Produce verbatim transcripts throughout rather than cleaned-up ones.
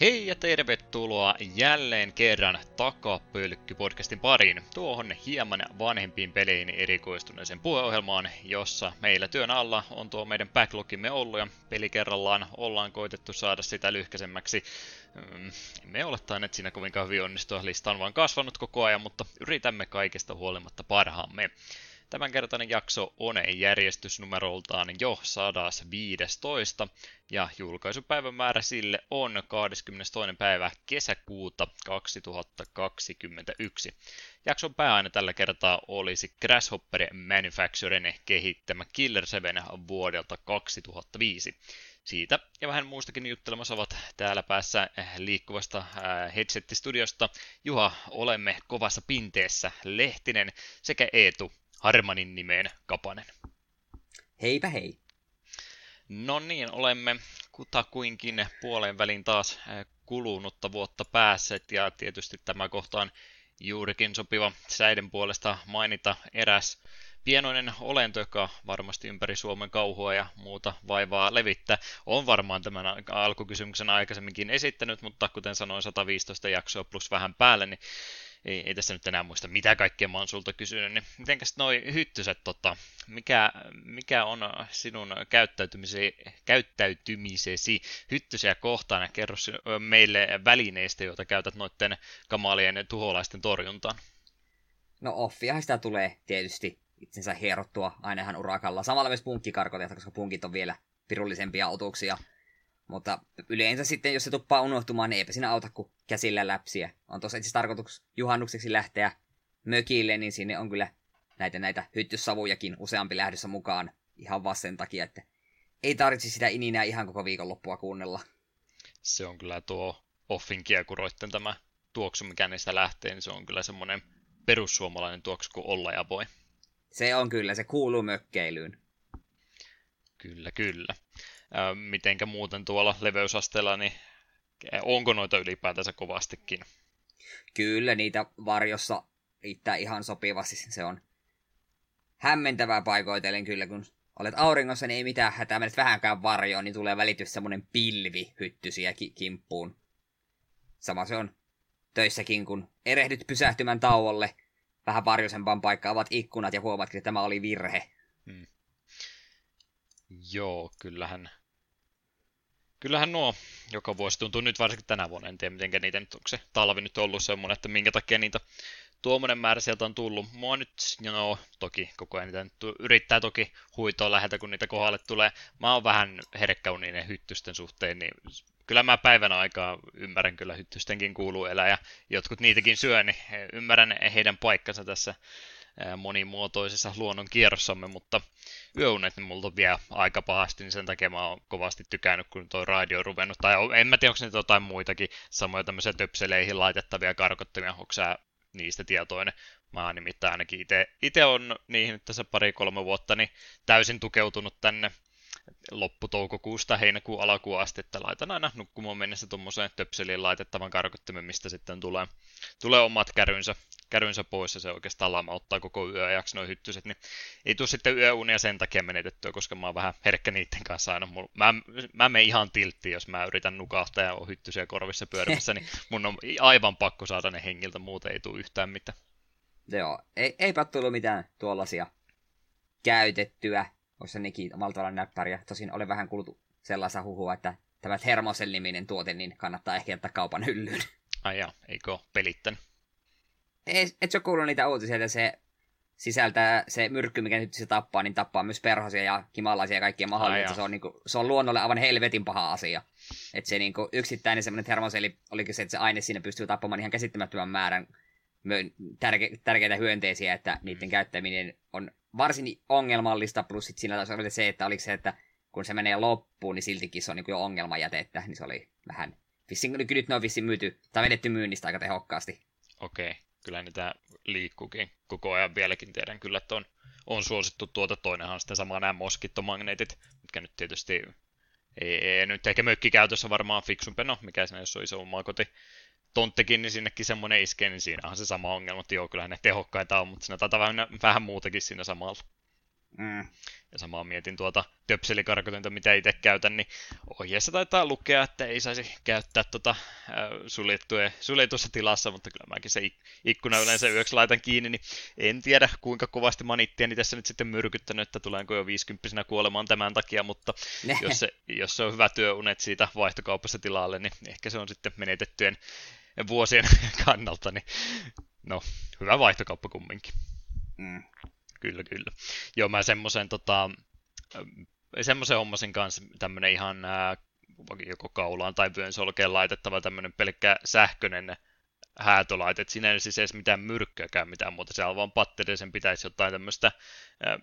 Hei ja tervetuloa jälleen kerran Takapölkky-podcastin pariin, tuohon hieman vanhempiin peleihin erikoistuneeseen puheohjelmaan, jossa meillä työn alla on tuo meidän backlogimme ollut ja peli kerrallaan ollaan koitettu saada sitä lyhkäisemmäksi. Emme ole tainneet siinä kovinkaan hyvin onnistua, lista on vaan kasvanut koko ajan, mutta yritämme kaikesta huolimatta parhaamme. Tämänkertainen jakso on järjestysnumeroltaan jo sata viisitoista, ja julkaisupäivämäärä sille on kahdeskymmenestoinen päivä kesäkuuta kaksituhattakaksikymmentäyksi. Jakson pääaine tällä kertaa olisi Crash Hopper Manufacturing kehittämä Killer seven vuodelta kaksituhattaviisi. Siitä ja vähän muustakin juttelemassa ovat täällä päässä liikkuvasta headset-studiosta Juha, olemme kovassa pinteessä, Lehtinen sekä Eetu, Harmanin nimeen Kapanen. Heipä hei! No niin, olemme kutakuinkin puolen välin taas kulunutta vuotta päässeet ja tietysti tämä kohta on juurikin sopiva säiden puolesta mainita eräs pienoinen olento, joka varmasti ympäri Suomen kauhua ja muuta vaivaa levittää. Olen varmaan tämän alkukysymyksen aikaisemminkin esittänyt, mutta kuten sanoin, sata viisitoista jaksoa plus vähän päälle, niin ei, ei tässä nyt enää muista, mitä kaikkea mä oon sulta kysynyt. Niin mitenkäs noi hyttyset, tota, mikä, mikä on sinun käyttäytymisesi, käyttäytymisesi hyttysiä kohtaan? Kerro meille välineistä, joita käytät noiden kamalien tuholaisten torjuntaan. No offiahan sitä tulee tietysti itsensä hierottua aina ihan urakalla. Samalla myös punkkikarkoteita, koska punkit on vielä pirullisempia otuksia. Mutta yleensä sitten, jos se tuppaa unohtumaan, niin eipä siinä auta kuin käsillä läpsiä. On tuossa itse tarkoitus juhannukseksi lähteä mökille, niin sinne on kyllä näitä, näitä hyttyssavujakin useampi lähdössä mukaan ihan vaan sen takia, että ei tarvitse sitä ininää ihan koko viikonloppua kuunnella. Se on kyllä tuo offin kiekuroitten tämä tuoksu, mikä niistä lähtee, niin se on kyllä semmoinen perussuomalainen tuoksu kuin olla ja voi. Se on kyllä, se kuuluu mökkeilyyn. Kyllä, kyllä. Mitenkä muuten tuolla leveysasteella, niin onko noita ylipäätänsä kovastikin? Kyllä, niitä varjossa riittää ihan sopivasti. Se on hämmentävää paikoitellen kyllä, kun olet auringossa, niin ei mitään hätää, menet vähänkään varjoon, niin tulee välitys semmoinen pilvi hyttysiä ki- kimppuun. Sama se on töissäkin, kun erehdyt pysähtymän tauolle, vähän varjoisempaan paikkaan ovat ikkunat ja huomaatkin, että tämä oli virhe. Hmm. Joo, kyllähän, kyllähän nuo joka vuosi tuntuu nyt varsinkin tänä vuonna, en tiedä mitenkä niitä nyt, onko se talvi nyt ollut semmoinen, että minkä takia niitä tuommoinen määrä sieltä on tullut. Mua nyt, no toki koko ajan niitä nyt yrittää toki huitoa läheltä, kun niitä kohdalle tulee. Mä oon vähän herkkäuninen hyttysten suhteen, niin kyllä mä päivän aikaa ymmärrän, kyllä hyttystenkin kuuluu elää ja jotkut niitäkin syö, niin ymmärrän heidän paikkansa tässä monimuotoisessa luonnon kierrossamme, mutta yöunet niin multa vie aika pahasti, niin sen takia mä oon kovasti tykännyt, kun tuo radio on ruvennut, tai en mä tiedä, onko niitä jotain muitakin samoja tämmöisiä töpseleihin laitettavia karkottimia, onko sä niistä tietoinen? Mä nimittäin ainakin ite, ite on niihin nyt tässä pari-kolme vuotta niin täysin tukeutunut tänne lopputoukokuusta heinäkuun alakuun asti, että laitan aina nukkumaan mennessä tuommoiseen töpseliin laitettavan karkottimen, mistä sitten tulee, tulee omat kärynsä, kärynsä pois, ja se oikeastaan lamauttaa koko yöajaksi nuo hyttyset, niin ei tule sitten yöunia sen takia menetettyä, koska mä oon vähän herkkä niiden kanssa aina. Mä, mä menen ihan tilttiin, jos mä yritän nukahtaa ja oon hyttysiä korvissa pyörimässä, niin mun on aivan pakko saada ne hengiltä, muuten ei tule yhtään mitään. Joo, ei, eipä tullut mitään tuollaisia käytettyä. Olisi nekin omalla tavallaan näppäriä. Tosin olen vähän kuullut sellaista huhua, että tämä Thermosel-niminen tuote, niin kannattaa ehkä jättää kaupan hyllyyn. Ai jaa, eikö ole pelittänyt? Et se ole kuullut niitä uutisia, että se sisältää se myrkky, mikä nyt se tappaa, niin tappaa myös perhosia ja kimalaisia ja kaikkia mahdollista. Se on, niin kuin, se on luonnolle aivan helvetin paha asia. Että se niin kuin, yksittäinen semmoinen Thermoseli, oliko se, että se aine siinä pystyy tappamaan ihan käsittämättömän määrän tärke- tärkeitä hyönteisiä, että niiden mm. käyttäminen on varsin ongelmallista, plus sit siinä oli se, että oliko se, että kun se menee loppuun, niin siltikin se on niin jo ongelmajätettä, niin se oli vähän, vissiin, nyt ne on vissiin myyty, tai vedetty myynnistä aika tehokkaasti. Okei, kyllä niitä liikkuukin koko ajan vieläkin, tiedän kyllä, että on, on suosittu tuota, toinenhan sitten sama nämä moskittomagneetit, mitkä nyt tietysti, ei, ei nyt ehkä mökkikäytössä varmaan fiksumpi, no mikä siinä, jos on iso omakoti tonttikin, niin sinnekin semmoinen iskee, niin siinähän se sama ongelma, että joo, kyllähän ne tehokkaita on, mutta siinä taitaa vähän, vähän muutakin siinä samalla. Mm. Ja samaan mietin tuota töpselikarkotinta, mitä itse käytän, niin ohjeessa taitaa lukea, että ei saisi käyttää tuota suljetussa tilassa, mutta kyllä mäkin se ikkuna yleensä yöksi laitan kiinni, niin en tiedä kuinka kovasti manittieni tässä nyt sitten myrkyttänyt, että tulenko jo viisikymppisenä kuolemaan tämän takia, mutta jos se, jos se on hyvä työunet siitä vaihtokaupassa tilalle, niin ehkä se on sitten menetettyjen vuosien kannalta, niin no, hyvä vaihtokauppa kumminkin. Mm. Kyllä, kyllä. Joo, mä semmoisen tota, hommasin kanssa tämmönen ihan ää, joko kaulaan tai vyön solkeen laitettava tämmönen pelkkä sähköinen häätölaite. Et siinä ei siis edes mitään myrkkyäkään mitään muuta. Siellä on vaan patteri, sen pitäisi jotain tämmöistä ää,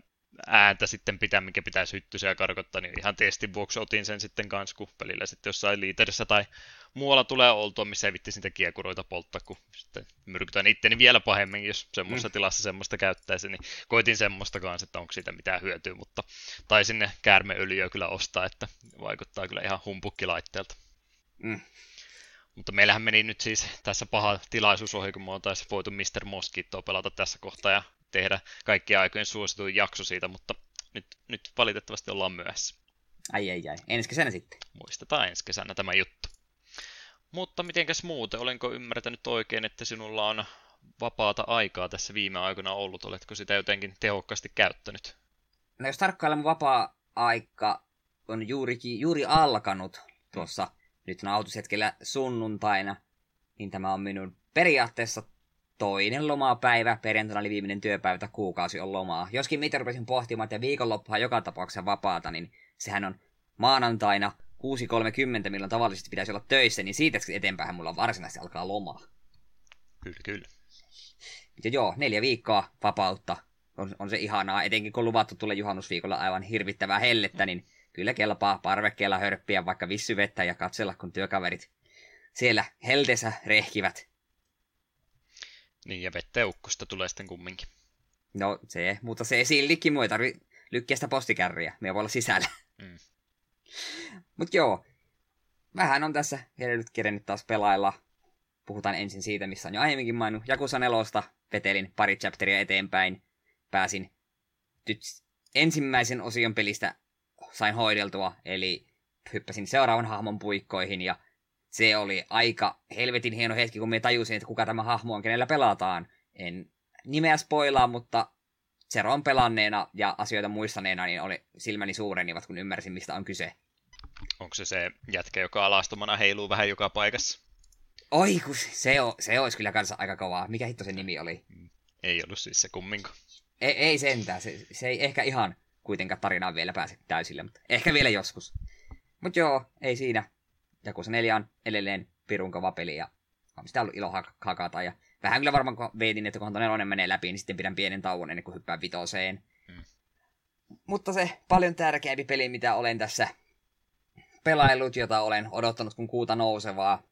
ääntä sitten pitää, mikä pitäisi hyttysiä karkottaa. Niin ihan testin vuoksi otin sen sitten kanssa, kun välillä sitten jossain liiterissä tai muualla tulee oltua, missä ei vittisi niitä kiekuroita polttaa, kun sitten myrkytään itteni vielä pahemmin, jos semmoisessa mm. tilassa semmoista käyttäisi, niin koitin semmoista kanssa, että onko siitä mitään hyötyä, mutta tai sinne käärmeöljyä kyllä ostaa, että vaikuttaa kyllä ihan humpukkilaitteelta. Mm. Mutta meillähän meni nyt siis tässä paha tilaisuus ohi, kun me oltaisiin voitu mister Mosquitoa pelata tässä kohtaa ja tehdä kaikkien aikojen suosituin jakso siitä, mutta nyt, nyt valitettavasti ollaan myöhässä. Ai ai ai, ensi kesänä sitten. Muistetaan ensi kesänä tämä juttu. Mutta mitenkäs muuten? Olenko ymmärtänyt oikein, että sinulla on vapaata aikaa tässä viime aikoina ollut? Oletko sitä jotenkin tehokkaasti käyttänyt? No jos tarkkailla, mun vapaa-aika on juurikin, juuri alkanut tuossa nyt nautushetkellä sunnuntaina. Niin tämä on minun periaatteessa toinen lomapäivä. Perjantaina oli viimeinen työpäivä, kuukausi on lomaa. Joskin mitä rupesin pohtimaan, että viikonloppuhan joka tapauksessa vapaata, niin sehän on maanantaina kuusi kolmekymmentä, milloin tavallisesti pitäisi olla töissä, niin siitä eteenpäin mulla varsinaisesti alkaa lomaa. Kyllä, kyllä. Ja joo, neljä viikkoa vapautta on, on se ihanaa, etenkin kun luvattu tulee juhannusviikolla aivan hirvittävää hellettä, niin kyllä kelpaa parvekkeella hörppiä vaikka vissyvettä ja katsella, kun työkaverit siellä helteessä rehkivät. Niin, ja vettä eukkosta tulee sitten kumminkin. No se, mutta se siltikin, mua ei tarvitse lykkiä sitä postikärriä, me voi olla sisällä. Mm. Mut joo, vähän on tässä nyt kerennyt taas pelailla. Puhutaan ensin siitä, missä on jo aiemminkin maininnut. Jakusa nelosta vetelin pari chapteria eteenpäin. Pääsin nyt ensimmäisen osion pelistä sain hoideltua, eli hyppäsin seuraavan hahmon puikkoihin. Ja se oli aika helvetin hieno hetki, kun me tajusin, että kuka tämä hahmo on, kenellä pelataan. En nimeä spoilaa, mutta Zeron pelanneena ja asioita muistaneena, niin oli silmäni suurenivat, kun ymmärsin, mistä on kyse. Onko se se jätkä, joka alastomana heiluu vähän joka paikassa? Oi, kun se, o, se olisi kyllä kanssa aika kovaa. Mikä hitto sen nimi oli? Ei ollut siis se kumminkaan. Ei, ei sentään. Se, se ei ehkä ihan kuitenkaan tarinaan vielä pääse täysille, mutta ehkä vielä joskus. Mut joo, ei siinä. Jakusa neljä on edelleen pirun kova peli ja on sitä ollut ilo hak- hakata ja vähän kyllä varmaan veitin, että kun nelonen menee läpi, niin sitten pidän pienen tauon ennen kuin hyppään vitoseen. Mm. Mutta se paljon tärkeämpi peli, mitä olen tässä pelaillut, jota olen odottanut kun kuuta nousevaa,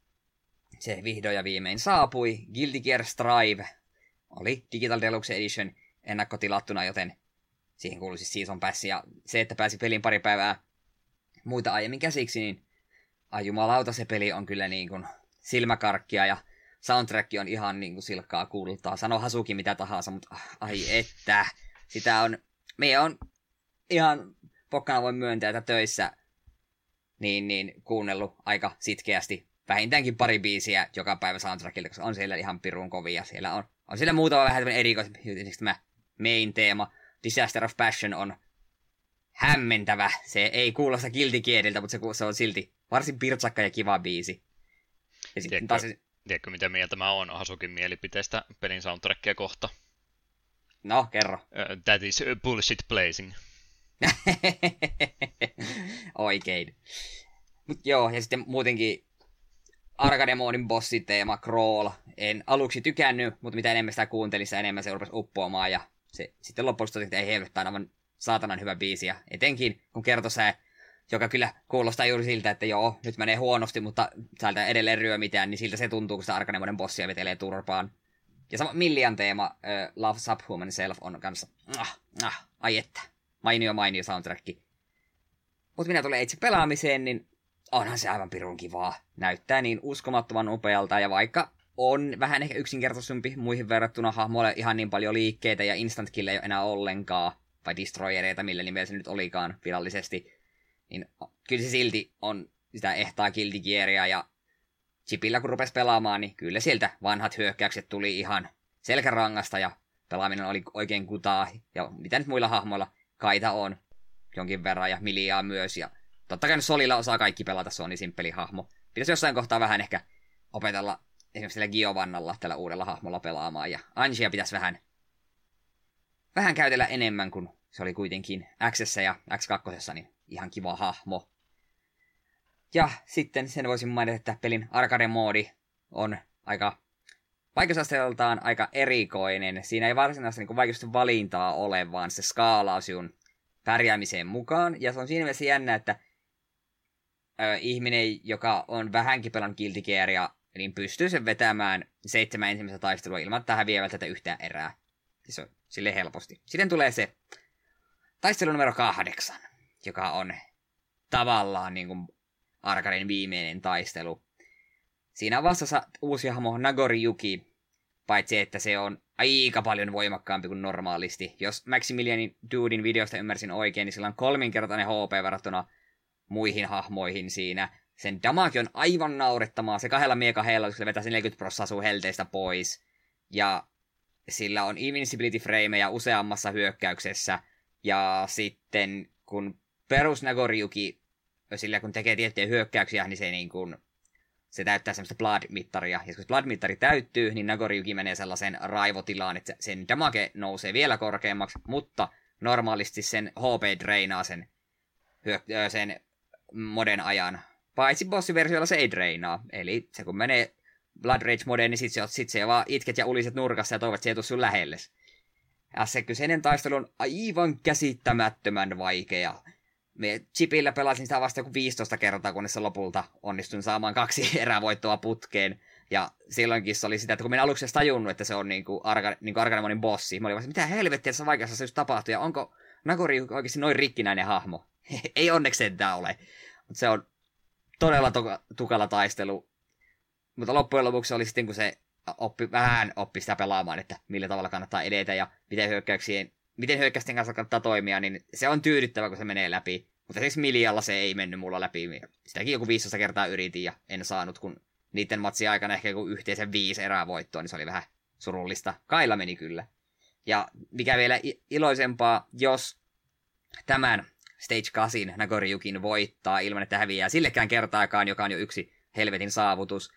se vihdoin ja viimein saapui. Guilty Gear Strive oli Digital Deluxe Edition ennakkotilattuna, joten siihen kuului siis season pass. Ja se, että pääsi pelin pari päivää muita aiemmin käsiksi, niin ai jumalauta, se peli on kyllä niin kuin silmäkarkkia ja soundtrack on ihan niinku silkkaa kultaa. Sano Hasuki mitä tahansa, mutta ai että. Sitä on, me on ihan pokkana voi myöntää, että töissä niin, niin kuunnellut aika sitkeästi vähintäänkin pari biisiä joka päivä soundtrackilta, koska on siellä ihan pirun kovia. Siellä on, on siellä muutama vähän tämmöinen erikois, esimerkiksi tämä main teema, Disaster of Passion on hämmentävä. Se ei kuulosta kiltikiedeltä, mutta se, se on silti varsin pirtsakka ja kiva biisi. Ja sitten taas se, tiedätkö, mitä mieltä mä oon Hasukin mielipiteestä pelin soundtrackia kohta? No, kerro. Uh, that is bullshit blazing. Oikein. Mut joo, ja sitten muutenkin Arkademonin bossiteema, Crawl. En aluksi tykännyt, mutta mitä enemmän sitä kuuntelin, sitä enemmän se rupesi uppoamaan. Ja se sitten lopuksi totesin, että ei helvettää, aivan saatanan hyvä biisi. Ja etenkin, kun kertosää, joka kyllä kuulostaa juuri siltä, että joo, nyt menee huonosti, mutta täältä edelleen ryö mitään, niin siltä se tuntuu, kun sitä Arkademonin bossia vetelee turpaan. Ja sama Millian teema, uh, Love Sub-Human Self, on kanssa, ah, ah, ai että, mainio mainio soundtracki. Mut minä tulen itse pelaamiseen, niin onhan se aivan pirun kivaa. Näyttää niin uskomattoman upealta, ja vaikka on vähän ehkä yksinkertaisempi muihin verrattuna, hahmolle ihan niin paljon liikkeitä ja instant kill ei ole enää ollenkaan, tai destroyereita, millä nimellä se nyt olikaan virallisesti, niin kyllä se silti on sitä ehtaa Guilty Gearia, ja chipillä kun rupesi pelaamaan, niin kyllä sieltä vanhat hyökkäykset tuli ihan selkärangasta, ja pelaaminen oli oikein kutaa, ja mitä nyt muilla hahmoilla, Kaita on jonkin verran, ja Milliaa myös, ja totta kai nyt Solilla osaa kaikki pelata, se on niin simppeli hahmo. Pitäisi jossain kohtaa vähän ehkä opetella esimerkiksi tällä Giovannalla, tällä uudella hahmolla pelaamaan, ja Angia pitäisi vähän, vähän käytellä enemmän, kun se oli kuitenkin X:ssä ja X kaksi, niin ihan kiva hahmo. Ja sitten sen voisin mainita, että pelin arcade-moodi on aika vaikeusasteeltaan aika erikoinen. Siinä ei varsinaista niin vaikeusten valintaa ole, vaan se skaalaa sinun pärjäämiseen mukaan. Ja se on siinä mielessä jännä, että ö, ihminen, joka on vähänkin pelannut Guilty Gearia, niin pystyy sen vetämään seitsemän ensimmäistä taistelua ilman, että häviää tätä yhtään erää. Se on silleen helposti. Sitten tulee se taistelu numero kahdeksan, joka on tavallaan niin kuin arkaden viimeinen taistelu. Siinä on vastassa uusi hahmo Nagoriyuki, paitsi että se on aika paljon voimakkaampi kuin normaalisti. Jos Maximilianin Doodin videosta ymmärsin oikein, niin sillä on kolminkertainen H P verrattuna muihin hahmoihin siinä. Sen damage on aivan naurettamaa. Se kahdella miekahella, kun se vetää sen neljäkymmentä prosenttia asuu helteistä pois. Ja sillä on invincibility frameja useammassa hyökkäyksessä. Ja sitten kun perus Nagoriyuki, sillä kun tekee tiettyjä hyökkäyksiä, niin se niin kuin se täyttää semmoista blood-mittaria. Ja kun blood-mittari täyttyy, niin Nagoriyuki menee sellaiseen raivotilaan, että sen damage nousee vielä korkeammaksi, mutta normaalisti sen H P drainaa sen, hyö- sen moden ajan. Paitsi bossiversiolla se ei drainaa. Eli se kun menee blood rage modeen, niin sit se, sit se vaan itket ja uliset nurkassa ja toivot, että se ei tule sun lähellesi. Ja se kyseinen taistelu on aivan käsittämättömän vaikea. Me chipillä pelasin sitä vasta kuin viisitoista kertaa, kunnes lopulta onnistuin saamaan kaksi erävoittoa putkeen. Ja silloinkin se oli sitä, että kun minä aluksi tajunnut, että se on niinku arka, niinku Arkanemonin bossi, mä olin vaan, mitä helvettiä tässä vaikeassa se just tapahtui, ja onko Nagori oikeasti noin rikkinäinen hahmo? Ei onneksi sentään ole. Mutta se on todella tuka, tukala taistelu. Mutta loppujen lopuksi oli sitten, kun se oppi, vähän oppi sitä pelaamaan, että millä tavalla kannattaa edetä ja miten hyökkäyksien miten hyökkäisten kanssa kannattaa toimia, niin se on tyydyttävä, kun se menee läpi. Mutta siis Millialla se ei mennyt mulla läpi. Sitäkin joku viisitoista kertaa yritin ja en saanut, kun niiden matsin aikana ehkä joku yhteensä viisi erää voittoa, niin se oli vähän surullista. Kailla meni kyllä. Ja mikä vielä iloisempaa, jos tämän Stage kahdeksan Nagoriyukin voittaa ilman, että häviää sillekään kertaakaan, joka on jo yksi helvetin saavutus,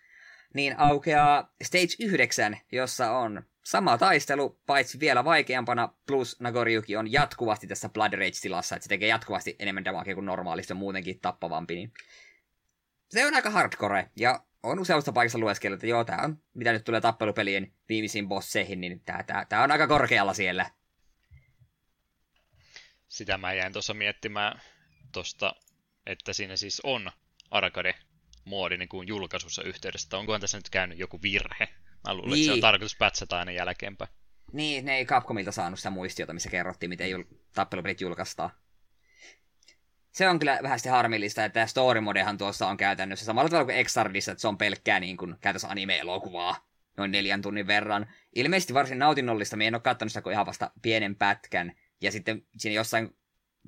niin aukeaa Stage yhdeksän, jossa on sama taistelu, paitsi vielä vaikeampana, plus Nagoriyuki on jatkuvasti tässä Blood Rage-tilassa, että se tekee jatkuvasti enemmän damagea kuin normaalisti, on muutenkin tappavampi. Niin se on aika hardcore, ja on useasta paikassa lueskellut, että joo, tää on, mitä nyt tulee tappelupelien viimeisiin bosseihin, niin tää, tää, tää on aika korkealla siellä. Sitä mä jäin tuossa miettimään tosta, että siinä siis on arcade-moodi niin kuin julkaisussa yhteydessä, onkohan tässä nyt käynyt joku virhe? Mä luulen, niin. Että se on tarkoitus patchata aina jälkeenpäin. Niin, ne ei Capcomilta saanut sitä muistiota, missä kerrottiin, miten jul- tappelupelit julkaistaan. Se on kyllä vähän sitten harmillista, että story modehan tuossa on käytännössä samalla tavalla kuin Exardissa, että se on pelkkää niin kuin käytössä anime-elokuvaa noin neljän tunnin verran. Ilmeisesti varsin nautinnollista, minä en ole kattanut sitä kuin ihan vasta pienen pätkän. Ja sitten siinä jossain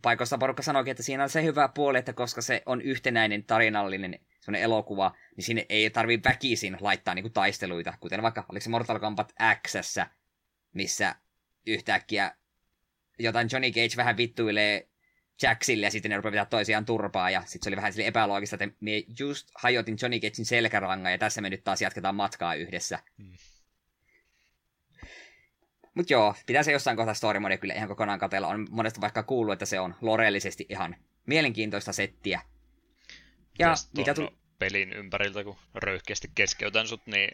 paikoissa porukka sanoikin, että siinä on se hyvä puoli, että koska se on yhtenäinen tarinallinen semmoinen elokuva, niin sinne ei tarvitse väkisin laittaa niinku taisteluita, kuten vaikka, oliko se Mortal Kombat X:ssä, missä yhtäkkiä jotain Johnny Cage vähän vittuilee Jacksille, ja sitten ne rupeaa pitää toisiaan turpaa, ja sitten se oli vähän sille epäloogista, että mie just hajotin Johnny Cagein selkärangan, ja tässä me nyt taas jatketaan matkaa yhdessä. Mm. Mut joo, pitää se jossain kohtaa story mode kyllä ihan kokonaan katsella, on monesta vaikka kuullut, että se on lorellisesti ihan mielenkiintoista settiä. Ja mitä tu- pelin ympäriltä, kun röyhkeästi keskeytän sut, niin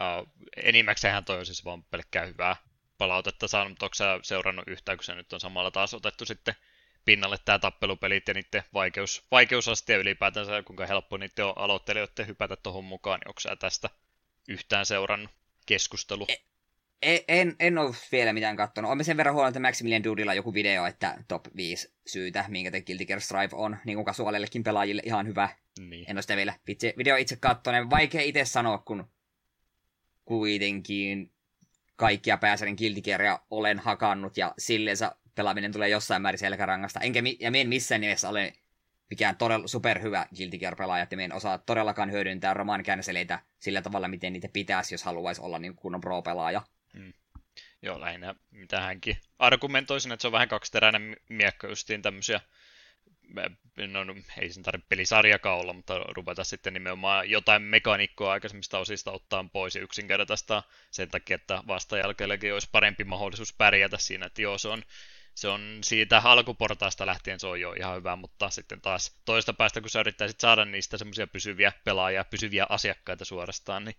uh, enimmäkseenhän toi on siis vaan pelkkää hyvää palautetta saanut, mutta onko sä seurannut yhtään, kun se nyt on samalla taas otettu sitten pinnalle tää tappelupelit ja niiden vaikeus, vaikeusaste ja ylipäätänsä kuinka helppo niiden on aloittelijoiden hypätä tohon mukaan, niin onko sä tästä yhtään seurannut keskustelua? E- En, en, en ole vielä mitään kattonut. Olemme sen verran huolella, että Maximilian Doodilla on joku video, että top viisi syytä, minkä te Guilty Gear Strive on, niin kuin kasuaalellekin pelaajille ihan hyvä. Niin. En ole sitä vielä itse, video itse kattonut. Vaikea itse sanoa, kun kuitenkin kaikkia pääsäädön Guilty Gearia olen hakannut, ja silleensä pelaaminen tulee jossain määrin selkärangasta. Enkä, ja minä en missään nimessä ole mikään todella superhyvä Guilty Gear-pelaaja, ja minä en osaa todellakaan hyödyntää romaanikäännöseleitä sillä tavalla, miten niitä pitäisi, jos haluaisi olla niin kunnon pro-pelaaja. Mm. Joo, lähinnä mitä hänkin argumentoisin, että se on vähän kaksiteräinen miekka justiin tämmöisiä, no ei sen tarvitse pelisarjakaan olla, mutta ruveta sitten nimenomaan jotain mekaniikkoa aikaisemmista osista ottaa pois ja yksinkertaistaa sen takia, että vastajälkeelläkin olisi parempi mahdollisuus pärjätä siinä, että joo, se on, se on siitä alkuportaasta lähtien se on jo ihan hyvä, mutta sitten taas toista päästä, kun sä yrittäisit saada niistä semmoisia pysyviä pelaajia, pysyviä asiakkaita suorastaan, niin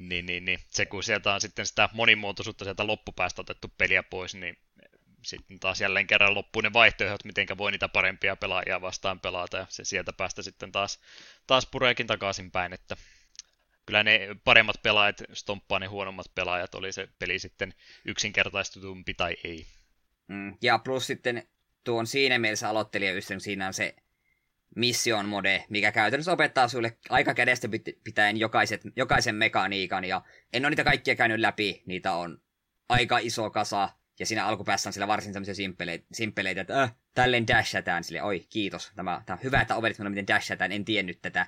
Niin, niin, niin. Se kun sieltä on sitten sitä monimuotoisuutta sieltä loppupäästä otettu peliä pois, niin sitten taas jälleen kerran loppuu ne vaihtoehdot, miten voi niitä parempia pelaajia vastaan pelata, ja se sieltä päästä sitten taas, taas pureekin takaisinpäin, että kyllä ne paremmat pelaajat stomppaa ne huonommat pelaajat, oli se peli sitten yksinkertaistutumpi tai ei. Mm, ja plus sitten tuo on siinä mielessä aloittelijaystävä, siinä on se Mission mode, mikä käytännössä opettaa sulle aika kädestä pitäen jokaiset, jokaisen mekaniikan, ja en ole niitä kaikkia käynyt läpi, niitä on aika iso kasa, ja siinä alkupäässä on sillä varsin tämmöisiä simppeleitä, simppeleitä että äh, tälleen dashataan, sille oi kiitos, tämä, tämä on hyvä, että opetit minulle miten dashataan, en tiennyt tätä.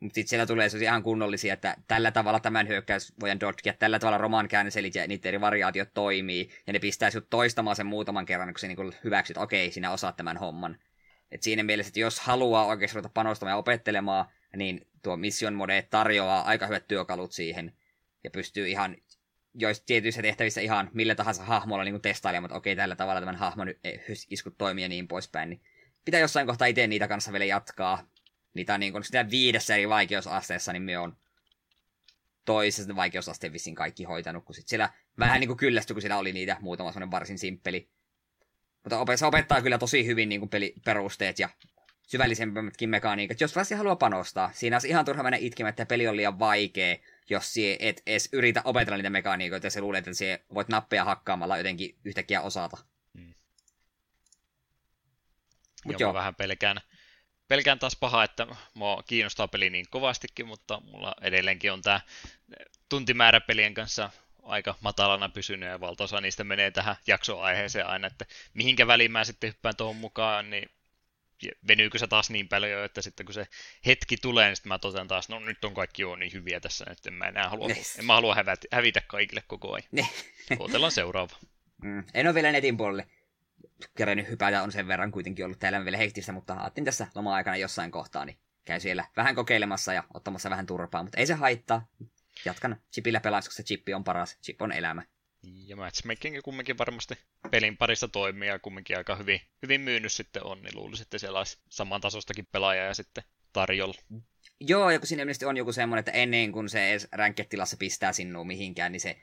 Mutta sitten siellä tulee sellaisia ihan kunnollisia, että tällä tavalla tämän hyökkäys voidaan dodgea, tällä tavalla roman käännöselit ja niiden eri variaatiot toimii, ja ne pistää sinut toistamaan sen muutaman kerran, kun sä niin kun hyväksyt, okei, sinä osaat tämän homman. Et siinä mielessä, että jos haluaa oikeasti ruveta panostamaan ja opettelemaan, niin tuo Mission Mode tarjoaa aika hyvät työkalut siihen. Ja pystyy ihan joissa tietyissä tehtävissä ihan millä tahansa hahmolla niin testailemaan, että okei, tällä tavalla tämän hahmon iskut toimii ja niin poispäin. Niin pitää jossain kohtaa itse niitä kanssa vielä jatkaa. Niitä on niin kun sitä viidessä eri vaikeusasteessa, niin me on toisessa vaikeusasteen vissiin kaikki hoitanut. Kun sit siellä vähän niin kuin kyllästyi, kun siellä oli niitä muutama sellainen varsin simppeli. Mutta se opettaa kyllä tosi hyvin niin kuin peliperusteet ja syvällisempätkin mekaniikat, jos vähän haluaa panostaa. Siinä on ihan turha mennä itkemään, että peli on liian vaikea, jos sie et edes yritä opetella niitä mekaniikoita ja se luulet, että sie voit nappeja hakkaamalla jotenkin yhtäkkiä osata. Hmm. Mut joo, vähän pelkään. Pelkään taas pahaa, että mua kiinnostaa peli niin kovastikin, mutta mulla edelleenkin on tää tuntimäärä pelien kanssa aika matalana pysynyt, ja valtaosa niistä menee tähän jaksoaiheeseen aina, että mihinkä väliin mä sitten hyppään tuohon mukaan, niin venyykö se taas niin paljon jo, että sitten kun se hetki tulee, niin sitten mä totean taas, no nyt on kaikki jo niin hyviä tässä, että en mä enää halua, en mä halua hävitä, hävitä kaikille koko ajan. Otellaan seuraava. Mm, en ole vielä netin puolelle kerennyt hypätä, on sen verran kuitenkin ollut täällä vielä hektistä, mutta ajattelin tässä loma-aikana jossain kohtaa, niin käy siellä vähän kokeilemassa ja ottamassa vähän turpaa, mutta ei se haittaa. Jatkan chipillä pelaisi, koska chippi on paras. Chip on elämä. Ja matchmaking kumminkin varmasti pelin parissa toimii ja kumminkin aika hyvin, hyvin myynyt sitten on, niin luulisin, että siellä olisi saman tasostakin pelaaja ja sitten tarjolla. Joo, ja kun siinä ilmeisesti on joku semmoinen, että ennen kuin se edes ranked-tilassa pistää sinua mihinkään, niin se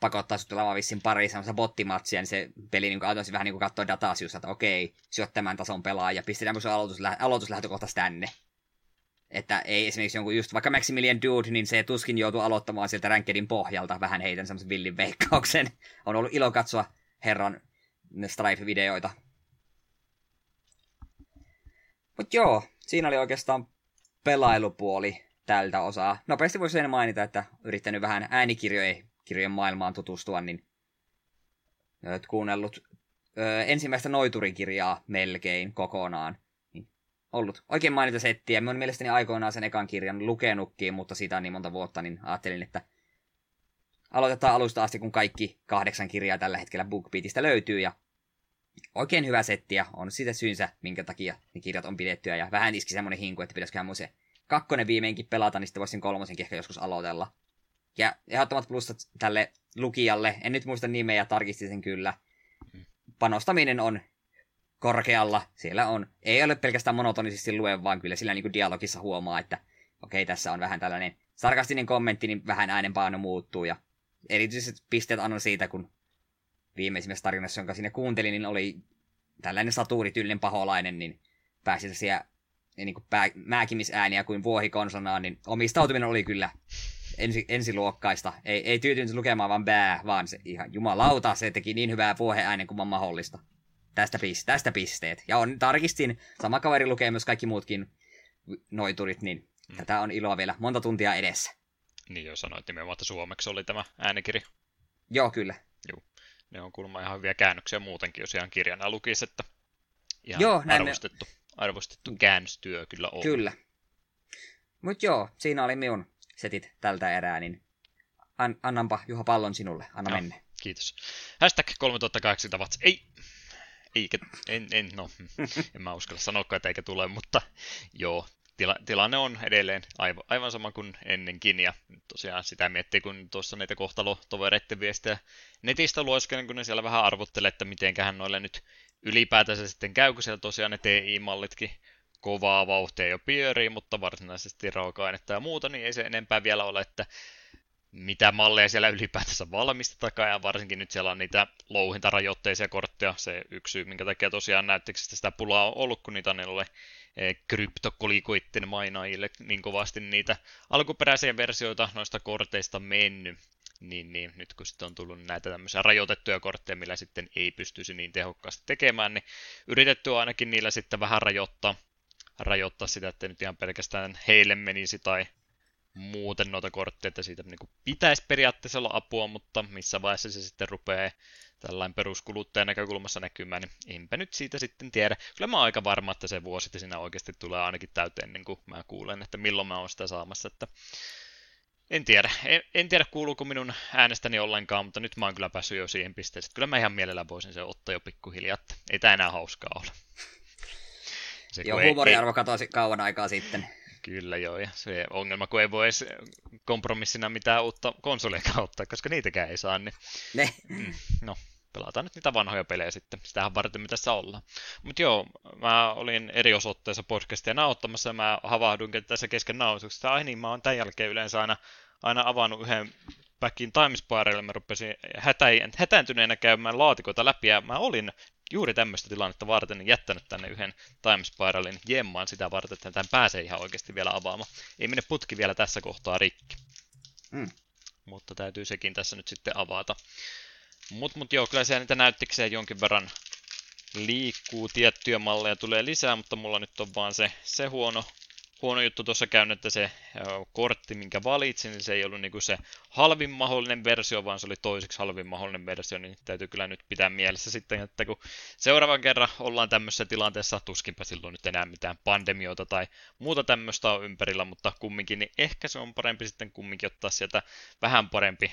pakottaa sut lavan vissiin pariin semmoista bottimatsia, niin se peli niin autoisi vähän niin kuin katsoo dataa siussa, että okei, sinä olet tämän tason pelaaja, pistetään sun aloituslä- aloituslähtökohtaisi tänne. Että ei esimerkiksi jonkun just vaikka Maximilian Dood, niin se tuskin joutuu aloittamaan sieltä rankedin pohjalta. Vähän heitän semmoisen villin veikkauksen. On ollut ilo katsoa herran Strive-videoita. Mut joo, siinä oli oikeastaan pelailupuoli tältä osaa. Nopeasti voisi sen mainita, että yrittänyt vähän äänikirjojen maailmaan tutustua, niin olet kuunnellut ö, ensimmäistä Noiturin-kirjaa melkein kokonaan. Ollut oikein mainita settiä. Mä oon mielestäni aikoinaan sen ekan kirjan lukenutkin, mutta siitä on niin monta vuotta, niin ajattelin, että aloitetaan alusta asti, kun kaikki kahdeksan kirjaa tällä hetkellä BookBeatista löytyy. Ja oikein hyvä settiä on siitä syynsä, minkä takia ne kirjat on pidettyä. Ja vähän iski semmoinen hinku, että pitäisiköhän mun se kakkonen viimeinkin pelata, niin sitten voisin kolmosenkin ehkä joskus aloitella. Ja ehdottomat plussat tälle lukijalle. En nyt muista nimeä, tarkistin sen kyllä. Panostaminen on korkealla. Siellä on, ei ole pelkästään monotonisesti lue, vaan kyllä sillä niin kuin dialogissa huomaa, että okei, tässä on vähän tällainen sarkastinen kommentti, niin vähän äänenpaino muuttuu. Ja erityisesti pisteet annan siitä, kun viimeisimmässä tarinassa, jonka siinä kuuntelin, niin oli tällainen satuurityllinen paholainen, niin pääsi sellaisia niin kuin pää, määkimisääniä kuin vuohikonsonaan, niin omistautuminen oli kyllä ensi, ensiluokkaista. Ei, ei tyytynyt lukemaan vaan bää, vaan se ihan jumalauta, se teki niin hyvää vuoheäänen kuin on mahdollista. Tästä, piste, tästä pisteet. Ja on, tarkistin, sama kaveri lukee myös kaikki muutkin noiturit, niin mm. tätä on iloa vielä monta tuntia edessä. Niin jo sanoit nimenomaan, että suomeksi oli tämä äänikirja. Joo, kyllä. Joo. Ne on kuulemma ihan hyviä käännöksiä muutenkin, jos ihan kirjana lukisi, että ihan joo, arvostettu, me... arvostettu käännöstyö kyllä on. Kyllä. Mut joo, siinä oli minun setit tältä erää, niin an, annanpa Juha pallon sinulle, anna joo, mennä. Kiitos. Hashtag kolmetuhattakahdeksankymmentä watts, ei, eikä, en, en, no, en mä uskalla sanoakaan, että eikä tule, mutta joo. Tila, tilanne on edelleen aivan, aivan sama kuin ennenkin, ja tosiaan sitä miettii, kun tuossa näitä kohtalotovereiden viestejä netistä lueskelen, kun ne siellä vähän arvottelee, että mitenköhän noille nyt ylipäätänsä sitten käy, kun siellä tosiaan ne T I-mallitkin kovaa vauhtia jo pyörii, mutta varsinaisesti raaka-ainetta ja muuta, niin ei se enempää vielä ole, että mitä malleja siellä ylipäätänsä valmistetaan, ja varsinkin nyt siellä on niitä louhintarajoitteisia kortteja, se yksi syy, minkä takia tosiaan näytteeksi sitä pulaa on ollut, kun niitä on niille kryptokolikoitten mainaajille niin kovasti niitä alkuperäisiä versioita noista korteista mennyt, niin, niin nyt kun sitten on tullut näitä tämmöisiä rajoitettuja kortteja, millä sitten ei pystyisi niin tehokkaasti tekemään, niin yritetty ainakin niillä sitten vähän rajoittaa, rajoittaa sitä, että nyt ihan pelkästään heille menisi tai muuten noita kortteja, että siitä niin kuin pitäisi periaatteessa olla apua, mutta missä vaiheessa se sitten rupeaa tällainen peruskuluttajan näkökulmassa näkymään, niin enpä nyt siitä sitten tiedä. Kyllä mä oon aika varma, että se vuosi siinä oikeasti tulee ainakin täyteen, ennen kuin mä kuulen, että milloin mä oon sitä saamassa. Että en tiedä. En, en tiedä, kuuluuko minun äänestäni ollenkaan, mutta nyt mä oon kyllä päässyt jo siihen pisteeseen. Kyllä mä ihan mielellään voisin sen ottaa jo pikkuhiljaa, että ei tää enää hauskaa ole. Se, joo, huumoriarvo katosi kauan aikaa sitten. Kyllä joo, ja se ongelma, kun ei voi edes kompromissina mitään uutta konsolia kautta, koska niitäkään ei saa, niin ne. Mm, no, pelataan nyt niitä vanhoja pelejä sitten, sitähän varten me tässä ollaan. Mutta joo, mä olin eri osoitteessa podcastia nauhoittamassa, ja mä havahduin tässä kesken nauhoituksesta, ai niin, mä oon tämän jälkeen yleensä aina, aina avannut yhden päkin Time Spiralille, mä rupesin hätä, hätääntyneenä käymään laatikoita läpi, ja mä olin juuri tämmöistä tilannetta varten niin jättänyt tänne yhden Time Spiralin jemmaan sitä varten, että tämän pääsee ihan oikeasti vielä avaamaan. Ei mene putki vielä tässä kohtaa rikki. Mm. Mutta täytyy sekin tässä nyt sitten avata. Mut, mut joo, kyllä siellä niitä näyttiksejä jonkin verran liikkuu, tiettyjä malleja tulee lisää, mutta mulla nyt on vaan se, se huono, huono juttu tuossa käynyt, että se kortti, minkä valitsin, niin se ei ollut niinku se halvin mahdollinen versio, vaan se oli toiseksi halvin mahdollinen versio, niin täytyy kyllä nyt pitää mielessä sitten, että kun seuraavan kerran ollaan tämmöisessä tilanteessa, tuskinpä silloin nyt enää mitään pandemioita tai muuta tämmöistä on ympärillä, mutta kumminkin, niin ehkä se on parempi sitten kumminkin ottaa sieltä vähän parempi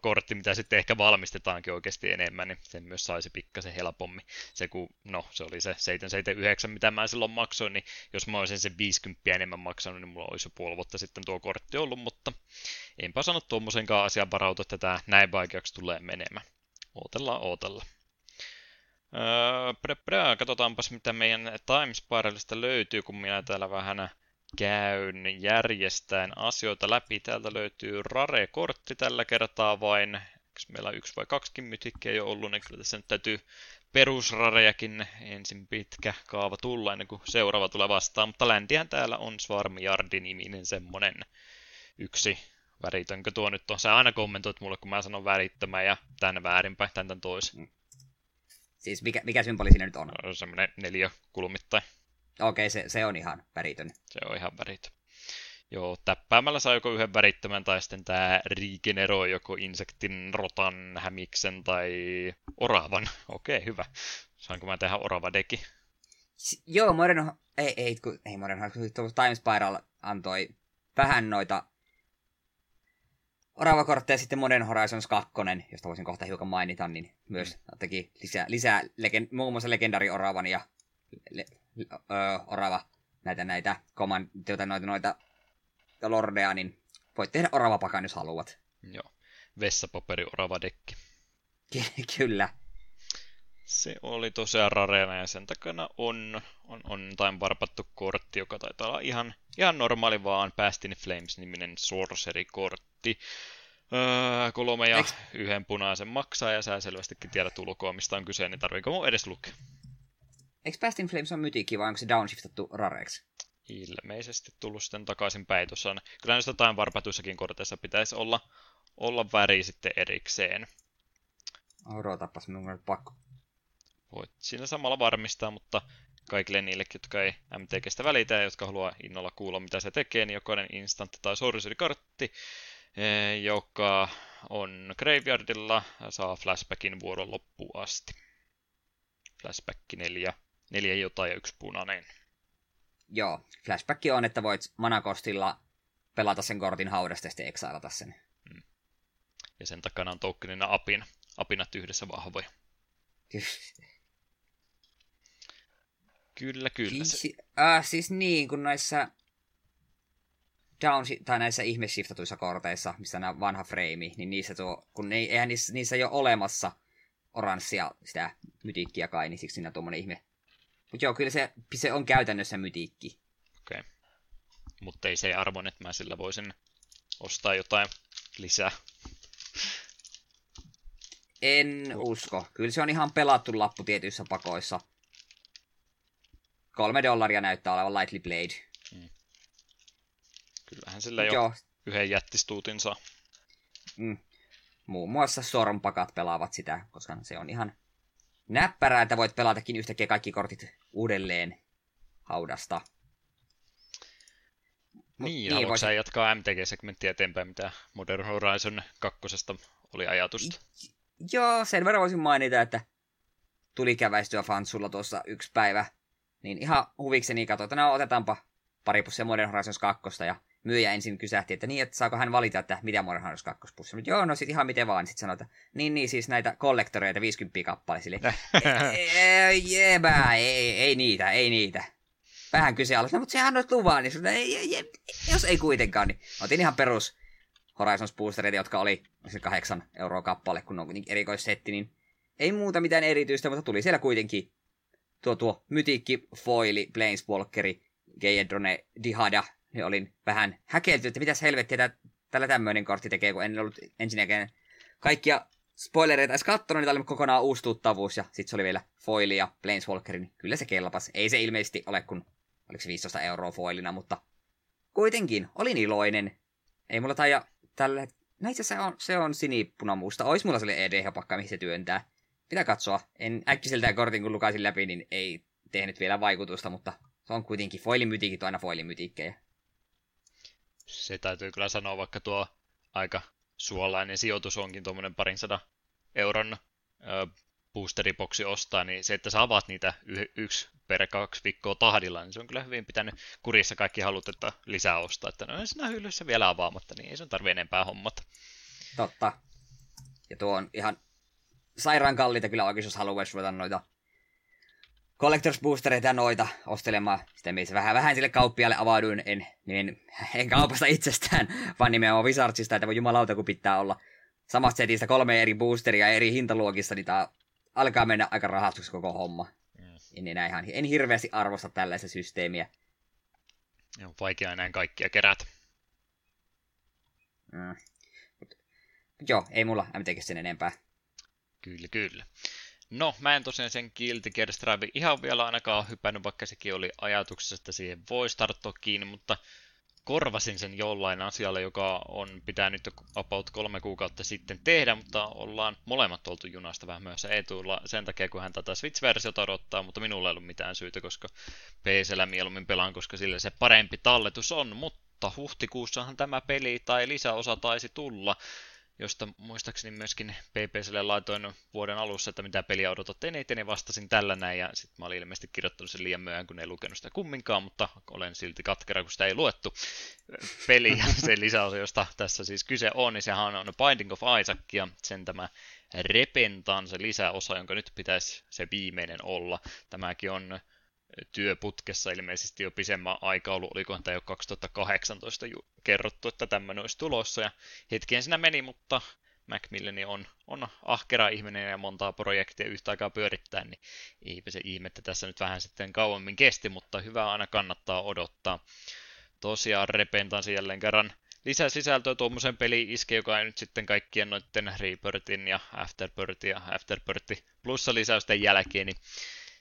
kortti, mitä sitten ehkä valmistetaankin oikeasti enemmän, niin sen myös saisi pikkasen helpommin. Se kun, no, se oli se seitsemän seitsemän yhdeksän, mitä mä silloin maksoin, niin jos mä olisin sen viisikymmentä enemmän maksanut, niin mulla olisi jo puoli vuotta sitten tuo kortti ollut, mutta enpä sano tuommoisenkaan asian varauta, että tämä näin vaikeaksi tulee menemään. Ootellaan, ootellaan. Öö, prä, prä, katsotaanpas, mitä meidän Time Spiralista löytyy, kun minä täällä vähän käyn järjestäen asioita läpi. Täältä löytyy Rare-kortti tällä kertaa vain. Eikö meillä yksi vai kaksikin mytikkiä jo ollut, niin kyllä tässä nyt täytyy perusrarejakin ensin pitkä kaava tulla ennen kuin seuraava tulee vastaan. Mutta läntihän täällä on Swarm Jardin niminen semmonen yksi. Väritönkö tuo nyt on? Sä aina kommentoit mulle, kun mä sanon värittömä ja tän väärinpäin, tän tän tois. Siis mikä, mikä symboli siinä nyt on? No, semmonen neliökulmittain. Okei, se, se on ihan väritön. Se on ihan väritön. Joo, täppäämällä saa joko yhden värittömän, tai sitten tää regeneroi joko insektin, rotan, hämiksen tai oravan. Okei, hyvä. Saanko mä tehdä oravadekin? S- joo, Modern... Ei, ei, ku, ei Modern... Time Spiral antoi vähän noita oravakortteja, sitten Modern Horizons kaksi, josta voisin kohta hiukan mainita, niin myös teki lisää, lisää lege- muun muassa legendari oravan ja... Le- Öö, orava näitä näitä kommandoita, noita noita lordeja, niin voit tehdä oravapakan, jos haluat. Joo, vessapaperi oravadekki. Kyllä. Se oli tosiaan rareena, ja sen takana on, on, on time varpattu kortti, joka taitaa olla ihan, ihan normaali, vaan Past in Flames-niminen sorcery-kortti. Öö, kolme ja Eks... yhden punaisen maksaa, ja sä selvästikin tiedät ulkoa, mistä on kyse, niin tarviiko mun edes lukea? Eikö Past in Flames on mytiikki, vai onko se downshiftattu rareeksi? Ilmeisesti tullut sitten takaisinpäin tuossa. Kyllä noista jotain varpatuissakin korteissa pitäisi olla, olla väri sitten erikseen. Odotapas, minun on pakko. Voit siinä samalla varmistaa, mutta kaikille niillekin, jotka ei M T G:stä välitä ja jotka haluaa innolla kuulla, mitä se tekee, niin jokainen instant- tai sorcery-kartti, joka on Graveyardilla, saa flashbackin vuoron loppuun asti. Flashback neljä, neljä jotain ja yksi punainen. Joo, flashback on, että voit manakostilla pelata sen kortin haudasta ja sitten exailata sen. Mm. Ja sen takana on tokenina apina. Apinat yhdessä vahvoja. Kyllä, kyllä. Si- äh, siis niin, kun näissä down, tai näissä ihmeshiftatuissa korteissa, missä nämä vanha freimi, niin niissä tuo, kun ei, eihän niissä, niissä ei ole olemassa oranssia sitä mytiikkiä kai, niin siksi siinä on tuommoinen ihme. Mutta joo, kyllä se, se on käytännössä mytiikki. Okei. Okay. Mutta ei se arvon, että mä sillä voisin ostaa jotain lisää. En oh. usko. Kyllä se on ihan pelattu lappu tietyissä pakoissa. Kolme dollaria näyttää olevan Lightly Blade. Mm. Kyllähän sillä jo Joo. yhden jättistuutinsa. Mm. Muun muassa sormpakat pelaavat sitä, koska se on ihan näppärää, että voit pelatakin yhtäkkiä kaikki kortit uudelleen haudasta. Mut niin, haluatko voit... sä jatkaa M T G-segmenttiä eteenpäin, mitä Modern Horizon kakkosesta oli ajatusta? J- joo, sen verran voisin mainita, että tuli käväistyä fansulla tuossa yksi päivä. Niin ihan huvikseni katsoin, että no otetaanpa pari pussia Modern Horizons kakkosta, ja myyjä ensin kysähti, että niin, että saako hän valita, että mitä Modern Horizons kaksi pussia. Mutta joo, no sit ihan miten vaan, sit sanoi, että niin, niin, siis näitä kollektoreita viisikymmentä kappale, sille, jebää, ei niitä, ei niitä. Vähän kyseenalaista, mutta sehän annoit luvaa, niin jos ei kuitenkaan, niin otin ihan perus Horizons boostereita, jotka oli kahdeksan euroa kappale, kun on erikoissetti, niin ei muuta mitään erityistä, mutta tuli siellä kuitenkin tuo tuo mytiikki, foili, planeswalkeri, Geedrone, Dihada, niin olin vähän häkelty, että mitäs helvettiä tää, tällä tämmöinen kortti tekee, kun en ollut ensinnäkin kaikkia spoilereita edes kattonut, niin tää oli kokonaan uusi tuttavuus, ja sit se oli vielä foili ja planeswalkeri, niin kyllä se kelpas. Ei se ilmeisesti ole, kun oliko se viisitoista euroa foilina, mutta kuitenkin olin iloinen. Ei mulla taida tällä, no itse asiassa on, se on sinipunamusta, ois mulla sellainen E D-hapakka, mihin se työntää. Pitää katsoa. En äkkiseltään kortin, kun lukaisin läpi, niin ei tehnyt vielä vaikutusta, mutta se on kuitenkin foilimytiikit, on aina foilimytiikkejä. Se täytyy kyllä sanoa, vaikka tuo aika suolainen sijoitus onkin tuommoinen parin sadan euron ö, boosteriboksi ostaa, niin se, että sä avaat niitä y- yksi per kaksi viikkoa tahdilla, niin se on kyllä hyvin pitänyt kurissa kaikki halut, että lisää ostaa. Että no siinä hyllyssä vielä avaamatta, niin ei sun tarvitse enempää hommata. Totta. Ja tuo on ihan sairaan kalliita kyllä oikein, jos haluaisi ruveta noita collectors boostereita ja noita ostelemaan. Sitten meissä vähän, vähän sille kauppialle avauduin, en, niin en kaupasta itsestään, vaan nimenomaan Wizardsista, että voi jumalauta, kun pitää olla samasta setistä kolme eri boosteria eri hintaluokissa, niin tää alkaa mennä aika rahastuksi koko homma. Yes. En enää ihan, en hirveästi arvosta tällaista systeemiä. On vaikea enää kaikkia kerätä. Mm. Joo, ei mulla M T G sen enempää. Kyllä, kyllä. No, mä en tosiaan sen Guilty Gear Strive ihan vielä ainakaan hypännyt, vaikka sekin oli ajatuksessa, että siihen voisi tarttua kiinni, mutta korvasin sen jollain asialla, joka on pitänyt about kolme kuukautta sitten tehdä, mutta ollaan molemmat oltu junasta vähän myöhässä Eetulla sen takia, kun hän tätä Switch-versiota odottaa, mutta minulla ei ollut mitään syytä, koska P C:llä mieluummin pelaan, koska sillä se parempi talletus on, mutta huhtikuussahan tämä peli tai lisäosa taisi tulla, josta muistaakseni myöskin P P C:lle laitoin vuoden alussa, että mitä peliä odotut eniten, niin vastasin tällä näin, ja sitten mä olin ilmeisesti kirjoittanut sen liian myöhään, kun ei lukenut sitä kumminkaan, mutta olen silti katkera, kun sitä ei luettu peliä. Se lisäosa, josta tässä siis kyse on, niin sehän on Binding of Isaac, ja sen tämä Repentance lisäosa, jonka nyt pitäisi se viimeinen olla. Tämäkin on työputkessa ilmeisesti jo pisemmän aikaa ollut, olikohan tämä jo kaksituhattakahdeksantoista ju- kerrottu, että tämmöinen olisi tulossa, ja hetkeen siinä meni, mutta Macmillan on, on ahkera ihminen ja montaa projektia yhtä aikaa pyörittää, niin eipä se ihme, että tässä nyt vähän sitten kauemmin kesti, mutta hyvä aina kannattaa odottaa. Tosiaan Repentance jälleen kerran lisäsisältöä tuommoisen peliin iske, joka ei nyt sitten kaikkien noiden Rebirthin ja Afterbirthin ja Afterbirthin plussa lisäysten jälkeen, niin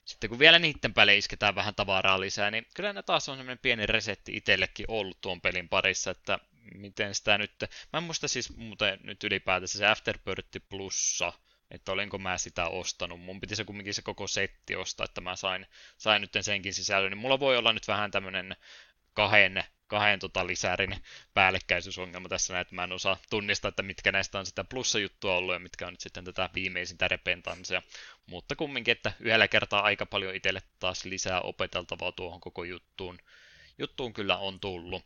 sitten kun vielä niiden päälle isketään vähän tavaraa lisää, niin kyllä ne taas on semmoinen pieni resetti itsellekin ollut tuon pelin parissa, että miten sitä nyt... Mä en muista siis muuten nyt ylipäätänsä se Afterbirth plussa, että olenko mä sitä ostanut. Mun piti se kumminkin se koko setti ostaa, että mä sain, sain nyt senkin sisällön. Niin mulla voi olla nyt vähän tämmönen kahden kahden tota lisärin päällekkäisyysongelma tässä näin, että mä en osaa tunnistaa, että mitkä näistä on sitä plussajuttua ollut ja mitkä on nyt sitten tätä viimeisintä repentaamisia. Mutta kumminkin, että yhdellä kertaa aika paljon itselle taas lisää opeteltavaa tuohon koko juttuun. Juttuun kyllä on tullut.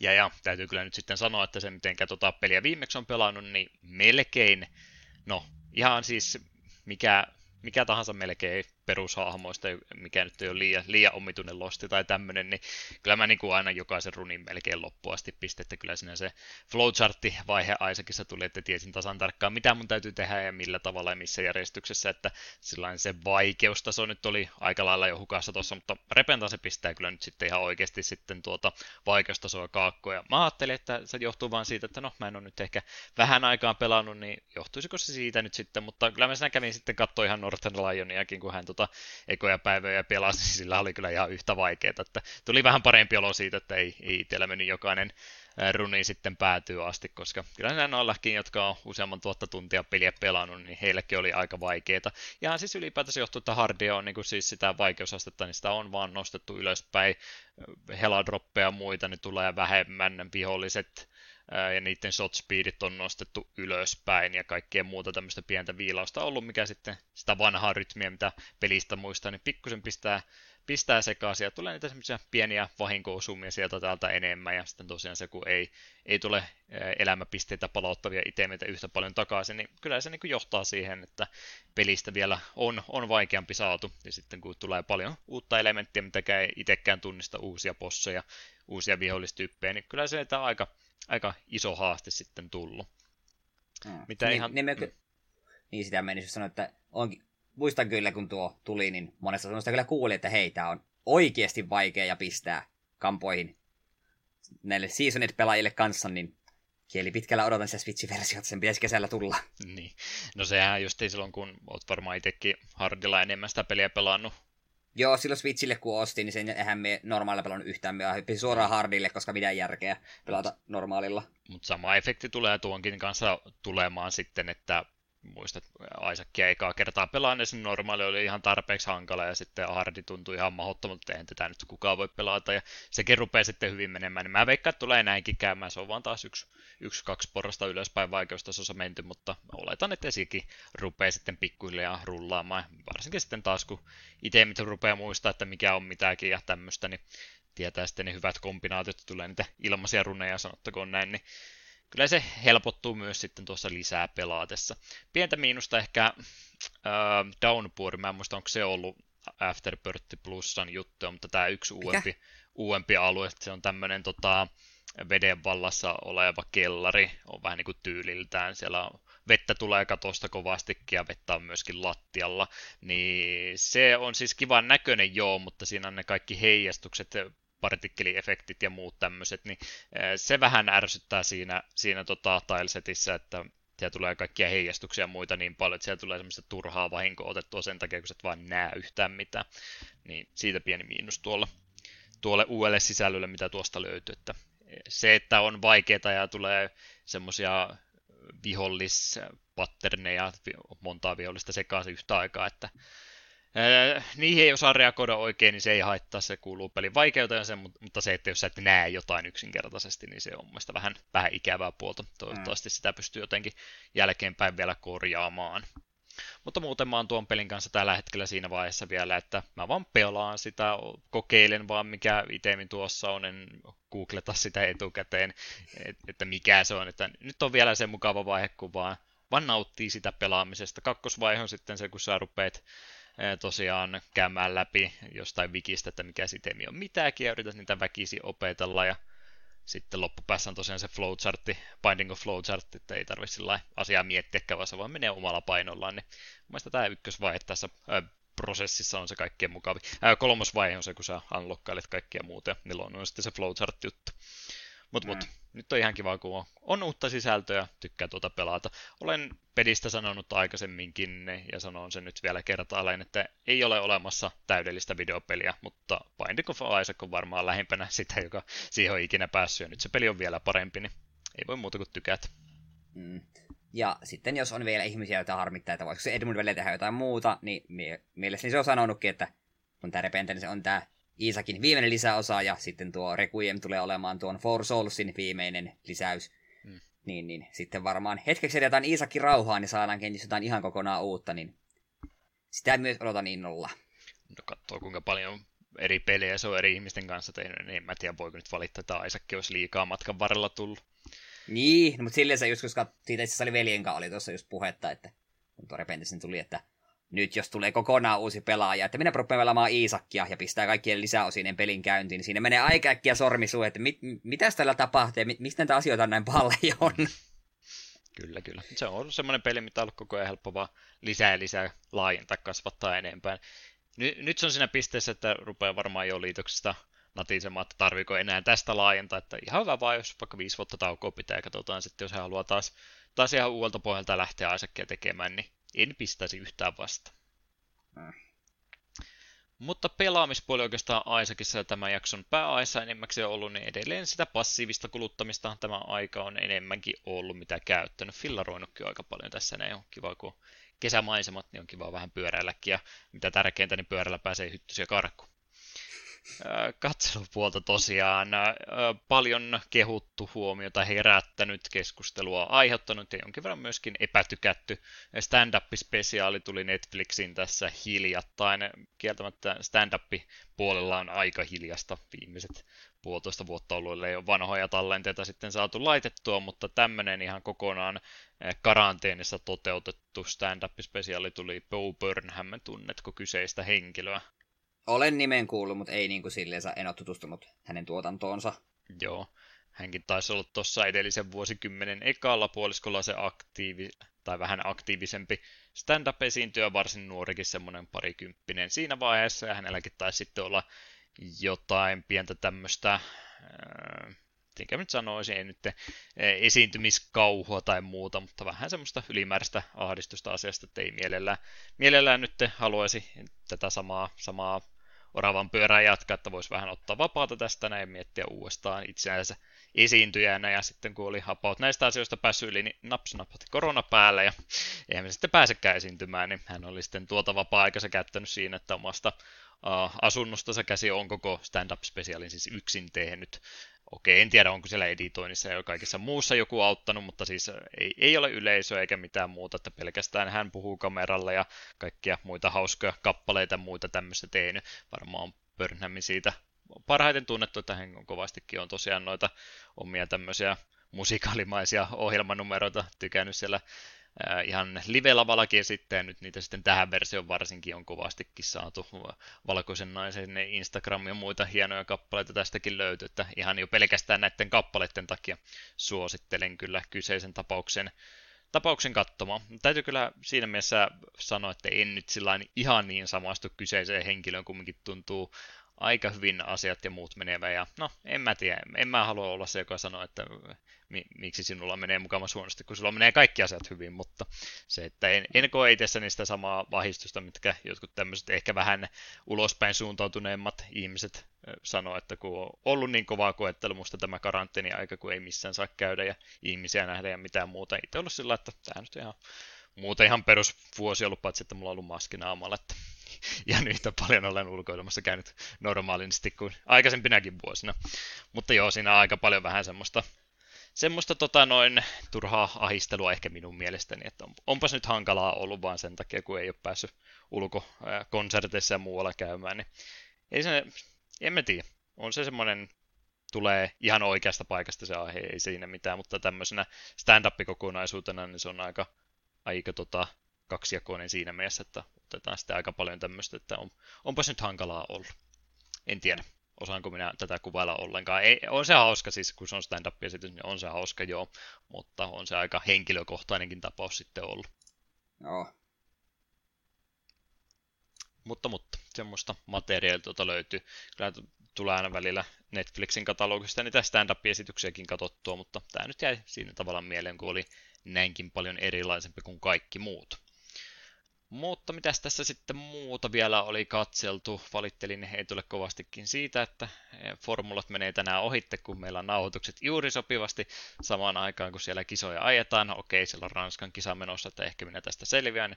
Ja, ja täytyy kyllä nyt sitten sanoa, että se mitenkä tota peliä viimeksi on pelannut, niin melkein, no ihan siis mikä... mikä tahansa melkein perushahmoista, mikä nyt ei ole liian, liian omituinen losti tai tämmöinen, niin kyllä mä niin kuin aina jokaisen runin melkein loppuun asti pistin, että kyllä siinä se flowchartti-vaihe Isaacissa tuli, että tiesin tasan tarkkaan, mitä mun täytyy tehdä ja millä tavalla ja missä järjestyksessä, että sillain se vaikeustaso nyt oli aika lailla jo hukassa tuossa, mutta Repentaan se pistää kyllä nyt sitten ihan oikeasti sitten tuota vaikeustasoa kaakkoon, ja mä ajattelin, että se johtuu vaan siitä, että no mä en ole nyt ehkä vähän aikaa pelannut, niin johtuisiko se siitä nyt sitten, mutta kyllä mä sen kävin sitten katsoa ihan Northern Lioniakin, kun hän tota ekoja päiväjä pelasi, niin sillä oli kyllä ihan yhtä vaikeaa, että tuli vähän parempi olo siitä, että ei, ei itsellä mennyt jokainen runi sitten päätyy asti, koska kyllä noillakin, jotka on useamman tuhatta tuntia peliä pelannut, niin heillekin oli aika vaikeaa. Ja siis ylipäätänsä johtuu, että hardia on niin kuin siis sitä vaikeusastetta, niin sitä on vaan nostettu ylöspäin, heladroppeja ja muita, ne tulee vähemmän, viholliset ja niiden shotspeedit on nostettu ylöspäin ja kaikkea muuta tämmöistä pientä viilausta on ollut, mikä sitten sitä vanhaa rytmiä, mitä pelistä muistaa, niin pikkusen pistää, pistää sekaisin ja tulee niitä semmoisia pieniä vahinko-osumia sieltä täältä enemmän ja sitten tosiaan se, kun ei, ei tule elämäpisteitä palauttavia itemeitä yhtä paljon takaisin, niin kyllä se niin kuin johtaa siihen, että pelistä vielä on, on vaikeampi saatu ja sitten kun tulee paljon uutta elementtiä, mitäkään ei itsekään tunnista, uusia bosseja, uusia vihollistyyppejä, niin kyllä se on aika aika iso haaste sitten tullut. Mm. Mitä niin, ihan... niin, me... mm. niin sitä meni, jos sanoin, että onkin... muistan kyllä, kun tuo tuli, niin monesta sanoista kyllä kuulin, että hei, tää on oikeasti vaikea ja pistää kampoihin näille Seasoned-pelaajille kanssa, niin kieli pitkällä odotan sitä Switch-versiota, sen pitäisi kesällä tulla. Niin. No sehän just ei silloin, kun oot varmaan itsekin hardilla enemmän sitä peliä pelannut. Joo, silloin Switchille kun ostin, niin sen eihän me normaalilla pelannut yhtään. Me hyppisin suoraan hardille, koska mitään järkeä pelata normaalilla. Mutta sama efekti tulee tuonkin kanssa tulemaan sitten, että muistat, Isaacia ekaa kertaa pelaan, ja se normaali oli ihan tarpeeksi hankala, ja sitten hardi tuntui ihan mahdottomalta, että eihän tätä nyt kukaan voi pelata, ja sekin rupeaa sitten hyvin menemään. Mä veikkaan, että tulee näinkin käymään, se on vaan taas yksi, yksi kaksi porrasta ylöspäin vaikeustasossa menty, mutta oletan, että esikin rupeaa sitten pikkuhiljaa rullaamaan, varsinkin sitten taas, kun itse mitä rupeaa muistaa, että mikä on mitäkin ja tämmöistä, niin tietää sitten ne hyvät kombinaatiot, tulee niitä ilmaisia runeja, sanottakoon näin, niin kyllä se helpottuu myös sitten tuossa lisää pelaatessa. Pientä miinusta ehkä äh, Downpour, mä en muista onko se ollut Afterbirth Plusan juttu, mutta tämä yksi uudempi, uudempi alue, se on tämmöinen tota, veden vallassa oleva kellari, on vähän niin kuin tyyliltään, siellä on vettä tulee katosta kovastikin ja vettä on myöskin lattialla, niin se on siis kivan näköinen joo, mutta siinä on ne kaikki heijastukset, partikkeliefektit ja muut tämmöiset, niin se vähän ärsyttää siinä, siinä tota tilesetissä, että siellä tulee kaikkia heijastuksia ja muita niin paljon, että siellä tulee semmoista turhaa vahinkoa otettua sen takia, kun sä et vaan näe yhtään mitään. Niin siitä pieni miinus tuolla, tuolle uudelle sisällölle, mitä tuosta löytyy. Että se, että on vaikeaa ja tulee semmoisia vihollispatterneja, montaa vihollista sekaisin yhtä aikaa, että niihin ei osaa reagoida oikein, niin se ei haittaa, se kuuluu pelin vaikeuteen, sen, mutta se, että jos sä et näe jotain yksinkertaisesti, niin se on mielestäni vähän, vähän ikävää puolta. Toivottavasti sitä pystyy jotenkin jälkeenpäin vielä korjaamaan. Mutta muuten mä oon tuon pelin kanssa tällä hetkellä siinä vaiheessa vielä, että mä vaan pelaan sitä, kokeilen vaan mikä itemin tuossa on, en googleta sitä etukäteen, että mikä se on. Että nyt on vielä se mukava vaihe, kun vaan, vaan nauttii sitä pelaamisesta. Kakkosvaihe on sitten se, kun sä rupeat tosiaan käymään läpi jostain wikistä, että mikä sitemi on mitäkin, ja yrität niitä väkisin opetella, ja sitten loppupäässä on tosiaan se flowchartti, Binding of Flowchart, että ei tarvitse sillä asiaa miettiäkään, vaan se vaan menee omalla painollaan, niin mun mielestä tämä ykkösvaihe tässä ää, prosessissa on se kaikkein mukavin. Ää, kolmosvaihe on se, kun sä unlockkailet kaikkia muuta, ja milloin on sitten se flowchart-juttu. Mut, mut, mm. nyt on ihan kiva, kun on, on uutta sisältöä, tykkää tuota pelata. Olen pelistä sanonut aikaisemminkin, ja sanon sen nyt vielä kertaalleen, että ei ole olemassa täydellistä videopeliä, mutta Binding of Isaac on varmaan lähimpänä sitä, joka siihen on ikinä päässyt, ja nyt se peli on vielä parempi, niin ei voi muuta kuin tykätä. Mm. Ja sitten jos on vielä ihmisiä, joita harmittaa, että voisiko se Edmund välillä tehdä jotain muuta, niin mie- mielestäni se on sanonutkin, että kun tämä Repentance on tämä Isaacin viimeinen lisäosa, ja sitten tuo Requiem tulee olemaan tuon Four Soulsin viimeinen lisäys. Mm. Niin, niin sitten varmaan hetkeksi edetään Isaakin rauhaan, niin saadaan kenties jotain ihan kokonaan uutta, niin sitä myös odotan innolla. No katsoo kuinka paljon eri pelejä se on eri ihmisten kanssa tehnyt, niin en mä tiedä voiko nyt valittaa, että Isaac olisi liikaa matkan varrella tullut. Niin, no, mutta silleen se just, koska siitä itse asiassa oli veljenkaan, oli tuossa just puhetta, että kun tuo Repentance tuli, että nyt jos tulee kokonaan uusi pelaaja, että minä rupean pelaamaan Isaacia ja pistää kaikkien lisäosinen pelin käyntiin, niin siinä menee aika äkkiä sormisuun, että mit, mitäs tällä tapahtuu ja mistä näitä asioita on näin paljon. Kyllä, kyllä. Se on ollut semmoinen peli, mitä on ollut koko ajan helppo vaan lisää ja lisää laajentaa, kasvattaa enempään. Nyt se on siinä pisteessä, että rupeaa varmaan jo liitoksista natisemaan, että tarviiko enää tästä laajentaa, että ihan hyvä vaan, jos vaikka viisi vuotta taukoa pitää ja katsotaan sitten, jos hän haluaa taas, taas ihan uudelta pohjalta lähteä Isaacia tekemään, niin en pistäisi yhtään vasta. Mm. Mutta pelaamispuoli oikeastaan Isaacissa ja tämän jakson pääaihe enimmäkseen on ollut, niin edelleen sitä passiivista kuluttamista tämä aika on enemmänkin ollut, mitä käyttänyt. Fillaroinutkin aika paljon tässä, näin on kiva, kun kesämaisemat, niin on kiva vähän pyöräilläkin, ja mitä tärkeintä, niin pyörällä pääsee hyttysiä karkuun. Katselupuolta tosiaan paljon kehuttu, huomiota herättänyt, keskustelua aiheuttanut ja jonkin verran myöskin epätykätty. Stand-up-spesiaali tuli Netflixiin tässä hiljattain. Kieltämättä stand-up-puolella on aika hiljasta viimeiset puolitoista vuotta ollut, ei ole vanhoja tallenteita sitten saatu laitettua, mutta tämmöinen ihan kokonaan karanteenissa toteutettu stand-up-spesiaali tuli Bo Burnhamin, tunnetko kyseistä henkilöä? Olen nimen kuullut, mutta ei niin kuin silleen, en ole tutustunut hänen tuotantoonsa. Joo, hänkin taisi olla tuossa edellisen vuosikymmenen ekalla puoliskolla se aktiivi, tai vähän aktiivisempi stand-up-esiintyjä, varsin nuorikin semmoinen parikymppinen siinä vaiheessa, ja hänelläkin taisi sitten olla jotain pientä tämmöistä, minkä nyt sanoisin, ei nyt esiintymiskauhua tai muuta, mutta vähän semmoista ylimääräistä ahdistusta asiasta, että ei mielellään, mielellään nyt haluaisi tätä samaa, samaa oravan pyörää jatkaa, että voisi vähän ottaa vapaata tästä näin ja miettiä uudestaan itseänsä esiintyjänä, ja sitten kun oli hapaut näistä asioista päässyt yli, niin naps napati korona päälle, ja eihän me sitten pääsekään esiintymään, niin hän oli sitten tuota vapaa-aikansa käyttänyt siinä, että omasta uh, asunnostansa käsi on koko stand-up-spesiaalin siis yksin tehnyt. Okei, en tiedä, onko siellä editoinnissa ja kaikessa muussa joku auttanut, mutta siis ei, ei ole yleisöä eikä mitään muuta, että pelkästään hän puhuu kameralla ja kaikkia muita hauskoja kappaleita ja muita tämmöistä tehnyt. Varmaan Burnhamin siitä parhaiten tunnettu, että hän kovastikin on tosiaan noita omia tämmöisiä musikaalimaisia ohjelmanumeroita tykännyt siellä ihan live-lavallakin sitten, ja nyt niitä sitten tähän versioon varsinkin on kovastikin saatu valkoisen naisen Instagram ja muita hienoja kappaleita tästäkin löytyy, että ihan jo pelkästään näiden kappaleiden takia suosittelen kyllä kyseisen tapauksen, tapauksen katsomaan. Täytyy kyllä siinä mielessä sanoa, että en nyt sillain ihan niin samastu kyseiseen henkilöön, kumminkin tuntuu aika hyvin asiat ja muut menevä, ja no, en mä tiedä, en mä halua olla se, joka sanoo, että mi- miksi sinulla menee mukamas huonosti, kun sulla menee kaikki asiat hyvin, mutta se, että en, en koe itsessäni sitä samaa vahdistusta, mitkä jotkut tämmöiset ehkä vähän ulospäin suuntautuneemmat ihmiset sanoo, että kun on ollut niin kovaa koettelu, musta tämä karanteeni-aika, kun ei missään saa käydä ja ihmisiä nähdä ja mitään muuta, itse ollut sillä, että tämä nyt ihan muuten ihan perusvuosi ollut, paitsi että mulla on ollut maski naamalla, että ja yhtä paljon olen ulkoilemassa käynyt normaalisti kuin aikaisempinäkin vuosina. Mutta joo, siinä on aika paljon vähän semmoista, semmoista tota noin, turhaa ahistelua ehkä minun mielestäni, että onpas nyt hankalaa ollut vaan sen takia, kun ei ole päässyt ulkokonserteissa ja muualla käymään. Niin ei se, en mä tiedä, on se semmoinen, tulee ihan oikeasta paikasta se aihe, ei siinä mitään, mutta tämmöisenä stand-up-kokonaisuutena niin se on aika, aika tota, kaksijakoinen siinä mielessä, että otetaan sitten aika paljon tämmöistä, että on, onpas nyt hankalaa ollut. En tiedä, osaanko minä tätä kuvailla ollenkaan. Ei, on se hauska siis, kun se on stand-up-esitys, niin on se hauska joo, mutta on se aika henkilökohtainenkin tapaus sitten ollut. Joo. Mutta, mutta, semmoista materiaalia tuota löytyy. Kyllä tulee aina välillä Netflixin katalogista niitä stand-up-esityksiäkin katsottua, mutta tämä nyt jäi siinä tavallaan mieleen, kun oli näinkin paljon erilaisempi kuin kaikki muut. Mutta mitäs tässä sitten muuta vielä oli katseltu? Valittelin Heitulle kovastikin siitä, että formulat menee tänään ohitte, kun meillä on nauhoitukset juuri sopivasti samaan aikaan, kun siellä kisoja ajetaan. Okei, siellä on Ranskan kisa menossa, että ehkä minä tästä selviän.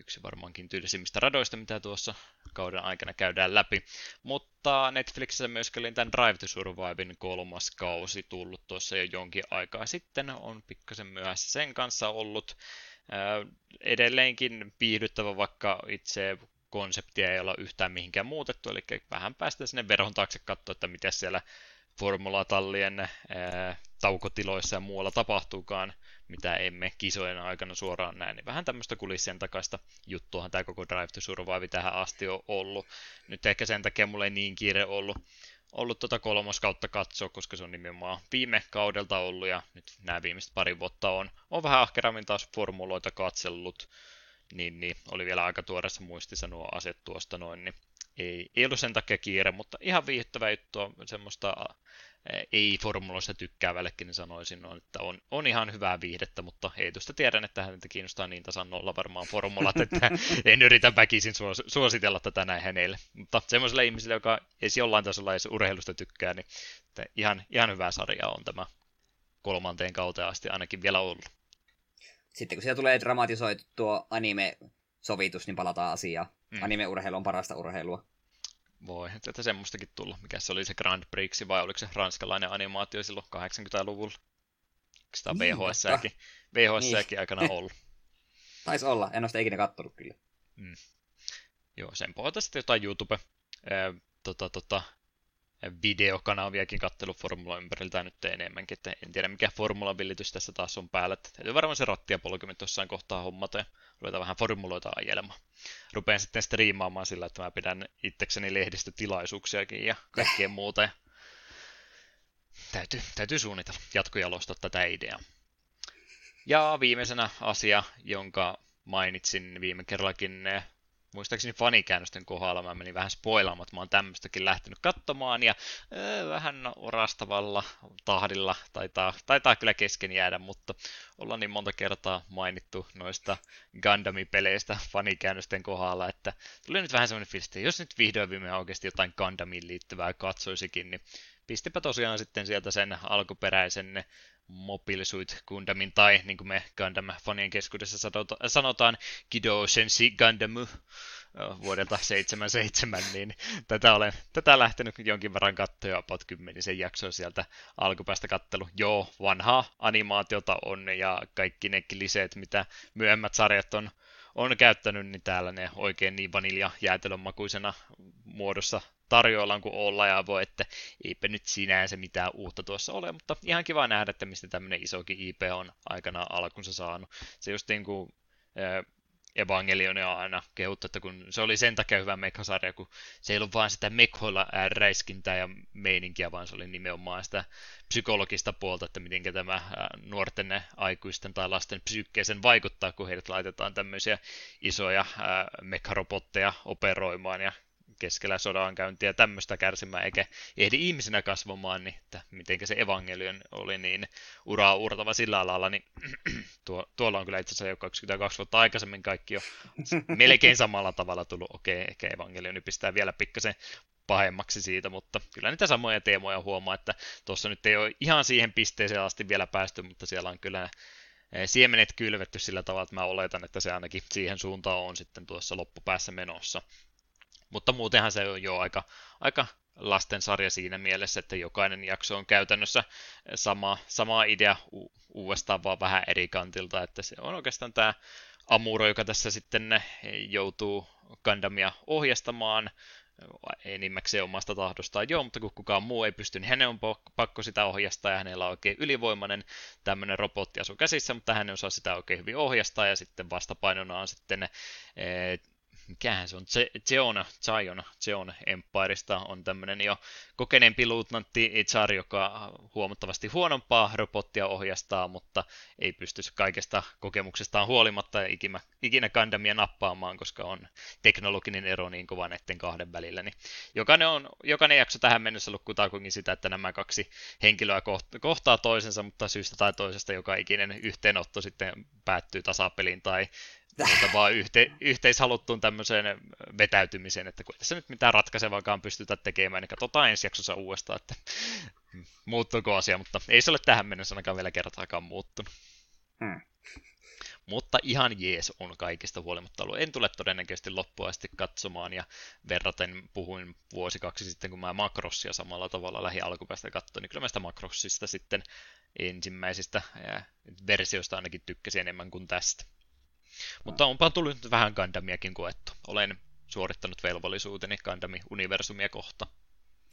Yksi varmaankin tyylisimmistä radoista, mitä tuossa kauden aikana käydään läpi. Mutta Netflixissä myöskin oli tämän Drive to Survivein kolmas kausi tullut tuossa jo jonkin aikaa sitten. On pikkasen myöhässä sen kanssa ollut. Edelleenkin viihdyttävä, vaikka itse konseptia ei olla yhtään mihinkään muutettu, eli vähän päästään sinne verhon taakse katsoa, että mitä siellä formulatallien ää, taukotiloissa ja muualla tapahtuukaan, mitä emme kisojen aikana suoraan näe, niin vähän tämmöistä kulissien takaista juttuahan tämä koko Drive to Survive tähän asti on ollut. Nyt ehkä sen takia mulla ei niin kiire ollut. ollut tuota kolmoskautta katsoa, koska se on nimenomaan viime kaudelta ollut, ja nyt nämä viimeiset pari vuotta on, on vähän ahkerammin taas formuloita katsellut, niin, niin oli vielä aika tuoreessa muistissa nuo asiat tuosta noin, niin ei, ei ollut sen takia kiire, mutta ihan viihdyttävä juttu on semmoista ei-formuloista tykkäävällekin, niin sanoisin, että on, on ihan hyvää viihdettä, mutta Heitusta tiedän, että häntä kiinnostaa niin tasan nolla varmaan formulat, että en yritä väkisin suositella tätä näin hänelle. Mutta semmoiselle ihmiselle, joka ei jollain tasolla edes urheilusta tykkää, niin ihan, ihan hyvää sarjaa on tämä kolmanteen kauteen asti ainakin vielä ollut. Sitten kun siellä tulee dramatisoitu tuo anime-sovitus, niin palataan asiaan. Mm. Anime-urheilu on parasta urheilua. Voi, että semmoistakin tulla. Mikä se oli se Grand Prix, vai oliko se ranskalainen animaatio silloin kahdeksankymmentäluvulla? Eikö sitä niin, V H S-säkin, V H S-säkin niin. Aikana ollut? Taisi olla, en ole sitä ikinä kattonut kyllä. Mm. Joo, sen pohjalta sitten jotain YouTube ää, tota, tota, videokanaviakin katsellut formula ympäriltä nyt enemmänkin. Että en tiedä mikä formulavillitys tässä taas on päällä. Täytyy varmaan se rattia polkimit jossain kohtaa hommata ja ruvetaan vähän formuloita ajelemaan. Rupean sitten striimaamaan sillä, että mä pidän itsekseni lehdistötilaisuuksiakin ja kaikkea muuta. Ja täytyy, täytyy suunnitella, jatkojalostaa tätä ideaa. Ja viimeisenä asia, jonka mainitsin viime kerrallakin, muistaakseni fanikäännösten kohdalla mä menin vähän spoilaamaan, että mä oon tämmöistäkin lähtenyt katsomaan ja öö, vähän orastavalla tahdilla taitaa, taitaa kyllä kesken jäädä, mutta ollaan niin monta kertaa mainittu noista Gundam-peleistä fanikäännösten kohdalla, että tuli nyt vähän semmoinen fiilis, että jos nyt vihdoin viimein oikeasti jotain Gundamiin liittyvää katsoisikin, niin pistipä tosiaan sitten sieltä sen alkuperäisen Mobile Suit Gundamin, tai niin kuin me Gundam-fanien keskuudessa sanotaan, Kido Senshi Gundamu vuodelta seitsemänkymmentäseitsemän, niin tätä olen tätä lähtenyt jonkin verran katsoa ja about kymmenisen jaksoa sieltä alkupäästä kattelu. Joo, vanhaa animaatiota on, ja kaikki ne kliseet, mitä myöhemmät sarjat on, on käyttänyt, niin täällä ne oikein niin vanilja-jäätelönmakuisena muodossa tarjoillaan kuin olla ja voi, että eipä nyt sinänsä mitään uutta tuossa ole, mutta ihan kiva nähdä, että mistä tämmöinen isokin I P on aikanaan alkunsa saanut. Se just niin kuin Evangelionia aina kehuttu, että kun se oli sen takia hyvä mekkasarja, kun se ei ollut vaan sitä mekhoilla räiskintää ja meininkiä, vaan se oli nimenomaan sitä psykologista puolta, että miten tämä nuorten aikuisten tai lasten psyykkeeseen vaikuttaa, kun heidät laitetaan tämmöisiä isoja mekharobotteja operoimaan ja keskellä sodankäyntiä tämmöistä kärsimään, eikä ehdi ihmisenä kasvamaan, niin että mitenkä se Evangelion oli niin uraa uurtava sillä alalla, niin tuo, tuolla on kyllä itse asiassa jo kaksikymmentäkaksi vuotta aikaisemmin kaikki jo melkein samalla tavalla tullut. Okei, ehkä Evangelioni pistää vielä pikkasen pahemmaksi siitä, mutta kyllä niitä samoja teemoja huomaa, että tuossa nyt ei ole ihan siihen pisteeseen asti vielä päästy, mutta siellä on kyllä siemenet kylvetty sillä tavalla, että mä oletan, että se ainakin siihen suuntaan on sitten tuossa loppupäässä menossa. Mutta muutenhan se on jo aika, aika lastensarja siinä mielessä, että jokainen jakso on käytännössä sama, sama idea u- uudestaan vaan vähän eri kantilta, että se on oikeastaan tämä Amuro, joka tässä sitten joutuu Gundamia ohjastamaan enimmäkseen omasta tahdostaan. Joo, mutta kun kukaan muu ei pysty, niin hänen on pakko sitä ohjastaa ja hänellä on oikein ylivoimainen tämmöinen robotti asuu käsissä, mutta hän osaa sitä oikein hyvin ohjastaa ja sitten vastapainona on sitten ee, mikähän se on? Zeon, Zion, Zeon Empireista on tämmöinen jo kokeneempi luutnantti Tsar, joka huomattavasti huonompaa robottia ohjastaa, mutta ei pysty kaikesta kokemuksestaan huolimatta ikinä, ikinä Gundamia nappaamaan, koska on teknologinen ero niin kova näiden kahden välillä. Niin jokainen, on, jokainen jakso tähän mennessä ollut kutakuinkin sitä, että nämä kaksi henkilöä kohtaa toisensa, mutta syystä tai toisesta joka ikinen yhteenotto sitten päättyy tasapeliin tai mutta vaan yhte, yhteishaluttuun tämmöiseen vetäytymiseen, että kun ei tässä nyt mitään ratkaisevaakaan pystytä tekemään, niin katsotaan ensi jaksossa uudestaan, että muuttuuko asia, mutta ei se ole tähän mennessä ainakaan vielä kertaakaan muuttunut. Hmm. Mutta ihan jees on kaikista huolimatta ollut. En tule todennäköisesti loppua asti katsomaan, ja verraten puhuin vuosi kaksi sitten, kun mä Macrossia samalla tavalla lähi alkupäästä katsoin, niin kyllä mä sitä Macrossista sitten ensimmäisistä versioista ainakin tykkäsin enemmän kuin tästä. Mutta onpa tullut vähän Gundamiakin koettu. Olen suorittanut velvollisuuteni Gundam-universumia kohta.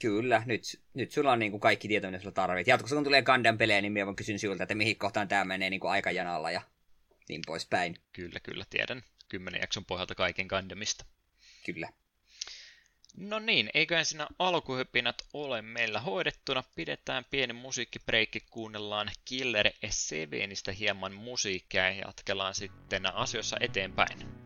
Kyllä, nyt, nyt sulla on niin kuin kaikki tieto, mitä sulla tarvitsee. Jatkossa kun tulee Gundam-pelejä, niin minä vaan kysyn sinulta, että mihin kohtaan tämä menee niin kuin aikajanalla ja niin poispäin. Kyllä, kyllä, tiedän. Kymmenen jakson pohjalta kaiken Gundamista. Kyllä. No niin, eiköhän siinä alkuhypinät ole meillä hoidettuna. Pidetään pieni musiikkipreikki, kuunnellaan Killer sevenistä hieman musiikkia ja jatkellaan sitten asioissa eteenpäin.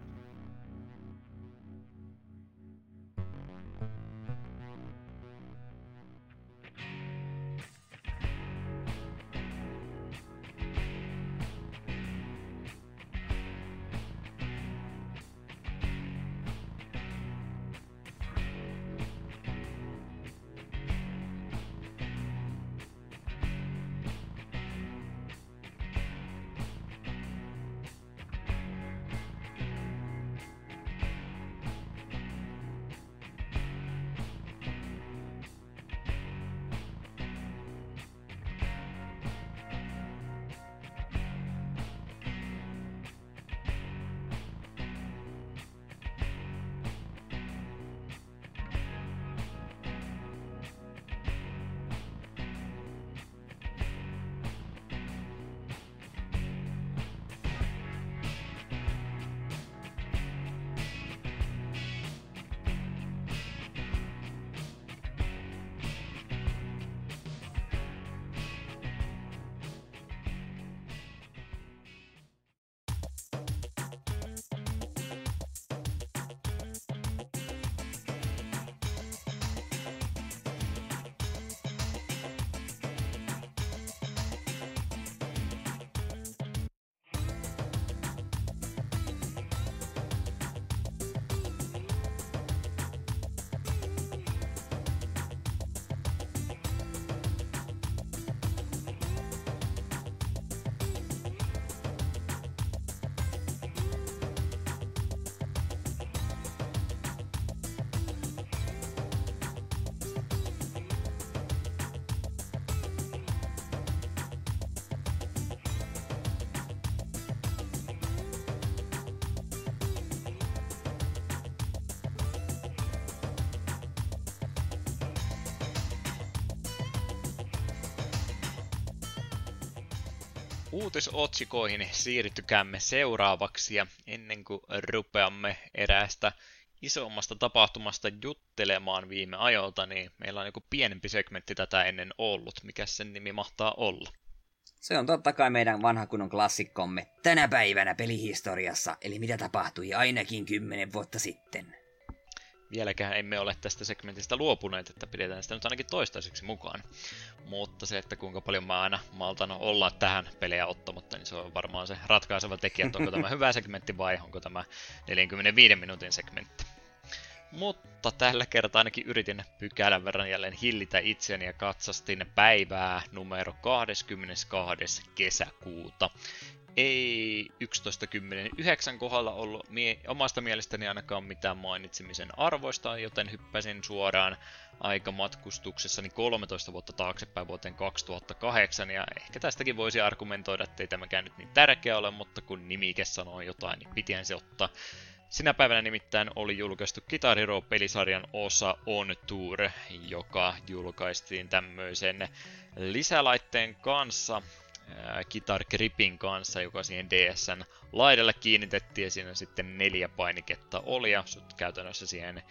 Uutisotsikoihin siirtykäämme seuraavaksi, ja ennen kuin rupeamme eräästä isommasta tapahtumasta juttelemaan viime ajoilta, niin meillä on joku pienempi segmentti tätä ennen ollut. Mikäs sen nimi mahtaa olla? Se on totta kai meidän vanha kunnon klassikkomme tänä päivänä pelihistoriassa, eli mitä tapahtui ainakin kymmenen vuotta sitten. Vieläkään emme ole tästä segmentistä luopuneet, että pidetään sitä nyt ainakin toistaiseksi mukaan. Mutta se, että kuinka paljon mä aina maltan olla tähän pelejä ottamatta, niin se on varmaan se ratkaiseva tekijä, että onko tämä hyvä segmentti vai onko tämä neljänkymmenenviiden minuutin segmentti. Mutta tällä kertaa ainakin yritin pykälän verran jälleen hillitä itseäni ja katsastin päivää numero kahdeskymmenestoinen kesäkuuta. Ei yksitoista kymmenen yhdeksän kohdalla ollut mie- omasta mielestäni ainakaan mitään mainitsemisen arvoista, joten hyppäsin suoraan aikamatkustuksessani kolmetoista vuotta taaksepäin vuoteen kaksituhattakahdeksan, ja ehkä tästäkin voisi argumentoida, että ei tämäkään nyt niin tärkeä ole, mutta kun nimike sanoo jotain, niin pitihän se ottaa. Sinä päivänä nimittäin oli julkaistu Guitar Hero-pelisarjan osa On Tour, joka julkaistiin tämmöisen lisälaitteen kanssa, Guitar Gripin kanssa, joka siihen D S:n laidalla kiinnitettiin, ja siinä sitten neljä painiketta oli, ja sut käytännössä siihen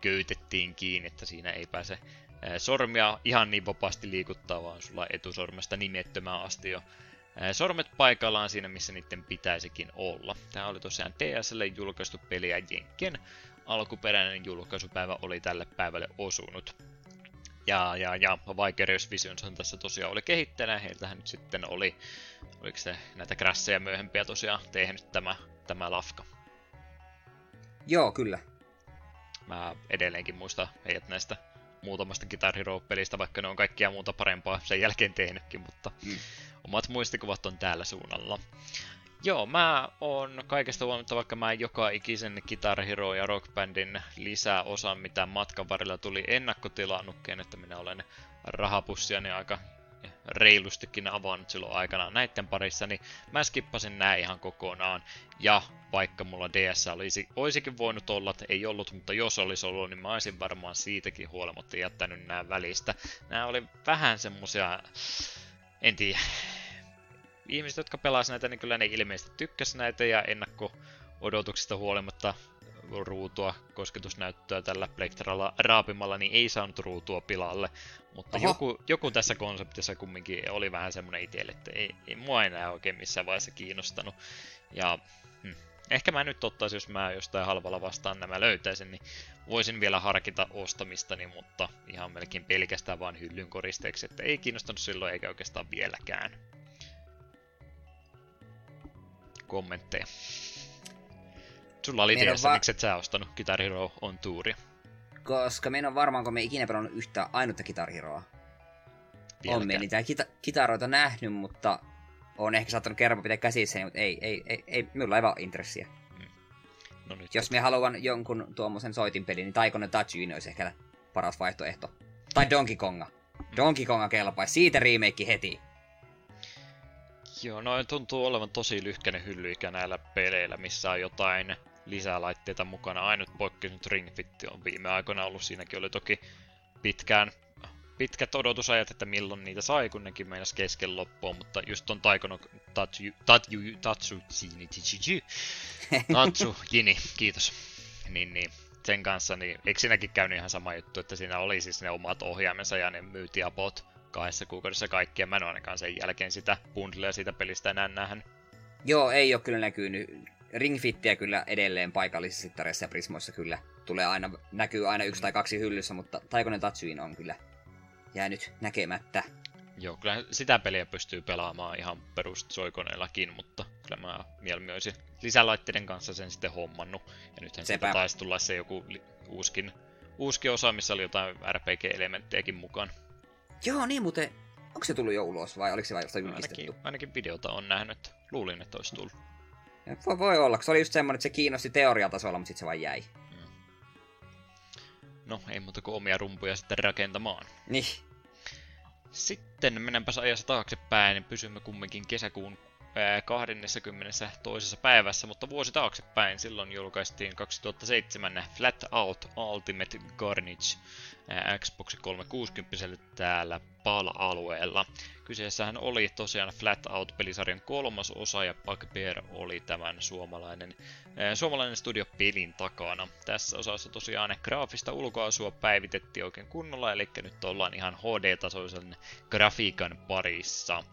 köytettiin kiinni, että siinä ei pääse sormia ihan niin vapaasti liikuttaa, vaan sulla etusormesta nimettömään asti jo sormet paikallaan siinä, missä niiden pitäisikin olla. Tämä oli tosiaan D S:lle julkaistu peli, ja Jenkkien alkuperäinen julkaisupäivä oli tälle päivälle osunut. Ja, ja, ja Vicarious Visionshan tässä tosiaan oli kehittäjänä, heiltähän nyt sitten oli, oliko se näitä crasheja myöhempiä tosiaan tehnyt tämä tämä lafka. Joo, kyllä. Mä edelleenkin muistan heidät näistä muutamasta Guitar Hero-pelistä, vaikka ne on kaikkia muuta parempaa sen jälkeen tehnytkin, mutta mm. omat muistikuvat on täällä suunnalla. Joo, mä oon kaikesta huolimatta, vaikka mä joka ikisen Guitar Hero ja Rock Bandin lisäosan, mitä matkan varrella tuli ennakkotilannukkeen, että minä olen rahapussiani aika reilustikin avannut silloin aikanaan näiden parissa, niin mä skippasin nää ihan kokonaan. Ja vaikka mulla D S olisi, olisikin voinut olla, että ei ollut, mutta jos olisi ollut, niin mä olisin varmaan siitäkin huolimatta jättänyt nää välistä. Nää oli vähän semmosia, en tiedä. Ihmiset, jotka pelasivat näitä, niin kyllä ne ilmeisesti tykkäsivät näitä ja ennakko-odotuksista huolimatta ruutua, kosketusnäyttöä tällä plektralla raapimalla, niin ei saanut ruutua pilalle. Mutta joku, joku tässä konseptissa kumminkin oli vähän semmoinen itselle, että ei, ei mua enää oikein missään vaiheessa kiinnostanut. Ja hm, ehkä mä nyt ottaisin, jos mä jostain halvalla vastaan nämä löytäisin, niin voisin vielä harkita ostamistani, mutta ihan melkein pelkästään vaan hyllyn koristeeksi, että ei kiinnostanut silloin eikä oikeastaan vieläkään. Kommentteja. Sulla oli tiedossa, va- miksi et sä ostanut Guitar Hero on Touria. Koska me en ole varmaan, kun me ei ikinä pelannut yhtään ainutta Guitar Heroa. On me niitä kita- kitaroita nähnyt, mutta on ehkä saattanut kerran pitää käsissäni, mutta ei, ei, ei, ei, minulla ei vaan intressiä. Hmm. No nyt jos me haluan jonkun tuommoisen soitinpelin, niin Taikon Tajin olisi ehkä paras vaihtoehto. Tai Donkey Konga. Hmm. Donkey Konga kelpaisi, siitä remake heti. Joo, noin tuntuu olevan tosi lyhkäinen hyllyikä näillä peleillä, missä on jotain lisälaitteita mukana. Ainut poikkeus nyt Ring Fit on viime aikoina ollut. Siinäkin oli toki pitkään, pitkät odotusajat, että milloin niitä sai, kun nekin meinas kesken loppuun. Mutta just ton Taikono Tatsu... Tatsu... Tatsu... Tatsu... Jini, kiitos. Niin, niin. Sen kanssa, niin eikö siinäkin käynyt ihan sama juttu, että siinä oli siis ne omat ohjaimensa ja ne myytiapot kahdessa kuukaudessa kaikkia. Mä en ole ainakaan sen jälkeen sitä bundlea siitä pelistä enää nähnyt. Joo, ei ole kyllä näkynyt. Ring Fittiä kyllä edelleen paikallisissa sittareissa ja prismoissa kyllä tulee aina, näkyy aina yksi mm. tai kaksi hyllyssä, mutta Taikonen Tatsuin on kyllä jäänyt näkemättä. Joo, kyllä sitä peliä pystyy pelaamaan ihan perus soikoneellakin, mutta kyllä mä mieluummin olisin lisälaitteiden kanssa sen sitten hommannut. Ja nythän sitä taisi tulla se joku uuskin, uuskin osa, missä oli jotain R P G-elementtejäkin mukaan. Joo, niin muuten. Onko se tullut jo ulos vai oliko se vain jostain julkistettu? Ainakin, ainakin videota on nähnyt. Luulin, että olisi tullut. Ja voi, voi olla, se oli just semmoinen, että se kiinnosti teoriatasolla, mutta sitten se vain jäi. Hmm. No, ei muuta kuin omia rumpuja sitten rakentamaan. Niin. Sitten mennäänpäs ajassa taaksepäin, niin pysymme kumminkin kesäkuun ää, kahdeskymmenestoinen päivässä, mutta vuosi taaksepäin. Silloin julkaistiin kaksituhattaseitsemän Flat Out Ultimate Carnage Xbox kolmesataakuusikymmentä täällä P A L-alueella. Kyseessähän oli tosiaan Flat Out-pelisarjan kolmas osa ja Bugbear oli tämän suomalainen, äh, suomalainen studio pelin takana. Tässä osassa tosiaan graafista ulkoasua päivitettiin oikein kunnolla, eli nyt ollaan ihan H D-tasoisen grafiikan parissa.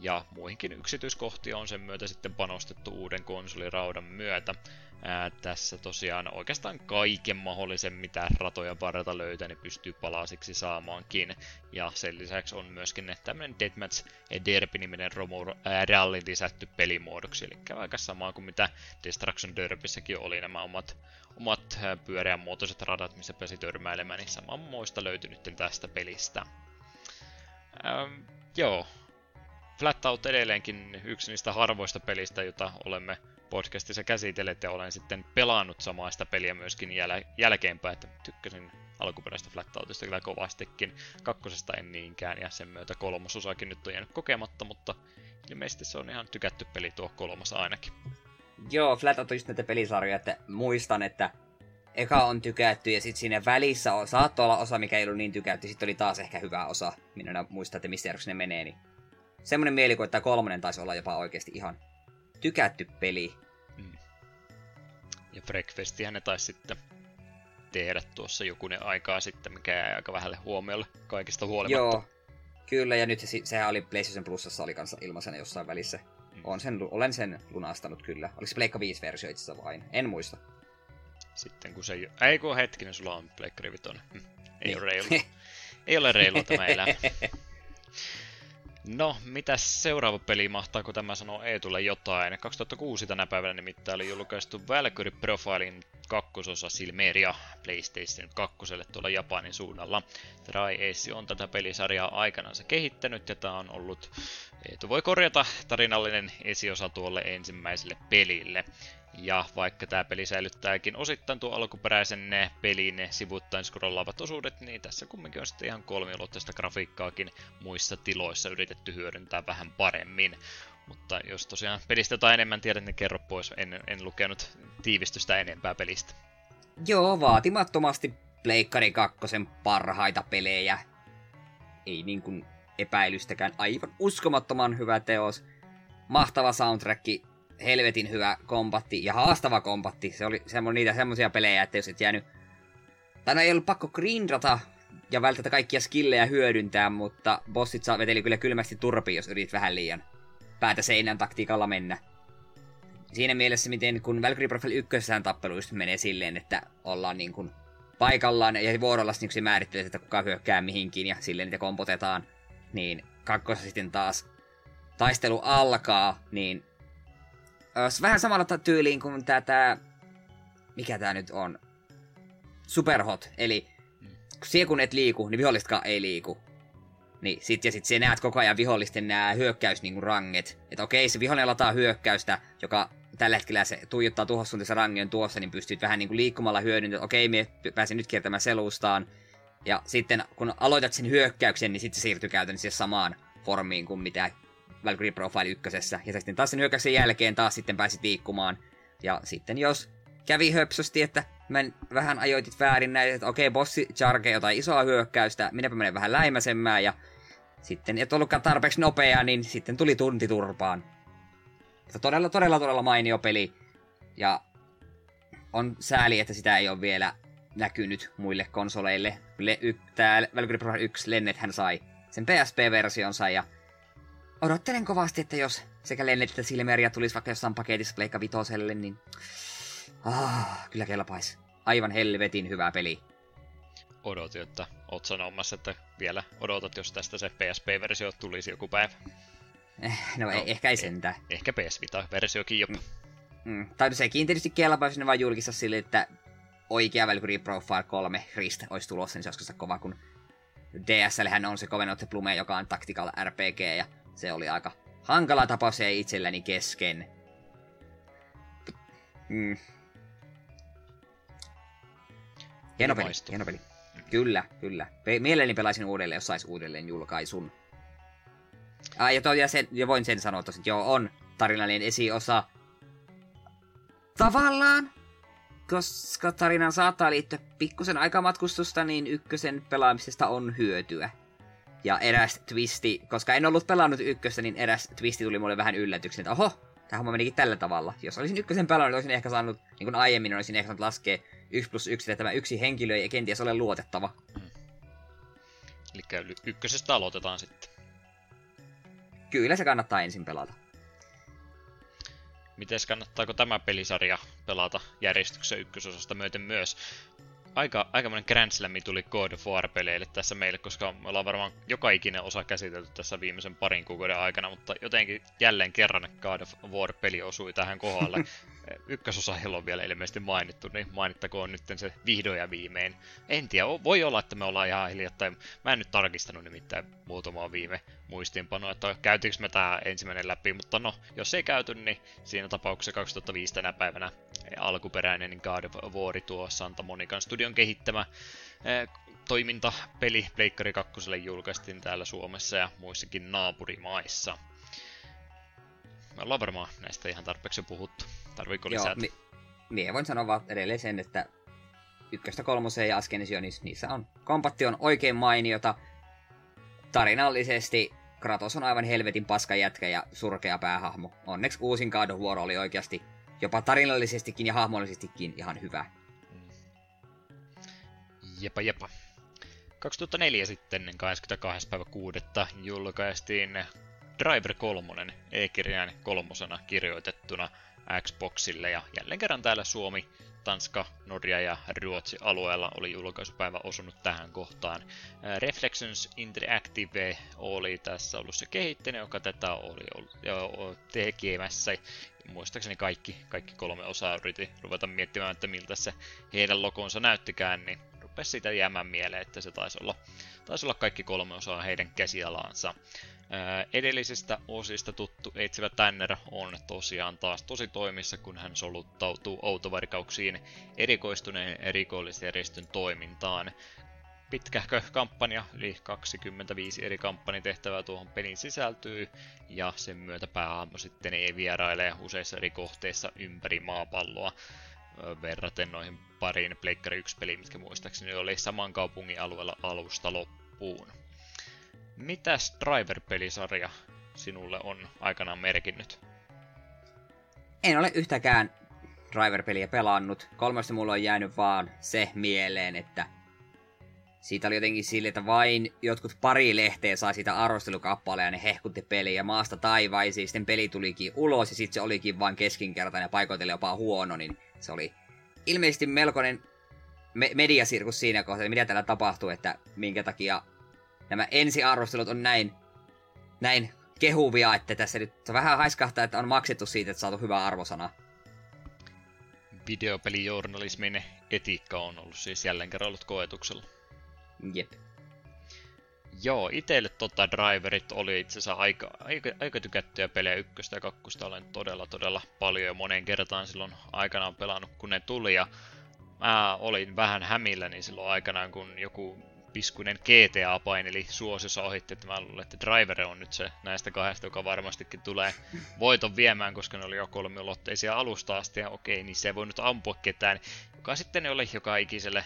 Ja muihinkin yksityiskohtia on sen myötä sitten panostettu uuden konsoliraudan myötä. Ää, tässä tosiaan oikeastaan kaiken mahdollisen, mitä ratoja varrelta löytää, ne pystyy palasiksi saamaankin. Ja sen lisäksi on myöskin tämmönen Deathmatch Derby-niminen Romo-rallin lisätty pelimuodoksi. Eli aika samaa kuin mitä Destruction Derbyssäkin oli nämä omat, omat pyöreän muotoiset radat, missä pääsi törmäilemään, niin samanmoista löytyi nyt tästä pelistä. Ähm, joo. Flat Out edelleenkin yksi niistä harvoista pelistä, jota olemme podcastissa käsitelleet, ja olen sitten pelannut samaista peliä myöskin jäl- jälkeenpäin, että tykkäsin alkuperäistä Flat Outista kyllä kovastikin, kakkosesta en niinkään, ja sen myötä kolmososakin nyt on jäänyt kokematta, mutta ilmeisesti se on ihan tykätty peli tuo kolmas ainakin. Joo, Flat Out on just näitä pelisarjoja, että muistan, että eka on tykätty, ja sitten siinä välissä on, saattoi olla osa, mikä ei ollut niin tykätty, sitten oli taas ehkä hyvä osa, minä muistan, että mistä järjestä ne menee, niin semmoinen mielikuva, että kolmonen taisi olla jopa oikeasti ihan tykätty peli. Mm. Ja Breakfestihän ne taisi sitten tehdä tuossa jokunen aikaa sitten, mikä jäi aika vähälle huomiolle kaikista huolimatta. Joo, kyllä, ja nyt se, sehän oli PlayStation Plusassa oli kanssa ilmaisena jossain välissä. Mm. On sen, olen sen lunastanut kyllä. Oliko se Pleikka viisi-versio itse asiassa vain? En muista. Sitten kun se... Ei kun hetkinen, sulla on Pleikkari viisi. Hm. Ei, niin. ole reilu. Ei ole reilua tämä elämä. No, mitäs seuraava peli, mahtaako tämä sanoa Eetulle jotain? kaksituhattakuusi tänä päivänä nimittäin oli julkaistu Valkyrie Profilein kakkososa Silmeria PlayStation kaksi tuolla Japanin suunnalla. Tri-Ace on tätä pelisarjaa aikanansa kehittänyt ja tämä on ollut, Eetu voi korjata, tarinallinen esiosa tuolle ensimmäiselle pelille. Ja vaikka tämä peli säilyttääkin osittain tuon alkuperäisen pelin sivuittain scrollaavat osuudet, niin tässä kumminkin on sitten ihan kolmiulotteista grafiikkaakin muissa tiloissa yritetty hyödyntää vähän paremmin. Mutta jos tosiaan pelistä jotain enemmän tiedät, niin kerro pois. En, en lukenut tiivistystä enempää pelistä. Joo, vaatimattomasti Pleikkari kakkosen parhaita pelejä. Ei niin kuin epäilystäkään, aivan uskomattoman hyvä teos. Mahtava soundtracki. Helvetin hyvä kombatti ja haastava kombatti. Se oli semmo, niitä semmoisia pelejä, että jos et jäänyt... Tai no ei ollut pakko grindata ja välttää kaikkia skillejä hyödyntää, mutta bossit saa veteli kyllä kylmästi turpiin, jos yritit vähän liian päätä seinän taktiikalla mennä. Siinä mielessä, miten kun Valkyrie Profile ykkössään tappelu just menee silleen, että ollaan niin kuin paikallaan ja vuorolla niin se määrittelee, että kuka hyökkää mihinkin ja silleen niitä kompotetaan, niin kakkossa sitten taas taistelu alkaa, niin vähän samalla tyyliin kuin tätä, mikä tää nyt on, Superhot, eli siihen kun et liiku, niin vihollisetkaan ei liiku. Niin sit ja sit sä näet koko ajan vihollisten nää hyökkäys niinku ranget. Et okei, se vihollinen lataa hyökkäystä, joka tällä hetkellä se tuijottaa tuhossuuntaisen rangen tuossa, niin pystyt vähän niinku liikkumalla hyödyntämään, okei, me pääsen nyt kiertämään selustaan. Ja sitten kun aloitat sen hyökkäyksen, niin sit se siirtyy käytännössä samaan formiin kuin mitä Valkyrie Profile ykkösessä, ja sitten taas sen hyökkäyksen jälkeen taas sitten pääsit liikkumaan. Ja sitten jos kävi höpsösti, että mä vähän ajoitit väärin näin, että okei, okay, bossi charge jotain isoa hyökkäystä, minäpä menen vähän läimäsemmään, ja sitten et ollutkaan tarpeeksi nopeaa, niin sitten tuli tunti turpaan. Mutta todella, todella, todella mainio peli, ja on sääli, että sitä ei ole vielä näkynyt muille konsoleille. Le- y- Tää Valkyrie Profile yksi Lennethän sai sen P S P-versionsa, ja odottelen kovasti, että jos sekä Lennet että Silmeria tulisi vaikka jossain paketissa Pleikka Vitoselle, niin ah, kyllä kelpaisi. Aivan helvetin hyvä peli. Odotin, että oot sanomassa, että vielä odotat, jos tästä se P S P-versio tulisi joku päivä. Eh, no, no e- ehkä ei sentään. Eh, ehkä P S Vita-versiokin jopa. Mm, mm. Tai sekin tietysti kelpaisi, ne vaan julkista sille, että oikea Valkyrie Profile kolme Christ olisi tulossa, niin se olisi kova, kun D S L:hän on se Covenote Plume, joka on tactical R P G, ja se oli aika hankala tapa se itselläni kesken. Mm. Hieno peli, hieno peli. Kyllä, kyllä. Mielelläni pelaisin uudelleen, jos sais uudelleen julkaisun. Ah, ja, to, ja, sen, ja voin sen sanoa tosin, että joo, on tarinallinen esiosa. Tavallaan, koska tarinaan saattaa liittyä pikkusen aikamatkustusta, niin ykkösen pelaamisesta on hyötyä. Ja eräs twisti, koska en ollut pelannut ykköstä, niin eräs twisti tuli mulle vähän yllätyksen, että oho, tämä homma menikin tällä tavalla. Jos olisin ykkösen pelannut, olisin ehkä saanut, niin kuin aiemmin olisin ehkä saanut laskea yksi plus yksi, että tämä yksi henkilö ei kenties ole luotettava. Hmm. Eli ykkösestä aloitetaan sitten. Kyllä se kannattaa ensin pelata. Mites kannattaako tämä pelisarja pelata järjestyksen ykkösosasta myöten myös? Aika, aikamoinen Grand Slami tuli God of War-peleille tässä meille, koska me ollaan varmaan joka ikinen osa käsitelty tässä viimeisen parin kuukauden aikana, mutta jotenkin jälleen kerran God of War-peli osui tähän kohdalle. Ykkösosa ei ole vielä ilmeisesti mainittu, niin mainittakoon nyt se vihdoin ja viimein. En tiedä, voi olla, että me ollaan ihan hiljattain. Mä en nyt tarkistanut nimittäin muutamaa viime muistiinpanoa, että käytiinkö me tää ensimmäinen läpi, mutta no, jos ei käyty, niin siinä tapauksessa kaksituhattaviisi tänä päivänä alkuperäinen God of War tuo Santa Monican studion kehittämä eh, toimintapeli Pleikkari kakkoselle julkaistiin täällä Suomessa ja muissakin naapurimaissa. Me ollaan varmaan näistä ihan tarpeeksi puhuttu. Tarviiko lisätä? Joo, mi- mie voin sanoa vaan edelleen sen, että ykköstä kolmoseen ja Ascension, niissä on. Kombatti on oikein mainiota. Tarinallisesti Kratos on aivan helvetin paska jätkä ja surkea päähahmo. Onneksi uusin God of War oli oikeasti jopa tarinallisestikin ja hahmollisestikin ihan hyvä. Jepa jepa. kaksituhattaneljä sitten, kahdeskymmenestoinen kuudetta julkaistiin Driver kolme, e-kirjain kolmosena kirjoitettuna Xboxille ja jälleen kerran täällä Suomi Tanska, Norja ja Ruotsi alueella oli julkaisupäivä osunut tähän kohtaan. Reflections Interactive oli tässä ollut se kehittäjä, joka tätä oli ollut tekemässä. Muistaakseni kaikki, kaikki kolme osaa yritti ruveta miettimään, että miltä se heidän logonsa näyttikään, niin rupesi siitä jäämään mieleen, että se taisi olla, taisi olla kaikki kolme osaa heidän käsialaansa. Edellisistä osista tuttu etsivä Tanner on tosiaan taas tosi toimissa, kun hän soluttautuu autovarikauksiin erikoistuneen rikollisjärjestön toimintaan. Pitkähkö kampanja, yli kaksikymmentäviisi eri kampanjatehtävää tuohon pelin sisältyy, ja sen myötä päähahmo sitten ei vieraile useissa eri kohteissa ympäri maapalloa. Verraten noihin pariin Pleikkari yksi peliin, mitkä muistaakseni oli saman kaupungin alueella alusta loppuun. Mitäs Driver-pelisarja sinulle on aikanaan merkinnyt? En ole yhtäkään Driver-peliä pelannut. Kolmesta mulla on jäänyt vaan se mieleen, että siitä oli jotenkin sille, että vain jotkut pari lehteä sai sitä arvostelukappaleja ja ne hehkutti peliä maasta taivaisiin. Sitten peli tulikin ulos ja sitten se olikin vain keskinkertainen ja paikoitellen jopa huono, niin se oli ilmeisesti melkoinen me- mediasirkus siinä kohtaa, mitä täällä tapahtuu, että minkä takia nämä ensiarvostelut on näin, näin kehuvia, että tässä nyt vähän haiskahtaa, että on maksettu siitä, että saatu hyvää arvosanaa. Videopelijournalismin etiikka on ollut siis jälleen kerran ollut koetuksella. Jep. Joo, itselle tota Driverit oli itse asiassa aika, aika, aika tykättyjä pelejä, ykköstä ja kakkosta olen todella todella paljon ja moneen kertaan silloin aikanaan pelannut, kun ne tuli, ja mä olin vähän hämilläni silloin aikanaan, kun joku piskuinen G T A paineli suosiossa ohitti, että mä luulen, että Driver on nyt se näistä kahdesta, joka varmastikin tulee voiton viemään, koska ne oli jo kolmiulotteisia alusta asti, ja okei, niin se ei voinut ampua ketään, joka sitten ei ole joka ikiselle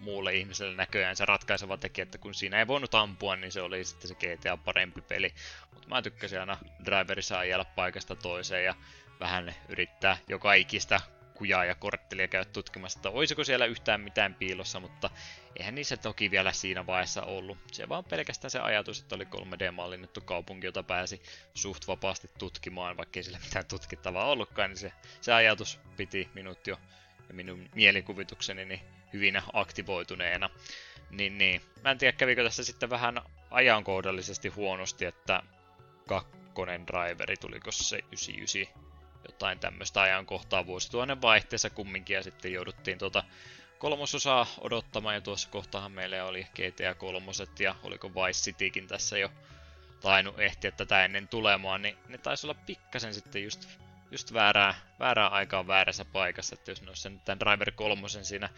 muulle ihmiselle näköjään se ratkaiseva tekijä, että kun siinä ei voinut ampua, niin se oli sitten se G T A parempi peli. Mutta mä tykkäsin aina Driverissa ajella paikasta toiseen ja vähän yrittää joka ikistä kujaa ja korttelia käydä tutkimassa, että olisiko siellä yhtään mitään piilossa, mutta eihän niissä toki vielä siinä vaiheessa ollut. Se vaan pelkästään se ajatus, että oli kolme D-mallinnettu kaupunki, jota pääsi suht vapaasti tutkimaan, vaikkei sillä mitään tutkittavaa ollutkaan, niin se, se ajatus piti minut jo ja minun mielikuvitukseni niin hyvinä aktivoituneena. Niin, niin. Mä en tiedä, kävikö tässä sitten vähän ajankohdallisesti huonosti, että kakkonen Driveri, tuliko se yhdeksänkymmentäyhdeksän jotain tämmöistä ajankohtaa vuosituhannen vaihteessa kumminkin, ja sitten jouduttiin tuota kolmososaa odottamaan, ja tuossa kohtahan meillä oli G T A kolmoset, ja oliko Vice Citykin tässä jo tainnut ehtiä tätä ennen tulemaan, niin ne taisi olla pikkasen sitten just just väärää, väärää aikaa väärässä paikassa, että jos ne olisi sen tämän Driver kolmosen siinä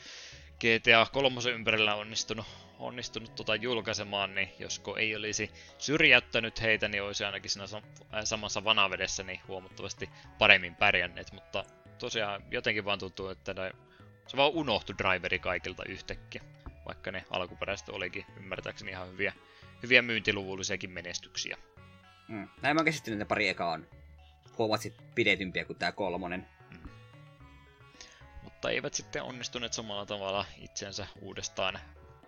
G T A kolmosen ympärillä onnistunut, onnistunut tota julkaisemaan, niin josko ei olisi syrjäyttänyt heitä, niin olisi ainakin siinä samassa vanavedessä niin huomattavasti paremmin pärjänneet, mutta tosiaan jotenkin vaan tuntuu, että se vaan unohtui Driveri kaikilta yhtäkkiä, vaikka ne alkuperäiset olikin ymmärtääkseni ihan hyviä, hyviä myyntiluvullisiakin menestyksiä. Mm. Näin mä oon käsittänyt, että pari ekaa on huomattavasti pidetympiä kuin tää kolmonen. Mm. Mutta eivät sitten onnistuneet samalla tavalla itsensä uudestaan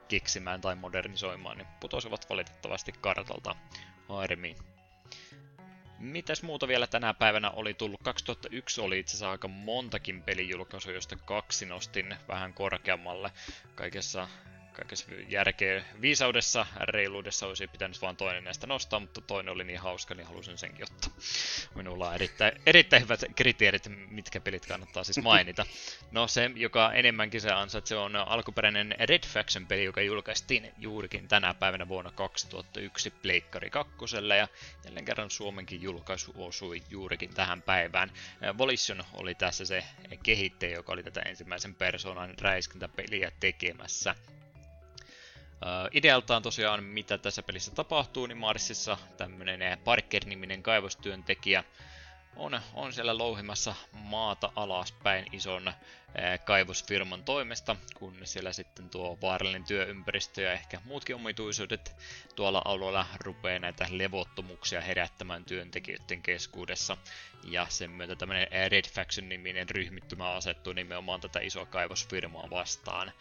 keksimään tai modernisoimaan, niin putosivat valitettavasti kartalta. Harmi. Mitäs muuta vielä tänä päivänä oli tullut? kaksituhattayksi oli itse asiassa aika montakin pelijulkaisua, josta kaksi nostin vähän korkeammalle. Kaikessa, kaikessa järkeä viisaudessa, reiluudessa olisi pitänyt vaan toinen näistä nostaa, mutta toinen oli niin hauska, niin halusin senkin ottaa. Minulla on erittäin, erittäin hyvät kriteerit, mitkä pelit kannattaa siis mainita. No se, joka enemmänkin se ansaitsee, on alkuperäinen Red Faction-peli, joka julkaistiin juurikin tänä päivänä vuonna kaksituhattayksi Pleikkari kakkosella, ja jälleen kerran Suomenkin julkaisu osui juurikin tähän päivään. Volition oli tässä se kehittäjä, joka oli tätä ensimmäisen persoonan räiskintäpeliä tekemässä. Uh, idealtaan tosiaan, mitä tässä pelissä tapahtuu, niin Marsissa tämmönen Parker-niminen kaivostyöntekijä on, on siellä louhimassa maata alaspäin ison eh, kaivosfirman toimesta, kun siellä sitten tuo vaarallinen työympäristö ja ehkä muutkin omituisuudet tuolla alueella rupeaa näitä levottomuuksia herättämään työntekijöiden keskuudessa. Ja sen myötä tämmönen Red Faction-niminen ryhmittymä asettuu nimenomaan tätä isoa kaivosfirmaa vastaan.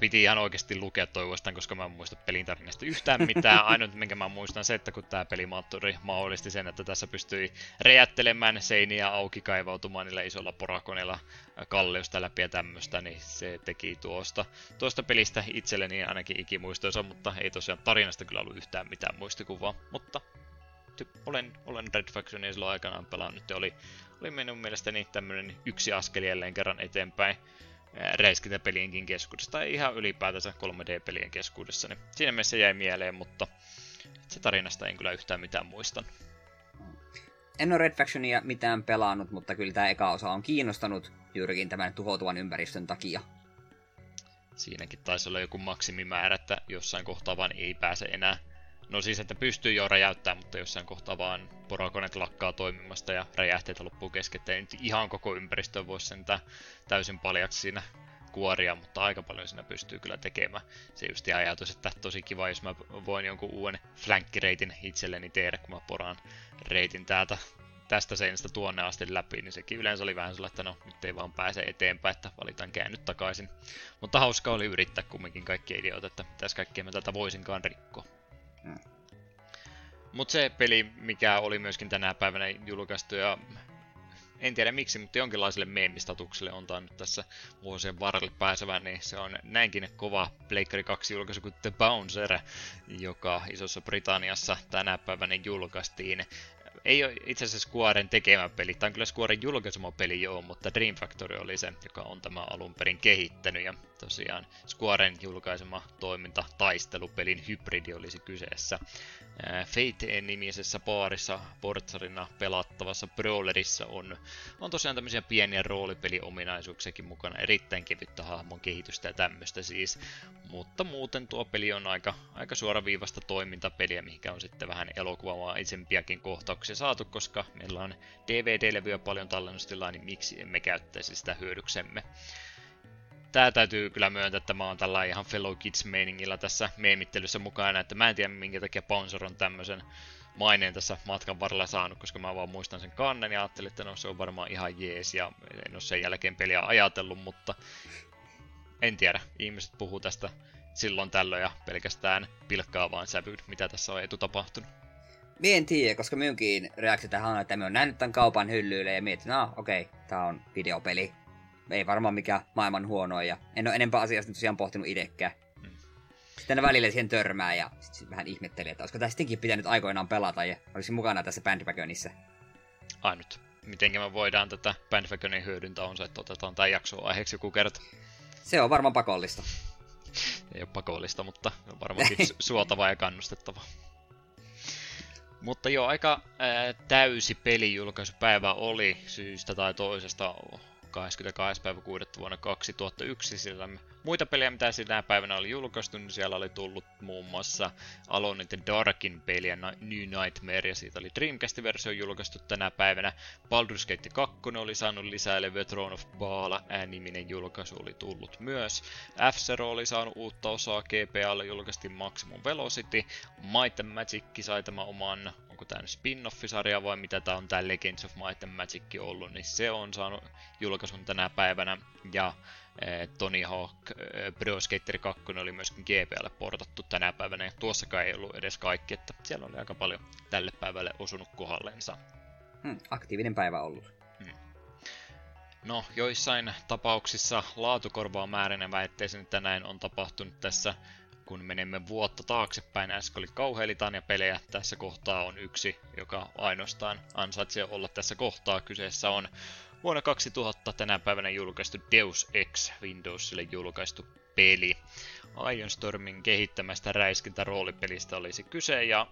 piti ihan oikeasti lukea toivoistaan, koska mä en muista pelin tarinasta yhtään mitään. Ainoa, minkä mä muistan se, että kun tää pelimoottori mahdollisti sen, että tässä pystyi räjättelemään seiniä auki, kaivautumaan niillä isolla porakoneella kalliosta läpi ja tämmöstä, niin se teki tuosta, tuosta pelistä itselleni ainakin ikimuistoisa, mutta ei tosiaan tarinasta kyllä ollut yhtään mitään muistikuvaa. Mutta olen, olen Red Factionia silloin aikanaan pelannut ja oli, oli minun mielestäni tämmönen yksi askel jälleen kerran eteenpäin räiskintäpelienkin keskuudessa, tai ihan ylipäätänsä kolme D-pelien keskuudessa, niin siinä mielessä jäi mieleen, mutta se tarinasta en kyllä yhtään mitään muistan. En ole Red Factionia mitään pelannut, mutta kyllä tämä eka osa on kiinnostanut juurikin tämän tuhoutuvan ympäristön takia. Siinäkin taisi olla joku maksimimäärä, että jossain kohtaa vaan ei pääse enää. No siis, että pystyy jo räjäyttämään, mutta jossain kohtaa vaan porakoneet lakkaa toimimasta ja räjähteet loppuu kesken. Ei nyt ihan koko ympäristö voi sentään täysin paljaksi siinä kuoria, mutta aika paljon siinä pystyy kyllä tekemään. Se just ihan ajatus, että tosi kiva, jos mä voin jonkun uuden flankkireitin itselleni tehdä, kun mä poraan reitin täältä tästä seinästä tuonne asti läpi, niin sekin yleensä oli vähän sellainen, että no nyt ei vaan pääse eteenpäin, että valitaan käännyt takaisin. Mutta hauska oli yrittää kumminkin kaikki ideoita, että mitäs kaikkea mä täältä voisinkaan rikkoa. Hmm. Mut se peli, mikä oli myöskin tänä päivänä julkaistu ja en tiedä miksi, mutta jonkinlaiselle meemistatukselle on tää nyt tässä vuosien varrelle pääsevä, niin se on näinkin kova Pleikkari kaksi julkaisu kuin The Bouncer, joka Isossa Britanniassa tänä päivänä julkaistiin. Ei ole itse asiassa Squaren tekemä peli, tää on kyllä Squaren julkaisema peli joo, mutta Dream Factory oli se, joka on tämä alun perin kehittänyt ja tosiaan Squaren julkaisema toiminta taistelupelin hybridi olisi kyseessä. Fate-nimisessä baarissa portsarina pelattavassa brawlerissa on, on tosiaan tämmöisiä pieniä roolipeliominaisuuksiakin mukana, erittäin kevyttä hahmon kehitystä ja tämmöistä siis, mutta muuten tuo peli on aika, aika suoraviivasta toimintapeliä, mihinkä on sitten vähän elokuvamaisempiakin kohtauksia saatu, koska meillä on D V D-levyä paljon tallennustilaa, niin miksi emme käyttäisi sitä hyödyksemme. Tää täytyy kyllä myöntää, että mä oon tällä ihan fellow kids-meiningillä tässä meemittelyssä mukana, että mä en tiedä minkä takia Bouncer on tämmösen maineen tässä matkan varrella saanut, koska mä vaan muistan sen kannen ja ajattelin, että no se on varmaan ihan jees ja en oo sen jälkeen peliä ajatellut, mutta en tiedä, ihmiset puhuu tästä silloin tällöin ja pelkästään pilkkaa vaan sävyyn, mitä tässä on etu tapahtunut. Mie en tiedä, koska minunkin reaktio tähän on, että mä oon nähnyt tämän kaupan hyllyille ja mietin, että no, okei, okay, tää on videopeli. Ei varmaan mikään maailman huonoa ja en ole enempää asiasta tosiaan pohtinut itsekään. Mm. Sitten välillä siihen törmää ja sit vähän ihmettelin, että olisiko tää sittenkin pitänyt aikoinaan pelata ja olisin mukana tässä bandwagonissä. Ainut. Miten me voidaan tätä bandwagonin hyödyntää on se, että otetaan tää jakso aiheeksi joku kerta. Se on varmaan pakollista. Ei oo pakollista, mutta varmaankin suotavaa ja kannustettavaa. Mutta joo, aika ää, täysi pelijulkaisupäivä oli syystä tai toisesta kahdeskymmenestoinen päivä kuudetta vuonna kaksituhattayksi, sillä muita pelejä, mitä sinä päivänä oli julkaistu, niin siellä oli tullut muun muassa Alone in the Darkin peliä New Nightmare, ja siitä oli Dreamcast-versio julkaistu tänä päivänä. Baldur's Gate kaksi oli saanut lisää levyä, Throne of Baala-niminen julkaisu oli tullut myös. F-Zero oli saanut uutta osaa, G P A:lle julkaistiin Maximum Velocity, Might and Magic sai tämän oman, onko tämä spin-off-sarja vai mitä tämä on, tämä Legends of Might and Magic ollut, niin se on saanut julkaisun tänä päivänä, ja Tony Hawk Pro Skater kaksi oli myöskin G P A:lle portattu tänä päivänä, ja tuossakaan ei ollut edes kaikki, että siellä oli aika paljon tälle päivälle osunut kohdallensa. Hmm, aktiivinen päivä ollut. Hmm. No, joissain tapauksissa laatukorvaa määrinä väitteisin, että näin on tapahtunut tässä, kun menemme vuotta taaksepäin. Äsken oli kauhean litania pelejä, tässä kohtaa on yksi, joka ainoastaan ansaitsee olla tässä kohtaa. Kyseessä on vuonna kaksituhatta tänä päivänä julkaistu Deus Ex, Windowsille julkaistu peli. Ironstormin kehittämästä räiskintäroolipelistä olisi kyse, ja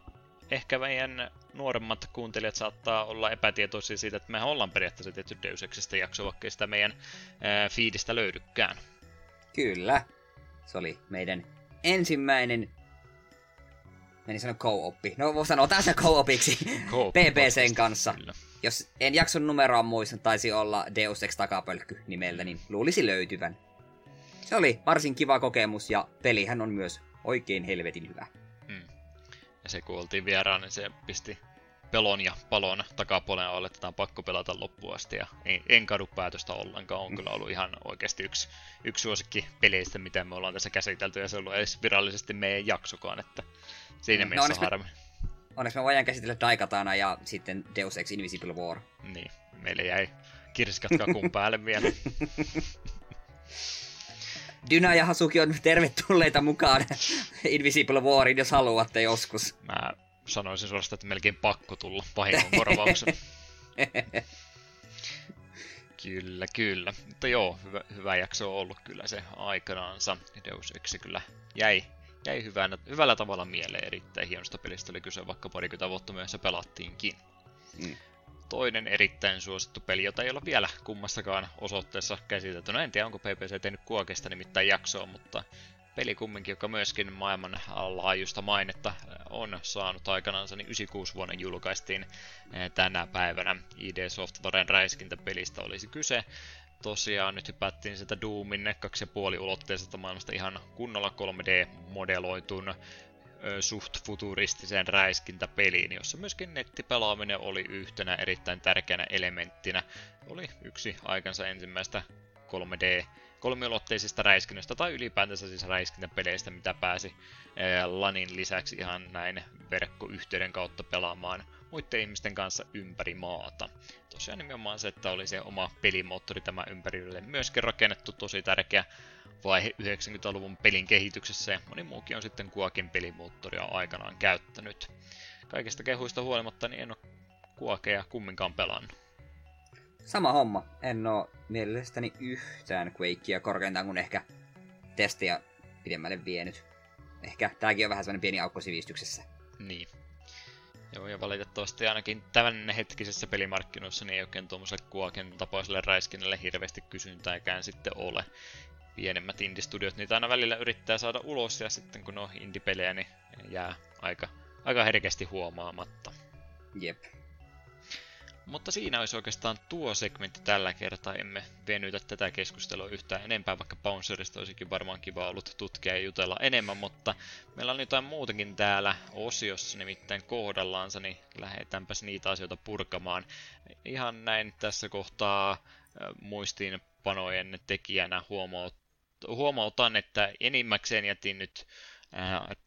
ehkä meidän nuoremmat kuuntelijat saattaa olla epätietoisia siitä, että mehän ollaan periaatteessa tehty Deus Existä jaksoa, vaikka sitä meidän ää, feedistä löydykään. Kyllä, se oli meidän ensimmäinen, meni sanoa co-oppi, no voi sanoa tässä co-opiksi, P P C:n kanssa. Kyllä. Jos en jakson numeroa muista, taisi olla Deus Ex Takapölkky nimeltä, niin luulisi löytyvän. Se oli varsin kiva kokemus ja pelihän on myös oikein helvetin hyvä. Mm. Ja se kun oltiin vieraan, niin se pisti pelon ja palon takapuolen alle, tätä on pakko pelata loppuun asti, ja en, en kadu päätöstä ollenkaan. On kyllä ollut ihan oikeasti yksi, yksi suosikki peleistä, mitä me ollaan tässä käsitelty, ja se on ollut edes virallisesti meidän jaksokaan, että siinä mm. mielessä no, harmi. Me, onneksi me voidaan käsitellä Daikatana ja sitten Deus Ex Invisible War. Niin, meille jäi kirskatkakun päälle vielä. Dyna ja Hasuki on tervetulleita mukaan Invisible Warin, jos haluatte joskus. Mä sanoisin suorastaan, että melkein pakko tulla vahingon korvauksen. Kyllä, kyllä. Mutta joo, hyvä, hyvä jakso on ollut kyllä se aikanaansa. Deus Ex kyllä jäi, jäi hyvänä, hyvällä tavalla mieleen. Erittäin hienosta pelistä oli kyse, vaikka parikymmentä vuotta myöhässä pelattiinkin. Mm. Toinen erittäin suosittu peli, jota ei ole vielä kummassakaan osoitteessa käsitelty. No en tiedä, onko P P C tehnyt Kuokesta nimittäin jaksoa, mutta peli kumminkin, joka myöskin maailman laajuista mainetta on saanut aikanaan, niin yhdeksänkymmentäkuusi vuonna julkaistiin tänä päivänä. I D Softwaren räiskintäpelistä olisi kyse. Tosiaan nyt hypättiin sieltä Doomin kaksi pilkku viisi-ulotteisesta maailmasta ihan kunnolla kolme D-modeloitun suht futuristiseen räiskintäpeliin, jossa myöskin nettipelaaminen oli yhtenä erittäin tärkeänä elementtinä. Oli yksi aikansa ensimmäistä kolme D kolmiulotteisista räiskinnöistä tai ylipäätänsä siis räiskintäpeleistä, mitä pääsi LANin lisäksi ihan näin verkkoyhteyden kautta pelaamaan muiden ihmisten kanssa ympäri maata. Tosiaan nimenomaan se, että oli se oma pelimoottori tämä ympärille myöskin rakennettu, tosi tärkeä vaihe yhdeksänkymmentäluvun pelin kehityksessä, ja moni muukin on sitten Quaken pelimoottoria aikanaan käyttänyt. Kaikista kehuista huolimatta, niin en ole Quakea kumminkaan pelannut. Sama homma. En oo mielestäni yhtään Quakea korkeintaan kuin ehkä testiä pidemmälle vienyt. Ehkä tääkin on vähän sellainen pieni aukko sivistyksessä. Niin. Joo, ja valitettavasti ainakin tämän hetkisessä pelimarkkinoissa niin ei oikein tuommoiselle Quaken tapaiselle räiskinnälle hirveästi kysyntääkään sitten ole. Pienemmät indie-studiot niitä aina välillä yrittää saada ulos, ja sitten kun on indie-pelejä, niin jää aika, aika herkästi huomaamatta. Jep. Mutta siinä olisi oikeastaan tuo segmentti tällä kertaa. Emme venytä tätä keskustelua yhtään enempää, vaikka Bouncerista olisikin varmaan kiva ollut tutkia ja jutella enemmän, mutta meillä on jotain muutakin täällä osiossa, nimittäin kohdallaansa, niin lähdetäänpäs niitä asioita purkamaan. Ihan näin tässä kohtaa muistiinpanojen tekijänä huomautan, että enimmäkseen jätin nyt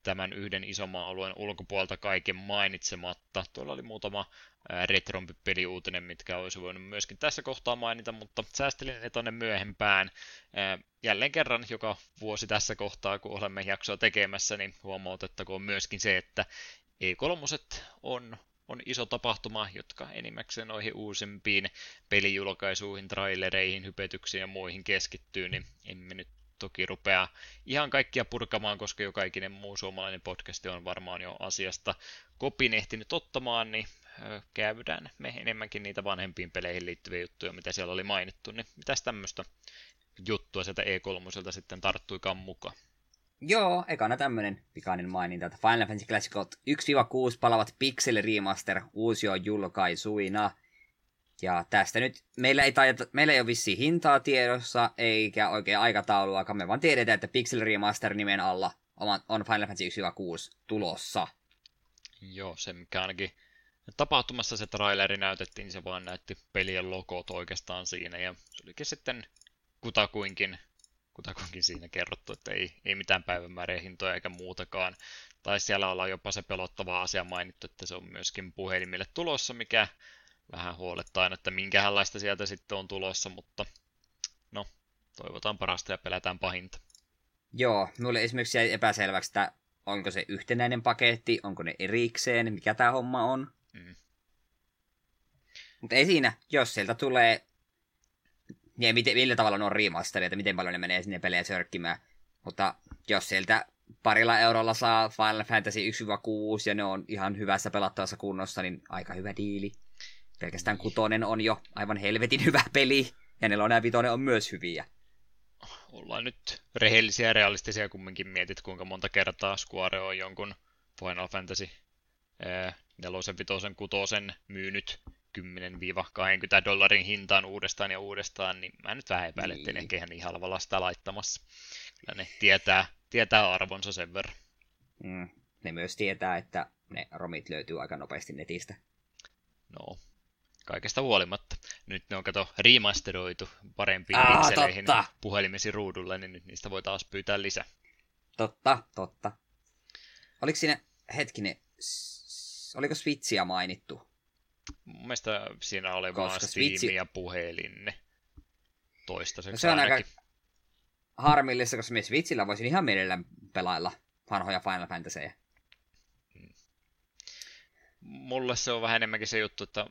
tämän yhden isomman alueen ulkopuolta kaiken mainitsematta. Tuolla oli muutama retrompi peliuutinen, mitkä olisi voinut myöskin tässä kohtaa mainita, mutta säästelin ne tonne myöhempään. Jälleen kerran joka vuosi tässä kohtaa, kun olemme jaksoa tekemässä, niin huomautettakoon myöskin se, että E kolme on, on iso tapahtuma, jotka enimmäkseen noihin uusimpiin pelijulkaisuihin, trailereihin, hypetyksiin ja muihin keskittyy, niin emme nyt toki rupeaa ihan kaikkia purkamaan, koska jo kaikinen muu suomalainen podcast on varmaan jo asiasta kopin ehtinyt ottamaan, niin käydään me enemmänkin niitä vanhempiin peleihin liittyviä juttuja, mitä siellä oli mainittu, niin mitäs tämmöistä juttua sieltä E kolme sitten tarttuikaan mukaan? Joo, ekana tämmönen pikainen maininta, että Final Fantasy Classic yksi kuusi palavat Pixel Remaster uusio julkaisuina. Ja tästä nyt, meillä ei, taita, meillä ei ole vissiin hintaa tiedossa, eikä oikea aikatauluakaan, me vaan tiedetään, että Pixel Remaster nimen alla on Final Fantasy yksi kuusi tulossa. Joo, se mikä ainakin tapahtumassa se traileri näytettiin, niin se vaan näytti pelien logot oikeastaan siinä, ja se olikin sitten kutakuinkin, kutakuinkin siinä kerrottu, että ei, ei mitään päivämääriä, hintoja eikä muutakaan. Tai siellä ollaan jopa se pelottava asia mainittu, että se on myöskin puhelimille tulossa, mikä vähän huolettaa aina, että minkälaista sieltä sitten on tulossa, mutta no, toivotaan parasta ja pelätään pahinta. Joo, minulle esimerkiksi jäi epäselväksi, että onko se yhtenäinen paketti, onko ne erikseen, mikä tämä homma on. Mm. Mutta ei siinä, jos sieltä tulee, niin miten, millä tavalla ne on remastereita, miten paljon ne menee sinne pelejä sörkkimään, mutta jos sieltä parilla eurolla saa Final Fantasy yksi kuusi ja ne on ihan hyvässä pelattavassa kunnossa, niin aika hyvä diili. Pelkästään kutonen on jo aivan helvetin hyvä peli, ja nelonen ja vitonen on myös hyviä. Ollaan nyt rehellisiä ja realistisia, kumminkin mietit, kuinka monta kertaa Square on jonkun Final Fantasy nelosen, vitosen, kutosen myynyt kymmenestä kahteenkymmeneen dollarin hintaan uudestaan ja uudestaan, niin mä nyt vähän epäilen, ettei ehkä ihan niin halvalla sitä laittamassa. Kyllä ne tietää, tietää arvonsa sen verran. Mm, ne myös tietää, että ne romit löytyy aika nopeasti netistä. no, kaikesta huolimatta. Nyt ne on, kato, remasteroitu parempiin pikseleihin puhelimesi ruudulla, niin nyt niistä voi taas pyytää lisää. Totta, totta. Oliko siinä, hetkinen, oliko Switchiä mainittu? Mun mielestä siinä oli koska vaan Steam Switchi... ja puhelinne toistaiseksi no, se ainakin. Se on aika harmillista, koska me Switchillä voisin ihan mielellään pelailla vanhoja Final Fantasyjä. Mulle se on vähän enemmänkin se juttu, että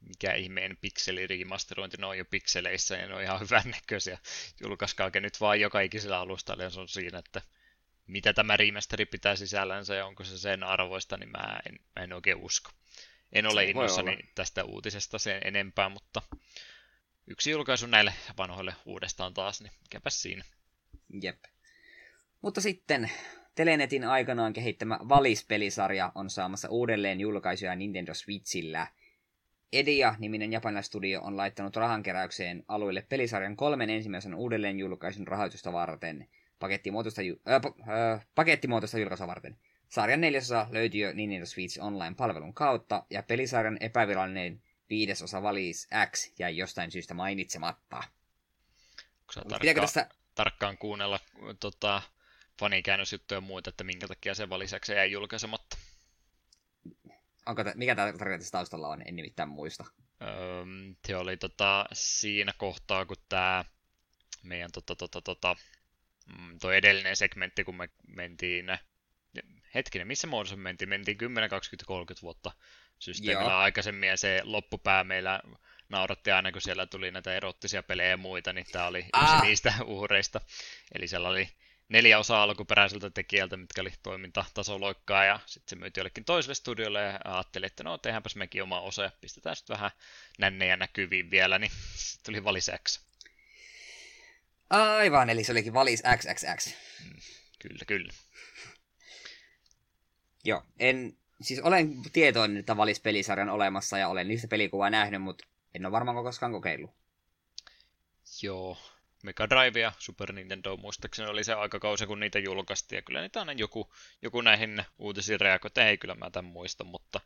mikä ihmeen pikseliremasterointi, ne on jo pikseleissä ja ne on ihan hyvän näköisiä. Julkaiskaake nyt vaan joka ikisellä alustalla ja se on siinä, että mitä tämä remasteri pitää sisällänsä ja onko se sen arvoista, niin mä en, mä en oikein usko. En ole innoissani tästä uutisesta sen enempää, mutta yksi julkaisu näille vanhoille uudestaan taas, niin mikäpäs siinä. Jep. Mutta sitten Telenetin aikanaan kehittämä Valis-pelisarja on saamassa uudelleen julkaisuja Nintendo Switchillä. Edia-niminen japanilainen studio on laittanut rahankeräykseen alueelle pelisarjan kolmen ensimmäisen uudelleenjulkaisun rahoitusta varten, pakettimuotoista, ju- äh, äh, pakettimuotoista julkaisua varten. Sarjan neljäsosa löytyy jo Nintendo Switch Online-palvelun kautta, ja pelisarjan epävirallinen viidesosa Valis X jäi jostain syystä mainitsematta. Tarkka- Pitääkö tästä tarkkaan kuunnella tota, fanikäännösjuttuja ja muuta, että minkä takia se Valis X jäi julkaisematta? Onko t- mikä tämä tarkoitus taustalla on? En nimittäin muista. Öö, se oli tota, siinä kohtaa, kun tämä meidän tota, tota, tota, tuo edellinen segmentti, kun me mentiin... Hetkinen, missä muodossa me mentiin? Mentiin kymmenen, kaksikymmentä, kolmekymmentä vuotta systeemillä Joo. aikaisemmin, ja se loppupää meillä nauratti aina, kun siellä tuli näitä erottisia pelejä ja muita, niin tämä oli yksi ah. niistä uhreista. Eli siellä oli neljä osaa alkuperäiseltä tekijältä, mitkä oli toimintatasoloikkaa, ja sitten se myyti jollekin toiselle studiolle, ja ajattelin, että no tehdäänpäs mekin oma osa, ja pistetään sitten vähän nännejä näkyviin vielä, niin sitten tuli Valis X. Aivan, eli se olikin Valis X X X. Kyllä, kyllä. Joo, en, siis olen tietoinen, että Valis-pelisarjan olemassa ja olen niistä pelikuvaa nähnyt, mutta en ole varmaan koskaan kokeillut. Joo, Mega Drive ja Super Nintendo muistaakseni oli se aikakausi, kun niitä julkaistiin, ja kyllä niitä aina joku, joku näihin uutisiin reagoi, että ei kyllä mä tämän muista, mutta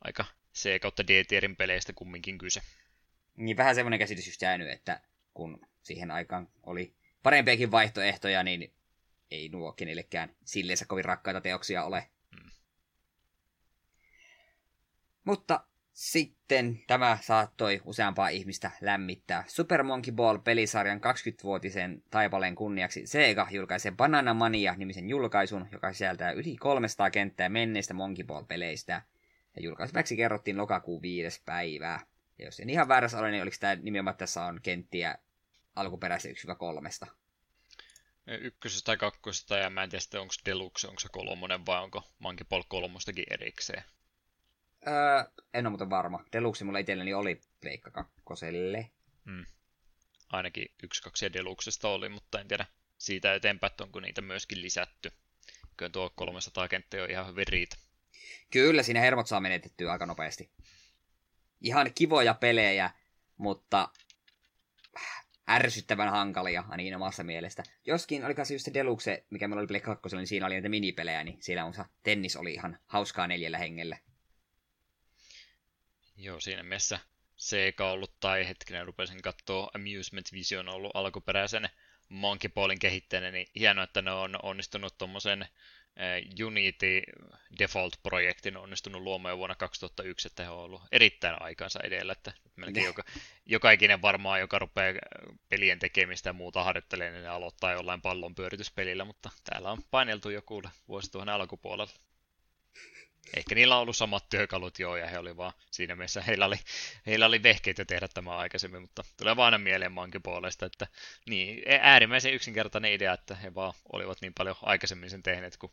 aika C kautta D-tierin peleistä kumminkin kyse. Niin vähän semmoinen käsitys just jäänyt, että kun siihen aikaan oli parempiakin vaihtoehtoja, niin ei nuo kenellekään silleensä kovin rakkaita teoksia ole. Mutta sitten tämä saattoi useampaa ihmistä lämmittää. Super Monkey Ball-pelisarjan kaksikymmenvuotisen taipaleen kunniaksi Sega julkaisee Banana Mania-nimisen julkaisun, joka sisältää yli kolmesataa kenttää menneistä Monkey Ball-peleistä. Ja julkaisuksi kerrottiin lokakuun viides päivää. Ja jos en ihan väärässä ole, niin oliko tämä nimenomaan, tässä on kenttiä alkuperäistä yhdestä kolmeen? Ykkösestä tai kakkosesta, ja mä en tiedä, onko Deluxe, onko se kolmonen vai onko Monkey Ball kolmostakin erikseen. Öö, en ole muuten varma. Deluxe mulla itselleni oli Pleikka kakkoselle. Mm. Ainakin yksi, kaksi ja Deluxesta oli, mutta en tiedä siitä eteenpäin, että onko niitä myöskin lisätty. Kyllä tuo kolmesataa kenttä ei ole ihan hyvin riitä. Kyllä, siinä hermot saa menetettyä aika nopeasti. Ihan kivoja pelejä, mutta ärsyttävän hankalia, ainakin omassa mielestä. Joskin oli se just se Deluxe, mikä meillä oli Pleikka kakkoselle, niin siinä oli niitä minipelejä, niin siellä on tennis oli ihan hauskaa neljällä hengellä. Joo, siinä mielessä Sega on ollut, tai hetkinen rupesin katsoa, Amusement Vision on ollut alkuperäisen Monkey Ballin kehittäjänä, niin hienoa, että ne on onnistunut tuommoisen Unity Default-projektin onnistunut luomaan jo vuonna kaksituhattayksi, että he on ollut erittäin aikansa edellä, että melkein joka, joka ikinen varmaan, joka rupeaa pelien tekemistä ja muuta harjoittelemaan, niin ne aloittaa jollain pallon pyörityspelillä, mutta täällä on paineltu joku vuosituhannen alkupuolella. Ehkä niillä on ollut samat työkalut, joo, ja he oli vaan siinä mielessä, heillä oli, heillä oli vehkeitä tehdä tämä aikaisemmin, mutta tulee vaan aina mieleen Monkey Ballista, että niin, äärimmäisen yksinkertainen idea, että he vaan olivat niin paljon aikaisemmin sen tehneet kuin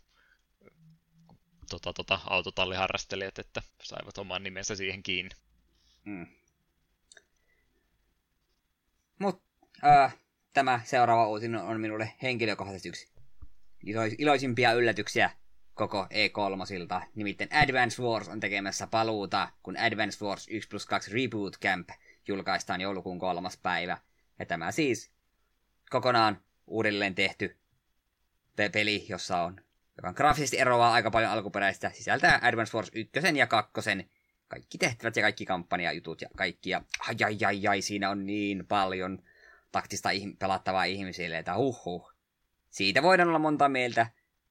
tota, tota, autotalliharrastelijat, että saivat oman nimensä siihen kiinni. Mm. Mut, äh, tämä seuraava uutinen on minulle henkilökohtaisesti yksi Ilois, iloisimpia yllätyksiä koko E kolmosilta. Nimittäin Advance Wars on tekemässä paluuta, kun Advance Wars yksi plus kaksi Reboot Camp julkaistaan joulukuun kolmas päivä. Ja tämä siis kokonaan uudelleen tehty pe- peli, jossa on, joka on graafisesti eroaa aika paljon alkuperäistä, sisältää Advance Wars yksi ja kaksi kaikki tehtävät ja kaikki kampanjajutut ja kaikki. Ja ai, ai, ai, ai, siinä on niin paljon taktista pelattavaa ihmisille, että huhhuh. Siitä voidaan olla monta mieltä,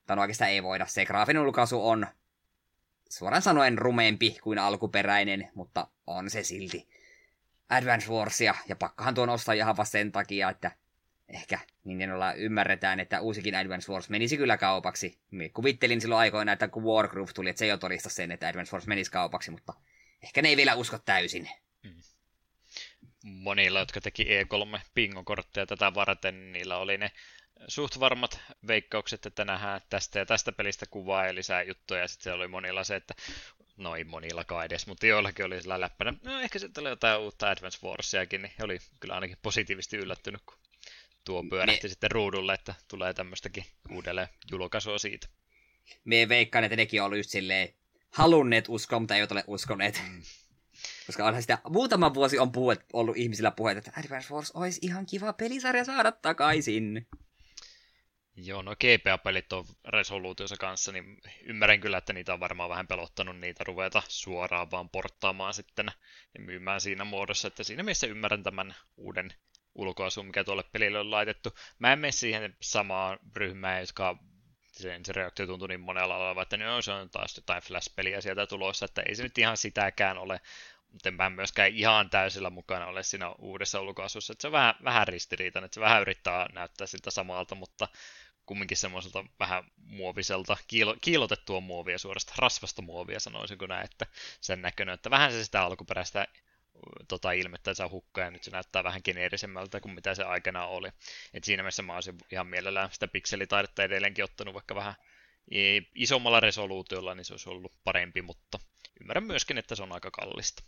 tai oikeastaan ei voida. Se graafinen ulkaisu on suoraan sanoen rumeempi kuin alkuperäinen, mutta on se silti Advance Warsia, ja pakkahan tuon ostaa ihan vaan sen takia, että ehkä niin ollaan ymmärretään, että uusikin Advance Wars menisi kyllä kaupaksi. Minä kuvittelin silloin aikoina, että kun Warcraft tuli, että se jo todista sen, että Advance Wars menisi kaupaksi, mutta ehkä ne ei vielä usko täysin. Mm. Monilla, jotka teki E kolme -pingokortteja tätä varten, niillä oli ne suht varmat veikkaukset, että nähdään tästä ja tästä pelistä kuvaa ja lisää juttuja, ja sitten se oli monilla se, että no ei monillakaan edes, mutta joillakin oli sillä läppänä, no ehkä se tulee jotain uutta Advance Warsiakin, niin oli kyllä ainakin positiivisesti yllättynyt, kun tuo pyörähti Me... sitten ruudulle, että tulee tämmöistäkin uudelleen julkaisua siitä. Me veikkaan, että nekin on ollut just silleen halunneet uskoa, mutta eivät ole uskoneet. Mm. Koska onhan sitä muutama vuosi on puhuet, ollut ihmisillä puheita, että Advance Wars olisi ihan kiva pelisarja saada takaisin. Joo, no G P A-pelit on resoluutiossa kanssa, niin ymmärrän kyllä, että niitä on varmaan vähän pelottanut niitä ruveta suoraan vaan porttaamaan sitten ja myymään siinä muodossa, että siinä mielessä ymmärrän tämän uuden ulkoasun, mikä tuolle pelille on laitettu. Mä en mene siihen samaan ryhmään, jotka sen se reaktio tuntui niin monella alalla, että no, se on taas jotain Flash-peliä sieltä tulossa, että ei se nyt ihan sitäkään ole, mutta mä en myöskään ihan täysillä mukana ole siinä uudessa ulkoasussa, että se on vähän, vähän ristiriitainen, että se vähän yrittää näyttää siltä samalta, mutta kumminkin semmoiselta vähän muoviselta, kiilo, kiilotettua muovia suorasta, rasvasta muovia sanoisinko näin, että sen näköinen, että vähän se sitä alkuperäistä tota, ilmettä saa hukkaa ja nyt se näyttää vähän geneerisemmältä kuin mitä se aikanaan oli. Et siinä mielessä mä olisin ihan mielellään sitä pikselitaidetta edelleenkin ottanut vaikka vähän isommalla resoluutiolla, niin se olisi ollut parempi, mutta ymmärrän myöskin, että se on aika kallista.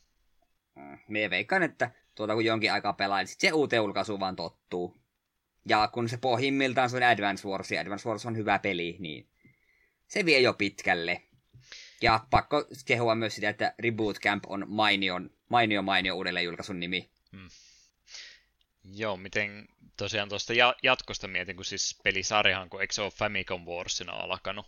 Me veikkaan, että tuota kun jonkin aikaa pelaa, niin se uuteen ulkaisuun vaan tottuu. Ja kun se pohjimmiltaan se on Advance Wars, ja Advance Wars on hyvä peli, niin se vie jo pitkälle. Ja pakko kehua myös sitä, että Reboot Camp on mainion, mainio, mainio uudelleenjulkaisun nimi. Hmm. Joo, miten tosiaan tuosta jatkosta mietin, kun siis pelisarjahan, kun eikö se ole Famicom Warsina alkanut?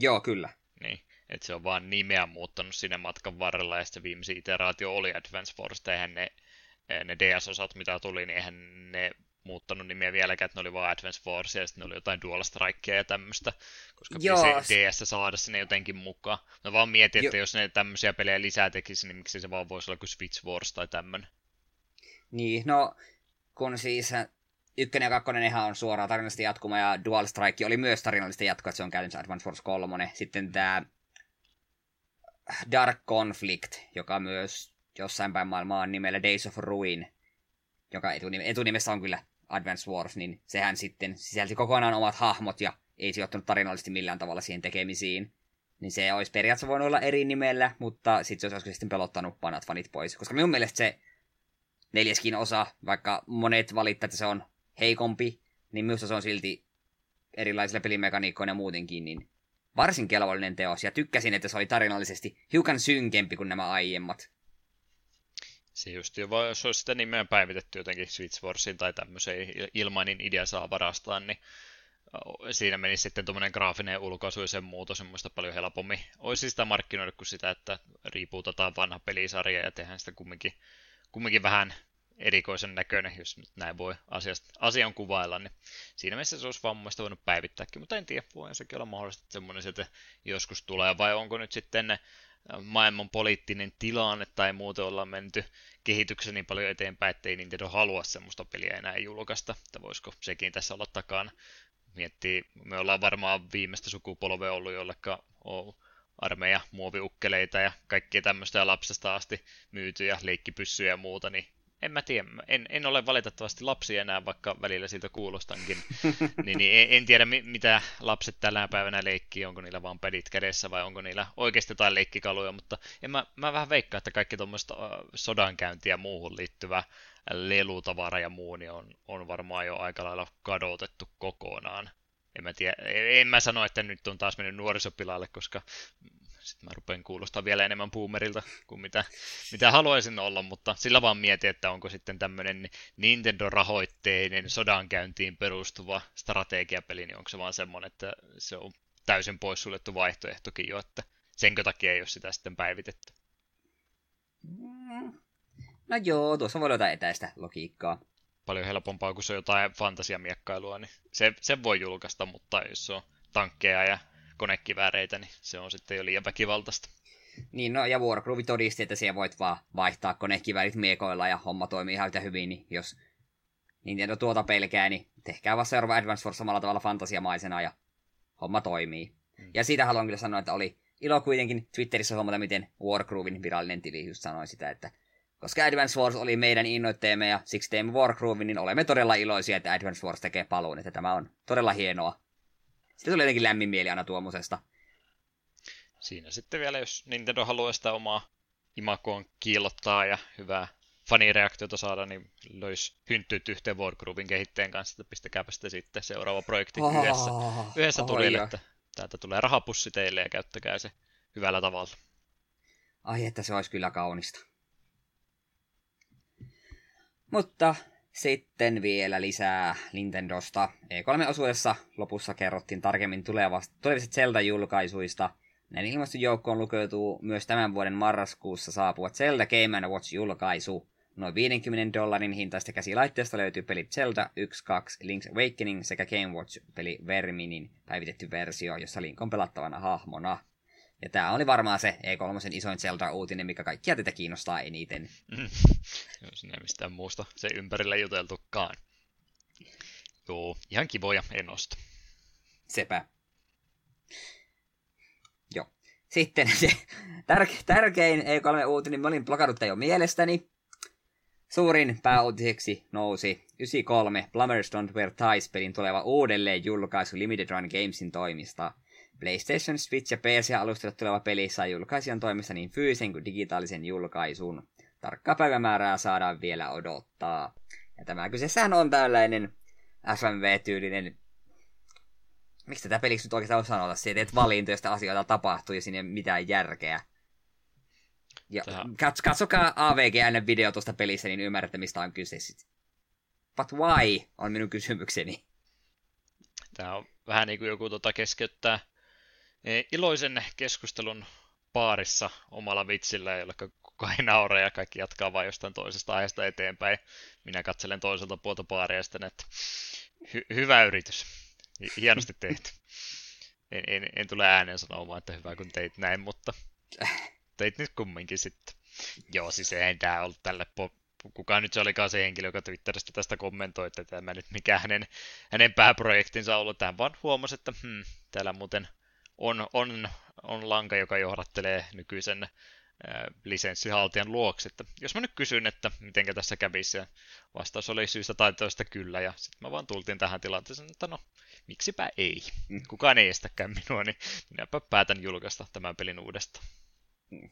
Joo, kyllä. Niin, että se on vaan nimeä muuttanut sinne matkan varrella, ja sitten viimeisin iteraatio oli Advance Wars, ja eihän ne, ne D S-osat, mitä tuli, niin eihän ne muuttanut nimiä vieläkään, että ne oli vaan Advance Wars ja sitten ne oli jotain Dual Strikea ja tämmöistä, koska D S saada sinne jotenkin mukaan. No vaan mietin, että jo. jos ne tämmöisiä pelejä lisää tekisi, niin miksi se vaan voisi olla kuin Switch Wars tai tämmöinen. Niin, no kun siis ykkönen ja kakkonenhan on suoraan tarinallista jatkuma ja Dual Strike oli myös tarinallista jatkoa, että se on käytännössä Advance Wars kolme. Sitten tämä Dark Conflict, joka myös jossain päin maailmaa on nimellä Days of Ruin, joka etunimessä on kyllä Advance Wars, niin sehän sitten sisälsi kokonaan omat hahmot ja ei sijoittunut tarinallisesti millään tavalla siihen tekemisiin. Niin se olisi periaatteessa voinut olla eri nimellä, mutta sitten se olisi sitten pelottanut panat fanit pois. Koska minun mielestä se neljäskin osa, vaikka monet valittaa, että se on heikompi, niin minusta se on silti erilaisilla pelimekaniikkoina ja muutenkin, niin varsin kelvollinen teos. Ja tykkäsin, että se oli tarinallisesti hiukan synkempi kuin nämä aiemmat. Se just jo vaan, jos olisi sitä nimeä päivitetty jotenkin Switch Warsiin tai tämmöiseen ilmainen idea saa varastaa, niin siinä menisi sitten tuommoinen graafinen ulkaisu ja sen muuta semmoista paljon helpommin. Olisi sitä markkinoida kuin sitä, että riipuutetaan vanha pelisarja ja tehdään sitä kumminkin, kumminkin vähän erikoisen näköinen, jos nyt näin voi asiasta, asian kuvailla, niin siinä mielessä se olisi vaan mun mielestä voinut päivittääkin, mutta en tiedä, voi sekin olla mahdollista, että semmoinen sieltä joskus tulee, vai onko nyt sitten ne maailman poliittinen tilanne tai muuten ollaan menty kehityksessä niin paljon eteenpäin, ettei Nintendo halua semmoista peliä enää julkaista, että voisiko sekin tässä olla takana. Miettii, me ollaan varmaan viimeistä sukupolvea ollut, jollekka on armeija, muoviukkeleita ja kaikkea tämmöistä ja lapsesta asti myytyjä, leikkipyssyjä ja muuta, niin en mä tiedä, en, en ole valitettavasti lapsi enää, vaikka välillä siltä kuulostankin, niin, niin en, en tiedä mitä lapset tällä päivänä leikkii, onko niillä vaan pädit kädessä vai onko niillä oikeasti jotain leikkikaluja, mutta en mä, mä vähän veikkaan, että kaikki tuommoista sodankäyntiä muuhun liittyvä lelutavara ja muu niin on, on varmaan jo aika lailla kadotettu kokonaan. En mä, tiedä, en mä sano, että nyt on taas mennyt nuorisopilalle, koska sitten mä rupean kuulostaa vielä enemmän boomerilta kuin mitä, mitä haluaisin olla, mutta sillä vaan mietin, että onko sitten tämmöinen Nintendo-rahoitteinen sodankäyntiin perustuva strategiapeli, niin onko se vaan semmoinen, että se on täysin poissuljettu vaihtoehtokin jo, että senkö takia ei ole sitä sitten päivitetty. No joo, tuossa voi jotain etäistä logiikkaa. Paljon helpompaa, kun se on jotain fantasiamiekkailua, niin se, sen voi julkaista, mutta jos se on tankkeja ja konekivääreitä, niin se on sitten jo liian väkivaltaista. Niin, no ja Wargroove todisti, että siellä voit vaan vaihtaa konekiväärit miekoilla ja homma toimii ihan yhtä hyvin, niin jos Nintendo tuota pelkää, niin tehkää vaan seuraava Advance Wars samalla tavalla fantasiamaisena ja homma toimii. Mm. Ja siitä haluan kyllä sanoa, että oli ilo kuitenkin Twitterissä huomata, miten Wargrooven virallinen tili just sanoi sitä, että koska Advance Wars oli meidän innoitteemme ja siksi teemme Wargroovin, niin olemme todella iloisia, että Advance Wars tekee paluun, että tämä on todella hienoa. Sitä tuli jotenkin lämmin mieli aina tuommoisesta. Siinä sitten vielä, jos Nintendo haluaa sitä omaa imakoon kiillottaa ja hyvää fanireaktiota saada, niin löisi hynttyyt yhteen Wargrooven kehittäjän kanssa, että pistäkääpä sitä sitten seuraava projekti oh, yhdessä, yhdessä oh, tulille, että täältä tulee rahapussi teille ja käyttäkää se hyvällä tavalla. Ai että se olisi kyllä kaunista. Mutta sitten vielä lisää Nintendosta. E kolme-osuudessa lopussa kerrottiin tarkemmin tulevasta, tulevista Zelda-julkaisuista. Näin ilmastun joukkoon lukeutuu myös tämän vuoden marraskuussa saapuva Zelda Game and Watch-julkaisu. Noin viidenkymmenen dollarin hintaista käsilaitteesta löytyy pelit Zelda yksi kaksi, Link's Awakening sekä Game Watch-peli Verminin päivitetty versio, jossa Link on pelattavana hahmona. Ja tää oli varmaan se E kolme isoin Zelda-uutinen, mikä kaikkia tätä kiinnostaa eniten. Mm. Joo, sinä ei mistään muusta se ympärillä juteltukaan. Joo, ihan kivoja enosta. Sepä. Joo. Sitten se tär- tärkein E kolme-uutinen, mä olin blokannut tämän jo mielestäni. Suurin pääuutiseksi nousi yhdeksänkymmentäkolme Plumbers Don't Wear Ties-pelin tuleva uudelleen julkaisu Limited Run Gamesin toimista. PlayStation, Switch ja P C-alustalle tuleva peli saa julkaisijan toimista niin fyysisen kuin digitaalisen julkaisun. Tarkkaa päivämäärää saadaan vielä odottaa. Ja tämä kyseessähän on tällainen S M V-tyylinen... Miksi tätä peliksi nyt oikeastaan on sanota? Se teet valintoja, josta asioita tapahtuu ja sinne ei mitään järkeä. Ja kats- katsokaa A V G N-video tuosta pelissä, niin ymmärrätte mistä on kyse. But why on minun kysymykseni. Tämä on vähän niin kuin joku tuota keskeyttää iloisen keskustelun baarissa omalla vitsillä, jollekka kukaan ei naura ja kaikki jatkaa vain jostain toisesta aiheesta eteenpäin. Minä katselen toiselta puolta baaria sitten, että hy- hyvä yritys. Hienosti tehty. En, en, en tule ääneen sanomaan, että hyvä kun teit näin, mutta teit nyt kumminkin sitten. Joo, siis ei tämä ollut tälle pop. Kukaan nyt se olikaan se henkilö, joka Twitteristä tästä kommentoi, että tämä nyt mikä hänen, hänen pääprojektinsa on ollut. Tähän vaan huomasi, että hmm, täällä muuten on, on, on lanka, joka johdattelee nykyisen äh, lisenssihaltijan luokse. Että jos mä nyt kysyn, että mitenkä tässä kävisi, ja vastaus oli syystä tai toista kyllä, ja sitten mä vaan tultiin tähän tilanteeseen, että no, miksipä ei. Kukaan ei estäkään minua, niin minäpä päätän julkaista tämän pelin uudestaan.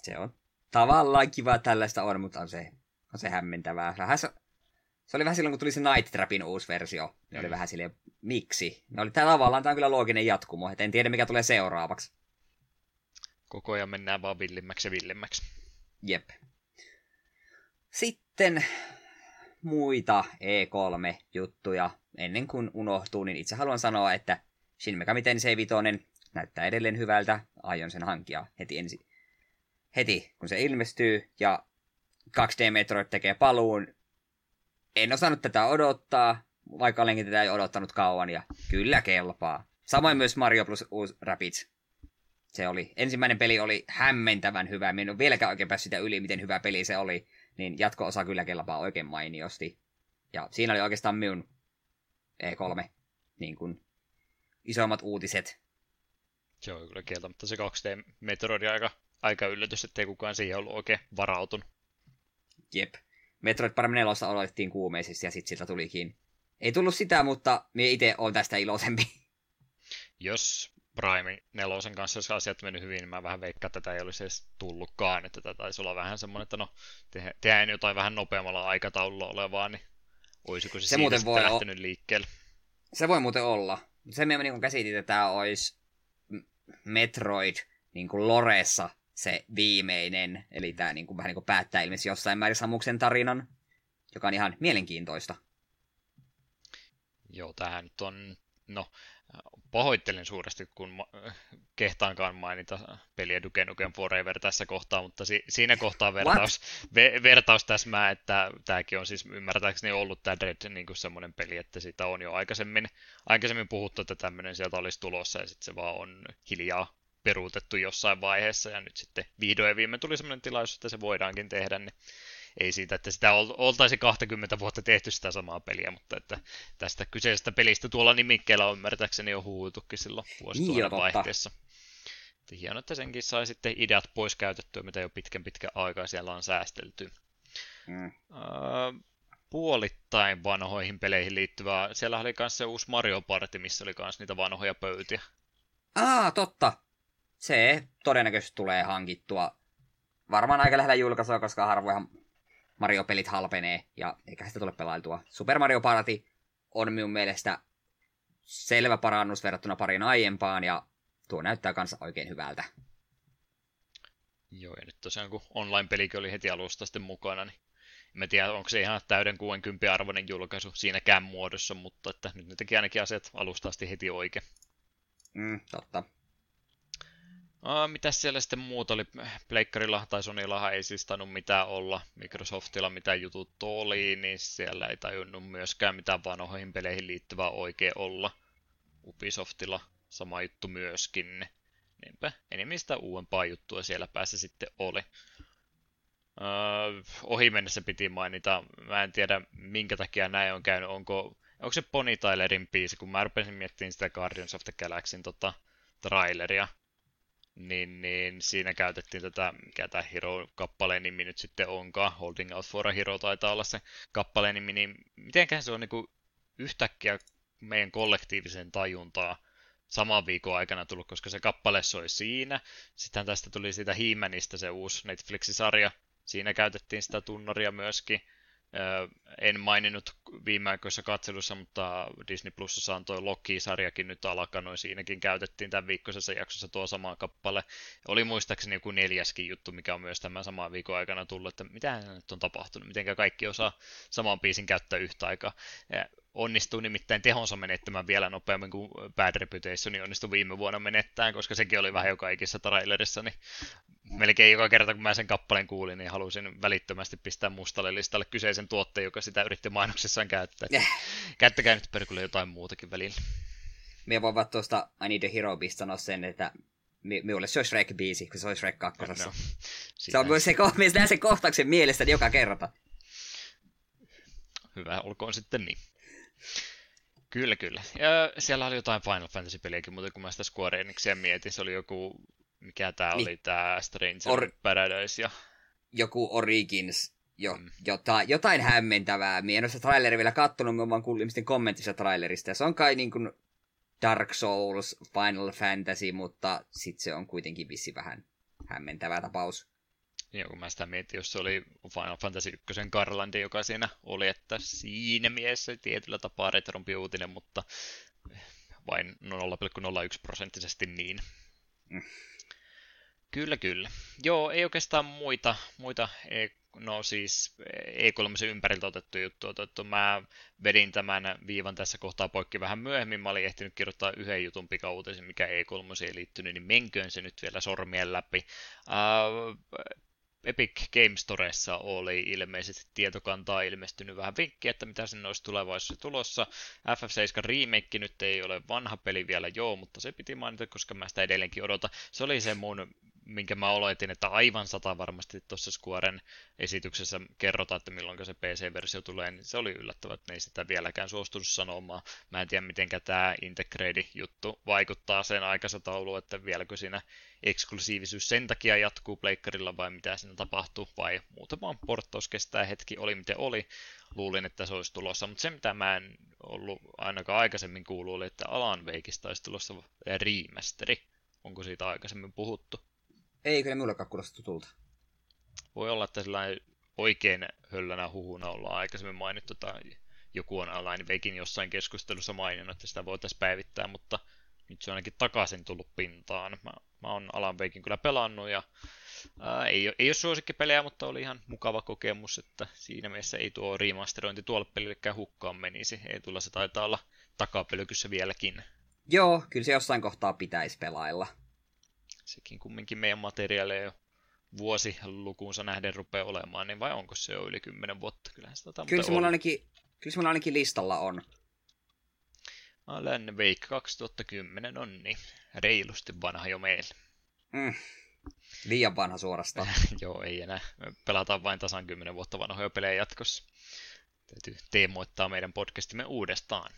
Se on tavallaan kiva tällaista on, mutta on se... On se hämmentävää. Se, se oli vähän silloin, kun tuli se Night Trapin uusi versio. Ne oli vähän silleen, miksi? Ne oli tää tavallaan, tää on kyllä looginen jatkumo, et en tiedä mikä tulee seuraavaksi. Koko ajan mennään vaan villimmäksi ja villimmäksi. Jep. Sitten muita E kolme-juttuja. Ennen kuin unohtuu, niin itse haluan sanoa, että Shin Megami Tensei Vitoinen näyttää edelleen hyvältä. Aion sen hankia heti ensi. Heti, kun se ilmestyy, ja kaksi D-Metroid tekee paluun. En osannut tätä odottaa, vaikka olenkin tätä jo odottanut kauan, ja kyllä kelpaa. Samoin myös Mario plus uusi Rapids. Se oli, ensimmäinen peli oli hämmentävän hyvä. Minä en ole vieläkään oikein päässyt sitä yli, miten hyvä peli se oli. Niin jatko-osa kyllä kelpaa oikein mainiosti. Ja siinä oli oikeastaan minun E kolme niin kuin isoimmat uutiset. Se on kyllä kieltämättä se kaksi D-Metroid aika, aika yllätys, ettei kukaan siihen ollut oikein varautunut. Jep. Metroid Prime neljä aloitettiin kuumeisesti ja sitten siltä tulikin. Ei tullut sitä, mutta minä itse olen tästä iloisempi. Jos Prime neljä kanssa olisi asiat mennyt hyvin, niin mä vähän veikkaan, että tätä ei olisi edes tullutkaan. Että tätä taisi olla vähän semmoinen, että no, tehdään jotain vähän nopeammalla aikataululla olevaa, niin olisiko se, se siinä sitten lähtenyt o- liikkeelle? Se voi muuten olla. Sen minä niin käsitin, että tämä olisi Metroid niin kuin Loressa. Se viimeinen, eli tämä niinku, vähän niin kuin päättää ilmeisesti jossain määrin Samuksen tarinan, joka on ihan mielenkiintoista. Joo, tämähän nyt on, no, pahoittelen suuresti, kun ma- kehtaankaan mainita peliä Duke Nukem Forever tässä kohtaa, mutta si- siinä kohtaa vertaus, ve- vertaus täsmää, että tämäkin on siis ymmärtääkseni ollut tämä Dread niin kuin semmoinen peli, että sitä on jo aikaisemmin, aikaisemmin puhuttu, että tämmöinen sieltä olisi tulossa ja sitten se vaan on hiljaa peruutettu jossain vaiheessa ja nyt sitten vihdoin viimein tuli semmoinen tilaisuus, että se voidaankin tehdä, niin ei siitä, että sitä oltaisi kaksikymmentä vuotta tehty sitä samaa peliä, mutta että tästä kyseisestä pelistä tuolla nimikkeellä on ymmärtääkseni jo huutukin silloin vuosituhannen vaihteessa. Hienoa, että senkin sai sitten ideat pois käytettyä, mitä jo pitkän pitkän aikaa siellä on säästelty. Mm. Puolittain vanhoihin peleihin liittyvää. Siellä oli myös se uusi Mario Party, missä oli myös niitä vanhoja pöytiä. Aa, totta. Se todennäköisesti tulee hankittua. Varmaan aika lähellä julkaisua, koska harvoinhan Mario-pelit halpenee, ja eikä sitä tule pelailtua. Super Mario Party on minun mielestä selvä parannus verrattuna pariin aiempaan, ja tuo näyttää kanssa oikein hyvältä. Joo, ja nyt tosiaan kun online-pelikin oli heti alusta sitten mukana, niin en tiedä, onko se ihan täyden kuudenkymmenen arvoinen julkaisu siinäkään muodossa, mutta että nyt ne teki ainakin asiat alusta asti heti oikein. Mm, totta. Mitäs siellä sitten muuta oli? Pleikkarilla tai Sonyllahan ei siis tainnut mitään olla. Microsoftilla mitä jutut oli, niin siellä ei tajunnut myöskään mitään vanhoihin peleihin liittyvää oikein olla. Ubisoftilla sama juttu myöskin. Niinpä enemmän sitä uudempaa juttua siellä päässä sitten oli. Öö, ohi mennessä piti mainita. Mä en tiedä minkä takia näin on käynyt. Onko, onko se Bonnie Tylerin biisi? Kun mä rupesin miettimään sitä Guardians of the Galaxyn tota, traileria. Niin, niin siinä käytettiin tätä, mikä tämä Hero-kappaleen nimi nyt sitten onkaan, Holding Out for a Hero taitaa olla se kappaleen nimi, niin mitenköhän se on niinku yhtäkkiä meidän kollektiivisen tajuntaa saman viikon aikana tullut, koska se kappale soi siinä. Sittenhän tästä tuli siitä He-Manista se uusi Netflix-sarja, siinä käytettiin sitä tunnaria myöskin. En maininnut viime aikoissa katselussa, mutta Disney Plusassa on tuo Loki-sarjakin nyt alkanut. Siinäkin käytettiin tämän viikkoisessa jaksossa tuo sama kappale. Oli muistaakseni joku neljäskin juttu, mikä on myös tämän saman viikon aikana tullut, että mitähän nyt on tapahtunut, miten kaikki osaa saman biisin käyttää yhtä aikaa. Onnistuu nimittäin tehonsa menettämään vielä nopeammin kuin Bad Reputation, niin onnistui viime vuonna menettämään, koska sekin oli vähän joka ikisessä trailerissa, niin melkein joka kerta kun mä sen kappaleen kuulin, niin halusin välittömästi pistää mustalle listalle kyseisen tuotteen, joka sitä yritti mainoksessaan käyttää. Yeah. Käyttäkää nyt perkulle jotain muutakin välillä. Mie voin vaan tuosta I Need a Hero-biista sanoa sen, että minulle se olisi Shrek-biisi, kun se olisi Shrek kaksi. No, no. Se on myös se, se kohtauksen mielestäni joka kerta. Hyvä, olkoon sitten niin. Kyllä, kyllä. Ja siellä oli jotain Final Fantasy-peliäkin, mutta kun mä sitä Square Enixia mietin, se oli joku, mikä tää niin. oli, tää Stranger Or... Paradise ja... Joku Origins, jo, mm. jota, jotain hämmentävää. Mie en ole sitä traileria vielä kattonut, mä vaan kuulin ihmisten kommentissa trailerista. Ja se on kai niin kuin Dark Souls, Final Fantasy, mutta sit se on kuitenkin vissi vähän hämmentävä tapaus. Joo, kun mä sitä mietin, jos se oli Final Fantasy ykkösen Garlandi, joka siinä oli, että siinä mielessä tietyllä tapaa retrompi uutinen, mutta vain nolla pilkku nolla yksi prosenttisesti niin. Mm. Kyllä, kyllä. Joo, ei oikeastaan muita, muita no siis E kolme ympäriltä otettu juttu otettu. Mä vedin tämän viivan tässä kohtaa poikki vähän myöhemmin. Mä olin ehtinyt kirjoittaa yhden jutun pikauutisen, mikä E kolme ei liittynyt, niin menköön se nyt vielä sormien läpi. Uh, Epic Games Storessa oli ilmeisesti tietokantaa ilmestynyt vähän vinkkiä, että mitä sinne olisi tulevaisuudessa tulossa. F F seitsemän remake nyt ei ole vanha peli vielä, joo, mutta se piti mainita, koska mä sitä edelleenkin odotan. Se oli se mun, minkä mä oletin, että aivan sata varmasti tuossa Squaren esityksessä kerrotaan, että milloin se P C-versio tulee, niin se oli yllättävää, että ne ei sitä vieläkään suostunut sanomaan. Mä en tiedä, miten tämä Integrate-juttu vaikuttaa sen aikasatauluun, että vieläkö siinä eksklusiivisuus sen takia jatkuu pleikkarilla vai mitä siinä tapahtuu, vai muutamaan porttaus kestää hetki, oli miten oli. Luulin, että se olisi tulossa, mutta se mitä mä en ollut ainakaan aikaisemmin kuullut, oli, että Alan Wakeista olisi tulossa remasteri. Onko siitä aikaisemmin puhuttu? Ei kyllä minullekaan kuulosta tutulta. Voi olla, että sellainen oikein höllänä huhuna ollaan aikaisemmin mainittu, tai joku on Alan Wakein jossain keskustelussa maininnut, että sitä voitaisiin päivittää, mutta nyt se on ainakin takaisin tullut pintaan. Mä, mä oon Alan Wakein kyllä pelannut, ja ää, ei, ei ole suosikkipelejä, mutta oli ihan mukava kokemus, että siinä mielessä ei tuo remasterointi tuolle pelillekään hukkaan menisi. Ei tulla se taitaa olla takapölkyssä vieläkin. Joo, kyllä se jossain kohtaa pitäisi pelailla. Sekin kumminkin meidän materiaaleja jo vuosilukuunsa nähden rupeaa olemaan, niin vai onko se jo yli kymmenen vuotta? Kyllähän sitä kyllä se mulla ainakin, kyllä se mulla ainakin listalla on. Alan Wake kaksituhattakymmenen on niin reilusti vanha jo meillä. Mm. Liian vanha suorastaan. Joo, ei enää. Me pelataan vain tasan kymmenen vuotta vanhoja pelejä jatkossa. Täytyy teemoittaa meidän podcastimme uudestaan.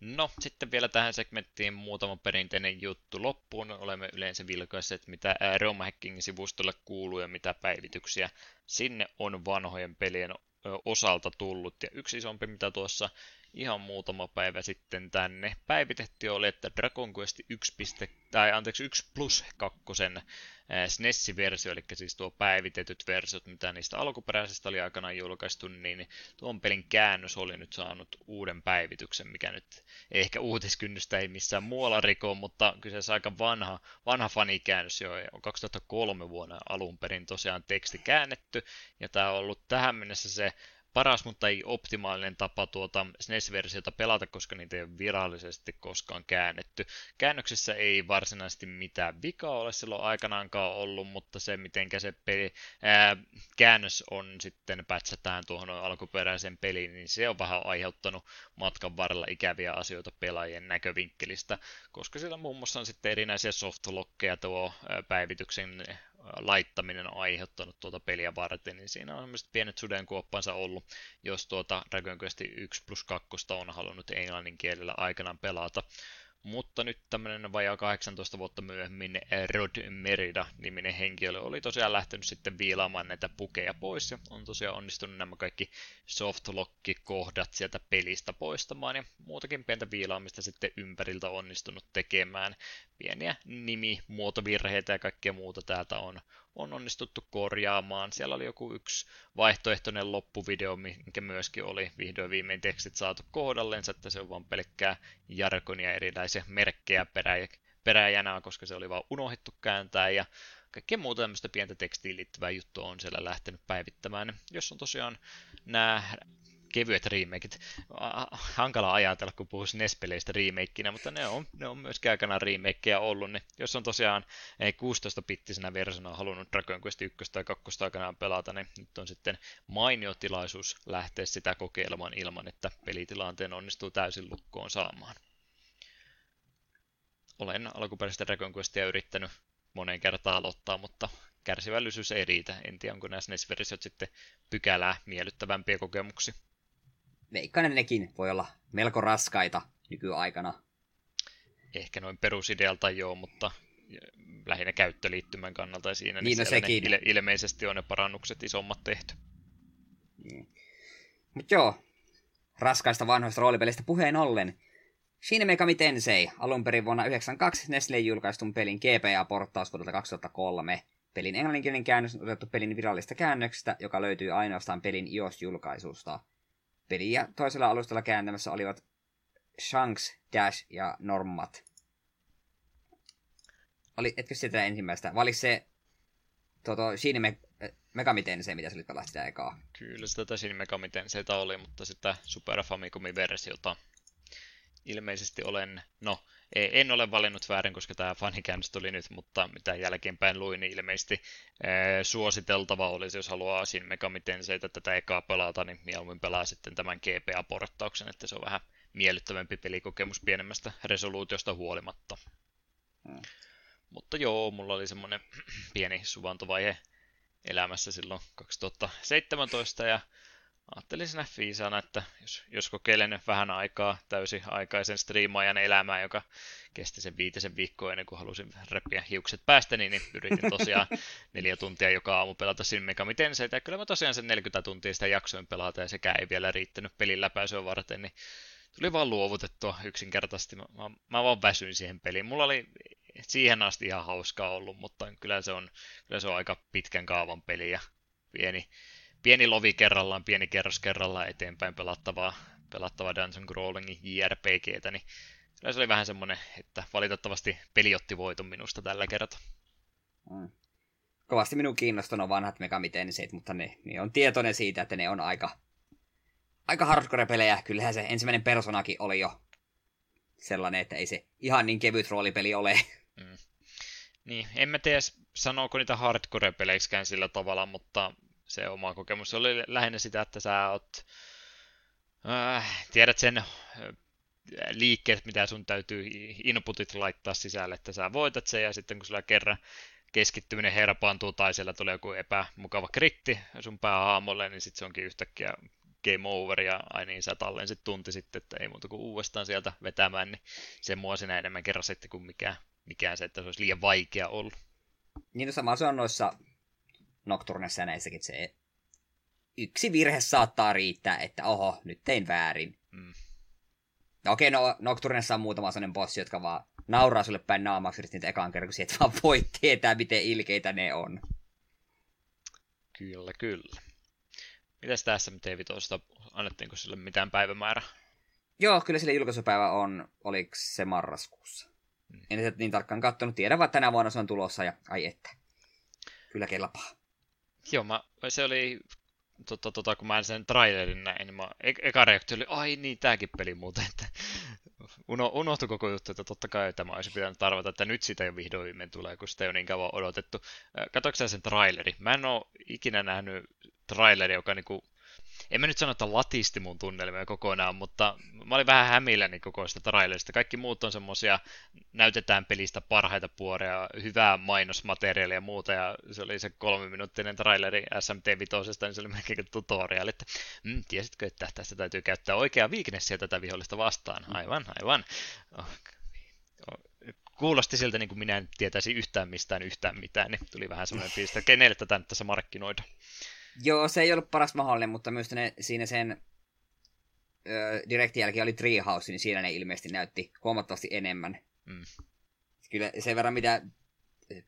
No, sitten vielä tähän segmenttiin muutama perinteinen juttu loppuun. Olemme yleensä vilkaisseet, mitä ROM Hacking-sivustolle kuuluu ja mitä päivityksiä sinne on vanhojen pelien osalta tullut. Ja yksi isompi, mitä tuossa ihan muutama päivä sitten tänne päivitettiin, oli, että Dragon Quest yksi, tai anteeksi, yksi plus kaksi S N E S-versio, eli siis tuo päivitetyt versiot, mitä niistä alkuperäisistä oli aikanaan julkaistu, niin tuon pelin käännös oli nyt saanut uuden päivityksen, mikä nyt ehkä uutiskynnystä ei missään muualla riko, mutta kyseessä aika vanha, vanha fanikäännös, jo kaksituhattakolme vuonna alun perin tosiaan teksti käännetty, ja tämä on ollut tähän mennessä se paras, mutta ei optimaalinen tapa tuota S N E S-versiota pelata, koska niitä ei ole virallisesti koskaan käännetty. Käännöksessä ei varsinaisesti mitään vikaa ole silloin aikanaankaan ollut, mutta se, miten se peli, ää, käännös on sitten pätsätään tuohon alkuperäiseen peliin, niin se on vähän aiheuttanut matkan varrella ikäviä asioita pelaajien näkövinkkelistä, koska siellä muun muassa on sitten erinäisiä softlockeja tuo ää, päivityksen laittaminen on aiheuttanut tuota peliä varten, niin siinä on semmoiset pienet sudenkuoppansa ollut, jos tuota Dragon Quest yksi plus kaksi on halunnut englannin kielellä aikanaan pelata. Mutta nyt tämmöinen vajaa kahdeksantoista vuotta myöhemmin Rod Merida-niminen henkilö oli tosiaan lähtenyt sitten viilaamaan näitä pukeja pois, ja on tosiaan onnistunut nämä kaikki softlock-kohdat sieltä pelistä poistamaan, ja muutakin pientä viilaamista sitten ympäriltä onnistunut tekemään. Pieniä nimimuotovirheitä ja kaikkea muuta täältä on, on onnistuttu korjaamaan. Siellä oli joku yksi vaihtoehtoinen loppuvideo, minkä myöskin oli vihdoin viimein tekstit saatu kohdalleensa, että se on vaan pelkkää jargonia erilaisia merkkejä perä, peräjänää, koska se oli vaan unohdettu kääntää ja kaikkea muuta tämmöistä pientä tekstiin liittyvää juttua on siellä lähtenyt päivittämään. Jos on tosiaan nämä kevyet remakeit. Hankala ajatella, kun puhuu S N E S-peleistä remakeinä, mutta ne on, ne on myöskin aikanaan remakeja ollut. Niin jos on tosiaan kuusitoista-bittisenä versiona halunnut Dragon Quest yksi tai kaksi aikanaan pelata, niin nyt on sitten mainio tilaisuus lähteä sitä kokeilemaan ilman, että pelitilanteen onnistuu täysin lukkoon saamaan. Olen alkuperäistä Dragon Questia yrittänyt moneen kertaan aloittaa, mutta kärsivällisyys ei riitä. En tiedä, onko nämä S N E S-versiot sitten pykälää miellyttävämpiä kokemuksia. Veikkaan nekin voi olla melko raskaita nykyaikana. Ehkä noin perusidealta joo, mutta lähinnä käyttöliittymän kannalta ja siinä niin niin no ne ilmeisesti on ne parannukset isommat tehty. Niin. Mutta joo, raskaista vanhoista roolipelistä puheen ollen. Shin Megami Tensei, alun perin vuonna yhdeksänkymmentäkaksi Nestlé julkaistun pelin G B A-porttaus vuodelta kaksituhattakolme. Pelin englanninkielinen käännös on otettu pelin virallista käännöksestä, joka löytyy ainoastaan pelin iOS-julkaisusta. Peliä toisella alustalla kääntämässä olivat Shanks, Dash ja Normat. Oli, etkö sitä ensimmäistä? Vai olis se toto, Shin Me- Megami Tensei, mitä sä olit pelas sitä ekaa? Kyllä se tätä Shin Megami Tenseitä oli, mutta sitä Super Famicomin versiota. Ilmeisesti olen, no en ole valinnut väärin, koska tämä fanikäännös tuli nyt, mutta mitä jälkeenpäin luin, niin ilmeisesti ee, suositeltava olisi, jos haluaa Shin Megami Tenseitä tätä ekaa pelata, niin mieluummin pelaa sitten tämän G B A-porttauksen, että se on vähän miellyttävämpi pelikokemus pienemmästä resoluutiosta huolimatta. Hmm. Mutta joo, mulla oli semmoinen pieni suvantovaihe elämässä silloin kaksituhattaseitsemäntoista ja ajattelin sinä fiisana, että jos, jos kokeilen vähän aikaa täysin aikaisen striimaajan elämää, joka kesti sen viitisen viikkoa ennen kuin halusin repiä hiukset päästäni, niin yritin tosiaan neljä tuntia joka aamu pelata Shin Megami Tenseitä. Ja kyllä mä tosiaan sen neljäkymmentä tuntia sitä jaksoin pelata ja sekään ei vielä riittänyt pelin läpäisyä varten, niin tuli vaan luovutettua yksinkertaisesti. Mä, mä, mä vaan väsyin siihen peliin. Mulla oli siihen asti ihan hauskaa ollut, mutta kyllä se on, kyllä se on aika pitkän kaavan peli ja pieni... Pieni lovi kerrallaan, pieni kerros kerrallaan eteenpäin pelattavaa, pelattavaa Dungeon Crawlingin J R P G:tä, niin se oli vähän semmoinen, että valitettavasti peli otti voiton minusta tällä kertaa. Mm. Kovasti minun kiinnostunut on vanhat Megami Tenseit, mutta ne, ne on tietoinen siitä, että ne on aika, aika hardcore-pelejä. Kyllähän se ensimmäinen Personakin oli jo sellainen, että ei se ihan niin kevyt roolipeli ole. Mm. Niin, en mä tiedä sanooko niitä hardcore-peleiksään sillä tavalla, mutta se oma kokemus oli lähinnä sitä, että sä oot, äh, tiedät sen liikkeet, mitä sun täytyy inputit laittaa sisälle, että sä voitat sen ja sitten kun sulla kerran keskittyminen herpaantuu tai siellä tulee joku epämukava kritti sun päähaamolle, niin sitten se onkin yhtäkkiä game over ja ai niin sä tallensit tunti sitten, että ei muuta kuin uudestaan sieltä vetämään, niin se mua sinä enemmän kerran sitten kuin mikään, mikään se, että se olisi liian vaikea ollut. Niin sama se on noissa Nocturnessa ja näissäkin, se yksi virhe saattaa riittää, että oho, nyt tein väärin. Mm. Okei, no Nocturnessa on muutama sellainen bossi, jotka vaan nauraa sulle päin naamaksi niitä ekaan kerran, kun siitä vaan voi tietää, miten ilkeitä ne on. Kyllä, kyllä. Mitäs tässä M T viisi, annettiinko sille mitään päivämäärä? Joo, kyllä sille julkaisupäivä on, oliko se marraskuussa. Hmm. En sitä niin tarkkaan katsonut, tiedän vaan tänä vuonna se on tulossa ja ai että, kyllä kelpaa. Joo, mä, se oli, tota, tota, kun mä sen trailerin näin, niin mä, e- eka reaktio oli, ai niin, tääkin peli muuten, että uno, unohtui koko juttu, että totta kai tämä olisi pitänyt tarvata, että nyt sitä jo vihdoin viimein tulee, kun sitä ei ole niin kauan odotettu. Katsoitko sä sen traileri? Mä en ole ikinä nähnyt traileri, joka niinku, en mä nyt sano, että latisti mun tunnelmia kokonaan, mutta mä olin vähän hämilläni koko sitä trailerista. Kaikki muut on semmosia, näytetään pelistä parhaita puolia, hyvää mainosmateriaalia ja muuta, ja se oli se kolmiminuuttinen traileri S M T viisi, niin se oli melkein tutoriaali, että mm, tiesitkö, että tästä täytyy käyttää oikeaa weaknessia tätä vihollista vastaan? Aivan, aivan. Kuulosti siltä, niin kuin minä en tietäisi yhtään mistään yhtään mitään, niin tuli vähän semmoinen fiilistä, että kenelle tätä nyt tässä markkinoida. Joo, se ei ollut paras mahdollinen, mutta myös ne, siinä sen ö, direktin jälkeen oli Treehouse, niin siinä ne ilmeisesti näytti huomattavasti enemmän. Mm. Kyllä sen verran, mitä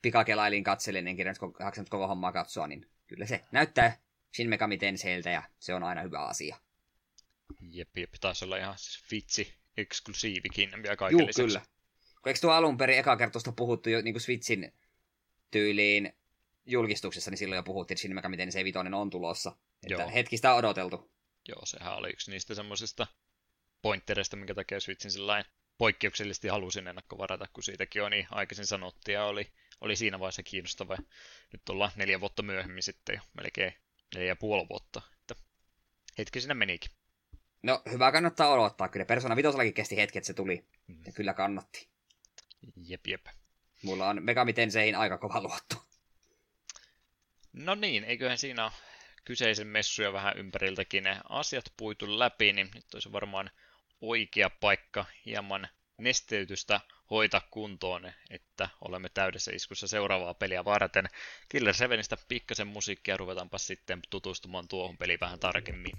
pikakelailin katselin, en kirjannut koko hommaa katsoa, niin kyllä se näyttää Shin Megami Tenseiltä ja se on aina hyvä asia. Jep, jep, taisi olla ihan Switch-eksklusiivikin vielä kaiken lisäksi. Joo, kyllä. Eikö tuo alun perin eka kertoista puhuttu jo niin kuin Switchin tyyliin julkistuksessa, niin silloin jo puhuttiin Shin Megami Tensei Vitoinen on tulossa. Että hetkistä on odoteltu. Joo, sehän oli yksi niistä semmoisista pointtereista, minkä takia Switchin sillain poikkeuksellisesti halusin ennakkovarata, kun siitäkin on niin aikaisin sanottiin ja oli, oli siinä vaiheessa kiinnostava. Nyt ollaan neljä vuotta myöhemmin sitten jo, melkein neljä ja puoli vuotta. Että hetki siinä menikin. No, hyvä kannattaa odottaa. Kyllä Persona Vitosellakin kesti hetki, että se tuli. Mm. Ja kyllä kannatti. Jep, jep. Mulla on Megami Tenseihin aika kova luotto. No niin, eiköhän siinä ole kyseisen messuja vähän ympäriltäkin ne asiat puitu läpi, niin nyt olisi varmaan oikea paikka hieman nesteytystä hoitaa kuntoon, että olemme täydessä iskussa seuraavaa peliä varten. Killer sevenistä pikkasen musiikkia, ruvetaanpa sitten tutustumaan tuohon peliin vähän tarkemmin.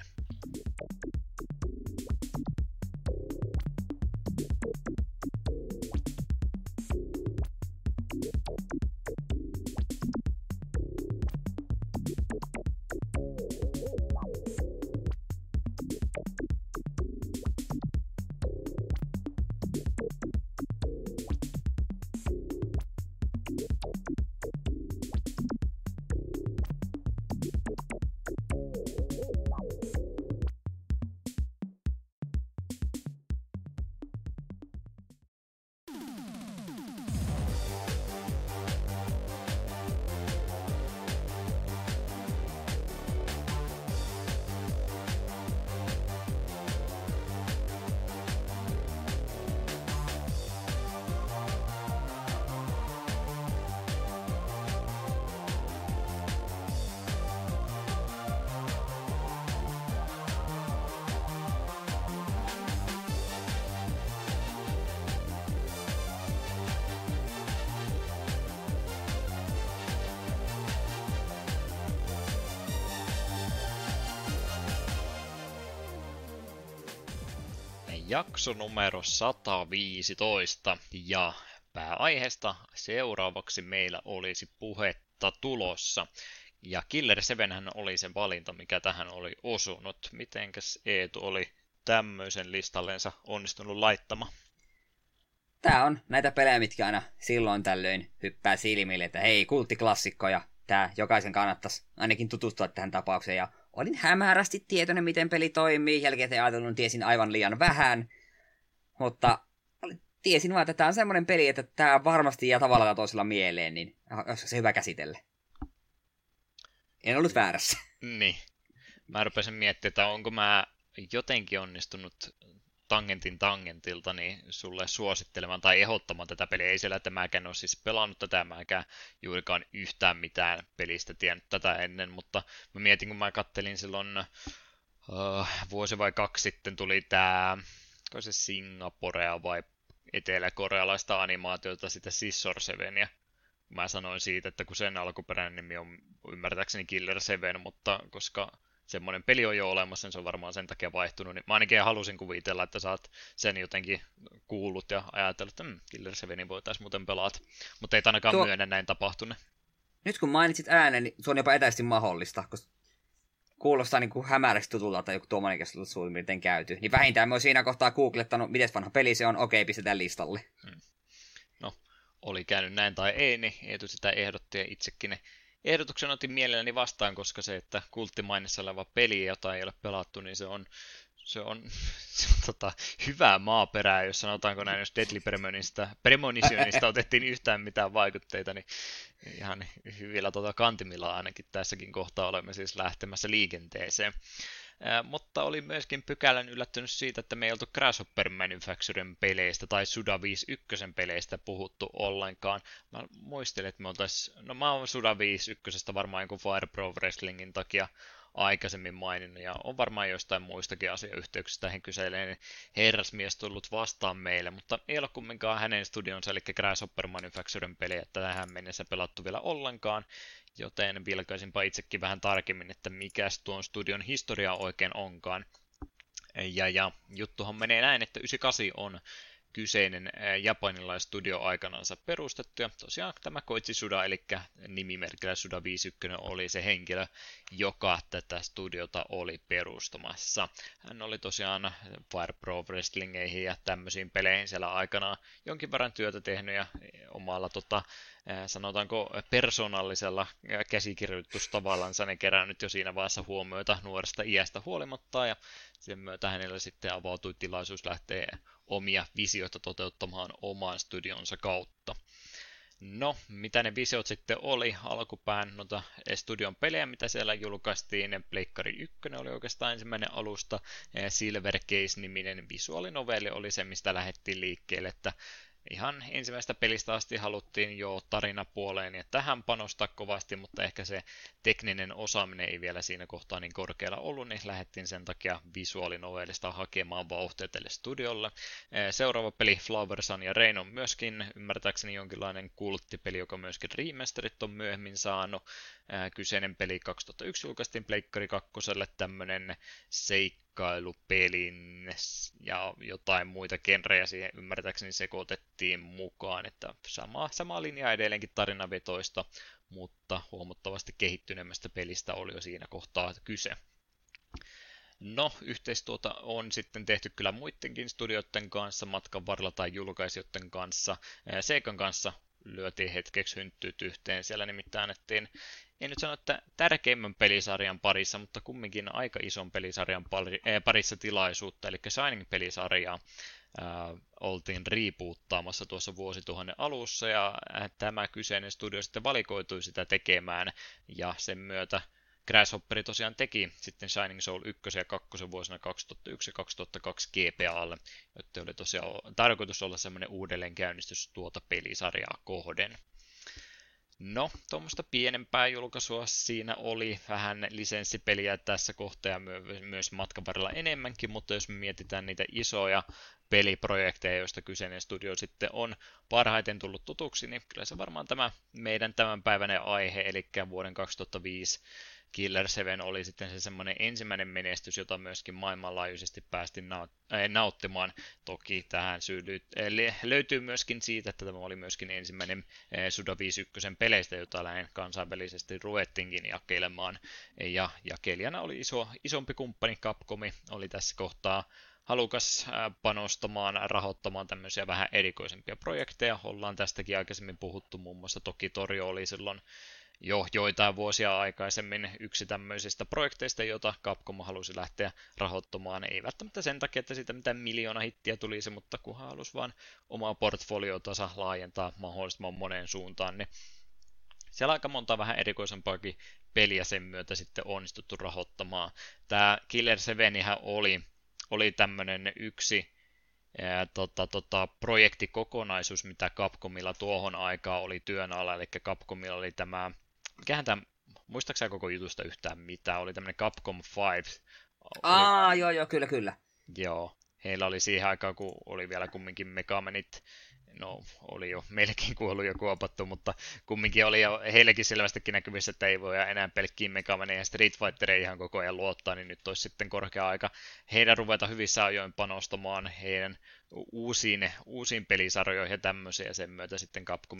Jakso numero sata viisitoista ja pääaiheesta seuraavaksi meillä olisi puhetta tulossa. Ja Killer seven oli sen valinta, mikä tähän oli osunut. Mitenkäs Eetu oli tämmöisen listallensa onnistunut laittama? Tää on näitä pelejä, mitkä aina silloin tällöin hyppää silmille, että hei, kulttiklassikkoja. Tää jokaisen kannattaisi ainakin tutustua tähän tapaukseen ja olin hämärästi tietoinen, miten peli toimii. Jälkeen ajatellut, tiesin aivan liian vähän. Mutta tiesin vaan, että tämä on semmoinen peli, että tämä varmasti jää tavalla tai toisella mieleen, niin olisiko se hyvä käsitellä? En ollut väärässä. Niin. Mä rupesin miettimään, että onko mä jotenkin onnistunut tangentin tangentilta niin sulle suosittelemaan tai ehdottamaan tätä peliä. Ei siellä, että mäkään ole siis pelannut tätä, mäkään juurikaan yhtään mitään pelistä tiennyt tätä ennen, mutta mä mietin, kun mä kattelin silloin uh, vuosi vai kaksi sitten tuli tää, onko se Singaporea vai eteläkorealaista animaatiota, sitä Scissor Seveniä. Mä sanoin siitä, että kun sen alkuperäinen nimi on ymmärtääkseni Killer seven, mutta koska semmoinen peli on jo olemassa, niin se on varmaan sen takia vaihtunut, niin mä ainakin halusin kuvitella, että sä oot sen jotenkin kuullut ja ajatellut, että mm, Killer seven voitaisiin muuten pelata. Mutta ei ainakaan Tuo... myönnä näin tapahtunut. Nyt kun mainitsit äänen, niin se on jopa etäisesti mahdollista, koska kuulostaa niin kuin hämäräksi tutulta tai joku tuommoinen keskustelu suuri miten käyty. Niin vähintään mä oon siinä kohtaa googlettanut, miten vanha peli se on, okei, pistetään listalle. Hmm. No, oli käynyt näin tai ei, niin Eetu sitä ehdotti ja itsekin ne ehdotuksen otin mielelläni vastaan, koska se, että kulttimainissa oleva peli, jota ei ole pelattu, niin se on, se on, se on tota, hyvää maaperää, jos sanotaanko näin, jos Deadly Premonitionista otettiin yhtään mitään vaikutteita, niin ihan hyvillä tota, kantimilla ainakin tässäkin kohtaa olemme siis lähtemässä liikenteeseen. Äh, mutta olin myöskin pykälän yllättynyt siitä, että me ei oltu Crash Hopper Manufacturing peleistä tai Suda viisikymmentäyksi peleistä puhuttu ollenkaan. Mä muistelin, että me oltais, no mä oon Suda viisikymmentäyksi varmaan jonkun Fire Pro Wrestlingin takia aikaisemmin maininnut ja on varmaan jostain muistakin asiayhteyksistä hän kyselee herrasmies tullut vastaan meille, mutta ei ole kumminkaan hänen studionsa, eli Crash Hopper Manufacturing pelejä tähän mennessä pelattu vielä ollenkaan, joten vilkaisinpa itsekin vähän tarkemmin, että mikäs tuon studion historia oikein onkaan. Ja, ja juttuhan menee näin, että yhdeksänkymmentäkahdeksan on kyseinen japanilaistudio aikanansa perustettu, ja tosiaan tämä Koichi Suda, eli nimimerkillä Suda viisikymmentäyksi oli se henkilö, joka tätä studiota oli perustamassa. Hän oli tosiaan Fire Pro Wrestlingeihin ja tämmöisiin peleihin siellä aikanaan jonkin verran työtä tehnyt, ja omalla tota, sanotaanko persoonallisella käsikirjoitustavallansa ne kerännyt jo siinä vaiheessa huomioita nuoresta iästä huolimatta, ja sen myötä hänellä sitten avautui tilaisuus lähteä omia visioita toteuttamaan oman studionsa kautta. No, mitä ne visiot sitten oli? Alkupään noita studion pelejä, mitä siellä julkaistiin. Pleikkari yksi oli oikeastaan ensimmäinen alusta. Silver Case-niminen visuaalinovelli oli se, mistä lähdettiin liikkeelle, että ihan ensimmäistä pelistä asti haluttiin jo tarinapuoleen ja tähän panostaa kovasti, mutta ehkä se tekninen osaaminen ei vielä siinä kohtaa niin korkealla ollut, niin lähdettiin sen takia visuaalinovelista hakemaan vauhtia tälle studiolle. Seuraava peli Flower Sun ja Rain on myöskin ymmärtääkseni jonkinlainen kulttipeli, joka myöskin remasterit on myöhemmin saanut. Kyseinen peli kaksituhattayksi julkaistiin Pleikkari kakkoselle, tämmöinen seikkailupelin ja jotain muita genrejä siihen ymmärtääkseni sekoitettiin mukaan, että sama, sama linja edelleenkin tarinavetoista, mutta huomattavasti kehittyneemmästä pelistä oli jo siinä kohtaa kyse. No, yhteistyötä on sitten tehty kyllä muidenkin studioiden kanssa, matkan varrella tai julkaisijoiden kanssa, Seikan kanssa lyötiin hetkeksi hynttyyt yhteen, siellä nimittäin annettiin, en nyt sano, että tärkeimmän pelisarjan parissa, mutta kumminkin aika ison pelisarjan parissa tilaisuutta, eli Shining-pelisarjaa ää, oltiin riipuuttaamassa tuossa vuosituhannen alussa, ja tämä kyseinen studio sitten valikoitui sitä tekemään, ja sen myötä Grasshopper tosiaan teki sitten Shining Soul yksi ja kaksi vuosina kaksituhattayksi ja kaksituhattakaksi G P A:lle, jotta oli tosiaan tarkoitus olla semmoinen uudelleenkäynnistys tuota pelisarjaa kohden. No, tuommoista pienempää julkaisua siinä oli, vähän lisenssipeliä tässä kohtaa ja myös matkan varrella enemmänkin, mutta jos me mietitään niitä isoja peliprojekteja, joista kyseinen studio sitten on parhaiten tullut tutuksi, niin kyllä se varmaan tämä meidän tämänpäiväinen aihe, eli vuoden kaksituhattaviisi Killer seven oli sitten se semmoinen ensimmäinen menestys, jota myöskin maailmanlaajuisesti päästiin naut- äh, nauttimaan. Toki tähän syydyt, löytyy myöskin siitä, että tämä oli myöskin ensimmäinen äh, Suda viisikymmentäyksi peleistä, jota lähen kansainvälisesti ruvettiinkin jakeilemaan. Ja jakeilijana oli iso, isompi kumppani, Capcomi oli tässä kohtaa halukas panostamaan, rahoittamaan tämmöisiä vähän erikoisempia projekteja. Ollaan tästäkin aikaisemmin puhuttu, muun muassa Toki Torjo oli silloin jo joitain vuosia aikaisemmin yksi tämmöisistä projekteista, jota Capcom halusi lähteä rahoittamaan. Ei välttämättä sen takia, että siitä mitään miljoona hittiä tulisi, mutta kun halusi vaan omaa portfoliotansa laajentaa mahdollisimman moneen suuntaan, niin siellä aika monta vähän erikoisempaakin peliä sen myötä sitten onnistuttu rahoittamaan. Tämä Killer seven oli, oli tämmöinen yksi ää, tota, tota, projektikokonaisuus, mitä Capcomilla tuohon aikaan oli työn alla. Eli Capcomilla oli tämä, mikähän tämä, muistaakseni koko jutusta yhtään mitään, oli tämmöinen Capcom viisi. Aa, oli, joo, joo, kyllä, kyllä. Joo, heillä oli siihen aikaan, kun oli vielä kumminkin Megamanit. No, oli jo melkein kuollut ja kuopattu, mutta kumminkin oli jo heillekin selvästikin näkyvissä, että ei voi enää pelkkiin Megamania ja Street Fighteria ihan koko ajan luottaa, niin nyt olisi sitten korkea aika heidän ruveta hyvissä ajoin panostamaan heidän uusiin, uusiin pelisarjoihin ja tämmöisiä, ja sen myötä sitten Capcom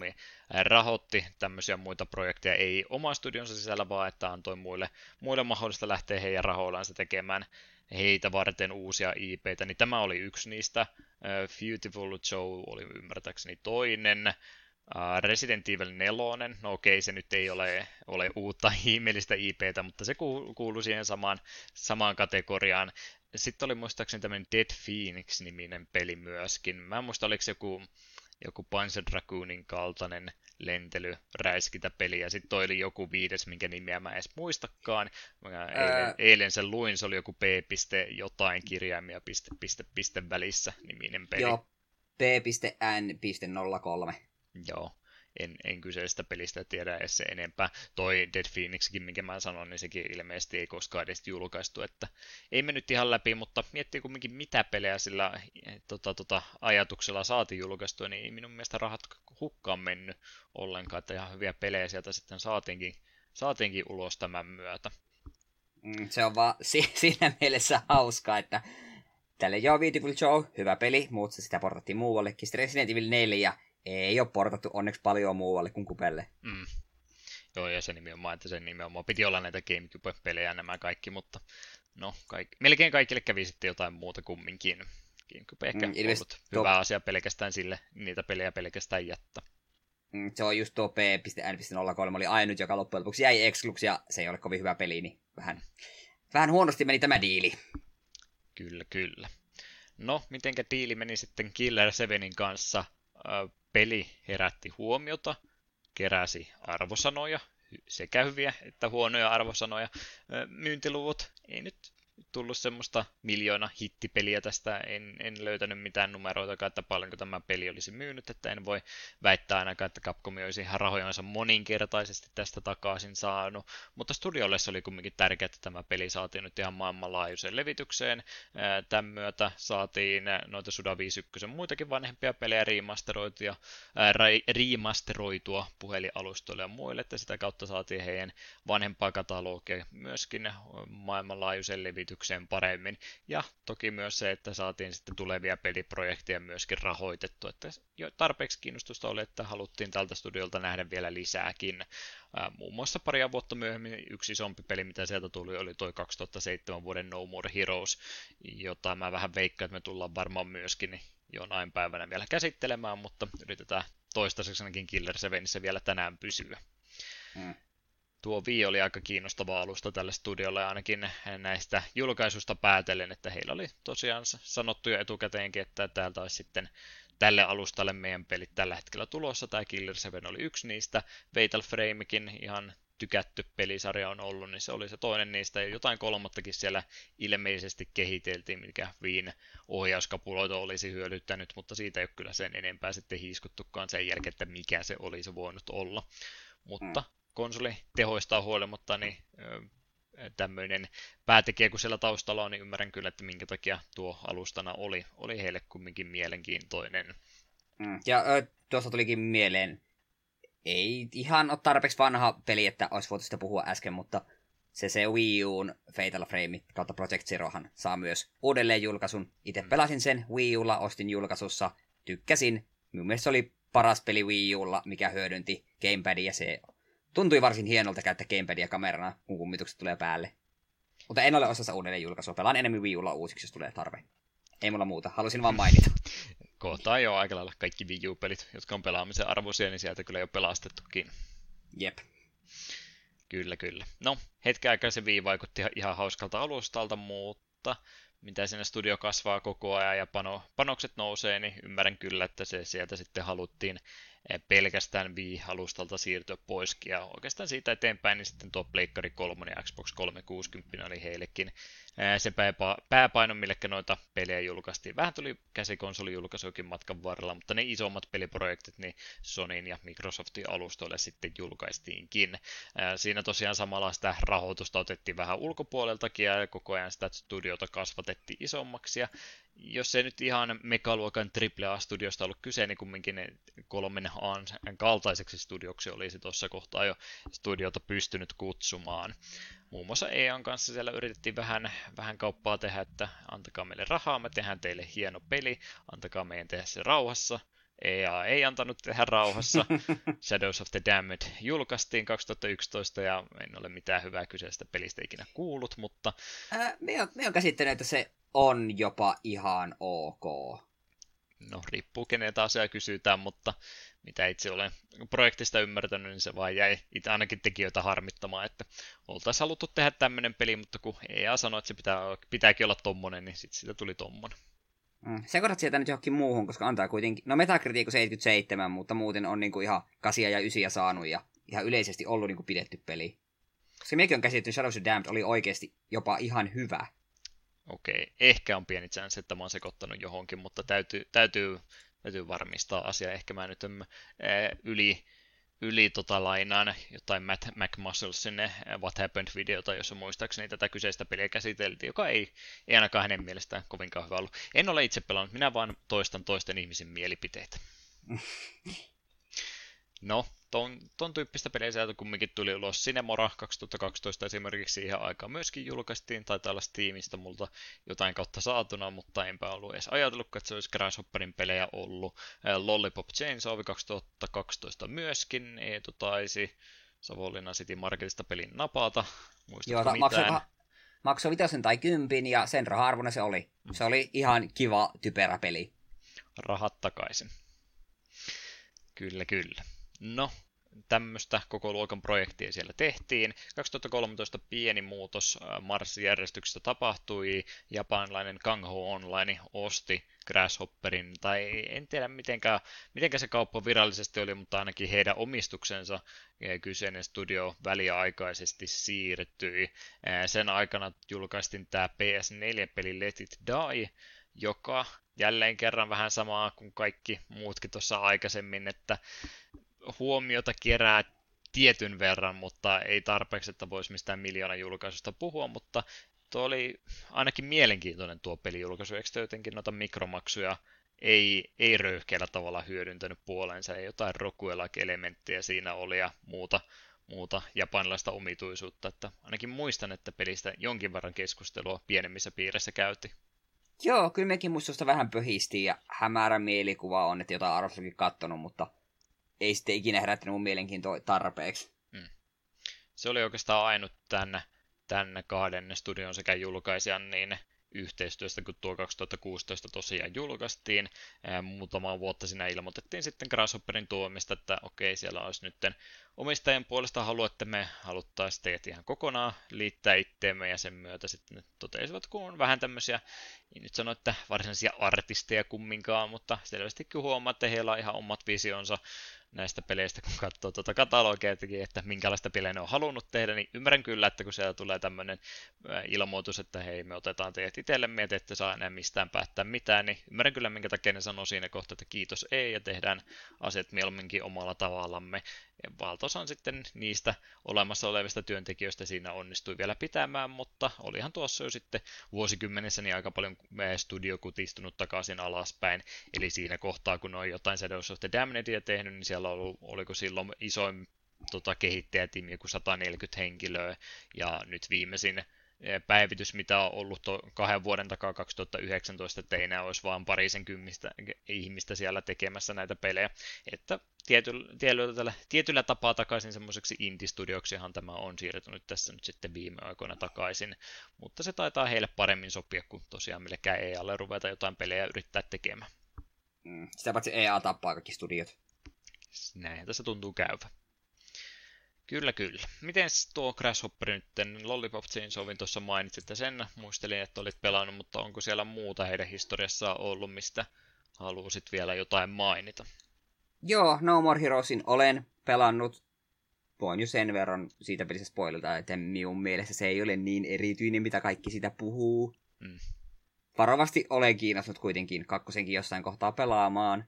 rahoitti tämmöisiä muita projekteja, ei oma studionsa sisällä, vaan että antoi muille, muille mahdollista lähteä heidän rahoillansa tekemään heitä varten uusia I P:tä, niin tämä oli yksi niistä. Beautiful Joe oli ymmärtääkseni toinen. Resident Evil neljä, no okei, se nyt ei ole, ole uutta ihmeellistä I P:tä, mutta se kuului siihen samaan, samaan kategoriaan. Sitten oli muistaakseni tämmöinen Dead Phoenix-niminen peli myöskin. Mä en muista, oliko se joku, joku Panzer Dragoonin kaltainen lentelyräiskintäpeli, ja sitten toi oli joku viides, minkä nimeä mä en edes muistakaan. Mä eilen, eilen sen luin, se oli joku P. jotain kirjaimia piste, piste, piste välissä -niminen peli. Joo, P N nolla kolme. Joo, en, en kyseistä pelistä tiedä edes se enempää. Toi Dead Phoenixkin, minkä mä sanoin, niin sekin ilmeisesti ei koskaan edes julkaistu, että ei mennyt ihan läpi, mutta miettii kumminkin mitä pelejä sillä tota, tota, ajatuksella saatiin julkaistua, niin ei minun mielestä rahat hukkaan mennyt ollenkaan, että ihan hyviä pelejä sieltä sitten saatiinkin, saatiinkin ulos tämän myötä. Mm, se on vaan si- siinä mielessä hauskaa, että tälle joo, Beautiful Joe, hyvä peli, mutta sitä portattiin muuallekin, sitten Resident Evil neljä, ei ole portattu onneksi paljon muualle kuin kupelle. Mm. Joo, ja se nimenomaan, että se nimenomaan piti olla näitä GameCube-pelejä nämä kaikki, mutta no, kaikki, melkein kaikille kävi sitten jotain muuta kumminkin. GameCube ehkä mm, ilmeisesti ollut tuo hyvä asia pelkästään sille, niitä pelejä pelkästään jättää. Mm, se on just tuo P N nolla kolme oli ainut, joka loppujen lopuksi jäi Exclux, ja se ei ole kovin hyvä peli, niin vähän, vähän huonosti meni tämä diili. Kyllä, kyllä. No, mitenkä diili meni sitten Killer seven kanssa? Peli herätti huomiota, keräsi arvosanoja, sekä hyviä että huonoja arvosanoja. Myyntiluvut, ei nyt tullut semmoista miljoona hittipeliä tästä, en, en löytänyt mitään numeroitakaan, että paljonko tämä peli olisi myynyt, että en voi väittää ainakaan, että Capcom olisi ihan rahojansa moninkertaisesti tästä takaisin saanut, mutta studiolle se oli kumminkin tärkeää, että tämä peli saatiin nyt ihan maailmanlaajuiseen levitykseen, tämän myötä saatiin noita Suda viisikymmentäyksi muitakin vanhempia pelejä remasteroitua, remasteroitua puhelinalustoille ja muille, että sitä kautta saatiin heidän vanhempaa katalogia myöskin maailmanlaajuiseen levitykseen paremmin, ja toki myös se, että saatiin sitten tulevia peliprojekteja myöskin rahoitettu, että jo tarpeeksi kiinnostusta oli, että haluttiin tältä studiolta nähdä vielä lisääkin. Muun muassa paria vuotta myöhemmin yksi isompi peli, mitä sieltä tuli, oli toi kaksituhattaseitsemän vuoden No More Heroes, jota mä vähän veikkaan, että me tullaan varmaan myöskin jonain päivänä vielä käsittelemään, mutta yritetään toistaiseksi ainakin Killer sevenissä vielä tänään pysyä. Mm. Tuo Wii oli aika kiinnostava alusta tälle studiolle, ainakin näistä julkaisusta päätellen, että heillä oli tosiaan sanottu jo etukäteenkin, että täältä olisi sitten tälle alustalle meidän pelit tällä hetkellä tulossa. Tämä Killer seven oli yksi niistä, Fatal Framekin ihan tykätty pelisarja on ollut, niin se oli se toinen niistä, ja jotain kolmattakin siellä ilmeisesti kehiteltiin, mikä Wiin ohjauskapuloita olisi hyödyttänyt, mutta siitä ei ole kyllä sen enempää sitten hiiskuttukaan sen jälkeen, että mikä se olisi voinut olla. Mutta konsoli tehoistaan huolimatta, niin tämmöinen päätekijä, kun siellä taustalla on, niin ymmärrän kyllä, että minkä takia tuo alustana oli, oli heille kumminkin mielenkiintoinen. Ja tuossa tulikin mieleen, ei ihan ole tarpeeksi vanha peli, että olisi voitu sitä puhua äsken, mutta se se Wii U:n Fatal Frame kautta Project Zerohan saa myös uudelleen julkaisun. Itse pelasin sen Wii Ulla, ostin julkaisussa, tykkäsin. Minun mielestä se oli paras peli Wii Ulla, mikä hyödynti Gamepadia, se tuntui varsin hienolta käyttää gamepadia kamerana, kun kummitukset tulee päälle. Mutta en ole osassa uudelleen julkaisua. Pelaan enemmän Wii U:lla uusiksi, jos tulee tarve. Ei mulla muuta. Halusin vaan mainita. Kohtaa jo aika lailla kaikki Wii U-pelit, jotka on pelaamisen arvoisia, niin sieltä kyllä jo pelastettukin. Jep. Kyllä, kyllä. No, hetken aikaa se vii vaikutti ihan hauskalta alustalta, mutta mitä siinä studio kasvaa koko ajan ja pano, panokset nousee, niin ymmärrän kyllä, että se sieltä sitten haluttiin pelkästään Wii-alustalta siirtyä poiskin. Ja oikeastaan siitä eteenpäin niin sitten tuo Pleikkari kolme ja Xbox kolmesataakuusikymmentä oli heillekin se pääpaino, millekä noita pelejä julkaistiin. Vähän tuli käsikonsolijulkaisuakin matkan varrella, mutta ne isommat peliprojektit niin Sonyin ja Microsoftin alustoille sitten julkaistiinkin. Siinä tosiaan samalla sitä rahoitusta otettiin vähän ulkopuoleltakin ja koko ajan sitä studiota kasvatettiin isommaksi. Ja jos ei nyt ihan megaluokan triple A-studiosta ollut kyse, niin kumminkin kolmen A:n kaltaiseksi studioksi olisi tuossa kohtaa jo studiota pystynyt kutsumaan. Muun muassa E A:n kanssa siellä yritettiin vähän, vähän kauppaa tehdä, että antakaa meille rahaa, me tehdään teille hieno peli, antakaa meidän tehdä se rauhassa. E A ei antanut tehdä rauhassa. Shadows of the Damned julkaistiin kaksituhattayksitoista ja en ole mitään hyvää kyseistä pelistä ikinä kuullut, mutta... Ää, me on, me on käsittänyt, että se on jopa ihan ok. No, riippuu keneltä asiaa kysytään, mutta mitä itse olen projektista ymmärtänyt, niin se vaan jäi itse ainakin tekijöitä harmittamaan, että oltaisiin haluttu tehdä tämmöinen peli, mutta kun E A sanoi, että se pitää, pitääkin olla tommonen, niin sitten siitä tuli tommonen. Mm. Sekoitat sieltä nyt johonkin muuhun, koska antaa kuitenkin, no Metacritic seitsemänkymmentäseitsemän, mutta muuten on niinku ihan kasia ja ysiä saanut ja ihan yleisesti ollut niinku pidetty peli. Koska minäkin on käsittänyt, Shadows of the Damned oli oikeasti jopa ihan hyvä. Okei, ehkä on pieni chance, että mä oon sekoittanut johonkin, mutta täytyy, täytyy, täytyy varmistaa asia. Ehkä mä nyt en, ää, yli, yli tota lainaan jotain Matt McMusclesin What Happened-videota, jossa muistaakseni tätä kyseistä peliä käsiteltiin, joka ei, ei ainakaan hänen mielestään kovinkaan hyvä ollut. En ole itse pelannut, minä vaan toistan toisten ihmisen mielipiteitä. No, ton, ton tyyppistä pelejä sieltä kumminkin tuli ulos. Cinemora kaksituhattakaksitoista esimerkiksi ihan aikaa myöskin julkaistiin, taitaa olla Steamista multa jotain kautta saatuna, mutta enpä ollut edes ajatellutkaan, että se olisi Crash Hopperin pelejä ollut. Lollipop Chainsaw kaksituhattakaksitoista myöskin, Eetu taisi Savonlinnan City Marketista pelin napata, muistatko mitään? Maksoi, maksoi vitosen tai kympin ja sen raha-arvona se oli. Se oli ihan kiva, typerä peli. Rahat takaisin. Kyllä, kyllä. No, tämmöistä koko luokan projektia siellä tehtiin. kaksituhattakolmetoista pieni muutos marssijärjestyksestä tapahtui. Japanilainen Kangho Online osti Grasshopperin, tai en tiedä mitenkä, mitenkä se kauppa virallisesti oli, mutta ainakin heidän omistuksensa kyseinen studio väliaikaisesti siirtyi. Sen aikana julkaistiin tämä P S neljä-peli Let It Die, joka jälleen kerran vähän samaa kuin kaikki muutkin tuossa aikaisemmin, että huomiota kerää tietyn verran, mutta ei tarpeeksi, että voisi mistään miljoonan julkaisusta puhua, mutta tuo oli ainakin mielenkiintoinen tuo pelijulkaisu, eikö jotenkin noita mikromaksuja ei, ei röyhkeällä tavalla hyödyntänyt puolensa, ei jotain roguelike-elementtejä siinä oli ja muuta, muuta japanilaista omituisuutta, että ainakin muistan, että pelistä jonkin verran keskustelua pienemmissä piirissä käytiin. Joo, kyllä mekin muistosta vähän pöhistiin ja hämärä mielikuva on, että jotain arvostakin katsonut, mutta ei sitten ikinä herättänyt mun mielenkiintoa tarpeeksi. Hmm. Se oli oikeastaan ainut tämän, tämän kahden studion sekä julkaisijan niin yhteistyöstä, kun tuo kaksituhattakuusitoista tosiaan julkaistiin. Muutama vuotta siinä ilmoitettiin sitten Grasshopperin tuomista, että okei, siellä olisi nyt omistajien puolesta halu, että me haluttaisiin teet ihan kokonaan liittää itteemme, ja sen myötä sitten totesivat, kun on vähän tämmöisiä, en nyt sano, että varsinaisia artisteja kumminkaan, mutta selvästikin huomaa, että heillä on ihan omat visionsa näistä peleistä, kun katsoo tuota katalogiakin, että minkälaista pelejä ne on halunnut tehdä, niin ymmärrän kyllä, että kun siellä tulee tämmöinen ilmoitus, että hei, me otetaan teidät itsellemme, te ette saa enää mistään päättää mitään, niin ymmärrän kyllä, minkä takia ne sanoo siinä kohtaa, että kiitos ei, ja tehdään asiat mieluumminkin omalla tavallamme. Ja valtaosan sitten niistä olemassa olevista työntekijöistä siinä onnistui vielä pitämään, mutta olihan tuossa jo sitten vuosikymmenessä niin aika paljon studio kutistunut takaisin alaspäin, eli siinä kohtaa, kun on jotain Shadows of the Damnedia tehnyt, niin siellä Ollut, oliko silloin isoin tota, kehittäjätiimi joku sata neljäkymmentä henkilöä, ja nyt viimeisin päivitys, mitä on ollut to, kahden vuoden takaa kaksituhattayhdeksäntoista, että ei enää olisi vaan parisen kymmistä ihmistä siellä tekemässä näitä pelejä, että tietyllä, tietyllä, tietyllä tapaa takaisin semmoiseksi indie-studioksihan tämä on siirtynyt tässä nyt sitten viime aikoina takaisin, mutta se taitaa heille paremmin sopia, kun tosiaan millekään E A:lle ruveta jotain pelejä yrittää tekemään. Mm, sitä paitsi E A tappaa kaikki studiot. Näinhän tässä tuntuu käyvä. Kyllä, kyllä. Miten tuo Crash Hopper nyt, Lollipop Chainsawin tuossa mainitsit, että sen muistelin, että olit pelannut, mutta onko siellä muuta heidän historiassaan ollut, mistä haluaisit vielä jotain mainita? Joo, No More Heroesin olen pelannut. Voin jo sen verran siitä pelissä spoilata, että minun mielestä se ei ole niin erityinen, mitä kaikki sitä puhuu. Mm. Varovasti olen kiinnostunut kuitenkin kakkosenkin jossain kohtaa pelaamaan.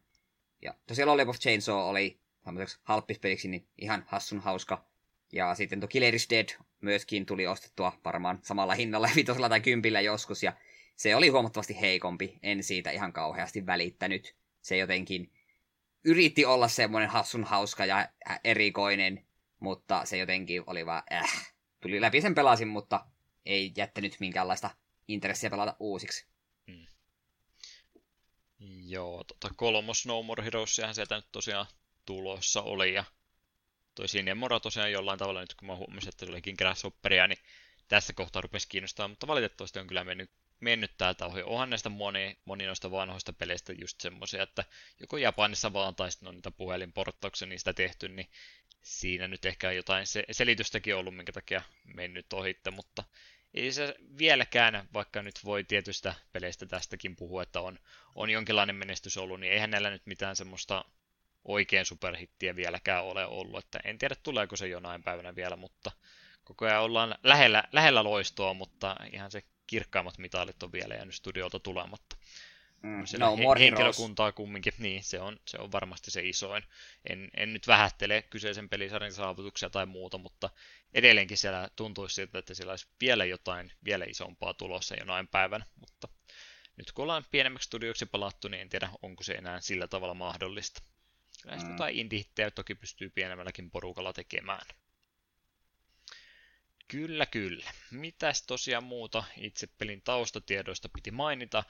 Ja tosiaan Lollipop Chainsaw oli tämmöiseksi halppispeliksi niin ihan hassun hauska. Ja sitten tuo Killer is Dead myöskin tuli ostettua varmaan samalla hinnalla vitosella tai kympillä joskus. Ja se oli huomattavasti heikompi. En siitä ihan kauheasti välittänyt. Se jotenkin yritti olla semmoinen hassun hauska ja erikoinen, mutta se jotenkin oli vaan äh. Tuli läpi, sen pelasin, mutta ei jättänyt minkäänlaista intressiä pelata uusiksi. Mm. Joo, tota kolmos No More Heroesiahan sieltä nyt tosiaan tulossa oli, ja toi Sinemora tosiaan jollain tavalla nyt, kun mä huomasin, että se olikin Grasshopperia, niin tässä kohtaa rupesi kiinnostaa, mutta valitettavasti on kyllä mennyt, mennyt täältä ohi. Onhan näistä moni, moni noista vanhoista peleistä just semmoisia, että joko Japanissa vaan tai sitten on niitä puhelinporttauksia niistä tehty, niin siinä nyt ehkä on jotain se, selitystäkin ollut, minkä takia mennyt ohitte, mutta ei se vieläkään, vaikka nyt voi tietystä peleistä tästäkin puhua, että on, on jonkinlainen menestys ollut, niin eihän näillä nyt mitään semmoista oikein superhittiä vieläkään ole ollut. Että en tiedä, tuleeko se jonain päivänä vielä, mutta koko ajan ollaan lähellä, lähellä loistoa, mutta ihan se kirkkaimmat mitalit on vielä jäänyt studiolta tulematta. Mm, no, he, henkilökuntaa kumminkin, niin se on, se on varmasti se isoin. En, en nyt vähättele kyseisen pelisarjan saavutuksia tai muuta, mutta edelleenkin siellä tuntuisi siltä, että siellä olisi vielä jotain vielä isompaa tulossa jonain päivänä, mutta nyt kun ollaan pienemmäksi studioksi palattu, niin en tiedä, onko se enää sillä tavalla mahdollista. Kyllä mm. jotain indie-hittejä toki pystyy pienemmälläkin porukalla tekemään. Kyllä, kyllä. Mitäs tosiaan muuta itse pelin taustatiedoista piti mainita?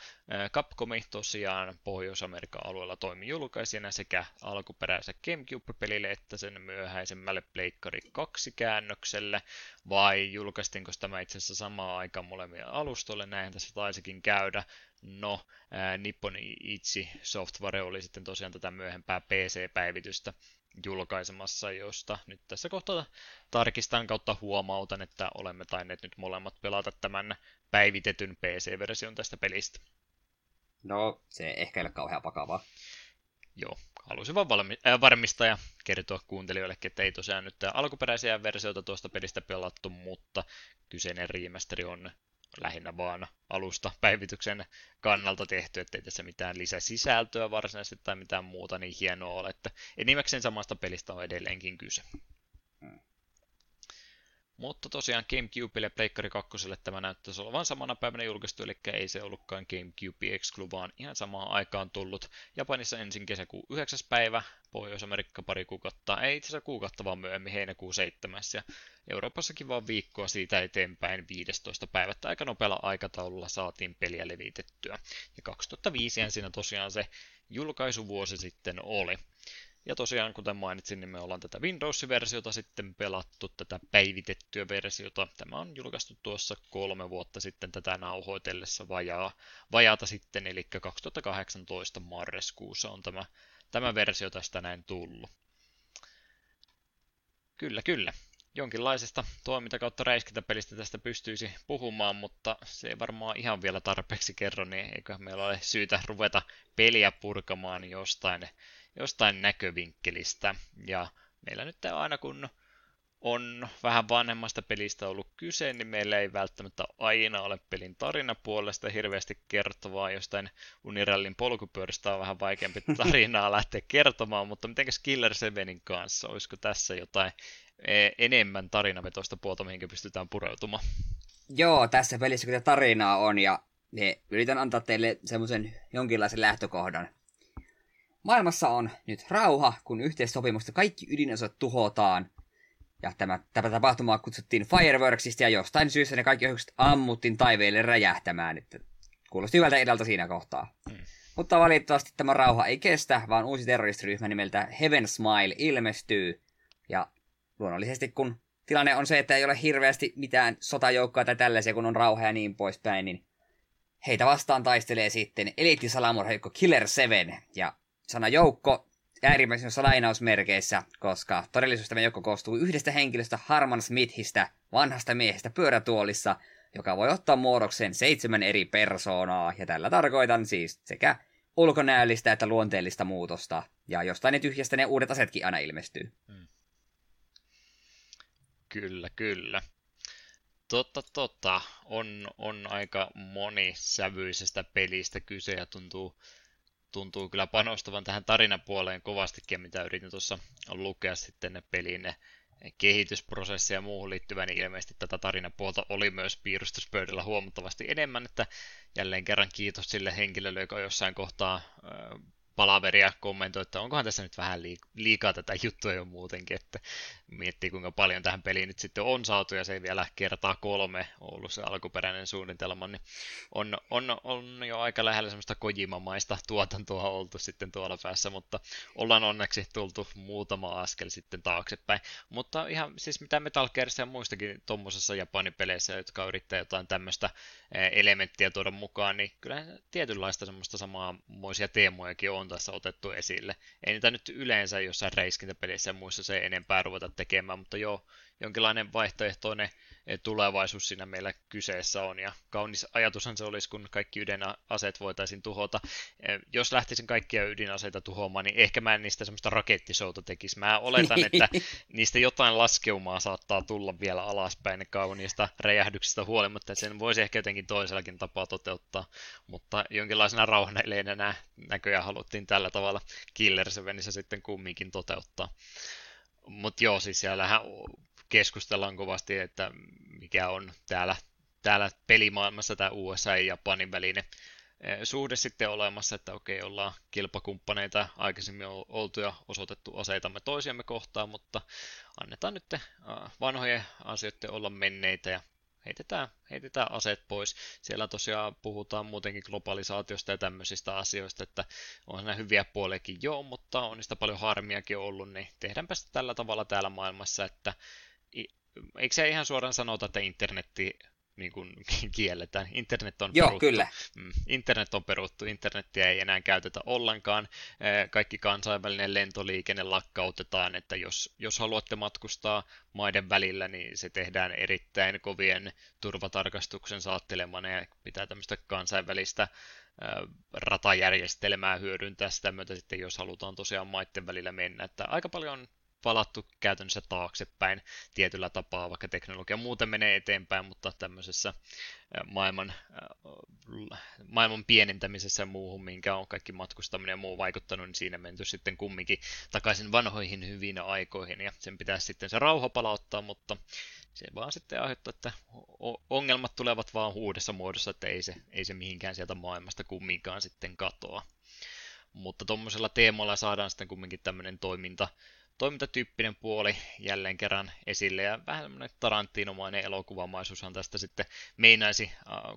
Capcomi tosiaan Pohjois-Amerikan alueella toimi julkaisijana sekä alkuperäiselle GameCube-pelille että sen myöhäisemmälle Pleikkari kaksi-käännökselle. Vai julkaistiinko tämä itse asiassa samaan aikaan molemmille alustoille? Näinhän tässä taisikin käydä. No, Nippon Ichi Software oli sitten tosiaan tätä myöhempää P C-päivitystä julkaisemassa, josta nyt tässä kohtaa tarkistan kautta huomautan, että olemme tainneet nyt molemmat pelata tämän päivitetyn P C-version tästä pelistä. No, se ei ehkä ole kauhean vakavaa. Joo, halusin vaan valmi- äh, varmistaa ja kertoa kuuntelijoillekin, että ei tosiaan nyt alkuperäisiä versioita tuosta pelistä pelattu, mutta kyseinen remasteri on lähinnä vaan alusta päivityksen kannalta tehty, ettei tässä mitään lisäsisältöä varsinaisesti tai mitään muuta niin hienoa ole, että enimmäkseen samasta pelistä on edelleenkin kyse. Mm. Mutta tosiaan GameCubelle ja Pleikkari kakkoselle tämä näyttäisi olevan samana päivänä julkaistu, eli ei se ollutkaan GameCube Exclu, vaan ihan samaan aikaan tullut. Japanissa ensin kesäkuun yhdeksäs päivä, Pohjois-Amerikka pari kuukautta, ei itse asiassa kuukautta vaan myöhemmin heinäkuun seitsemäs ja Euroopassakin vaan viikkoa siitä eteenpäin viidestoista päivättä. Aika nopealla aikataululla saatiin peliä levitettyä. Ja kaksituhattaviisi siinä tosiaan se julkaisuvuosi sitten oli. Ja tosiaan, kuten mainitsin, niin me ollaan tätä Windows-versiota sitten pelattu, tätä päivitettyä versiota. Tämä on julkaistu tuossa kolme vuotta sitten tätä nauhoitellessa vajaa, vajaata sitten, eli kaksituhattakahdeksantoista marraskuussa on tämä, tämä versio tästä näin tullut. Kyllä, kyllä. Jonkinlaisesta toiminta kautta räiskintäpelistä tästä pystyisi puhumaan, mutta se ei varmaan ihan vielä tarpeeksi kerro, niin eiköhän meillä ole syytä ruveta peliä purkamaan jostain. jostain näkövinkkelistä, ja meillä nyt aina kun on vähän vanhemmasta pelistä ollut kyse, niin meillä ei välttämättä aina ole pelin tarinapuolesta hirveästi kertovaa, jostain Unirallin polkupyöristä on vähän vaikeampi tarinaa lähteä kertomaan, mutta mitenkäs Killer seven kanssa, olisiko tässä jotain enemmän tarinavetoista puolta, mihinkä pystytään pureutumaan? Joo, tässä pelissä kyllä tarinaa on, ja yritän antaa teille semmoisen jonkinlaisen lähtökohdan. Maailmassa on nyt rauha, kun yhteissopimusta kaikki ydinosat tuhotaan. Ja tämä, tämä tapahtuma kutsuttiin Fireworksista, ja jostain syystä ne kaikki ohjukset ammuttiin taiveille räjähtämään. Että kuulosti hyvältä edältä siinä kohtaa. Mm. Mutta valitettavasti tämä rauha ei kestä, vaan uusi terroristiryhmä nimeltä Heaven Smile ilmestyy. Ja luonnollisesti, kun tilanne on se, että ei ole hirveästi mitään sotajoukkoa tai tällaisia, kun on rauha ja niin poispäin, niin heitä vastaan taistelee sitten eliittisalamurheikko Killer seven, ja sana joukko ja äärimmäisissä lainausmerkeissä, koska todellisuudesta joukko koostuu yhdestä henkilöstä Harman Smithistä, vanhasta miehestä pyörätuolissa, joka voi ottaa muodokseen seitsemän eri persoonaa, ja tällä tarkoitan siis sekä ulkonäöllistä että luonteellista muutosta, ja jostain ne tyhjästä ne uudet asetkin aina ilmestyy. Hmm. Kyllä, kyllä. Totta, totta. On, on aika monisävyisestä pelistä kyse, ja tuntuu, tuntuu kyllä panostavan tähän tarinapuoleen kovastikin, mitä yritin tuossa lukea sitten ne pelin kehitysprosessi ja muuhun liittyvä, niin ilmeisesti tätä tarinapuolta oli myös piirustuspöydällä huomattavasti enemmän, että jälleen kerran kiitos sille henkilölle, joka jossain kohtaa palaveria kommentoi, että onkohan tässä nyt vähän liikaa tätä juttua jo muutenkin, että miettii kuinka paljon tähän peliin nyt sitten on saatu, ja se ei vielä kertaa kolme ollut se alkuperäinen suunnitelma, niin on, on, on jo aika lähellä semmoista Kojima-maista tuotantoa oltu sitten tuolla päässä, mutta ollaan onneksi tultu muutama askel sitten taaksepäin. Mutta ihan siis mitä Metal Gearissa ja muistakin tuommoisessa japanipeleissä, jotka yrittää jotain tämmöistä elementtiä tuoda mukaan, niin kyllähän tietynlaista semmoista samanmoisia teemojakin on tässä otettu esille. Ei niitä nyt yleensä jossain reiskintäpelissä ja muissa se ei enempää ruveta tekemään, mutta joo, jonkinlainen vaihtoehtoinen tulevaisuus siinä meillä kyseessä on, ja kaunis ajatushan se olisi, kun kaikki ydinaseet voitaisiin tuhota. Jos lähtisin kaikkia ydinaseita tuhoamaan, niin ehkä mä en niistä semmoista rakettisouta tekisi. Mä oletan, että niistä jotain laskeumaa saattaa tulla vielä alaspäin kauniista räjähdyksistä huolimatta, sen voisi ehkä jotenkin toisellakin tapaa toteuttaa, mutta jonkinlaisena rauhaneleinä näköjään haluttiin tällä tavalla Killer sevenissä sitten kumminkin toteuttaa. Mutta joo, siis siellähän keskustellaan kovasti, että mikä on täällä, täällä pelimaailmassa tämä U S A ja Japanin välinen suhde sitten olemassa, että okei, ollaan kilpakumppaneita, aikaisemmin on oltu ja osoitettu aseitamme toisiamme kohtaan, mutta annetaan nyt vanhojen asioiden olla menneitä ja heitetään, heitetään aseet pois. Siellä tosiaan puhutaan muutenkin globalisaatiosta ja tämmöisistä asioista, että on siinä hyviä puolekin joo, mutta on niistä paljon harmiakin ollut, niin tehdäänpä sitä tällä tavalla täällä maailmassa, että eikö se ihan suoraan sanota, että internetti niin kuin kielletään. Internet on Joo, peruttu. Kyllä. Internet on peruttu. Internetiä ei enää käytetä ollenkaan. Kaikki kansainvälinen lentoliikenne lakkautetaan, että jos, jos haluatte matkustaa maiden välillä, niin se tehdään erittäin kovien turvatarkastuksen saattelemana ja pitää tämmöistä kansainvälistä ratajärjestelmää hyödyntää sitä myötä sitten, jos halutaan tosiaan maiden välillä mennä. Että aika paljon palattu käytännössä taaksepäin tietyllä tapaa, vaikka teknologia muuten menee eteenpäin, mutta tämmöisessä maailman, maailman pienentämisessä ja muuhun, minkä on kaikki matkustaminen ja muu vaikuttanut, niin siinä menty sitten kumminkin takaisin vanhoihin hyviin aikoihin, ja sen pitäisi sitten se rauha palauttaa, mutta se vaan sitten aiheuttaa, että ongelmat tulevat vaan uudessa muodossa, että ei se, ei se mihinkään sieltä maailmasta kumminkaan sitten katoa. Mutta tuommoisella teemalla saadaan sitten kumminkin tämmöinen toiminta, toimintatyyppinen puoli jälleen kerran esille, ja vähän semmoinen Tarantinomainen elokuvamaisuushan tästä sitten meinaisi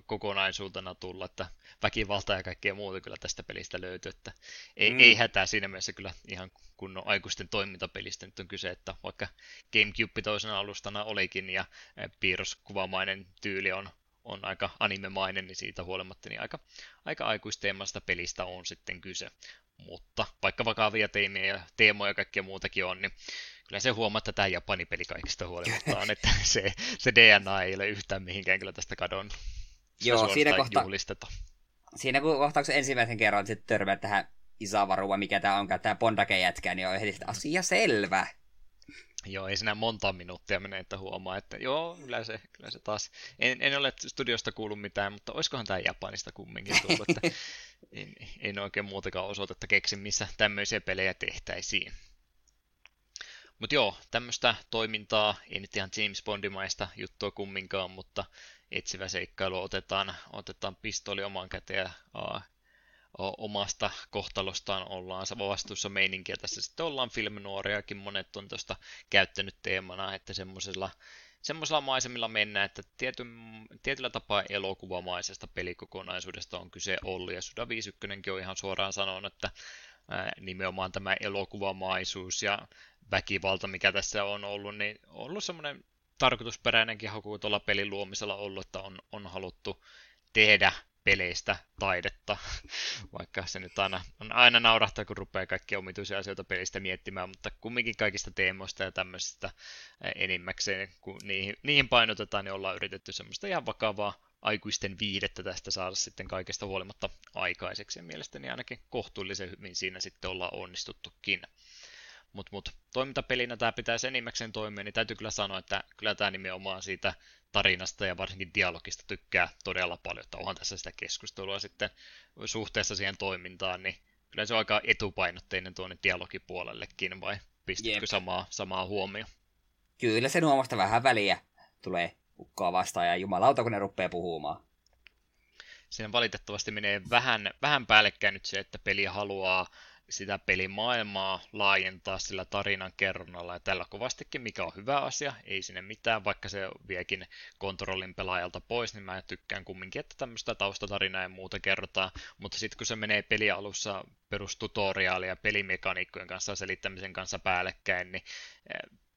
kokonaisuutena tulla, että väkivalta ja kaikkea muuta kyllä tästä pelistä löytyy, että ei, mm. ei hätää siinä mielessä kyllä ihan kunnon aikuisten toimintapelistä nyt on kyse, että vaikka GameCube toisena alustana olikin ja piirroskuvamainen tyyli on, on aika animemainen, niin siitä huolimatta niin aika, aika aikuisteemasta pelistä on sitten kyse. Mutta vaikka vakavia teemoja, teemoja ja kaikkea muutakin on, niin kyllä se huomaa, että tämä Japani-peli kaikista huolimatta on, että se, se D N A ei ole yhtään mihinkään kyllä tästä kadonnut. Joo, siinä kohtaa, siinä kohtaa, kun se ensimmäisen kerran sitten törmää tähän Isawarua, mikä tämä onkaan, tämä Bondake-jätkää, niin on heti sitä asia selvä. Joo, ei siinä monta minuuttia mene, että huomaa, että joo, kyllä se, kyllä se taas, en, en ole studiosta kuullut mitään, mutta olisikohan tämä Japanista kumminkin tullut, että en, en oikein muutakaan osoitetta keksi, missä tämmöisiä pelejä tehtäisiin. Mutta joo, tämmöistä toimintaa, ei nyt ihan James Bondimaista juttua kumminkaan, mutta etsivä seikkailu otetaan, otetaan pistooli omaan käteen ja omasta kohtalostaan ollaan vastuussa meininkiä. Tässä sitten ollaan filminuoriakin, monet on tuosta käyttänyt teemana, että semmoisella, semmoisella maisemilla mennään, että tiety, tietyllä tapaa elokuvamaisesta pelikokonaisuudesta on kyse ollut, ja Suda viisikymmentäyksikin on ihan suoraan sanonut, että nimenomaan tämä elokuvamaisuus ja väkivalta, mikä tässä on ollut, niin on ollut semmoinen tarkoitusperäinenkin haku tuolla pelin luomisella ollut, että on, on haluttu tehdä peleistä taidetta, vaikka se nyt aina, on aina naurahtaa, kun rupeaa kaikkia omituisia asioita pelistä miettimään, mutta kumminkin kaikista teemoista ja tämmöisistä enimmäkseen, kun niihin, niihin painotetaan, niin ollaan yritetty semmoista ihan vakavaa aikuisten viihdettä tästä saada sitten kaikesta huolimatta aikaiseksi, ja mielestäni ainakin kohtuullisen hyvin siinä sitten ollaan onnistuttukin. Mutta mut, toimintapelinä tämä pitäisi enimmäkseen toimia, niin täytyy kyllä sanoa, että kyllä tämä nimenomaan siitä tarinasta ja varsinkin dialogista tykkää todella paljon, että onhan tässä sitä keskustelua sitten suhteessa siihen toimintaan, niin kyllä se on aika etupainotteinen tuonne dialogipuolellekin, vai pistätkö yep. samaa, samaa huomioon? Kyllä se nuomasta vähän väliä tulee ukkoa vastaan ja jumalauta, kun ne rupeaa puhumaan. Siinä valitettavasti menee vähän, vähän päällekkäin nyt se, että peli haluaa sitä pelimaailmaa laajentaa sillä tarinan kerronnalla ja tällä kovastikin, mikä on hyvä asia, ei sinne mitään, vaikka se viekin kontrollin pelaajalta pois, niin mä tykkään kumminkin, että tämmöistä taustatarinaa ja muuta kerrotaan, mutta sitten kun se menee pelialussa perustutoriaalia ja pelimekaniikkojen kanssa ja selittämisen kanssa päällekkäin, niin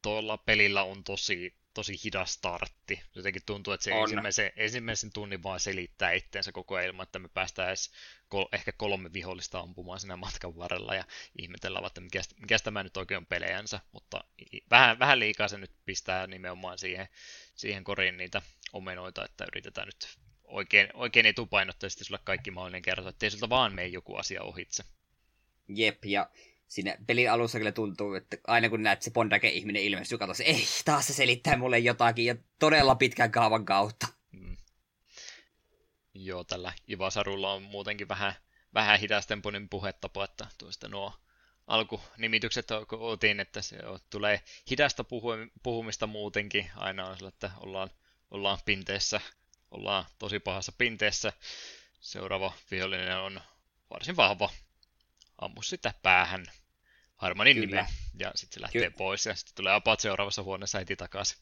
tuolla pelillä on tosi, tosi hidas startti. Jotenkin tuntuu, että se ensimmäisen, ensimmäisen tunnin vaan selittää itseensä koko ajan ilman, että me päästään edes kol- ehkä kolme vihollista ampumaan siinä matkan varrella ja ihmetellään, että mikä, mikä tämä nyt oikein on pelejänsä, mutta vähän, vähän liikaa se nyt pistää nimenomaan siihen, siihen koriin niitä omenoita, että yritetään nyt oikein, oikein etupainotteisesti sulle kaikki mahdollinen kertoa, ettei sulta vaan mene joku asia ohitse. Jep, ja siinä pelin alussa kyllä tuntuu, että aina kun näet se bondage-ihminen ilmestyy, katsotaan, ei, taas se selittää mulle jotakin, ja todella pitkän kaavan kautta. Mm. Joo, tällä Ivasarulla on muutenkin vähän, vähän hidastempoinen puhetapa, että tuosta nuo alkunimitykset otin, että se tulee hidasta puhumista muutenkin. Aina on sillä, että ollaan, ollaan pinteessä, ollaan tosi pahassa pinteessä. Seuraava vihollinen on varsin vahva. Ammu sitä päähän Harmanin nimeä, ja sitten se lähtee Ky- pois, ja sitten tulee apaat seuraavassa huoneessa heti takaisin.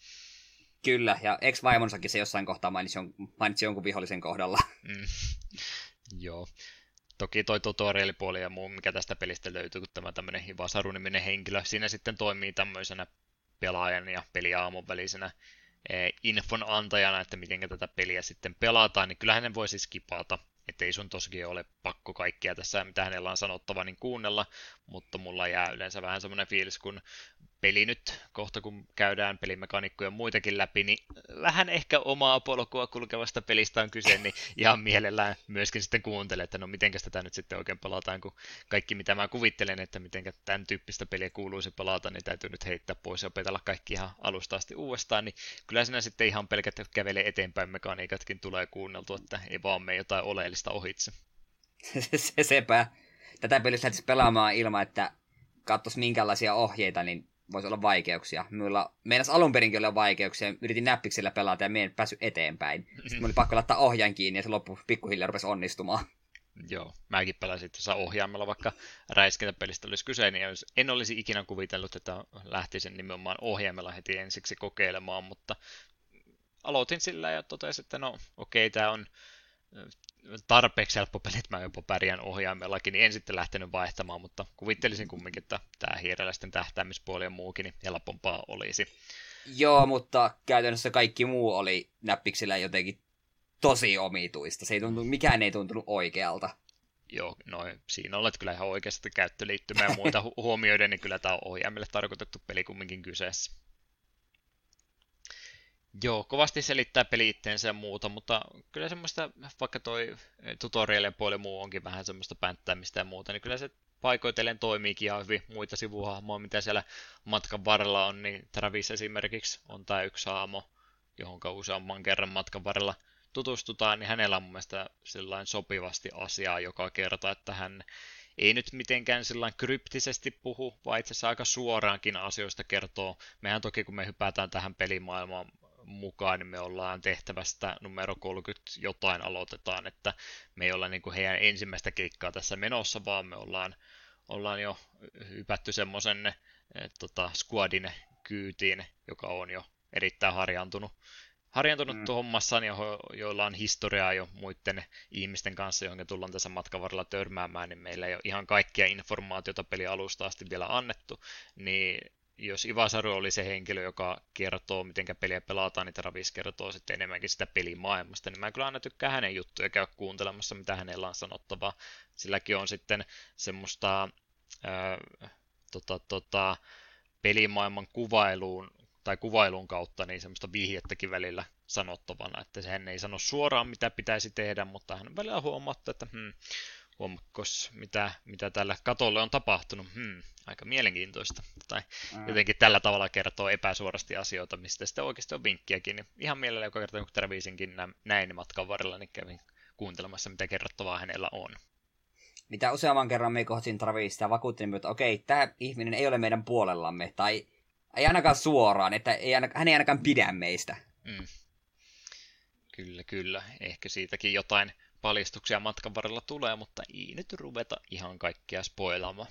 Kyllä, ja ex-vaimonsakin se jossain kohtaa mainitsi, mainitsi jonkun vihollisen kohdalla. Mm. Joo. Toki toi tutorialipuoli ja muu, mikä tästä pelistä löytyy, kun tämä tämmöinen Hivasaru-niminen henkilö, siinä sitten toimii tämmöisenä pelaajan ja peliaamon välisenä eh, infon antajana, että miten tätä peliä sitten pelataan, niin kyllähän ne voi siis skipata. Että ei sun tosikin ole pakko kaikkia tässä, mitä hänellä on sanottava, niin kuunnella, mutta mulla jää yleensä vähän semmoinen fiilis, kun peli nyt, kohta kun käydään pelimekaniikkoja ja muitakin läpi, niin vähän ehkä omaa polkua kulkevasta pelistä on kyse, niin ihan mielellään myöskin sitten kuuntelee, että no mitenkäs tätä nyt sitten oikein palataan, kun kaikki mitä mä kuvittelen, että mitenkä tämän tyyppistä peliä kuuluisi palata, niin täytyy nyt heittää pois ja opetella kaikki ihan alusta asti uudestaan, niin kyllä siinä sitten ihan pelkät kävelee eteenpäin mekaniikatkin tulee kuunneltua, että ei vaan mene jotain oleellista ohitse. Se, sepä. Tätä peliä lähtisi pelaamaan ilman, että katsoisi minkälaisia ohjeita, niin voisi olla vaikeuksia. Minulla meinas alun perinkin oli vaikeuksia, yritin näppiksellä pelata ja minä en päässyt eteenpäin. Sitten oli pakko laittaa ohjaan kiinni ja se loppu pikkuhiljaa rupesi onnistumaan. Joo, mäkin pelasin tuossa ohjaamalla, vaikka räiskintäpelistä olisi kyse, niin en olisi ikinä kuvitellut, että lähtisin nimenomaan ohjaamalla heti ensiksi kokeilemaan, mutta aloitin sillä ja totesin, että no okei, tämä on tarpeeksi helppo peli, että mä jopa pärjään ohjaimellakin, niin en sitten lähtenyt vaihtamaan, mutta kuvittelisin kumminkin, että tämä hiireläisten tähtäämispuoli ja muukin niin helpompaa olisi. Joo, mutta käytännössä kaikki muu oli näppiksillä jotenkin tosi omituista. Se ei tuntunut, mikään ei tuntunut oikealta. Joo, no siinä olet kyllä ihan oikeasti käyttöliittymä ja muita hu- huomioiden, niin kyllä tämä on ohjaimelle tarkoitettu peli kumminkin kyseessä. Joo, kovasti selittää peli itteensä ja muuta, mutta kyllä semmoista, vaikka toi tutorialien puoli muu onkin vähän semmoista pänttäämistä ja muuta, niin kyllä se paikoitellen toimiikin ihan hyvin. Muita sivuhahmoja, mitä siellä matkan varrella on, niin Travis esimerkiksi on tämä yksi haamo, johon useamman kerran matkan varrella tutustutaan, niin hänellä on mun mielestä sellainen sopivasti asiaa joka kerta, että hän ei nyt mitenkään sillä kryptisesti puhu, vaan itse asiassa aika suoraankin asioista kertoo. Mehän toki, kun me hypätään tähän pelimaailmaan mukaan, niin me ollaan tehtävästä numero kolmekymmentä jotain aloitetaan, että me ei olla niin kuin heidän ensimmäistä keikkaa tässä menossa, vaan me ollaan, ollaan jo hypätty semmoisen tota, squadin kyytiin, joka on jo erittäin harjaantunut, harjaantunut mm. hommassaan, joilla on historiaa jo muiden ihmisten kanssa, johon tullaan tässä matkan varrella törmäämään, niin meillä ei ole ihan kaikkia informaatiota pelialusta asti vielä annettu, niin jos Ivasaru oli se henkilö, joka kertoo, miten peliä pelataan, niin Travis kertoo sitten enemmänkin sitä pelimaailmasta, niin mä kyllä aina tykkään hänen juttuja käydä kuuntelemassa, mitä hänellä on sanottavaa. Silläkin on sitten semmoista ää, tota, tota, pelimaailman kuvailuun tai kuvailun kautta niin semmoista vihjettäkin välillä sanottavana, että hän ei sano suoraan, mitä pitäisi tehdä, mutta hän välillä huomauttaa, että hmm, huomakkos, mitä, mitä tällä katolle on tapahtunut. Hmm, aika mielenkiintoista. Tai mm. jotenkin tällä tavalla kertoo epäsuorasti asioita, mistä sitten oikeasti on vinkkiäkin. Niin ihan mielellä joka kerta, kun Travisinkin näin matkan varrella, niin kävin kuuntelemassa, mitä kerrottavaa hänellä on. Mitä useamman kerran me kohtiin Travista ja vakuuttiin, että okei, tämä ihminen ei ole meidän puolellamme. Tai ei ainakaan suoraan, että ei ainakaan, hän ei ainakaan pidä meistä. Mm. Kyllä, kyllä. Ehkä siitäkin jotain paljastuksia matkan varrella tulee, mutta ei nyt ruveta ihan kaikkea spoilaamaan.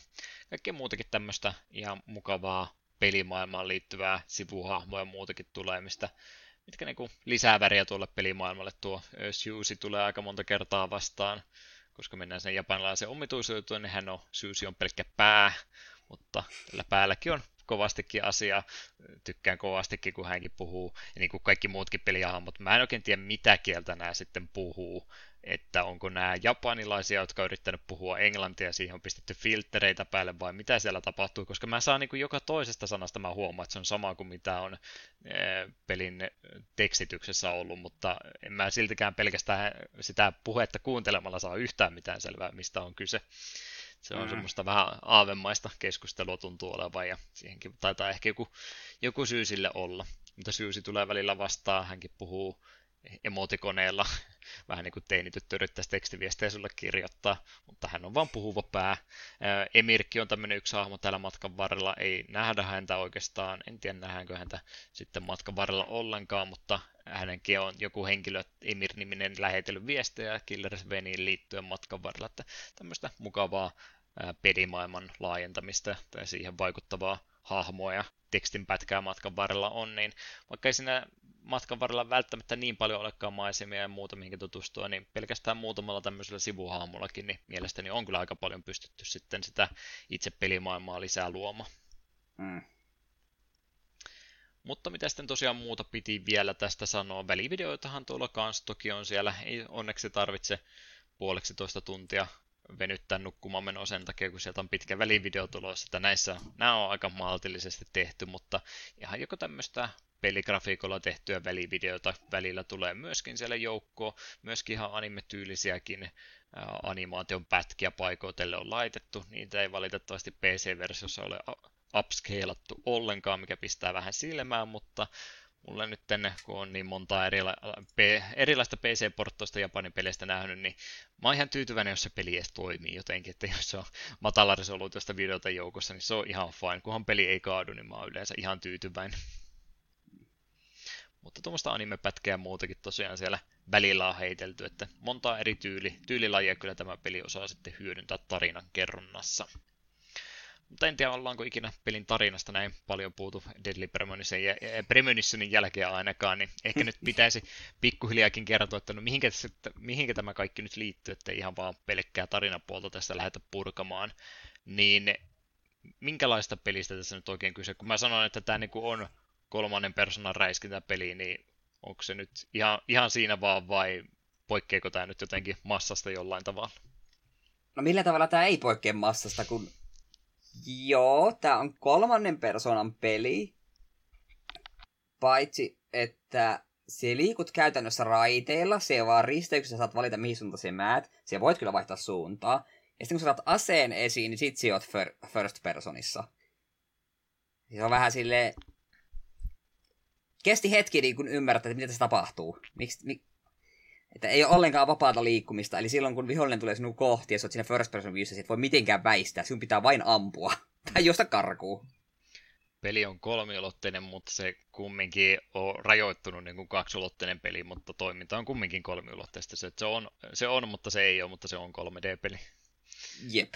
Kaikkea muutakin tämmöistä ihan mukavaa pelimaailmaan liittyvää sivuhahmoja muutakin tulee, mistä, mitkä niinku lisää väriä tuolle pelimaailmalle. Tuo Susi tulee aika monta kertaa vastaan, koska mennään sen japanilaisen omituisuuteen, niin hän on, Susi on pelkkä pää, mutta tällä päälläkin on kovastikin asiaa. Tykkään kovastikin, kun hänkin puhuu, ja niin kuin kaikki muutkin pelijahahmot. Mä en oikein tiedä, mitä kieltä nämä sitten puhuu. Että onko nämä japanilaisia, jotka on yrittänyt puhua englantia, siihen on pistetty filttereitä päälle, vai mitä siellä tapahtuu, koska mä saan niin kuin joka toisesta sanasta, mä huomaan, että se on sama kuin mitä on pelin tekstityksessä ollut, mutta en mä siltikään pelkästään sitä puhetta kuuntelemalla saa yhtään mitään selvää, mistä on kyse. Se on mm. semmoista vähän aavemaista keskustelua tuntuu olevan, ja siihenkin taitaa ehkä joku, joku syy sille olla, mutta Syysi tulee välillä vastaan, hänkin puhuu emotikoneella, vähän niin kuin teinityttö yrittäisi tekstiviestejä sulle kirjoittaa, mutta hän on vaan puhuva pää. Emirkki on tämmöinen yksi hahmo täällä matkan varrella, ei nähdä häntä oikeastaan, en tiedä nähdäänkö häntä sitten matkan varrella ollenkaan, mutta hänenkin on joku henkilö, Emir-niminen, lähetellyt viestejä Killer seveniin liittyen matkan varrella, että tämmöistä mukavaa pelimaailman laajentamista tai siihen vaikuttavaa hahmoa ja tekstinpätkää matkan varrella on, niin vaikka ei siinä matkan varrella välttämättä niin paljon olekaan maisemia ja muuta, mihinkä tutustua, niin pelkästään muutamalla tämmöisellä sivuhaamullakin, niin mielestäni on kyllä aika paljon pystytty sitten sitä itse pelimaailmaa lisää luomaan. Mm. Mutta mitä sitten tosiaan muuta piti vielä tästä sanoa, välivideoitahan tuolla kanssa toki on siellä, ei onneksi tarvitse puoleksi toista tuntia venyttää nukkumaan menoa sen takia, kun sieltä on pitkä välivideo tulossa, että näissä nämä on aika maltillisesti tehty, mutta ihan joko tämmöistä peligrafiikolla tehtyä välivideota välillä tulee myöskin siellä joukkoon, myöskin ihan anime-tyylisiäkin animaation pätkiä paikoitelle on laitettu, niitä ei valitettavasti P C-versiossa ole upscalattu ollenkaan, mikä pistää vähän silmään, mutta mulle nyt, kun on niin monta erila- erilaista P C-porttoista Japanin peleistä nähnyt, niin mä oon ihan tyytyväinen, jos se peli edes toimii jotenkin, että jos se on matala resoluutiosta videota joukossa, niin se on ihan fine, kunhan peli ei kaadu, niin mä oon yleensä ihan tyytyväinen. Mutta tuommoista anime-pätkää ja muutakin tosiaan siellä välillä on heitelty, että montaa eri tyyli, tyylilajia kyllä tämä peli osaa sitten hyödyntää tarinan kerronnassa. Mutta en tiedä, ollaanko ikinä pelin tarinasta näin paljon puutu Deadly Premonitionin jälkeen ainakaan, niin ehkä nyt pitäisi pikkuhiljaakin kertoa, että no mihinkä, tässä, mihinkä tämä kaikki nyt liittyy, että ihan vaan pelkkää tarinapuolta tästä lähdetä purkamaan, niin minkälaista pelistä tässä nyt oikein kyse? Kun mä sanon, että tämä on kolmannen persoonan räiskintäpeli, niin onko se nyt ihan, ihan siinä vaan vai poikkeeko tämä nyt jotenkin massasta jollain tavalla? No millä tavalla tämä ei poikkea massasta, kun joo, tää on kolmannen persoonan peli, paitsi että se liikut käytännössä raiteilla, se vaan risteyksessä saat valita mihin suuntaan se määt, se voit kyllä vaihtaa suuntaa, ja sitten kun saat aseen esiin, niin sit sä oot fir- first personissa. Se on vähän silleen, kesti hetki niin kun ymmärtää, että mitä tässä tapahtuu. Miks, mi... Että ei ole ollenkaan vapaata liikkumista, eli silloin kun vihollinen tulee sinun kohti ja sä oot siinä first person viewssä, sä et voi mitenkään väistää, sinun pitää vain ampua tai josta karkuun. Peli on kolmiulotteinen, mutta se kumminkin on rajoittunut niin kuin kaksulotteinen peli, mutta toiminta on kumminkin kolmiulotteista. Se, se, on, se on, mutta se ei ole, mutta se on kolme D-peli. Jep.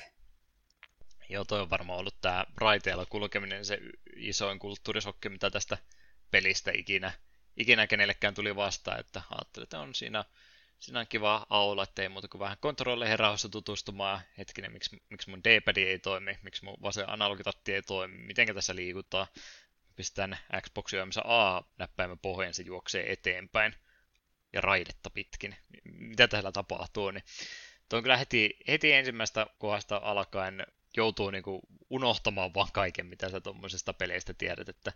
Joo, toi on varmaan ollut tämä raiteella kulkeminen se isoin kulttuurisokki, mitä tästä pelistä ikinä, ikinä kenellekään tuli vastaan, että ajattelin, että on siinä Siinä on kiva aula, ettei muuta kuin vähän kontrolleihin rauhassa tutustumaan. Hetkinen, miksi, miksi mun D-padi ei toimi, miksi mun vasen analogitatti ei toimi, mitenkä tässä liikutaan. Pistetään Xboxin yömmässä A-näppäimen pohjaan, se juoksee eteenpäin ja raidetta pitkin. Mitä täällä tapahtuu, niin tuo on kyllä heti, heti ensimmäistä kohdasta alkaen joutuu niinku unohtamaan vaan kaiken, mitä sä tuommoisesta peleistä tiedät, että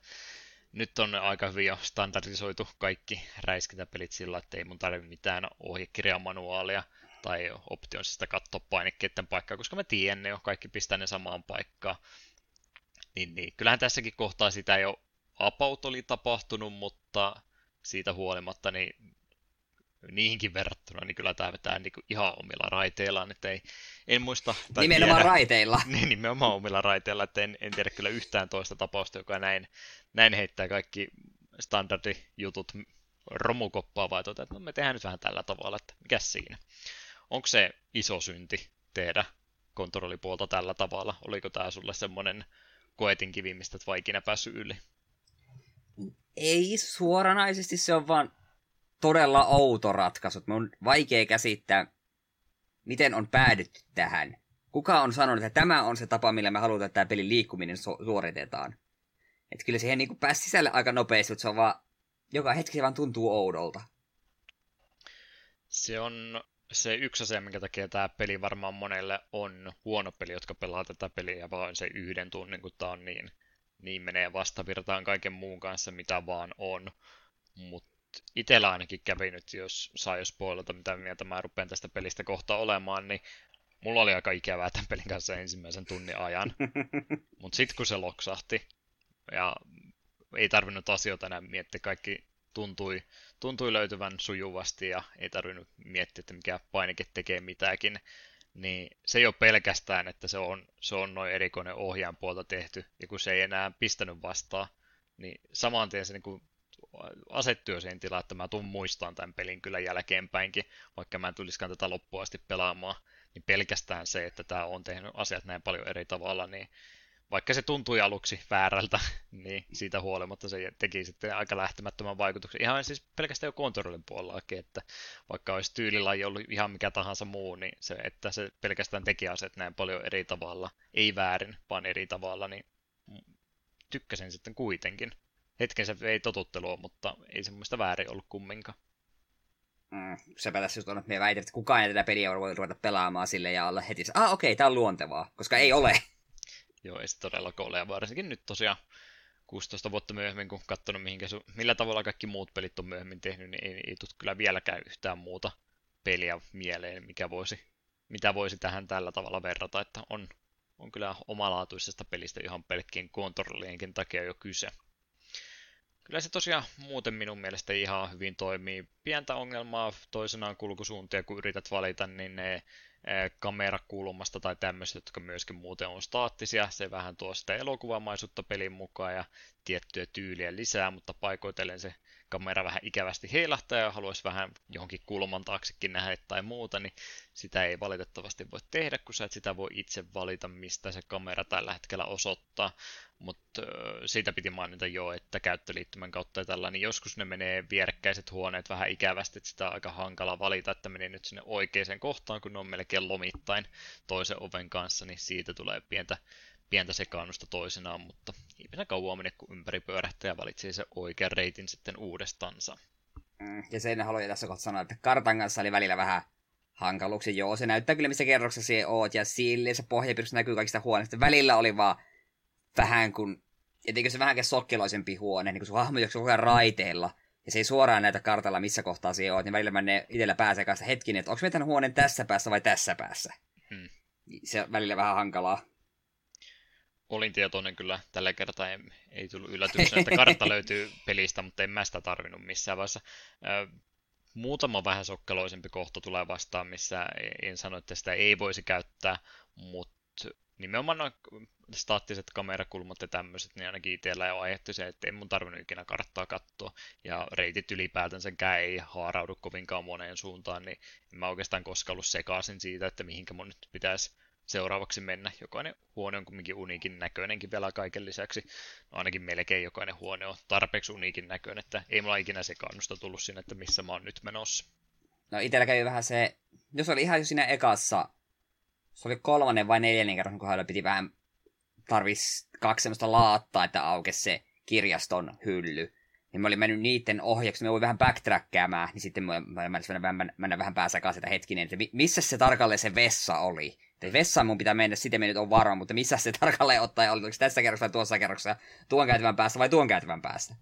nyt on aika hyvin jo standardisoitu kaikki räiskintäpelit sillä, että ei mun tarvitse mitään ohjekirjamanuaalia tai optionsista katsoa painikkeiden paikkaa, koska mä tiedän ne jo, kaikki pistää ne samaan paikkaan. Niin, niin. Kyllähän tässäkin kohtaa sitä jo apaut oli tapahtunut, mutta siitä huolimatta niin niihinkin verrattuna niin kyllä tämä vetää niin kuin ihan omilla raiteillaan, että ei, en muista... Nimenomaan tiedä, raiteilla. Niin, nimenomaan omilla raiteilla, että en, en tiedä kyllä yhtään toista tapausta, joka näin, näin heittää kaikki standardijutut romukoppaa, vai tuota, että no me tehdään nyt vähän tällä tavalla, että mikä siinä. Onko se iso synti tehdä kontrollipuolta tällä tavalla? Oliko tämä sulle semmoinen koetinkivi, mistä et vaikina päässyt yli? Ei suoranaisesti, se on vaan todella outo ratkaisu. Mä on vaikea käsittää, miten on päädytty tähän. Kuka on sanonut, että tämä on se tapa, millä me halutaan, että tämä pelin liikkuminen so- suoritetaan. Et kyllä siihen niinku pääsi sisälle aika nopeasti, mutta se on vaan, joka hetki se vaan tuntuu oudolta. Se on se yksi asia, minkä takia tämä peli varmaan monelle on huono peli, jotka pelaa tätä peliä, vaan se yhden tunnin, kun tämä on niin, niin menee vastavirtaan kaiken muun kanssa, mitä vaan on. Mut itellä ainakin kävi nyt, jos saa jos spoilata, mitä mieltä mä rupean tästä pelistä kohta olemaan, niin mulla oli aika ikävää tämän pelin kanssa ensimmäisen tunnin ajan. Mut sit kun se loksahti, ja ei tarvinnut asioita enää miettiä, kaikki tuntui, tuntui löytyvän sujuvasti, ja ei tarvinnut miettiä, että mikä painike tekee mitäkin, niin se ei ole pelkästään, että se on, se on noin erikoinen ohjaan puolta tehty, ja kun se ei enää pistänyt vastaan, niin saman tien se niin kuin asettyy siihen tilaan, että mä tuun muistamaan tämän pelin kyllä jälkeenpäinkin, vaikka mä en tulisikaan tätä loppuun asti pelaamaan, niin pelkästään se, että tää on tehnyt asiat näin paljon eri tavalla, niin vaikka se tuntui aluksi väärältä, niin siitä huolimatta se teki sitten aika lähtemättömän vaikutuksen. Ihan siis pelkästään jo kontrollin puolellakin, että vaikka olisi tyylilaji ollut ihan mikä tahansa muu, niin se, että se pelkästään teki asiat näin paljon eri tavalla, ei väärin, vaan eri tavalla, niin tykkäsin sitten kuitenkin. Hetkensä ei totuttelua, mutta ei semmoista väärin ollut kumminkaan. Mm, sepä tässä just on, että me väitän, että kukaan ei tätä peliä voi ruveta pelaamaan sille ja olla heti, ah okei, okay, tää on luontevaa, koska ei ole. Joo, ei se todellakaan ole, ja varsinkin nyt tosiaan kuusitoista vuotta myöhemmin, kun katsonut mihinkä su- millä tavalla kaikki muut pelit on myöhemmin tehnyt, niin ei, ei tule kyllä vieläkään yhtään muuta peliä mieleen, mikä voisi, mitä voisi tähän tällä tavalla verrata, että on, on kyllä omalaatuisesta pelistä ihan pelkkien kontrollienkin takia jo kyse. Kyllä se tosiaan muuten minun mielestä ihan hyvin toimii. Pientä ongelmaa toisenaan kulkusuuntia, kun yrität valita, niin ne kamerakulmasta tai tämmöiset, jotka myöskin muuten on staattisia. Se vähän tuo sitä elokuvamaisuutta pelin mukaan ja tiettyä tyyliä lisää, mutta paikoitellen se kamera vähän ikävästi heilahtaa ja haluaisi vähän johonkin kulman taaksekin nähdä tai muuta, niin sitä ei valitettavasti voi tehdä, kun sä et sitä voi itse valita, mistä se kamera tällä hetkellä osoittaa. Mutta siitä piti mainita jo, että käyttöliittymän kautta ja tällä, niin joskus ne menee vierekkäiset huoneet vähän ikävästi, että sitä on aika hankala valita, että menee nyt sinne oikeaan kohtaan, kun ne on melkein lomittain toisen oven kanssa, niin siitä tulee pientä, pientä sekaannusta toisinaan, mutta ei mennä kauan mene, kun ympäri pyörähtää ja valitsee sen oikean reitin sitten uudestansa. Ja sen haluan tässä kohtaa sanoa, että kartan kanssa oli välillä vähän hankaluuksia. Joo, se näyttää kyllä, missä kerroksessa sinä oot, ja sille se pohjapiirrossa näkyy kaikista huoneista. Välillä oli vaan vähän kuin, eteikö se vähänkin sokkeloisempi huone, niin kun sun hahmo juoksee koko ajan raiteilla, ja se ei suoraan näytä kartalla, missä kohtaa sinä oot, niin välillä menee itsellä pääsee kanssa hetkinen, että onko me tämän huoneen tässä päässä vai tässä päässä. Hmm. Se välillä vähän hankalaa. Olin tietoinen kyllä tällä kertaa, ei, ei tullut yllätyksenä, että kartta löytyy pelistä, mutta en mä sitä tarvinnut missään vaiheessa. Ö, muutama vähän sokkeloisempi kohta tulee vastaan, missä en sano, että sitä ei voisi käyttää, mutta nimenomaan noin staattiset kamerakulmat ja tämmöiset, niin ainakin itsellä jo aiheutti se, että en mun tarvinnut ikinä karttaa katsoa, ja reitit ylipäätänsäkään ei haaraudu kovinkaan moneen suuntaan, niin en mä oikeastaan koskaan ollut sekaisin siitä, että mihinkä mun nyt pitäisi seuraavaksi mennä. Jokainen huone on kumminkin uniikin näköinenkin vielä kaiken lisäksi. No ainakin melkein jokainen huone on tarpeeksi uniikin näköinen, että ei mulla ikinä sekaannusta tullut siinä, että missä mä oon nyt menossa. No itellä kävi vähän se, jos oli ihan jo siinä ekassa, se oli kolmannen vai neljännen kerran kohdalla, piti vähän tarvitsi kaksi semmoista laattaa, että aukesi se kirjaston hylly. Niin mä olin mennyt niiden ohjeeksi, mä voin vähän backtrackkäämään, niin sitten mä, mä, mä, mä, mä, mä vähän päässä kanssa, että hetkinen, että missä se tarkalleen se vessa oli. Että vessaan mun pitää mennä, sitä mä nyt on varma, mutta missä se tarkalleen ottaen oli, oliko tässä kerroksessa vai tuossa kerroksessa, tuon käytävän päässä vai tuon käytävän päässä.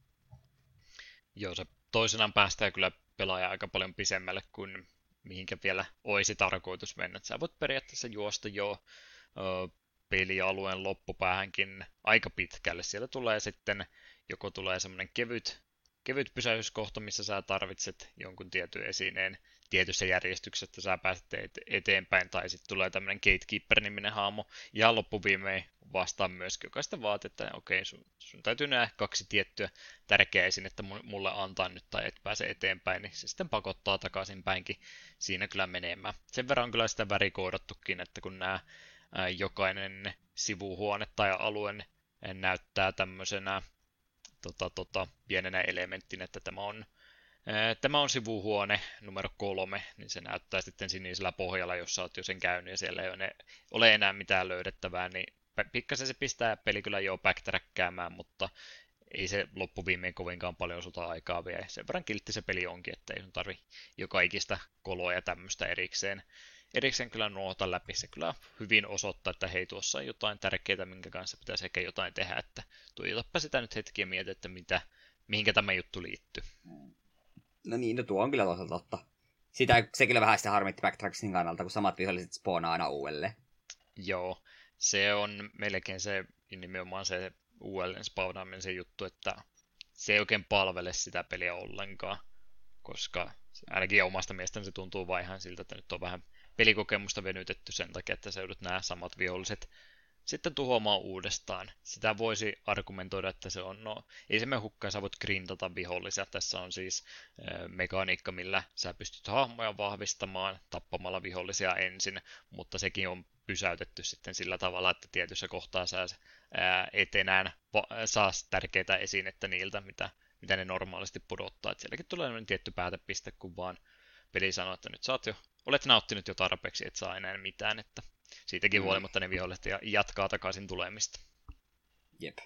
Joo, se toisenaan päästää kyllä pelaaja aika paljon pisemmälle kuin mihinkä vielä olisi tarkoitus mennä. Sä voit periaatteessa juosta jo ö, pelialueen loppupäähänkin aika pitkälle. Siellä tulee sitten, joko tulee semmoinen kevyt, kevyt pysäyskohta, missä sä tarvitset jonkun tietyn esineen tietyssä järjestyksessä, että sä pääset eteenpäin, tai sitten tulee tämmöinen Gatekeeper-niminen haamo, ja loppuviimein vastaan myöskin, joka sitä vaatii, että okei, sun, sun täytyy nämä kaksi tiettyä tärkeää esinettä mulle antaa nyt, tai et pääse eteenpäin, niin se sitten pakottaa takaisinpäinkin siinä kyllä menemään. Sen verran on kyllä sitä värikoodattukin, että kun nämä ää, jokainen sivuhuone tai alue näyttää tämmöisenä tota, tota, pienenä elementtinä, että tämä on Tämä on sivuhuone numero kolme, niin se näyttää sitten sinisellä pohjalla, jos sä oot jo sen käynyt ja siellä ei ole enää mitään löydettävää, niin pikkasen se pistää peli kyllä jo backtrackkäämään, mutta ei se loppuviimein kovinkaan paljon sulta aikaa vie. Sen verran kiltti se peli onkin, että ei sun tarvi joka ikistä koloa ja tämmöistä erikseen. Erikseen kyllä nuota läpi, se kyllä hyvin osoittaa, että hei, tuossa on jotain tärkeää, minkä kanssa pitäisi ehkä jotain tehdä, että tuijotappa sitä nyt hetki ja mieti, että mitä, mihinkä tämä juttu liittyy. No niin, no tuo on kyllä toisaalta totta. Sitä, se kyllä vähän sitä harmitti backtracksin kannalta, kun samat viholliset spoonaa aina uudelleen. Joo, se on melkein se nimenomaan se uudelleen spawnaaminen se juttu, että se ei oikein palvele sitä peliä ollenkaan, koska ainakin omasta mielestäni se tuntuu vaan ihan siltä, että nyt on vähän pelikokemusta venytetty sen takia, että sä joudut nämä samat viholliset sitten tuhoamaan uudestaan. Sitä voisi argumentoida, että se on, no, ei se me hukkaan, sä voit grindata vihollisia. Tässä on siis ö, mekaniikka, millä sä pystyt hahmoja vahvistamaan tappamalla vihollisia ensin, mutta sekin on pysäytetty sitten sillä tavalla, että tietyssä kohtaa sä ää, etenään va- saa tärkeitä esinettä niiltä, mitä, mitä ne normaalisti pudottaa. Et sielläkin tulee tietty päätepiste, kun vaan peli sanoo, että nyt sä oot jo, olet nauttinut jo tarpeeksi, et saa enää mitään, että siitäkin huolimatta ne viholliset jatkaa takaisin tulemista. Jep.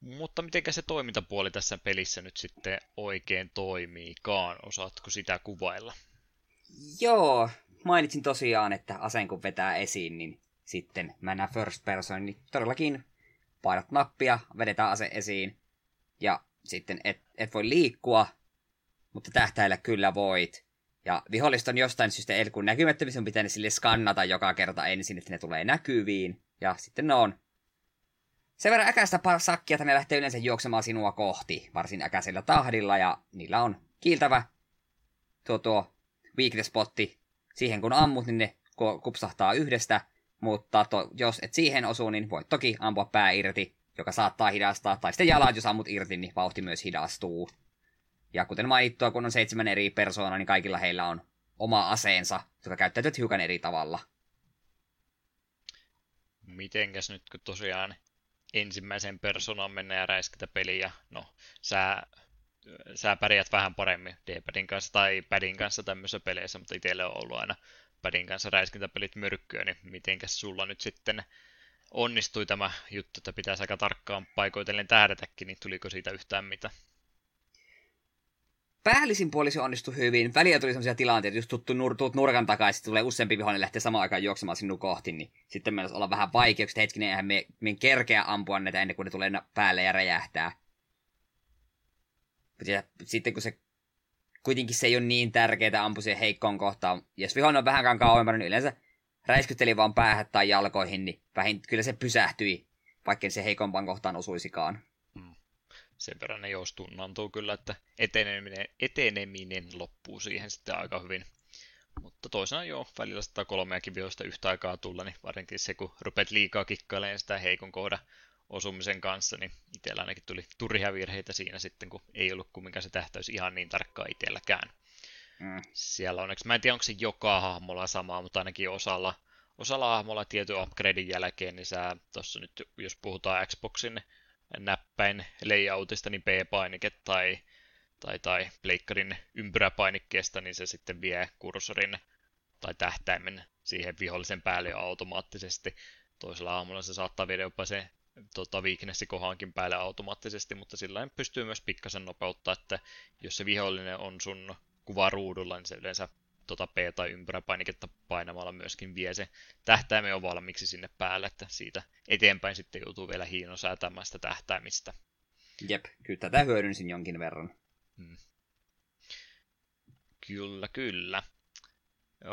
Mutta mitenkä se toimintapuoli tässä pelissä nyt sitten oikein toimiikaan? Osaatko sitä kuvailla? Joo, mainitsin tosiaan, että aseen kun vetää esiin, niin sitten mennään first person, niin todellakin painat nappia, vedetään ase esiin, ja sitten et, et voi liikkua, mutta tähtäillä kyllä voit. Ja viholliset on jostain syystä elkuun näkymättömissä, on pitänyt sille skannata joka kerta ensin, että ne tulee näkyviin. Ja sitten ne on sen verran äkäistä sakkia, että ne lähtee yleensä juoksemaan sinua kohti, varsin äkäisellä tahdilla. Ja niillä on kiiltävä tuo, tuo weakness spotti. Siihen kun ammut, niin ne kupsahtaa yhdestä. Mutta to, jos et siihen osu, niin voit toki ampua pää irti, joka saattaa hidastaa. Tai sitten jalat, jos ammut irti, niin vauhti myös hidastuu. Ja kuten mainittua, kun on seitsemän eri persoonaa, niin kaikilla heillä on oma aseensa, joka käyttäytyy hiukan eri tavalla. Mitenkäs nyt, kun tosiaan ensimmäisen persoonaan mennään ja räiskätä peliä, no, sä, sä pärjät vähän paremmin D-padin kanssa tai padin kanssa tämmöisessä peleissä, mutta itsellä on ollut aina padin kanssa räiskintäpelit myrkkyä, niin mitenkäs sulla nyt sitten onnistui tämä juttu, että pitäisi aika tarkkaan paikoitellen tähdätäkin, niin tuliko siitä yhtään mitään? Päällisin puoli se onnistui hyvin. Välillä tuli sellaisia tilanteita, jos tuut, nur, tuut nurkan takaisin, tulee useampi vihollinen lähtee samaan aikaan juoksemaan sinun kohti, niin sitten meillä olla vähän vaikeuksia. Hetkinen, eihän me, me kerkeä ampua näitä ennen kuin ne tulee päälle ja räjähtää. Ja sitten kun se kuitenkin se ei ole niin tärkeää ampua siihen heikkoon kohtaan. Jos vihollinen on vähänkään kauempana, niin yleensä räiskytteli vaan päähän tai jalkoihin, niin vähin, kyllä se pysähtyi, vaikkei se heikompaan kohtaan osuisikaan. Sen verran ne jos tunnantuu kyllä, että eteneminen, eteneminen loppuu siihen sitten aika hyvin. Mutta toisinaan joo, välillä sitä kolmeakin vihollista yhtä aikaa tulla, niin varsinkin se kun rupeat liikaa kikkailemaan sitä heikon kohdan osumisen kanssa, niin itsellä ainakin tuli turhia virheitä siinä sitten, kun ei ollut kumminkaan se tähtäys ihan niin tarkkaa itselläkään. Mm. Siellä onneksi, mä en tiedä onko se joka hahmolla samaa, mutta ainakin osalla, osalla hahmolla tietyn upgradein jälkeen, niin sä tuossa nyt, jos puhutaan Xboxin näppäin layoutista, niin B-painike tai, tai, tai pleikkarin ympyräpainikkeesta, niin se sitten vie kursorin tai tähtäimen siihen vihollisen päälle jo automaattisesti. Toisella aamulla se saattaa viedä jopa se tota, weaknessi kohankin päälle automaattisesti, mutta sillä pystyy myös pikkasen nopeuttaa, että jos se vihollinen on sun kuvaruudulla, niin se yleensä tota P- tai ympyräpainiketta painamalla myöskin vie se tähtäimen jo valmiiksi sinne päälle, että siitä eteenpäin sitten joutuu vielä hiinosäätämään sitä tähtäimistä. Jep, kyllä tätä hyödynsin jonkin verran. Hmm. Kyllä, kyllä. Öö,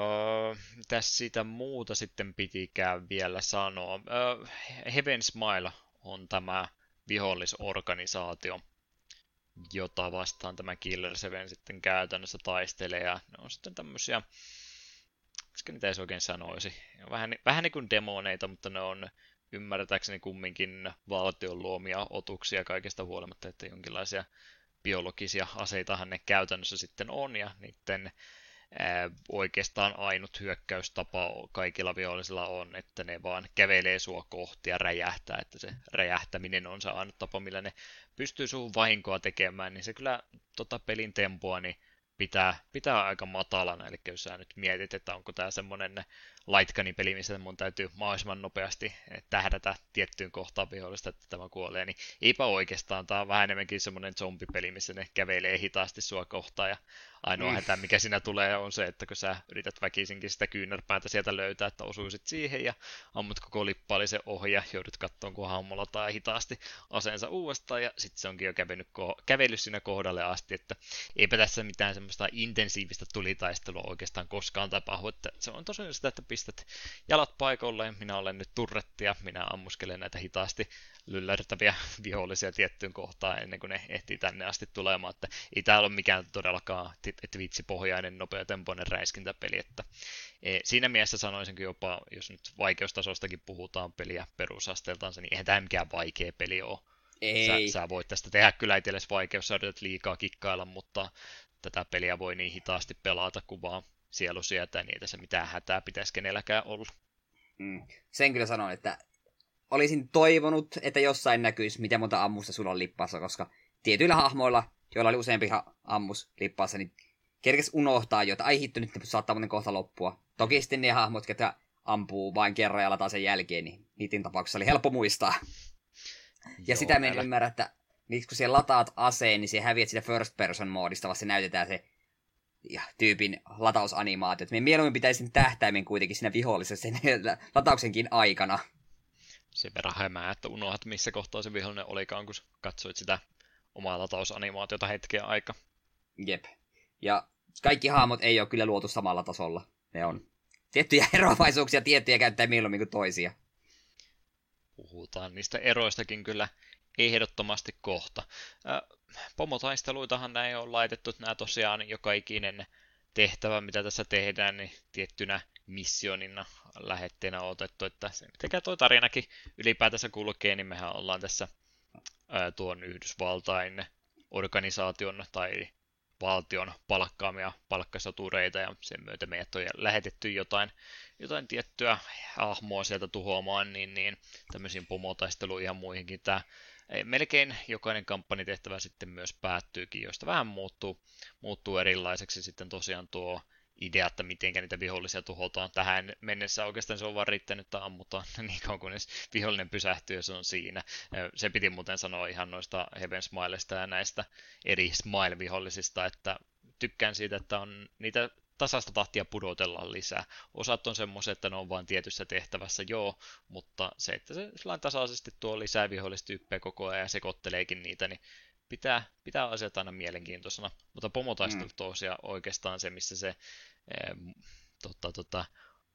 tässä siitä muuta sitten pitikään vielä sanoa. Öö, Heaven Smile on tämä vihollisorganisaatio, jota vastaan tämä Killer seven sitten käytännössä taistelee. Ja ne on sitten tämmöisiä, koska niitä ei se oikein sanoisi, vähän, vähän niin kuin demoneita, mutta ne on ymmärtääkseni kumminkin valtion luomia otuksia kaikesta huolimatta, että jonkinlaisia biologisia aseitahan ne käytännössä sitten on, ja niiden ää, oikeastaan ainut hyökkäystapa kaikilla vihollisilla on, että ne vaan kävelee sua kohti ja räjähtää, että se räjähtäminen on se ainut tapa, millä ne pystyy suhun vahinkoa tekemään, niin se kyllä tota pelin tempoa niin pitää, pitää aika matalana, eli jos sä nyt mietit, että onko tää semmonen lightgun-peli, missä mun täytyy mahdollisimman nopeasti tähdätä tiettyyn kohtaan vihollista, että tämä kuolee, niin eipä oikeastaan, tää on vähän enemmänkin semmonen zombipeli, missä ne kävelee hitaasti sua kohtaan, ja ainoa mm. hätä, mikä siinä tulee, on se, että kun sä yrität väkisinkin sitä kyynärpäätä sieltä löytää, että osuisit siihen, ja ammut koko lippaallisen ohi, ja joudut kattoon, kun hammolla tai hitaasti aseensa uudestaan, ja sit se onkin jo kävellyt, kävellyt siinä kohdalle asti, että eipä tässä mitään semmoista intensiivistä tulitaistelua oikeastaan koskaan tapahdu, että se on tosiaan sitä, että pistät jalat paikalleen, minä olen nyt turretti ja minä ammuskelen näitä hitaasti lyllärtäviä vihollisia tiettyyn kohtaan ennen kuin ne ehtii tänne asti tulemaan, että ei täällä ole mikään todellakaan Twitch-pohjainen nopeatempoinen räiskintäpeli, että siinä mielessä sanoisinkin jopa, jos nyt vaikeustasostakin puhutaan peliä perusasteeltaan, niin eihän tämä mikään vaikea peli ole. Ei. Sä, sä voit tästä tehdä kyllä itsellesi vaikeus, sä yrität liikaa kikkailla, mutta tätä peliä voi niin hitaasti pelata, kun vaan sielu sieltä, niin ei tässä mitään hätää pitäisi kenelläkään olla. Mm. Sen kyllä sanon, että olisin toivonut, että jossain näkyisi, mitä monta ammusta sulla on lippaassa, koska tietyillä hahmoilla, joilla oli useampi ammus lippaassa, niin kerkes unohtaa jo, että ai hitto, nyt saattaa muuten kohta loppua. Toki sitten ne hahmot, jotka ampuu vain kerran ja lataa sen jälkeen, niin niiden tapauksessa oli helppo muistaa. Joo, ja sitä me en ymmärrä, että niin kun siellä lataat aseen, niin siellä häviät sitä first person moodista, vaan se näytetään se ja tyypin latausanimaatiot. Meidän mieluummin pitäisi tähtäimen kuitenkin siinä vihollisessa sen latauksenkin aikana. Sen verran hämää, että unohat missä kohtaa se vihollinen olikaan, kun katsoit sitä omaa latausanimaatiota hetken aika. Jep. Ja kaikki hahmot ei ole kyllä luotu samalla tasolla. Ne on tiettyjä eroavaisuuksia, tiettyjä käyttää mieluummin kuin toisia. Puhutaan niistä eroistakin kyllä ehdottomasti kohta. Pomotaisteluitahan nämä ei ole laitettu, että nämä tosiaan joka ikinen tehtävä, mitä tässä tehdään, niin tiettynä missionina lähetteenä on otettu, että se mitenkään tuo tarinakin ylipäätänsä kulkee, niin mehän ollaan tässä ää, tuon Yhdysvaltain organisaation tai valtion palkkaamia palkkasatureita, ja sen myötä meidät on lähetetty jotain, jotain tiettyä hahmoa sieltä tuhoamaan, niin, niin tämmöisiin pomotaisteluihin ja muihinkin tämä melkein jokainen kampanjatehtävä sitten myös päättyykin, joista vähän muuttuu, muuttuu erilaiseksi sitten tosiaan tuo idea, että miten niitä vihollisia tuhotaan. Tähän mennessä oikeastaan se on vaan riittänyt, että ammutaan niin kauan kunnes vihollinen pysähtyy ja se on siinä. Se piti muuten sanoa ihan noista Heaven Smileista ja näistä eri Smile-vihollisista, että tykkään siitä, että on niitä tasasta tahtia pudotellaan lisää. Osat on semmoiset, että ne on vain tietyssä tehtävässä, joo, mutta se, että se tasaisesti tuo lisää vihollistyyppejä koko ajan ja sekoitteleekin niitä, niin pitää, pitää asiat aina mielenkiintoisena. Mutta pomotaistelut mm. tosiaan oikeastaan se, missä se eh, tota, tota,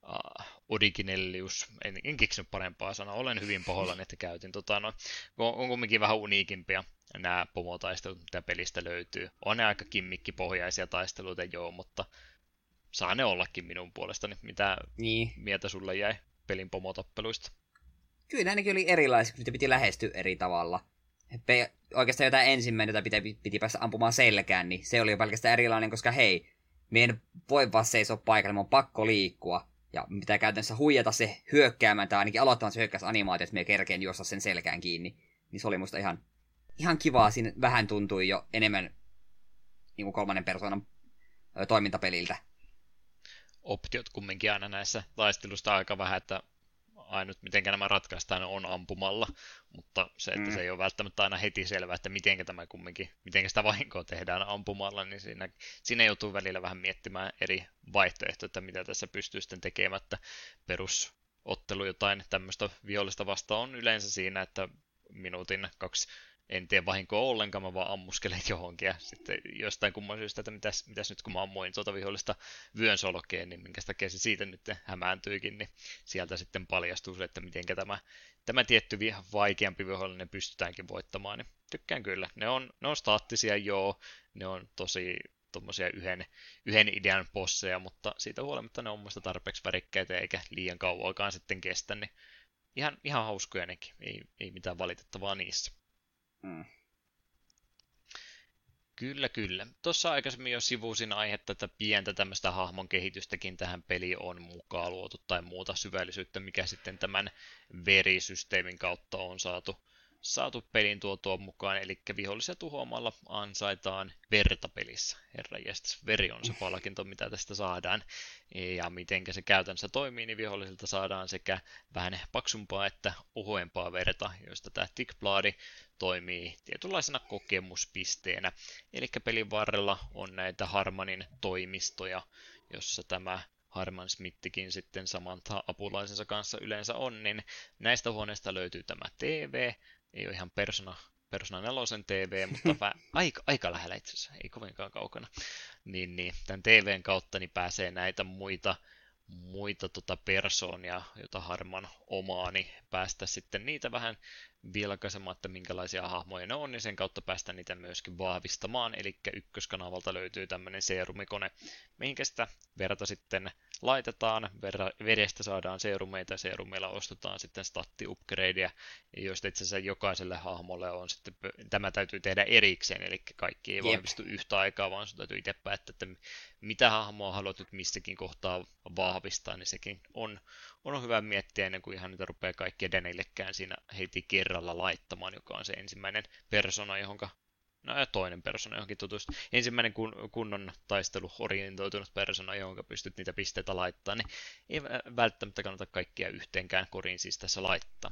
uh, originellius, en, en keksinyt parempaa sanaa, olen hyvin pahoillani, että käytin, tota, no, on kumminkin vähän uniikimpia nämä pomotaistelut, mitä pelistä löytyy. On ne aika kimmikkipohjaisia taisteluita, joo, mutta saa ne ollakin minun puolestani. Mitä niin mieltä sulle jäi pelin pomotappeluista? Kyllä ainakin oli erilaisia, kun niitä piti lähestyä eri tavalla. Pe- oikeastaan jotain ensimmäinen, jota piti, piti päästä ampumaan selkään, niin se oli jo pelkästään erilainen, koska hei, me en voi vaan seisoa paikalla, me on pakko liikkua. Ja pitää käytännössä huijata se hyökkäämään, tai ainakin aloittamaan se hyökkäysanimaatio, että me kerkeen juosta sen selkään kiinni. Niin se oli musta ihan, ihan kivaa, siinä vähän tuntui jo enemmän niin kolmannen persoonan toimintapeliltä. Optiot kumminkin aina näissä taistelusta aika vähän, että ainut miten nämä ratkaistaan on ampumalla, mutta se, että mm. se ei ole välttämättä aina heti selvää, että miten tämä kumminkin, miten sitä vahinkoa tehdään ampumalla, niin siinä, siinä joutuu välillä vähän miettimään eri vaihtoehtoja, että mitä tässä pystyy sitten tekemättä. Perusottelu jotain tämmöistä vihollista vastaan on yleensä siinä, että minuutin kaksi en tee vahinkoa ollenkaan, mä vaan ammuskelen johonkin ja sitten jostain kumman syystä, että mitäs, mitäs nyt kun mä ammuin tuota vihollista vyön solkeen, niin minkä takia se siitä nyt hämääntyikin, niin sieltä sitten paljastuu se, että miten tämä, tämä tietty vaikeampi vihollinen pystytäänkin voittamaan, niin tykkään kyllä. Ne on, ne on staattisia, joo, ne on tosi tommosia yhden, yhden idean bosseja, mutta siitä huolimatta ne on muista tarpeeksi värikkäitä eikä liian kauankaan sitten kestä, niin ihan, ihan hauskoja nekin, ei, ei mitään valitettavaa niissä. Mm. Kyllä, kyllä. Tuossa aikaisemmin jo sivusin aihetta, että pientä tämmöistä hahmon kehitystäkin tähän peliin on mukaan luotu tai muuta syvällisyyttä, mikä sitten tämän verisysteemin kautta on saatu, saatu pelin tuotua mukaan. Eli vihollisia tuhoamalla ansaitaan verta pelissä. Herranjestas, veri on se palkinto, mitä tästä saadaan. Ja miten se käytännössä toimii, niin vihollisilta saadaan sekä vähän paksumpaa että ohuempaa verta, joista tämä Tickblaadi toimii tietynlaisena kokemuspisteenä. Eli pelin varrella on näitä Harmanin toimistoja, jossa tämä Harman Smithikin sitten saman apulaisensa kanssa yleensä on, niin näistä huoneista löytyy tämä T V, ei ole ihan persona, persona nelosen T V, mutta vähän, aika, aika lähellä itse asiassa, ei kovinkaan kaukana. Niin, niin, tämän T V:n kautta niin pääsee näitä muita muita tota persoonia, jota Harman omaa, niin päästä sitten niitä vähän vilkaisemaan, että minkälaisia hahmoja ne on, niin sen kautta päästä niitä myöskin vahvistamaan. Eli ykköskanavalta löytyy tämmöinen seerumikone, mihinkä sitä verta sitten laitetaan. Ver- vedestä saadaan seerumeita, seerumeilla ostetaan sitten statti-upgradeja, joista itse asiassa jokaiselle hahmolle on sitten, tämä täytyy tehdä erikseen, eli kaikki ei vahvistu yep. yhtä aikaa, vaan sun täytyy itse päättää, että mitä hahmoa haluat nyt missäkin kohtaa vahvistaa, niin sekin on, on hyvä miettiä ennen kuin ihan niitä rupeaa kaikkia Daniellekään siinä heti kerralla laittamaan, joka on se ensimmäinen persona, johonka no ja toinen persona johonkin tutusta. Ensimmäinen kun, kunnon taistelu orientoitunut persona, johon pystyt niitä pisteitä laittamaan, niin ei välttämättä kannata kaikkia yhteenkään koriin siis tässä laittaa.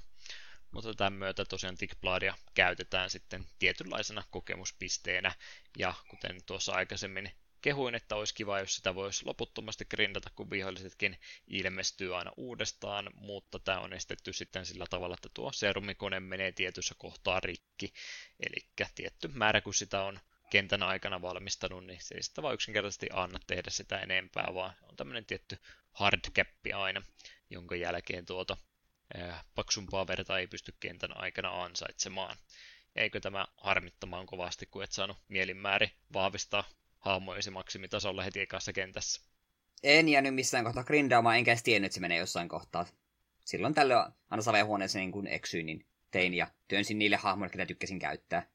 Mutta tämän myötä tosiaan Tickbladia käytetään sitten tietynlaisena kokemuspisteenä, ja kuten tuossa aikaisemmin kehuin, että olisi kiva, jos sitä voisi loputtomasti grindata, kun vihollisetkin ilmestyy aina uudestaan, mutta tämä on estetty sitten sillä tavalla, että tuo serumikone menee tietyssä kohtaa rikki. Eli tietty määrä, kun sitä on kentän aikana valmistanut, niin se ei sitä vaan yksinkertaisesti anna tehdä sitä enempää, vaan on tämmöinen tietty hard cap aina, jonka jälkeen tuota ää, paksumpaa verta ei pysty kentän aikana ansaitsemaan. Eikö tämä harmittamaan kovasti, kun et saanut mielinmäärin vahvistaa hahmoisi maksimitasolla heti ekassa kentässä? En jäänyt missään kohtaa grindaamaan, enkä edes tiennyt, että se menee jossain kohtaa. Silloin tällöin aina savehuoneeseen kun eksyin, niin tein ja työnsin niille hahmoille, ketä tykkäsin käyttää.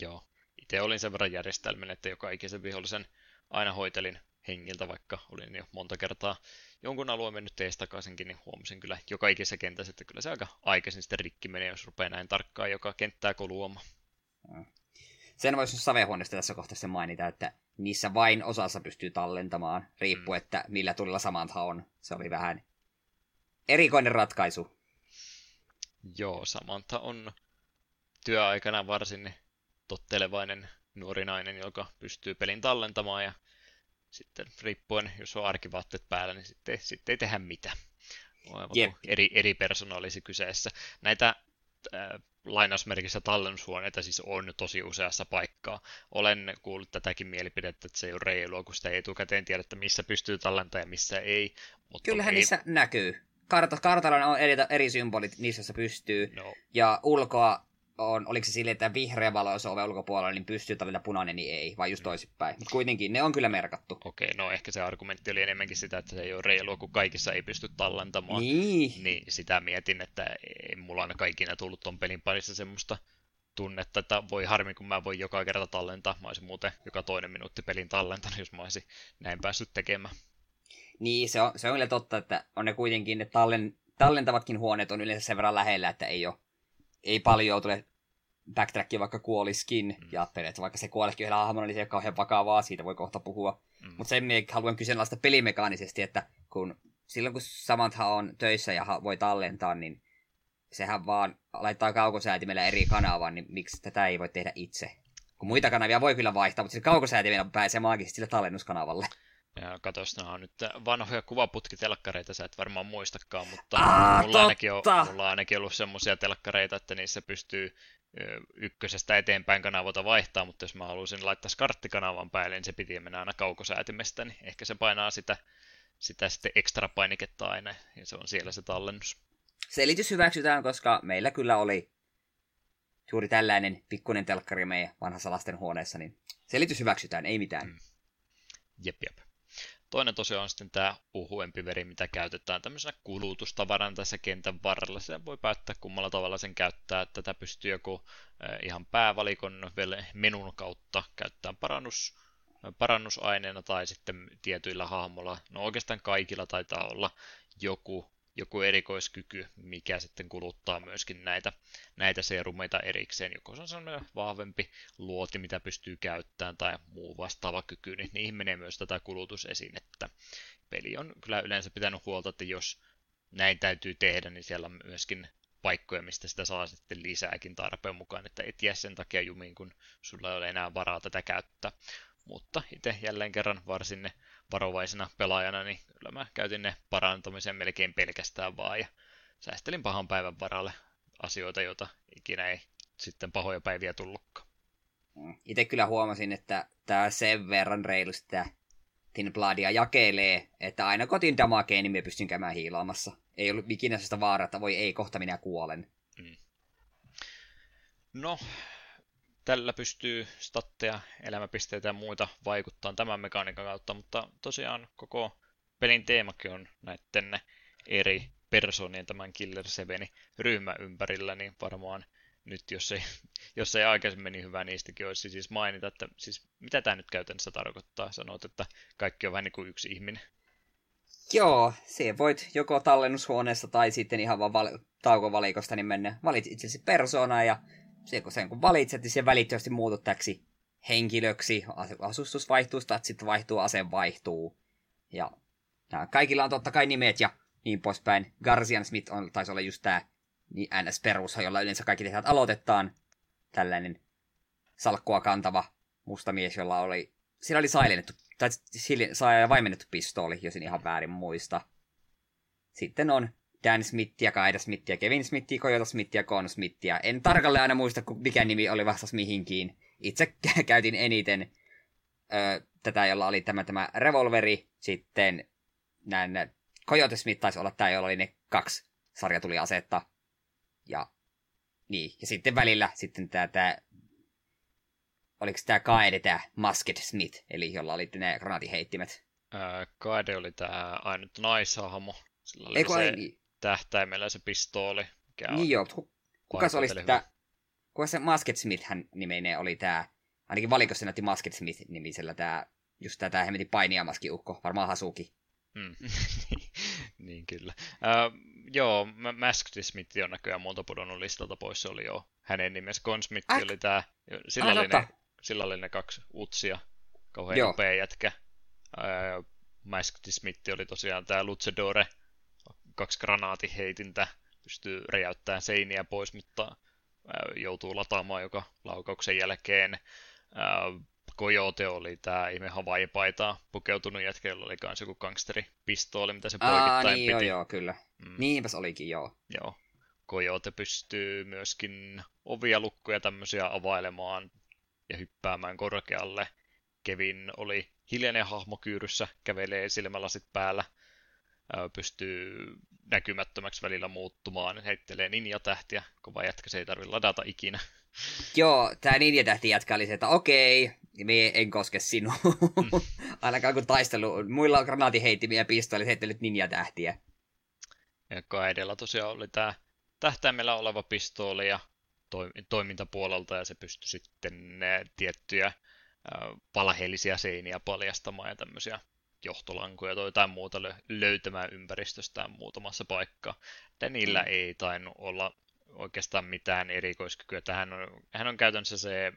Joo. Itse olin sen verran järjestelmän, että joka ikisen vihollisen aina hoitelin hengiltä, vaikka olin jo monta kertaa jonkun alueen mennyt teistä takaisinkin, niin huomasin kyllä joka ikisessä kentässä, että kyllä se aika aikaisin sitten rikki menee, jos rupeaa näin tarkkaan joka kenttää koluamaan. Mm. Sen voisi savehuoneesta tässä kohtaa mainita, että niissä vain osassa pystyy tallentamaan, riippuen, mm. että millä tulilla samantha on. Se oli vähän erikoinen ratkaisu. Joo, Samantha on työaikana varsin tottelevainen nuori nainen, joka pystyy pelin tallentamaan, ja sitten riippuen, jos on arkivaatteet päällä, niin sitten, sitten ei tehdä mitään. Yep. Eri, eri persona olisi kyseessä. Näitä äh, lainausmerkissä tallennushuoneita siis on tosi useassa paikkaa. Olen kuullut tätäkin mielipidettä, että se ei ole reilua, kun sitä ei etukäteen tiedä, että missä pystyy tallentamaan ja missä ei. Mutta kyllähän ei... niissä näkyy. Karta, kartalla on eri, eri symbolit niissä, jossa pystyy. No. Ja ulkoa on, oliko se silleen, että vihreä valo, jos on oven ulkopuolella, niin pystyy tallentamaan, punainen, niin ei, vai just toisinpäin. Mutta kuitenkin ne on kyllä merkattu. Okei, no ehkä se argumentti oli enemmänkin sitä, että se ei ole reilua, kun kaikissa ei pysty tallentamaan. Niin. Niin sitä mietin, että ei mulla ainakaan ikinä tullut ton pelin parissa semmoista tunnetta, että voi harmi, kun mä voin joka kerta tallentaa. Mä olisin muuten joka toinen minuutti pelin tallentanut, jos mä olisin näin päässyt tekemään. Niin, se on, se on kyllä totta, että on ne kuitenkin, ne tallen, tallentavatkin huoneet on yleensä sen verran lähellä, että ei ole. Ei paljon tule backtrackiin vaikka kuoliskin, mm. ja ajattelin, että vaikka se kuoleekin yhdellä hahmolla, niin se ei ole kauhean vakavaa, siitä voi kohta puhua. Mm. Mutta sen haluan kyseenalaista pelimekaanisesti, että kun silloin kun samanthan on töissä ja voi tallentaa, niin sehän vaan laittaa kaukosäätimellä eri kanavaan, niin miksi tätä ei voi tehdä itse? Kun muita kanavia voi kyllä vaihtaa, mutta sillä kaukosäätimellä pääsee maagisesti sillä tallennuskanavalle. Ja katos, nämä on nyt vanhoja kuvaputkitelkkareita, sä et varmaan muistakaan, mutta Aa, mulla, ainakin on, mulla on ainakin ollut semmoisia telkkareita, että niissä pystyy ykkösestä eteenpäin kanavalta vaihtaa, mutta jos mä haluaisin laittaa skarttikanavan päälle, niin se piti mennä aina kaukosäätimestä, niin ehkä se painaa sitä, sitä sitten ekstra painiketta aina, ja se on siellä se tallennus. Selitys hyväksytään, koska meillä kyllä oli juuri tällainen pikkuinen telkkari meidän vanhassa lastenhuoneessa, niin selitys hyväksytään, ei mitään. Mm. Jep, jep. Toinen tosiaan on sitten tämä ohuempi veri, mitä käytetään tämmöisenä kulutustavarana tässä kentän varrella. Sitä voi päättää kummalla tavalla sen käyttää. Tätä pystyy joku ihan päävalikon menun kautta käyttämään parannus, parannusaineena tai sitten tietyillä hahmolla. No oikeastaan kaikilla taitaa olla joku, joku erikoiskyky, mikä sitten kuluttaa myöskin näitä, näitä serumeita erikseen. Joko se on sellainen vahvempi luoti, mitä pystyy käyttämään, tai muu vastaava kyky, niin niihin menee myös tätä kulutusesinettä. Peli on kyllä yleensä pitänyt huolta, että jos näin täytyy tehdä, niin siellä on myöskin paikkoja, mistä sitä saa sitten lisääkin tarpeen mukaan, että et jää sen takia jumiin, kun sulla ei ole enää varaa tätä käyttää. Mutta itse jälleen kerran varsin ne varovaisena pelaajana, niin kyllä mä käytin ne parantamiseen melkein pelkästään vaan ja säästelin pahan päivän varalle asioita, joita ikinä ei sitten pahoja päiviä tullutkaan. Itse kyllä huomasin, että tää sen verran reilusti tää Tin Bloodia jakelee, että aina kotiin damakeen, niin me pystyn käymään hiilaamassa. Ei ollut ikinä sellaista vaaraa, että voi ei, kohta minä kuolen. Mm. No... Tällä pystyy statteja, elämäpisteitä ja muita vaikuttaa tämän mekaniikan kautta, mutta tosiaan koko pelin teemakin on näiden eri persoonien tämän Killer seven ryhmän ympärillä, niin varmaan nyt, jos ei, jos ei aikaisemmin niin hyvä, niistäkin olisi siis mainita, että siis mitä tämä nyt käytännössä tarkoittaa. Sanoit, että kaikki on vähän niin kuin yksi ihminen. Joo, se voit joko tallennushuoneessa tai sitten ihan vaan val- taukovalikosta, niin mennä. Valit itsesi persoonaa ja... Se, kun sen kun valitset, niin se välittömästi muutut täksi henkilöksi. Asustus vaihtuu, statsit vaihtuu, ase vaihtuu. Ja kaikilla on totta kai nimet ja niin poispäin. Guardian Smith on, taisi olla just tämä niin N S-perus, jolla yleensä kaikki tehtävät aloitetaan. Tällainen salkkua kantava musta mies, jolla oli... Sillä oli sailennettu, tai sillä vaimennettu pistooli, jos en ihan väärin muista. Sitten on... Dan Smithia, Kaida Smithia, Kevin Smithia, Kojota Smithia, Con Smithia. En tarkalleen aina muista, mikä nimi oli vastas mihinkin. Itse käytin eniten ö, tätä, jolla oli tämä, tämä revolveri. Sitten Kojota Smith taisi olla tämä, jolla oli ne kaksi sarjatuliasetta. Ja, niin. ja sitten välillä sitten tämä, tämä oliko tämä Kaede, tämä Musket Smith, eli jolla oli ne granaatiheittimet. Ää, Kaede oli tämä ainut naisahmo. Sillä oli Eiku, se ei... tähtäimellä se pistooli. Niin joo, kuka, kuka se oli sitä... Kuka se Musket Smith-hän nimeinen oli tää... Ainakin valikossa näytti Musket Smith-nimisellä tää... Just tää, tää hemmetin painiamaskiukko, varmaan Hasuki. Mm. Niin kyllä. Uh, joo, Musket Smith on näköjään monta pudonnut listalta pois, se oli jo hänen nimensä. Con Smith Ak... oli tää... Sillä, oli ne, sillä oli ne kaksi utsia. Kauhean joo. Upea jätkä. Uh, Musket Smith oli tosiaan tää Luchadore. Kaksi granaatiheitintä, pystyy räjäyttämään seiniä pois, mutta joutuu lataamaan joka laukauksen jälkeen. Coyote oli tämä ihme Hawaii-paitaa pukeutunut jätkä, jolla oli myös joku gangsteripistooli, mitä se poikittain Aa, niin, piti. Joo, joo, kyllä. Mm. Niinpäs olikin, joo. Joo. Coyote pystyy myöskin ovia, lukkoja tämmöisiä availemaan ja hyppäämään korkealle. Kevin oli hiljainen hahmokyyryssä, kävelee silmälasit päällä. Pystyy näkymättömäksi välillä muuttumaan, heittelee ninjatähtiä, kova jätkä, se ei tarvitse ladata ikinä. Joo, tämä ninjatähti jätkä oli se, että okei, me en koske sinua. Mm. Ainakaan kun taistelu, muilla on granaatiheittimiä ja pistooli, heittelet ninjatähtiä. Ja Kaedella tosiaan oli tämä tähtäimellä oleva pistooli ja toimintapuolelta, ja se pystyi sitten tiettyjä valheellisia seiniä paljastamaan ja tämmöisiä johtolankoja tai jotain muuta löytämään ympäristöstään muutamassa paikkaa. Niillä ei tainnut olla oikeastaan mitään erikoiskykyä. Hän on, hän on käytännössä se,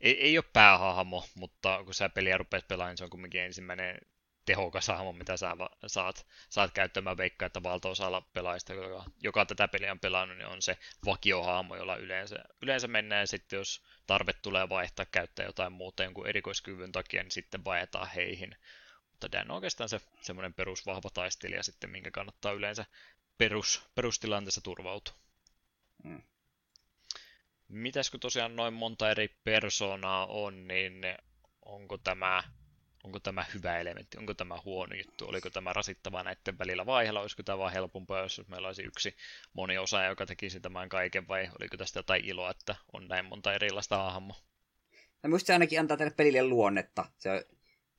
ei, ei ole päähahmo, mutta kun sä peliä rupeat pelaamaan, niin se on kumminkin ensimmäinen tehokas hahmo, mitä sä saat, saat käyttämään. Veikkaa, että valtaosalla pelaajista, joka, joka tätä peliä on pelannut, niin on se vakiohahmo, jolla yleensä, yleensä mennään. Sitten jos tarve tulee vaihtaa, käyttää jotain muuta jonkun erikoiskyvyn takia, niin sitten vaihdetaan heihin. Mutta Dan on oikeastaan se semmoinen perusvahva taistelija sitten, minkä kannattaa yleensä perus, perustilanteessa turvautua. Mm. Mitäs kun tosiaan noin monta eri persoonaa on, niin onko tämä, onko tämä hyvä elementti, onko tämä huono juttu, oliko tämä rasittava näiden välillä vaihella, olisiko tämä vaan helpompaa, jos meillä olisi yksi moni osa, joka tekisi tämän kaiken, vai oliko tästä jotain iloa, että on näin monta erilaista hahmoa? No minusta se ainakin antaa tälle pelille luonnetta. Se on...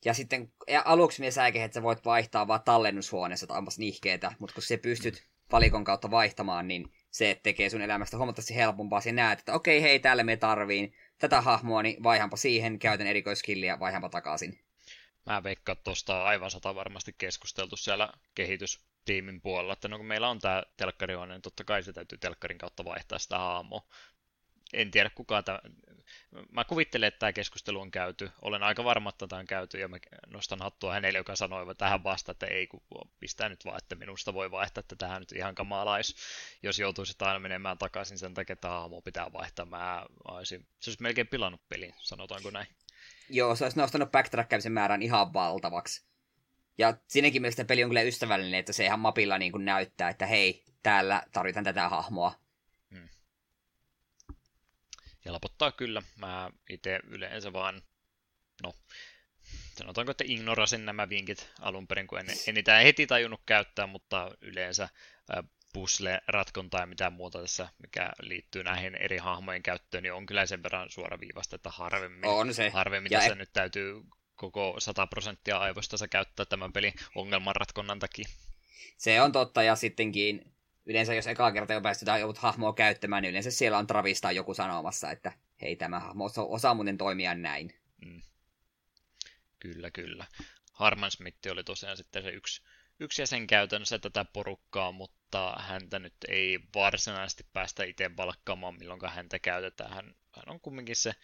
Ja sitten ja aluksi minä säikähdin, että sä voit vaihtaa vaan tallennushuoneessa, että onpas nihkeetä, mutta kun sä pystyt valikon kautta vaihtamaan, niin se tekee sun elämästä huomattavasti helpompaa. Sä näet, että okei, hei, täällä me tarviin tätä hahmoa, niin vaihanpa siihen, käytän erikoiskilliä, vaihanpa takaisin. Mä veikkaan, että tuosta on aivan sata varmasti keskusteltu siellä kehitystiimin puolella, että no kun meillä on tää telkkarihuone, niin totta kai se täytyy telkkarin kautta vaihtaa sitä hahmoa. En tiedä kukaan tämä... Mä kuvittelen, että tämä keskustelu on käyty. Olen aika varma, että tämä on käyty, ja mä nostan hattua hänelle, joka sanoi tähän vasta, että ei, kun pistää nyt vaan, että minusta voi vaihtaa, että tähän nyt ihan kamalaa, jos, jos joutuisi aina menemään takaisin sen takia, että hahmoa pitää vaihtaa. Mä olisin... Se olisi melkein pilannut pelin, sanotaanko näin. Joo, se olisi nostanut backtrackkämisen määrän ihan valtavaksi. Ja siinäkin mielestä peli on kyllä ystävällinen, että se ihan mapilla niin kuin näyttää, että hei, täällä tarvitaan tätä hahmoa. Helpottaa kyllä. Mä itse yleensä vaan, no, sanotaanko, että ignorasin nämä vinkit alun perin, kun en, en niitä heti tajunnut käyttää, mutta yleensä puzzle, ratkontaa ja mitään muuta tässä, mikä liittyy näihin eri hahmojen käyttöön, niin on kyllä sen verran suoraviivasta, että harvemmin, on se. harvemmin ja tässä e- nyt täytyy koko sata prosenttia aivostansa käyttää tämän pelin ongelmanratkonnan takia. Se on totta, ja sittenkin... Yleensä jos ekaa kertaa jo päästetään joku hahmoa käyttämään, niin yleensä siellä on travista joku sanomassa, että hei, tämä hahmo osaa muuten toimia näin. Mm. Kyllä, kyllä. Harman Smith oli tosiaan sitten se yksi, yksi jäsen käytännössä tätä porukkaa, mutta häntä nyt ei varsinaisesti päästä itse valkkaamaan, milloinkaan häntä käytetään. Hän, hän on kumminkin se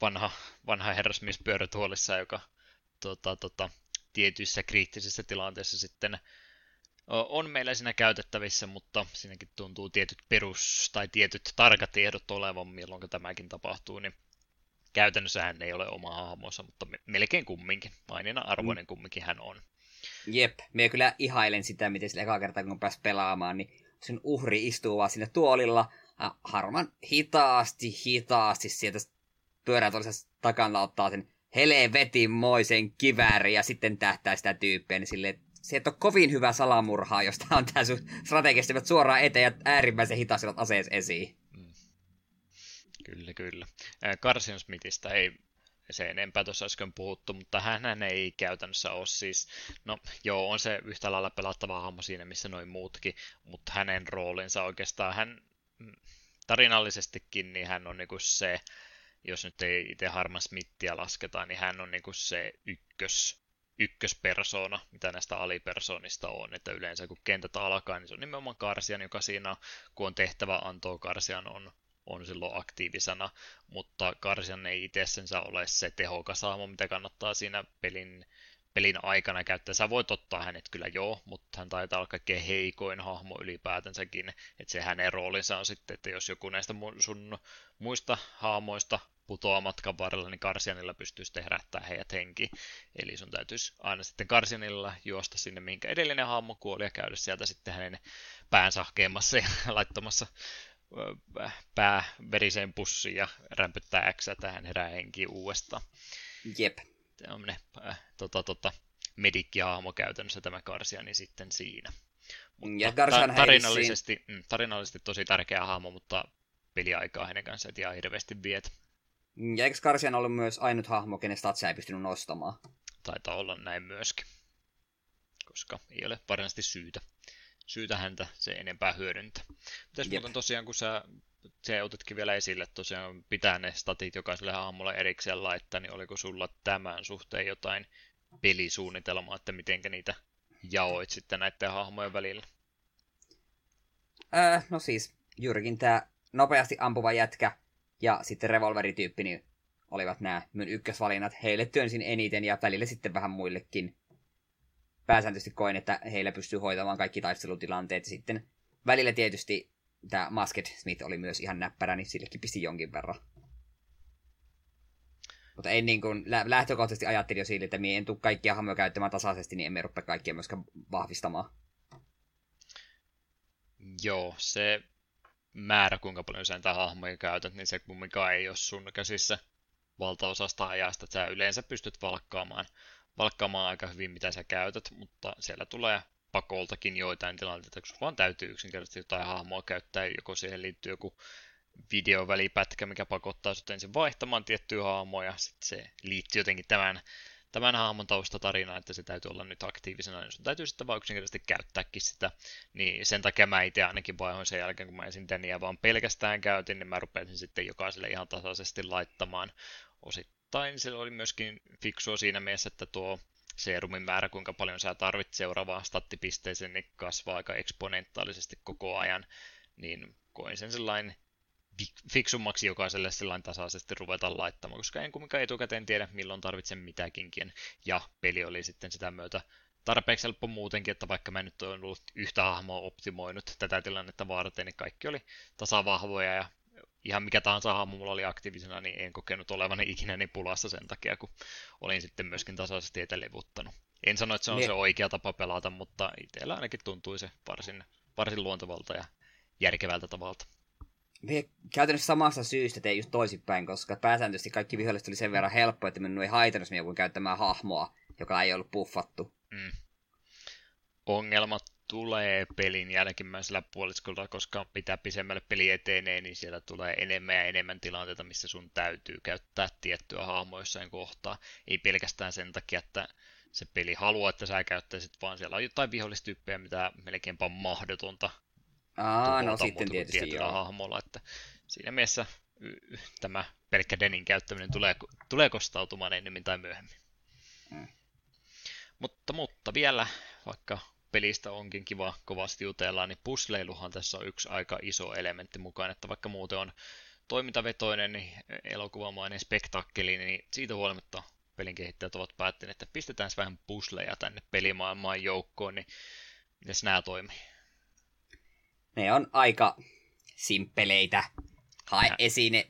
vanha, vanha herrasmies pyörätuolissa, joka tota, tota, tietyissä kriittisissä tilanteissa sitten... On meillä siinä käytettävissä, mutta siinäkin tuntuu tietyt perus- tai tietyt tarkat ehdot olevan, milloin tämäkin tapahtuu, niin käytännössä hän ei ole oma hahmonsa, mutta melkein kumminkin, mainina arvoinen kumminkin hän on. Jep, minä kyllä ihailen sitä, miten sillä ekaa kertaa kun pääsi pelaamaan, niin sen uhri istuu vaan siinä tuolilla, harman hitaasti, hitaasti sieltä pyörätuolissa takana ottaa sen helvetinmoisen kiväärin ja sitten tähtää sitä tyyppiä, niin silleen, se et ole kovin hyvä salamurhaa, josta on tää sun strategistivat suoraan eteen ja äärimmäisen hitaisivat aseessa esiin. Mm. Kyllä, kyllä. Carson Smithistä ei se enempää tuossa äsken puhuttu, mutta hänhän ei käytännössä ole siis, no joo, on se yhtä lailla pelattava hahmo siinä, missä noin muutkin, mutta hänen roolinsa oikeastaan, hän tarinallisestikin, niin hän on niinku se, jos nyt ei itse Harman Smithia lasketa, niin hän on niinku se ykkös. ykköspersona, mitä näistä alipersoonista on, että yleensä kun kentät alkaa, niin se on nimenomaan Karsian, joka siinä, kun on tehtävä antoo, Karsian on, on silloin aktiivisena, mutta Karsian ei itsessensä ole se tehokas hahmo, mitä kannattaa siinä pelin, pelin aikana käyttää. Sä voit ottaa hänet kyllä joo, mutta hän taitaa olla kaikkein heikoin hahmo ylipäätänsäkin, että se hänen roolinsa on sitten, että jos joku näistä sun muista hahmoista putoaa matkan varrella, niin Karsianilla pystyy sitten herättää heidät henki. Eli sun täytyisi aina sitten Karsianilla juosta sinne, minkä edellinen hahmo kuoli, ja käydä sieltä sitten hänen päänsä hakemassa ja laittamassa pää veriseen pussiin ja rämpyttää X, että hän herää henkiin uudestaan. Jep. Tämä on ne äh, tota, tota, medikkihahmo käytännössä tämä Karsiani niin sitten siinä. Mutta ta- tarinallisesti, mm, tarinallisesti tosi tärkeä hahmo, mutta peliaikaa hänen kanssa et ihan hirveästi vietä. Ja eikö Karsian ollut myös ainut hahmo, kenen statsia ei pystynyt nostamaan? Taitaa olla näin myöskin, koska ei ole varsinaisesti syytä. Syytä häntä se enempää hyödyntää. Mitäs muuten tosiaan, kun sä, sä otitkin vielä esille, että tosiaan pitää ne statit jokaiselle hahmolle erikseen laittaa, niin oliko sulla tämän suhteen jotain pelisuunnitelmaa, että miten niitä jaoit sitten näiden hahmojen välillä? Öö, no siis, juurikin tää nopeasti ampuva jätkä ja sitten revolverityyppi, niin olivat nämä minun ykkösvalinnat. Heille työnsin eniten ja välillä sitten vähän muillekin. Pääsääntöisesti koen, että heillä pystyy hoitamaan kaikki taistelutilanteet. Ja sitten välillä tietysti tämä Masked Smith oli myös ihan näppärä, niin sillekin pisti jonkin verran. Mutta en niin kuin, lähtökohtaisesti ajattelin jo sille, että minä en tule kaikkia hahmoja käyttämään tasaisesti, niin emme rupea kaikkia myöskään vahvistamaan. Joo, se määrä, kuinka paljon sen tämän hahmoja käytät, niin se kumminkaan ei ole sun käsissä valtaosasta ajasta. Sä yleensä pystyt valkkaamaan, valkkaamaan aika hyvin, mitä sä käytät, mutta siellä tulee pakoltakin joitain tilanteita, kun vaan täytyy yksinkertaisesti jotain hahmoa käyttää, joko siihen liittyy joku videovälipätkä, mikä pakottaa sut ensin vaihtamaan tiettyä hahmoa, ja sitten se liittyy jotenkin tämän, tämän hahmon taustatarinaan, että se täytyy olla nyt aktiivisena, niin sun täytyy sitten vaan yksinkertaisesti käyttääkin sitä, niin sen takia mä itse ainakin vaihoin sen jälkeen, kun mä ensin Deniä vaan pelkästään käytin, niin mä rupesin sitten jokaiselle ihan tasaisesti laittamaan osittain. Se oli myöskin fiksua siinä mielessä, että tuo seerumin määrä, kuinka paljon sä tarvit seuraavaan stattipisteeseen, niin kasvaa aika eksponentaalisesti koko ajan, niin koin sen sellainen fiksummaksi jokaiselle sellainen tasaisesti ruveta laittamaan, koska en kumminkaan etukäteen tiedä, milloin tarvitsen mitäkinkin, ja peli oli sitten sitä myötä tarpeeksi helppo muutenkin, että vaikka mä nyt olen ollut yhtä hahmoa optimoinut tätä tilannetta varten, niin kaikki oli tasavahvoja, ja ihan mikä tahansa hahmo mulla oli aktiivisena, niin en kokenut olevani ikinä niin pulassa sen takia, kun olin sitten myöskin tasaisesti etälevuttanut. En sano, että se on ne. se oikea tapa pelata, mutta itsellä ainakin tuntui se varsin, varsin luontevalta ja järkevältä tavalta. Minä käytännössä samasta syystä tein just toisinpäin, koska pääsääntöisesti kaikki viholliset oli sen verran helppo, että minun ei haitanut minua kuin käyttämään hahmoa, joka ei ollut puffattu. Mm. Ongelmat tulee pelin jälkimmäisellä puoliskolla, koska mitä pisemmälle peli etenee, niin siellä tulee enemmän ja enemmän tilanteita, missä sun täytyy käyttää tiettyä hahmoa jossain kohtaa. Ei pelkästään sen takia, että se peli haluaa, että sä käyttäisit, vaan siellä on jotain vihollistyyppejä, mitä melkeinpä on mahdotonta. Aa, no sitten tietysti joo. Hahmolla, että siinä mielessä y- y- tämä pelkkä Denin käyttäminen tulee, tulee kostautumaan ennemmin tai myöhemmin. Mm. Mutta, mutta vielä, vaikka pelistä onkin kiva kovasti jutella, niin pusleiluhan tässä on yksi aika iso elementti mukaan, että vaikka muuten on toimintavetoinen niin elokuvamainen spektakkeli, niin siitä huolimatta pelin kehittäjät ovat päättäneet, että pistetään vähän pusleja tänne pelimaailmaan joukkoon, niin mitäs nämä toimii? Ne on aika simppeleitä. Hae esine,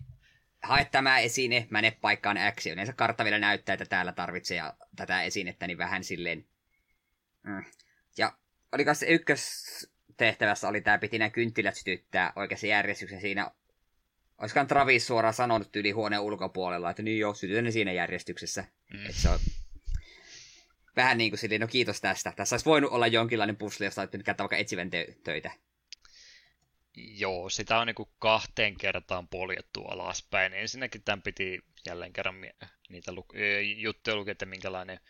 hae tämä esine, mene paikkaan X. Yleensä kartta vielä näyttää, että täällä tarvitsee tätä esinettä, niin vähän silleen. Mm. Ja oliko se ykköstehtävässä oli tää, piti nämä kynttilät sytyttää oikeassa järjestyksessä siinä. Olisikohan Travis suoraan sanonut yli huoneen ulkopuolella, että niin joo, sytytän ne siinä järjestyksessä. Mm. Että se on vähän niin kuin silleen, no kiitos tästä. Tässä olisi voinut olla jonkinlainen pusli, josta olisi pitänyt käyttää vaikka etsivän töitä. Joo, sitä on niinku kahteen kertaan poljettu alaspäin. Ensinnäkin tämän piti jälleen kerran niitä luk- juttuja lukea, että minkälainen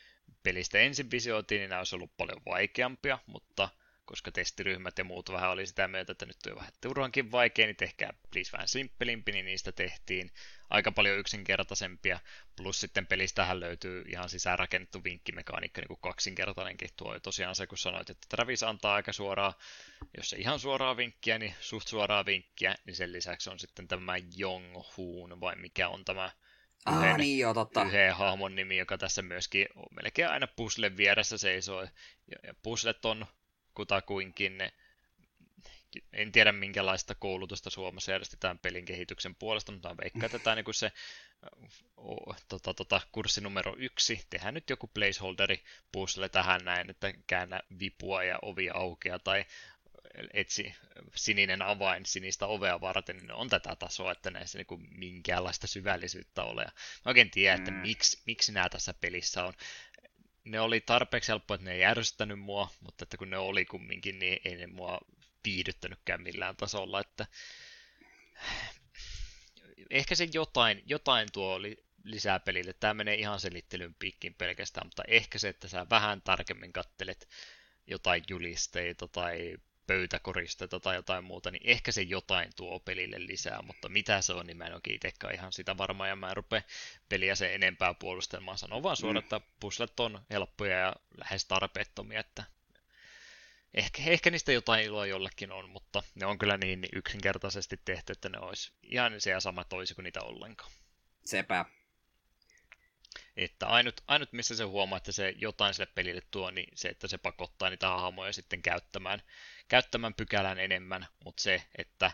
pelistä ensin visioitiin, niin nämä olisi ollut paljon vaikeampia, mutta koska testiryhmät ja muut vähän oli sitä mieltä, että nyt on vähän turhankin vaikea, niin tehkää please vähän simppelimpi, niin niistä tehtiin aika paljon yksinkertaisempia. Plus sitten pelistähän löytyy ihan sisäänrakennettu vinkkimekaniikka, niin kuin kaksinkertainenkin tuo jo tosiaan se, kun sanoit, että Travis antaa aika suoraa, jos ei ihan suoraa vinkkiä, niin suht suoraa vinkkiä, niin sen lisäksi on sitten tämä Jong-Hoon, vai mikä on tämä yhden, ah, niin joo, totta. Yhden hahmon nimi, joka tässä myöskin on melkein aina puslen vieressä seisoo, ja puslet on kutakuinkin, ne, en tiedä minkälaista koulutusta Suomessa järjestetään pelin kehityksen puolesta, mutta veikkaan tätä niin kuin se o, tota, tota, kurssi numero yksi, tehdään nyt joku placeholderi puzzle tähän näin, että käännä vipua ja ovi aukeaa tai etsi sininen avain sinistä ovea varten, niin on tätä tasoa, että näissä niin kuin minkäänlaista syvällisyyttä ole. Mä oikein tiedän, että miksi, miksi nämä tässä pelissä on. Ne oli tarpeeksi helppoa, että ne ei järjestänyt mua, mutta että kun ne oli kumminkin, niin ei ne mua viihdyttänytkään millään tasolla. Että ehkä se jotain, jotain tuo oli lisää pelille. Tämä menee ihan selittelyn piikkiin pelkästään, mutta ehkä se, että sä vähän tarkemmin katselet jotain julisteita tai pöytäkoristeita tai jotain muuta, niin ehkä se jotain tuo pelille lisää, mutta mitä se on, niin mä en oikein itsekään ihan sitä varmaan, ja mä en rupea peliä sen enempää puolustelemaan. Sanon vaan suoraan, mm. että puslet on helppoja ja lähes tarpeettomia, että Ehkä, ehkä niistä jotain iloa jollekin on, mutta ne on kyllä niin yksinkertaisesti tehty, että ne olisi ihan se ja sama toisi kuin niitä ollenkaan. Sepä. Että ainut, ainut missä se huomaa, että se jotain sille pelille tuo, niin se, että se pakottaa niitä hahmoja sitten käyttämään, käyttämään pykälän enemmän, mutta se, että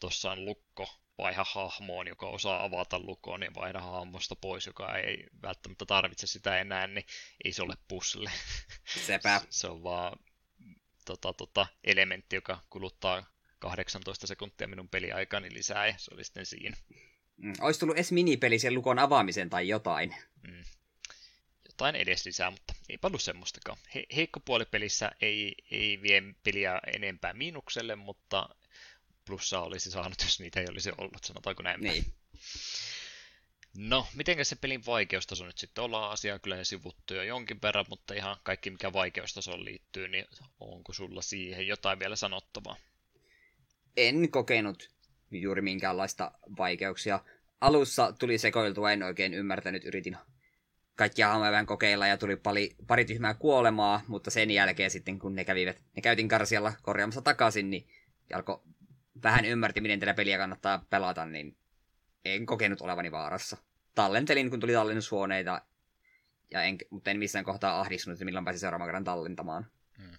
tuossa on lukko, vaiha hahmoon, joka osaa avata lukon, niin vaihda hahmosta pois, joka ei välttämättä tarvitse sitä enää, niin ei se ole puzzle. Sepä. Se on vaan tota, tota, elementti, joka kuluttaa kahdeksantoista sekuntia minun peliaikani lisää, ja se oli sitten siinä. Mm, olisi tullut edes minipeli sen lukon avaamisen tai jotain. Mm. Jotain edes lisää, mutta ei paljon semmoistakaan. He, heikko puoli pelissä ei, ei vie peliä enempää miinukselle, mutta plussaa olisi saanut, jos niitä ei olisi ollut, sanotaanko näin. Niin. No, mitenkäs se pelin vaikeustaso nyt sitten ollaan? Asiaa kyllä ne sivuttu jo jonkin verran, mutta ihan kaikki mikä vaikeustasoon liittyy, niin onko sulla siihen jotain vielä sanottavaa? En kokenut juuri minkäänlaista vaikeuksia. Alussa tuli sekoiltua, en oikein ymmärtänyt, yritin kaikkia hahmoja vähän kokeilla ja tuli pari, pari tyhmää kuolemaa, mutta sen jälkeen sitten kun ne kävivät, ne käytin karsialla korjaamassa takaisin, niin alkoi vähän ymmärti, miten tätä peliä kannattaa pelata, niin en kokenut olevani vaarassa. Tallentelin, kun tuli tallennushuoneita, ja en, mutta en missään kohtaa ahdistunut, että milloin pääsin seuraavan kerran tallentamaan. Hmm.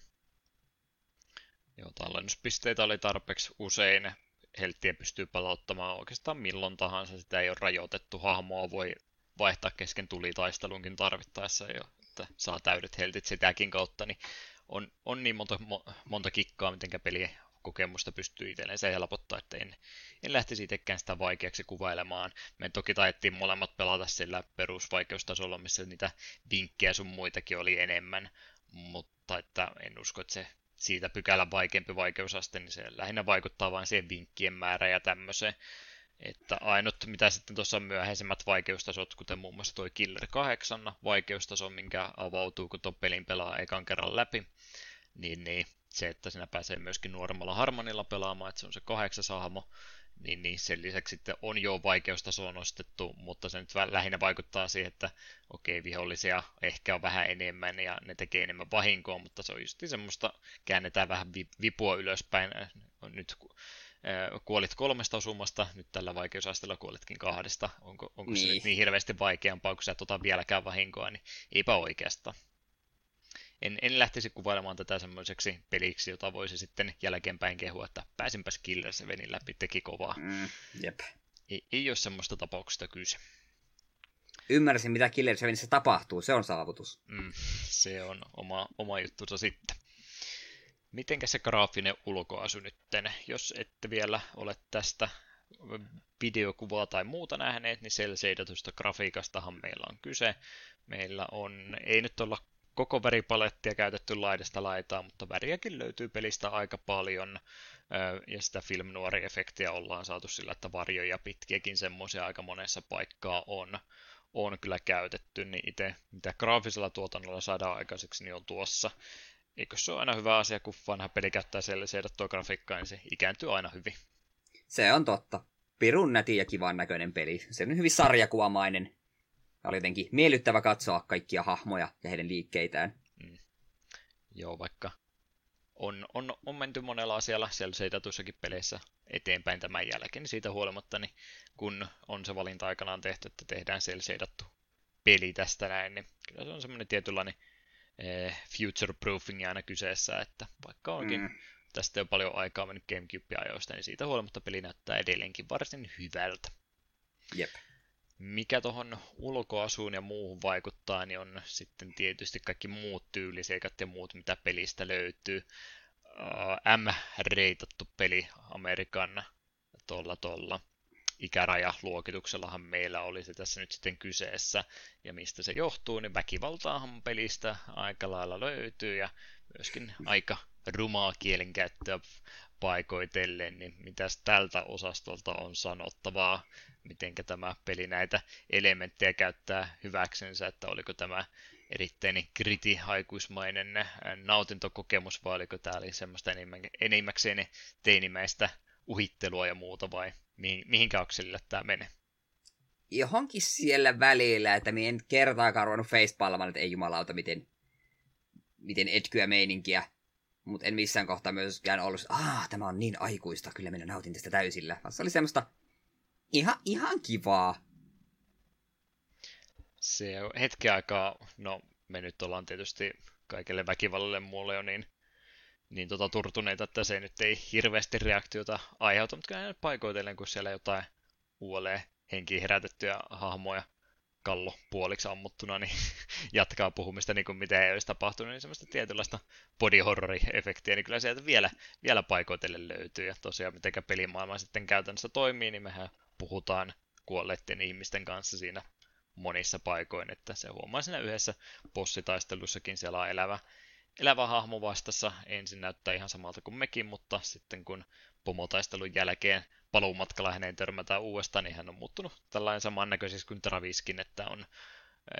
Joo, tallennuspisteitä oli tarpeeksi usein. Helttiä pystyy palauttamaan oikeastaan milloin tahansa. Sitä ei ole rajoitettu. Hahmoa voi vaihtaa kesken tulitaistelunkin tarvittaessa, että saa täydet heltit sitäkin kautta. Niin on, on niin monta, monta kikkaa, mitenkä peliä kokemusta pystyy itsellensä helpottaa, että en, en lähtisi itsekään sitä vaikeaksi kuvailemaan. Me toki taidettiin molemmat pelata sillä perusvaikeustasolla, missä niitä vinkkejä sun muitakin oli enemmän, mutta että en usko, että se siitä pykälän vaikeampi vaikeusaste, niin se lähinnä vaikuttaa vain siihen vinkkien määrään ja tämmöiseen. Että ainut, mitä sitten tuossa myöhäisemmät vaikeustasot, kuten muun muassa toi Killer kahdeksan vaikeustaso, minkä avautuu, kun tuon pelin pelaa ekan kerran läpi, niin, niin se, että siinä pääsee myöskin nuoremmalla harmonilla pelaamaan, että se on se kahdeksas hahmo, niin, niin sen lisäksi sitten on jo vaikeustasoa nostettu, mutta se nyt lähinnä vaikuttaa siihen, että okei, vihollisia ehkä on vähän enemmän ja ne tekee enemmän vahinkoa, mutta se on just semmoista, käännetään vähän vipua ylöspäin, nyt kuolit kolmesta osumasta, nyt tällä vaikeusasteella kuolitkin kahdesta, onko, onko niin. Se nyt niin hirveästi vaikeampaa, kun sä et ota vieläkään vahinkoa, niin eipä oikeastaan. En, en lähtisi kuvailemaan tätä semmoiseksi peliksi, jota voisi sitten jälkeenpäin kehua, että pääsinpäs Killer seven läpi, teki kovaa. Mm, jep. Ei, ei ole semmoista tapauksista kyse. Ymmärsin, mitä Killer sevenissä tapahtuu, se on saavutus. Mm, se on oma, oma juttunsa sitten. Mitenkä se graafinen ulkoasu nytten? Jos ette vielä ole tästä videokuvaa tai muuta nähneet, niin cel-shadatusta grafiikastahan meillä on kyse. Meillä on, ei nyt olla koko väripalettia käytetty laidasta laitaan, mutta väriäkin löytyy pelistä aika paljon. Ja sitä film noir-efektiä ollaan saatu sillä, että varjoja pitkiäkin semmoisia aika monessa paikkaa on, on kyllä käytetty. Niin itse, mitä graafisella tuotannolla saadaan aikaiseksi, niin on tuossa. Eikö se ole aina hyvä asia, kun vanha peli käyttää sellaista grafiikkaa, niin se ikääntyy aina hyvin. Se on totta. Pirun näti ja kivan näköinen peli. Se on hyvin sarjakuvamainen. Oli jotenkin miellyttävä katsoa kaikkia hahmoja ja heidän liikkeitään. Mm. Joo, vaikka on, on, on menty monella asialla siellä seitatuissakin peleissä eteenpäin tämän jälkeen, niin siitä huolimatta, niin kun on se valinta aikanaan tehty, että tehdään siellä seidattu peli tästä näin, niin kyllä se on semmoinen tietynlainen eh, future-proofing aina kyseessä, että vaikka onkin mm. tästä jo paljon aikaa mennyt GameCube-ajoista, niin siitä huolimatta peli näyttää edelleenkin varsin hyvältä. Jep. Mikä tuohon ulkoasuun ja muuhun vaikuttaa, niin on sitten tietysti kaikki muut tyyliseikat ja muut, mitä pelistä löytyy. M-reitattu peli Amerikan tuolla tuolla ikärajaluokituksellahan meillä oli se tässä nyt sitten kyseessä. Ja mistä se johtuu, niin väkivaltaahan pelistä aika lailla löytyy ja myöskin aika rumaa kielenkäyttöä paikoitellen, niin mitäs tältä osastolta on sanottavaa, mitenkä tämä peli näitä elementtejä käyttää hyväksensä, että oliko tämä erittäin kritihaikuismainen nautintokokemus, vai oliko täällä semmoista enimmäkseen teinimäistä uhittelua ja muuta, vai mihinkä akselille tämä menee? Johonkin siellä välillä, että minä en kertaakaan ruvennut facepalmaan, että ei jumalauta, miten, miten etkyä meininkiä. Mutta en missään kohtaa myöskään ollut, että ah, tämä on niin aikuista, kyllä minä nautin tästä täysillä. Se oli semmoista ihan, ihan kivaa. Se on hetki aikaa, no me nyt ollaan tietysti kaikelle väkivallalle muulle jo niin, niin tota turtuneita, että se nyt ei hirveästi reaktiota aiheuta, mutta kyllä paikoitellen, kun siellä jotain huolee henkiin herätettyjä hahmoja kallo puoliksi ammuttuna, niin jatkaa puhumista niin kuin mitä ei olisi tapahtunut, niin semmoista tietynlaista body horror-efektiä, niin kyllä sieltä vielä, vielä paikoitellen löytyy. Ja tosiaan, mitenkä pelimaailma sitten käytännössä toimii, niin mehän puhutaan kuolleiden ihmisten kanssa siinä monissa paikoin, että se huomaa siinä yhdessä bossitaistelussakin, siellä on elävä, elävä hahmo vastassa, ensin näyttää ihan samalta kuin mekin, mutta sitten kun pomotaistelun jälkeen paluumatkalla häneen törmätään uudestaan, niin hän on muuttunut tällainen samannäköisesti kuin Traviskin, että on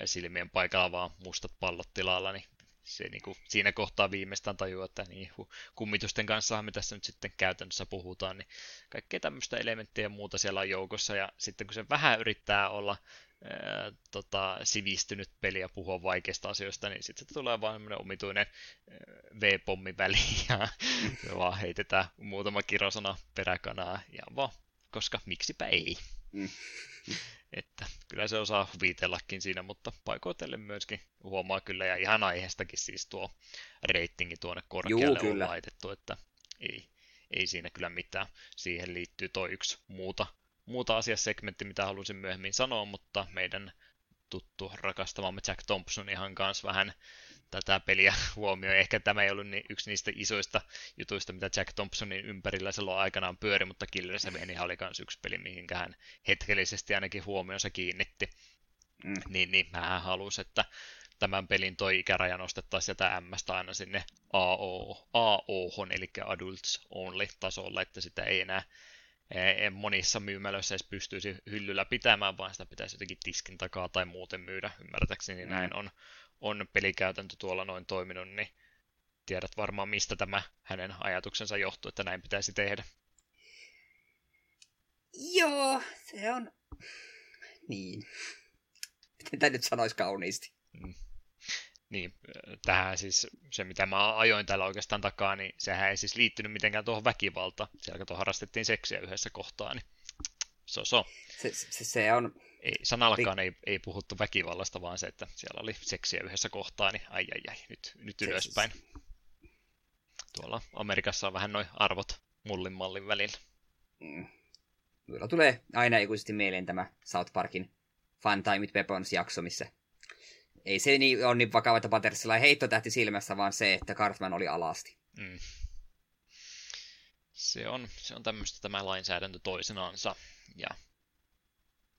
silmien paikalla vaan mustat pallot tilalla, niin se niin kuin siinä kohtaa viimeistään tajuu, että niin kummitusten kanssa me tässä nyt sitten käytännössä puhutaan, niin kaikkea tämmöistä elementtiä ja muuta siellä on joukossa, ja sitten kun se vähän yrittää olla Ää, tota, sivistynyt peli ja puhua vaikeista asioista, niin sitten tulee vaan semmoinen omituinen ää, V-pommi väliin ja vaan heitetään muutama kirosana peräkanaa ja vaan, koska miksipä ei. Mm. Että kyllä se osaa huvitellakin siinä, mutta paikoitellen myöskin huomaa kyllä, ja ihan aiheestakin siis tuo ratingi tuonne korkealle Juu, on laitettu, että ei, ei siinä kyllä mitään. Siihen liittyy toi yksi muuta Muuta asiasegmentti, mitä halusin myöhemmin sanoa, mutta meidän tuttu rakastamamme Jack Thompson ihan kanssa vähän tätä peliä huomioi. Ehkä tämä ei ollut niin yksi niistä isoista jutuista, mitä Jack Thompsonin ympärillä silloin aikanaan pyöri, mutta Killer seven oli myös yksi peli, mihinkä hän hetkellisesti ainakin huomionsa kiinnitti. Mm. Niin, niin mähän halusin, että tämän pelin toi ikäraja nostettaisiin sieltä M:stä aina sinne A O H, eli Adults Only-tasolla, että sitä ei enää monissa myymälöissä edes pystyisi hyllyllä pitämään, vaan sitä pitäisi jotenkin tiskin takaa tai muuten myydä. Ymmärtääkseni mm. näin on, on pelikäytäntö tuolla noin toiminut, niin tiedät varmaan mistä tämä hänen ajatuksensa johtuu, että näin pitäisi tehdä. Joo, se on... Niin. Miten tämä nyt sanoisi kauniisti? Mm. Niin, tähän siis se, mitä mä ajoin täällä oikeastaan takaa, niin sehän ei siis liittynyt mitenkään tuohon väkivaltaan. Siellä kato harrastettiin seksiä yhdessä kohtaa, niin so, so. Se, se, se on... Ei, sanallakaan ei, ei puhuttu väkivallasta, vaan se, että siellä oli seksiä yhdessä kohtaa, niin ai ai ai, nyt, nyt ylöspäin. Tuolla Amerikassa on vähän noin arvot mullin mallin välillä. Mm. Kyllä tulee aina ikuisesti mieleen tämä South Parkin Fun Time with Weapons-jakso, missä... Ei se niin, ole niin vakava, että Pattersilla ei heittotähti silmässä, vaan se, että Cartman oli alasti. Mm. Se on, se on tämmöistä tämä lainsäädäntö toisenaansa ja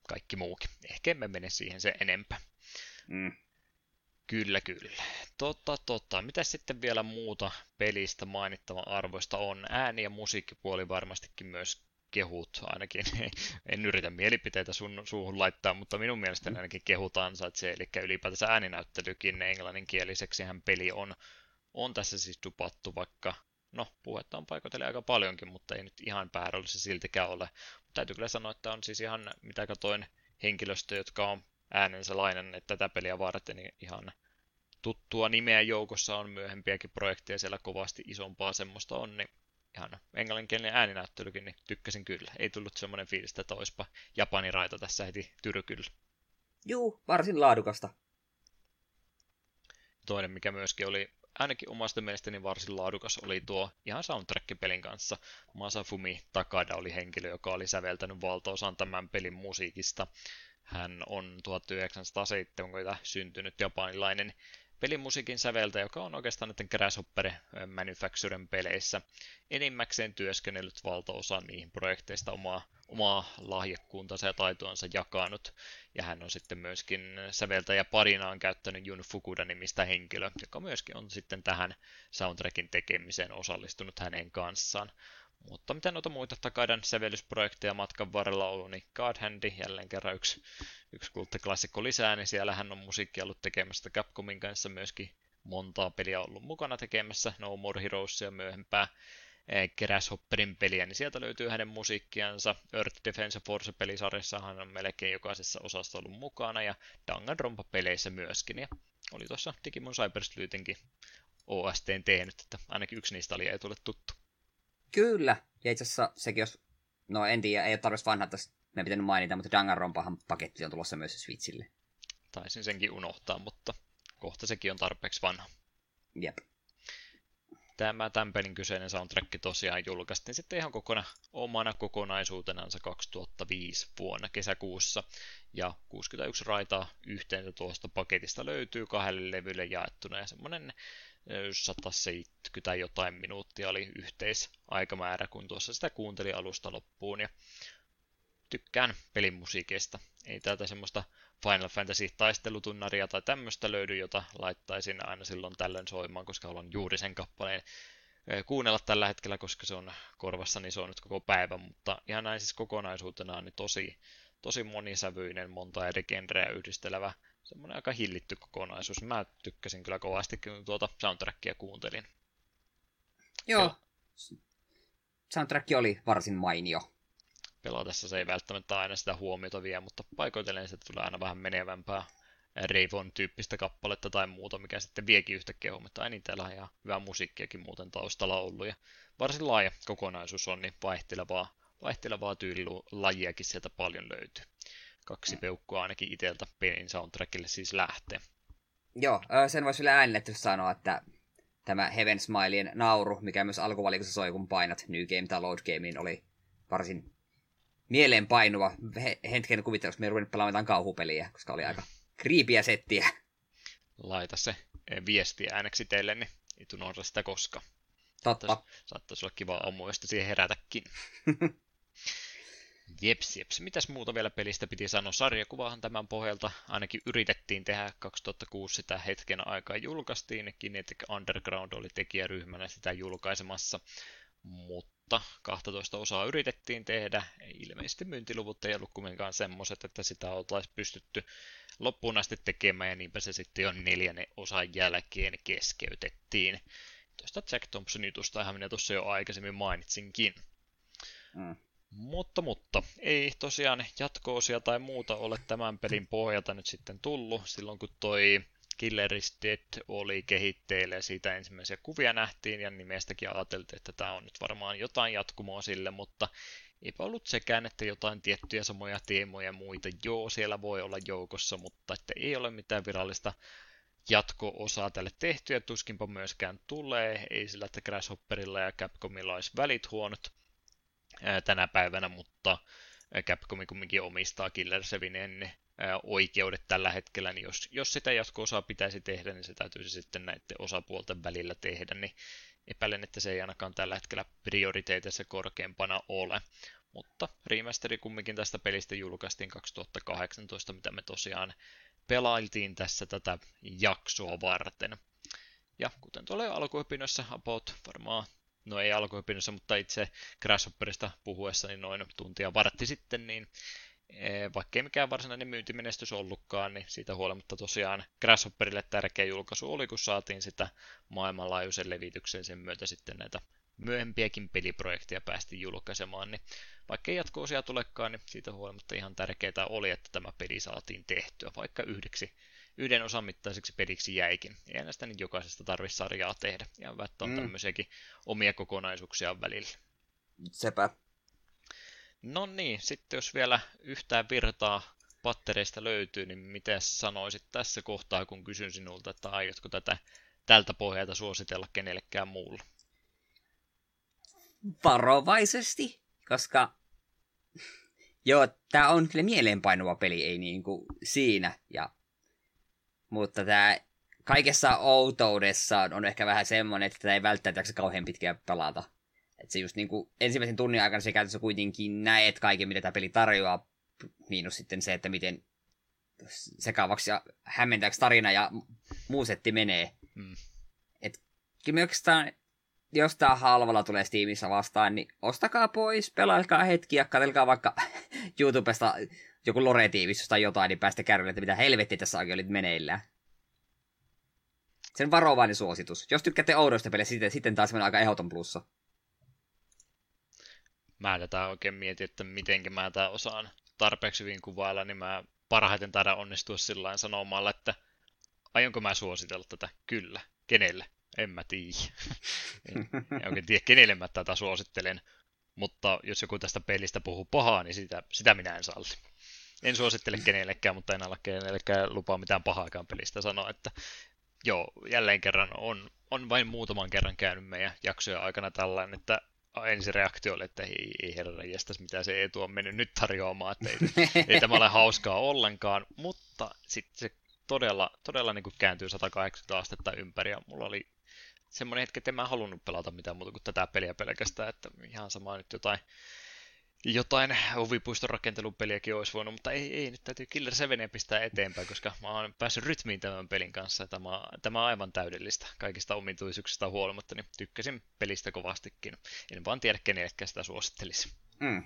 kaikki muukin. Ehkä emme mene siihen sen enempää. Mm. Kyllä, kyllä. Totta, totta. Mitäs sitten vielä muuta pelistä mainittavan arvoista on? Ääni- ja musiikkipuoli varmastikin myös kehut ainakin. En yritä mielipiteitä sun suuhun laittaa, mutta minun mielestäni ainakin kehut ansaitsee, eli ylipäätänsä ääninäyttelykin englanninkieliseksihän peli on, on tässä siis dupattu, vaikka no, puhetta on paikoitellen aika paljonkin, mutta ei nyt ihan päärollisesti siltikään ole. Mutta täytyy kyllä sanoa, että on siis ihan, mitä katoin, henkilöstö, jotka on äänensä lainanneet tätä peliä varten, niin ihan tuttua nimeä joukossa on, myöhempiäkin projekteja siellä kovasti isompaa semmoista on, niin ihan englanninkielinen ääninäyttelykin, niin tykkäsin kyllä. Ei tullut semmoinen fiilistä, että olisipa Japanin raita tässä heti tyrkyllä. Juu, varsin laadukasta. Toinen, mikä myöskin oli ainakin omasta mielestäni varsin laadukas, oli tuo ihan soundtrack-pelin kanssa. Masafumi Takada oli henkilö, joka oli säveltänyt valtaosan tämän pelin musiikista. Hän on tuhatyhdeksänsataaseitsemänkymmentä syntynyt japanilainen pelimusiikin säveltäjä, joka on oikeastaan näiden Crash Hopper Manufacturing peleissä enimmäkseen työskennellyt valtaosa niihin projekteista omaa, omaa lahjakkuuntansa ja taitoansa jakanut. Ja hän on sitten myöskin säveltäjä parinaan käyttänyt Jun Fukuda-nimistä henkilö, joka myöskin on sitten tähän soundtrackin tekemiseen osallistunut hänen kanssaan. Mutta mitä noita muita Takadan sävellysprojekteja matkan varrella on, niin God Handy, jälleen kerran yksi, yksi kulttiklassikko lisää, niin siellä hän on musiikkia ollut tekemässä Capcomin kanssa, myöskin montaa peliä ollut mukana tekemässä, No More Heroes ja myöhempää Grasshopperin peliä, niin sieltä löytyy hänen musiikkiansa. Earth Defense Force-pelisarjassa hän on melkein jokaisessa osassa ollut mukana, ja Danganronpa-peleissä myöskin, ja oli tuossa Digimon Cyber Sleutinkin O S T:n tehnyt, että ainakin yksi niistä oli ei tule tuttu. Kyllä, ja itse asiassa sekin jos, no en tiedä, ei ole tarvitse vanhaa tässä, me ei pitänyt mainita, mutta Danganronpahan paketti on tulossa myös Switchille. Taisin senkin unohtaa, mutta kohta sekin on tarpeeksi vanha. Jep. Tämä tämän pelin kyseinen soundtrack tosiaan julkaistiin sitten ihan kokona, omana kokonaisuutenansa kaksituhattaviisi vuonna kesäkuussa. Ja kuusikymmentäyksi raitaa yhteensä tuosta paketista löytyy kahdelle levylle jaettuna ja semmoinen sata seitsemänkymmentä tai jotain minuuttia oli yhteisaikamäärä, kun tuossa sitä kuunteli alusta loppuun. Ja tykkään pelin musiikista. Ei täältä semmoista Final Fantasy-taistelutunnaria tai tämmöistä löydy, jota laittaisin aina silloin tällöin soimaan, koska haluan juuri sen kappaleen kuunnella tällä hetkellä, koska se on korvassani soinut koko päivän, mutta ihan näin siis kokonaisuutenaan niin tosi, tosi monisävyinen, monta eri genreä yhdistelevä, semmoinen aika hillitty kokonaisuus. Mä tykkäsin kyllä kovasti, kun tuota soundtrackia kuuntelin. Joo, ja soundtrack oli varsin mainio. Pelatessa se ei välttämättä aina sitä huomiota vie, mutta paikoitellen se tulee aina vähän menevämpää Rave-tyyppistä kappaletta tai muuta, mikä sitten viekin yhtäkkiä huomiota. Ai niin, täällä on ihan hyvää musiikkiakin muuten taustalla ollut. Ja varsin laaja kokonaisuus on, niin vaihtelevaa, vaihtelevaa tyylilajiakin sieltä paljon löytyy. Kaksi peukkua ainakin itseltä pelin soundtrackille siis lähtee. Joo, sen voisi vielä äänetty sanoa, että tämä Heaven Smilein nauru, mikä myös alkuvalikossa soi, kun painat New Game tai Load Gameen, oli varsin mieleenpainuva hetken kuvittelussa, että me ei ruvennut pelaamaan kauhupeliä, koska oli aika kriipiä settiä. Laita se viesti ääneksi teille, niin ei unohda sitä koskaan. Totta. Saattaisi olla kiva aamuyöstä siihen herätäkin. Jeps, jeps. Mitäs muuta vielä pelistä piti sanoa? Sarjakuvahan tämän pohjalta ainakin yritettiin tehdä. kaksituhattakuusi sitä hetken aikaa julkaistiin. Kinetic Underground oli tekijäryhmänä sitä julkaisemassa. Mutta kaksitoista osaa yritettiin tehdä. Ilmeisesti myyntiluvut ei ollut kumminkaan semmoiset, että sitä oltaisiin pystytty loppuun asti tekemään. Ja niinpä se sitten jo neljännen osan jälkeen keskeytettiin. Tuosta Jack Thompson jutustahan minä tuossa jo aikaisemmin mainitsinkin. Mm. Mutta, mutta ei tosiaan jatko-osia tai muuta ole tämän pelin pohjalta nyt sitten tullut. Silloin kun toi Killer is Dead oli kehitteillä ja siitä ensimmäisiä kuvia nähtiin ja nimestäkin ajateltiin, että tämä on nyt varmaan jotain jatkumoa sille, mutta eipä ollut sekään, että jotain tiettyjä samoja teemoja ja muita. Joo, siellä voi olla joukossa, mutta että ei ole mitään virallista jatko-osaa tälle tehtyä, tuskinpa myöskään tulee. Ei sillä, että Crash Hopperilla ja Capcomilla olisi välit huonot tänä päivänä, mutta Capcom kumminkin omistaa Killer seven oikeudet tällä hetkellä, niin jos, jos sitä jatko-osaa pitäisi tehdä, niin se täytyisi sitten näiden osapuolten välillä tehdä, niin epäilen, että se ei ainakaan tällä hetkellä prioriteetissa korkeampana ole. Mutta remasteri kumminkin tästä pelistä julkaistiin kaksituhattakahdeksantoista, mitä me tosiaan pelailtiin tässä tätä jaksoa varten. Ja kuten tuolla alkuopinnoissa about varmaan no ei alkuopinnossa, mutta itse Grasshopperista puhuessa niin noin tuntia vartti sitten, niin vaikkei mikään varsinainen myyntimenestys ollutkaan, niin siitä huolimatta tosiaan Grasshopperille tärkeä julkaisu oli, kun saatiin sitä maailmanlaajuisen levityksen sen myötä sitten näitä myöhempiäkin peliprojekteja päästiin julkaisemaan, niin vaikkei jatko-osia tulekaan, niin siitä huolimatta ihan tärkeää oli, että tämä peli saatiin tehtyä, vaikka yhdeksi yhden osan mittaiseksi peliksi jäikin. Ei näistä nyt jokaisesta tarvitse sarjaa tehdä. Ja välttä on mm. tämmöisiäkin omia kokonaisuuksiaan välillä. Sepä. No niin, sitten jos vielä yhtään virtaa pattereista löytyy, niin mitä sanoisit tässä kohtaa, kun kysyn sinulta, että aiotko tätä tältä pohjalta suositella kenellekään muulla? Varovaisesti, koska joo, tää on kyllä mieleenpainuva peli, ei niinku siinä. Ja mutta tämä kaikessa outoudessaan on ehkä vähän semmoinen, että tätä ei välttämättä kauhean pitkään pelata. Että se just niinku ensimmäisen tunnin aikana se käytössä kuitenkin näet kaiken, mitä tämä peli tarjoaa. Miinus sitten se, että miten sekaavaksi ja hämmentäväksi tarina ja muu setti menee. Mm. Että kyllä jos tämä halvalla tulee Steamissa vastaan, niin ostakaa pois, pelailkaa hetki ja katselkaa vaikka YouTubesta joku Lore-tiivistys tai jotain, niin päästä kärrylle, että mitä helvettiä tässä oikein oli meneillään. Sen varovainen suositus. Jos tykkäätte oudoista peleistä, sitten, sitten taas mennään aika ehdoton plussa. Mä tätä oikein mietin, että mitenkä mä tää osaan tarpeeksi hyvin kuvailla, niin mä parhaiten taidan onnistua sillain sanomalla, että aionko mä suositella tätä? Kyllä. Kenelle? en mä tiedä. En oikein tiedä, kenelle mä tätä suosittelen. Mutta jos joku tästä pelistä puhuu pahaa, niin sitä, sitä minä en salli. En suosittele kenellekään, mutta en ala kenellekään lupaa mitään pahaakaan pelistä sanoa, että joo, jälleen kerran on, on vain muutaman kerran käynyt meidän jaksojen aikana tällainen, että ensireaktio oli, että ei, ei herranjestas, mitä se Eetu on mennyt nyt tarjoamaan, että ei, ei tämä ole hauskaa ollenkaan, mutta sitten se todella, todella niin kuin kääntyy sata kahdeksankymmentä astetta ympäri, ja mulla oli semmoinen hetki, että en mä halunnut pelata mitään muuta kuin tätä peliä pelkästään, että ihan sama nyt jotain, jotain huvipuiston rakentelupeliäkin olisi voinut, mutta ei, ei nyt täytyy Killer seven pistää eteenpäin, koska mä oon päässyt rytmiin tämän pelin kanssa, ja tämä, tämä on aivan täydellistä, kaikista omituisuuksista huolimatta, niin tykkäsin pelistä kovastikin. En vaan tiedä, kenellekään sitä suosittelisi. Mm.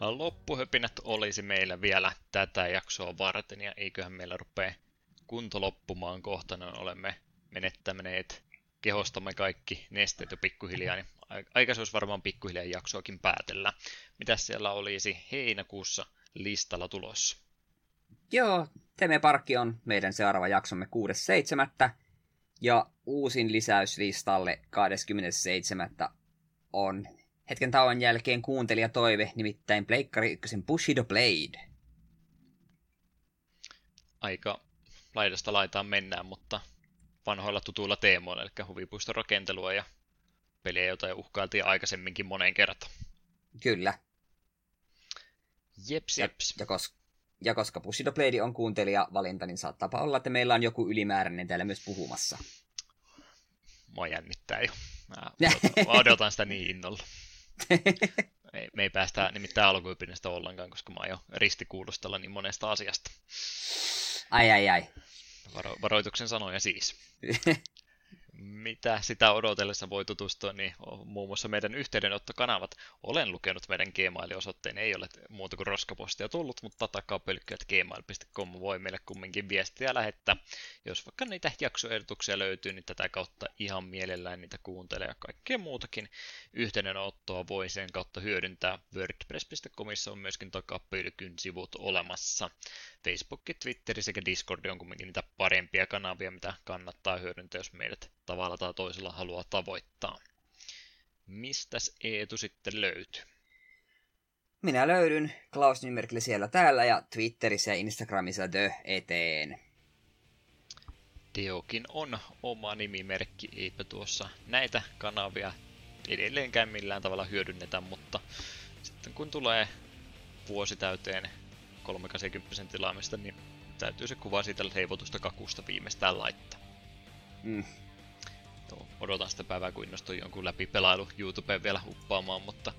Loppuhöpinät olisi meillä vielä tätä jaksoa varten, ja eiköhän meillä rupee kunto loppumaan kohta, niin olemme menettäneet kehostamme kaikki nesteet jo pikkuhiljaa, niin aika se olisi varmaan pikkuhiljaa jaksoakin päätellä. Mitäs siellä olisi heinäkuussa listalla tulossa? Joo, Theme Parkki on meidän seuraava jaksomme kuudes seitsemättä ja uusin lisäys listalle kahdeskymmenes seitsemättä on hetken tauon jälkeen kuuntelijatoive, nimittäin Pleikkari ykkösen Bushido Blade. Aika laidasta laitaan mennään, mutta vanhoilla tutuilla teemoilla, eli huvipuiston rakentelua ja peliä, jota uhkailtiin aikaisemminkin moneen kertaan. Kyllä. Jeps, jeps. Ja, ja, koska, ja koska Bushido Blade on kuuntelijavalinta, niin saattaapa olla, että meillä on joku ylimääräinen täällä myös puhumassa. Mua jännittää jo. Mä odotan, odotan sitä niin innolla. Me, me ei päästä nimittäin alkuhypinnestä ollenkaan, koska mä oon jo ristikuulostella niin monesta asiasta. Ai ai ai. Varo, varoituksen sanoja siis. Mitä sitä odotellessa voi tutustua, niin muun muassa meidän yhteydenottokanavat. Olen lukenut meidän Gmail-osoitteen, ei ole muuta kuin roskapostia tullut, mutta takapölkky ät gmail piste com voi meille kumminkin viestiä lähettää. Jos vaikka niitä jaksoehdotuksia löytyy, niin tätä kautta ihan mielellään niitä kuuntelee ja kaikkea muutakin yhteydenottoa voi sen kautta hyödyntää. wordpress piste comissa on myöskin takapölkyn sivut olemassa. Facebook, Twitter sekä Discord on kumminkin niitä parempia kanavia, mitä kannattaa hyödyntää, jos meidät tavalla tai toisella haluaa tavoittaa. Mistäs Eetu sitten löytyy? Minä löydyn Klaus Nymerkille siellä täällä ja Twitterissä ja Instagramissa The eteen. Deokin on oma nimimerkki, eipä tuossa näitä kanavia edelleenkään millään tavalla hyödynnetä, mutta sitten kun tulee vuosi täyteen kolmesataakahdeksankymmentä tilaamista, niin täytyy se kuva siitä leivotusta kakusta viimeistään laittaa. Mm. Odotan sitä päivää, kun innostun jonkun läpipelailu YouTubeen vielä huppaamaan, mutta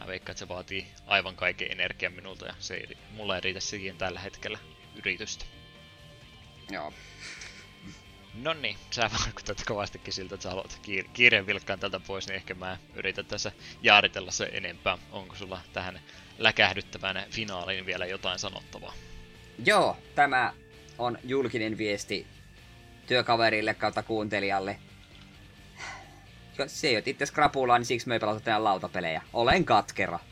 mä veikkaan, että se vaatii aivan kaiken energian minulta, ja se ei, mulla ei riitä siihen tällä hetkellä yritystä. Joo. Noniin, sä vaikutat kovastikin siltä, että sä haluat kiire- kiireen vilkkaan tältä pois, niin ehkä mä yritän tässä jaaritella se enempää. Onko sulla tähän läkähdyttävänä finaaliin vielä jotain sanottavaa? Joo, tämä on julkinen viesti työkaverille kautta kuuntelijalle. Se ei ole itse krapulaa, niin siksi me ei pelata tänään lautapelejä. Olen katkera.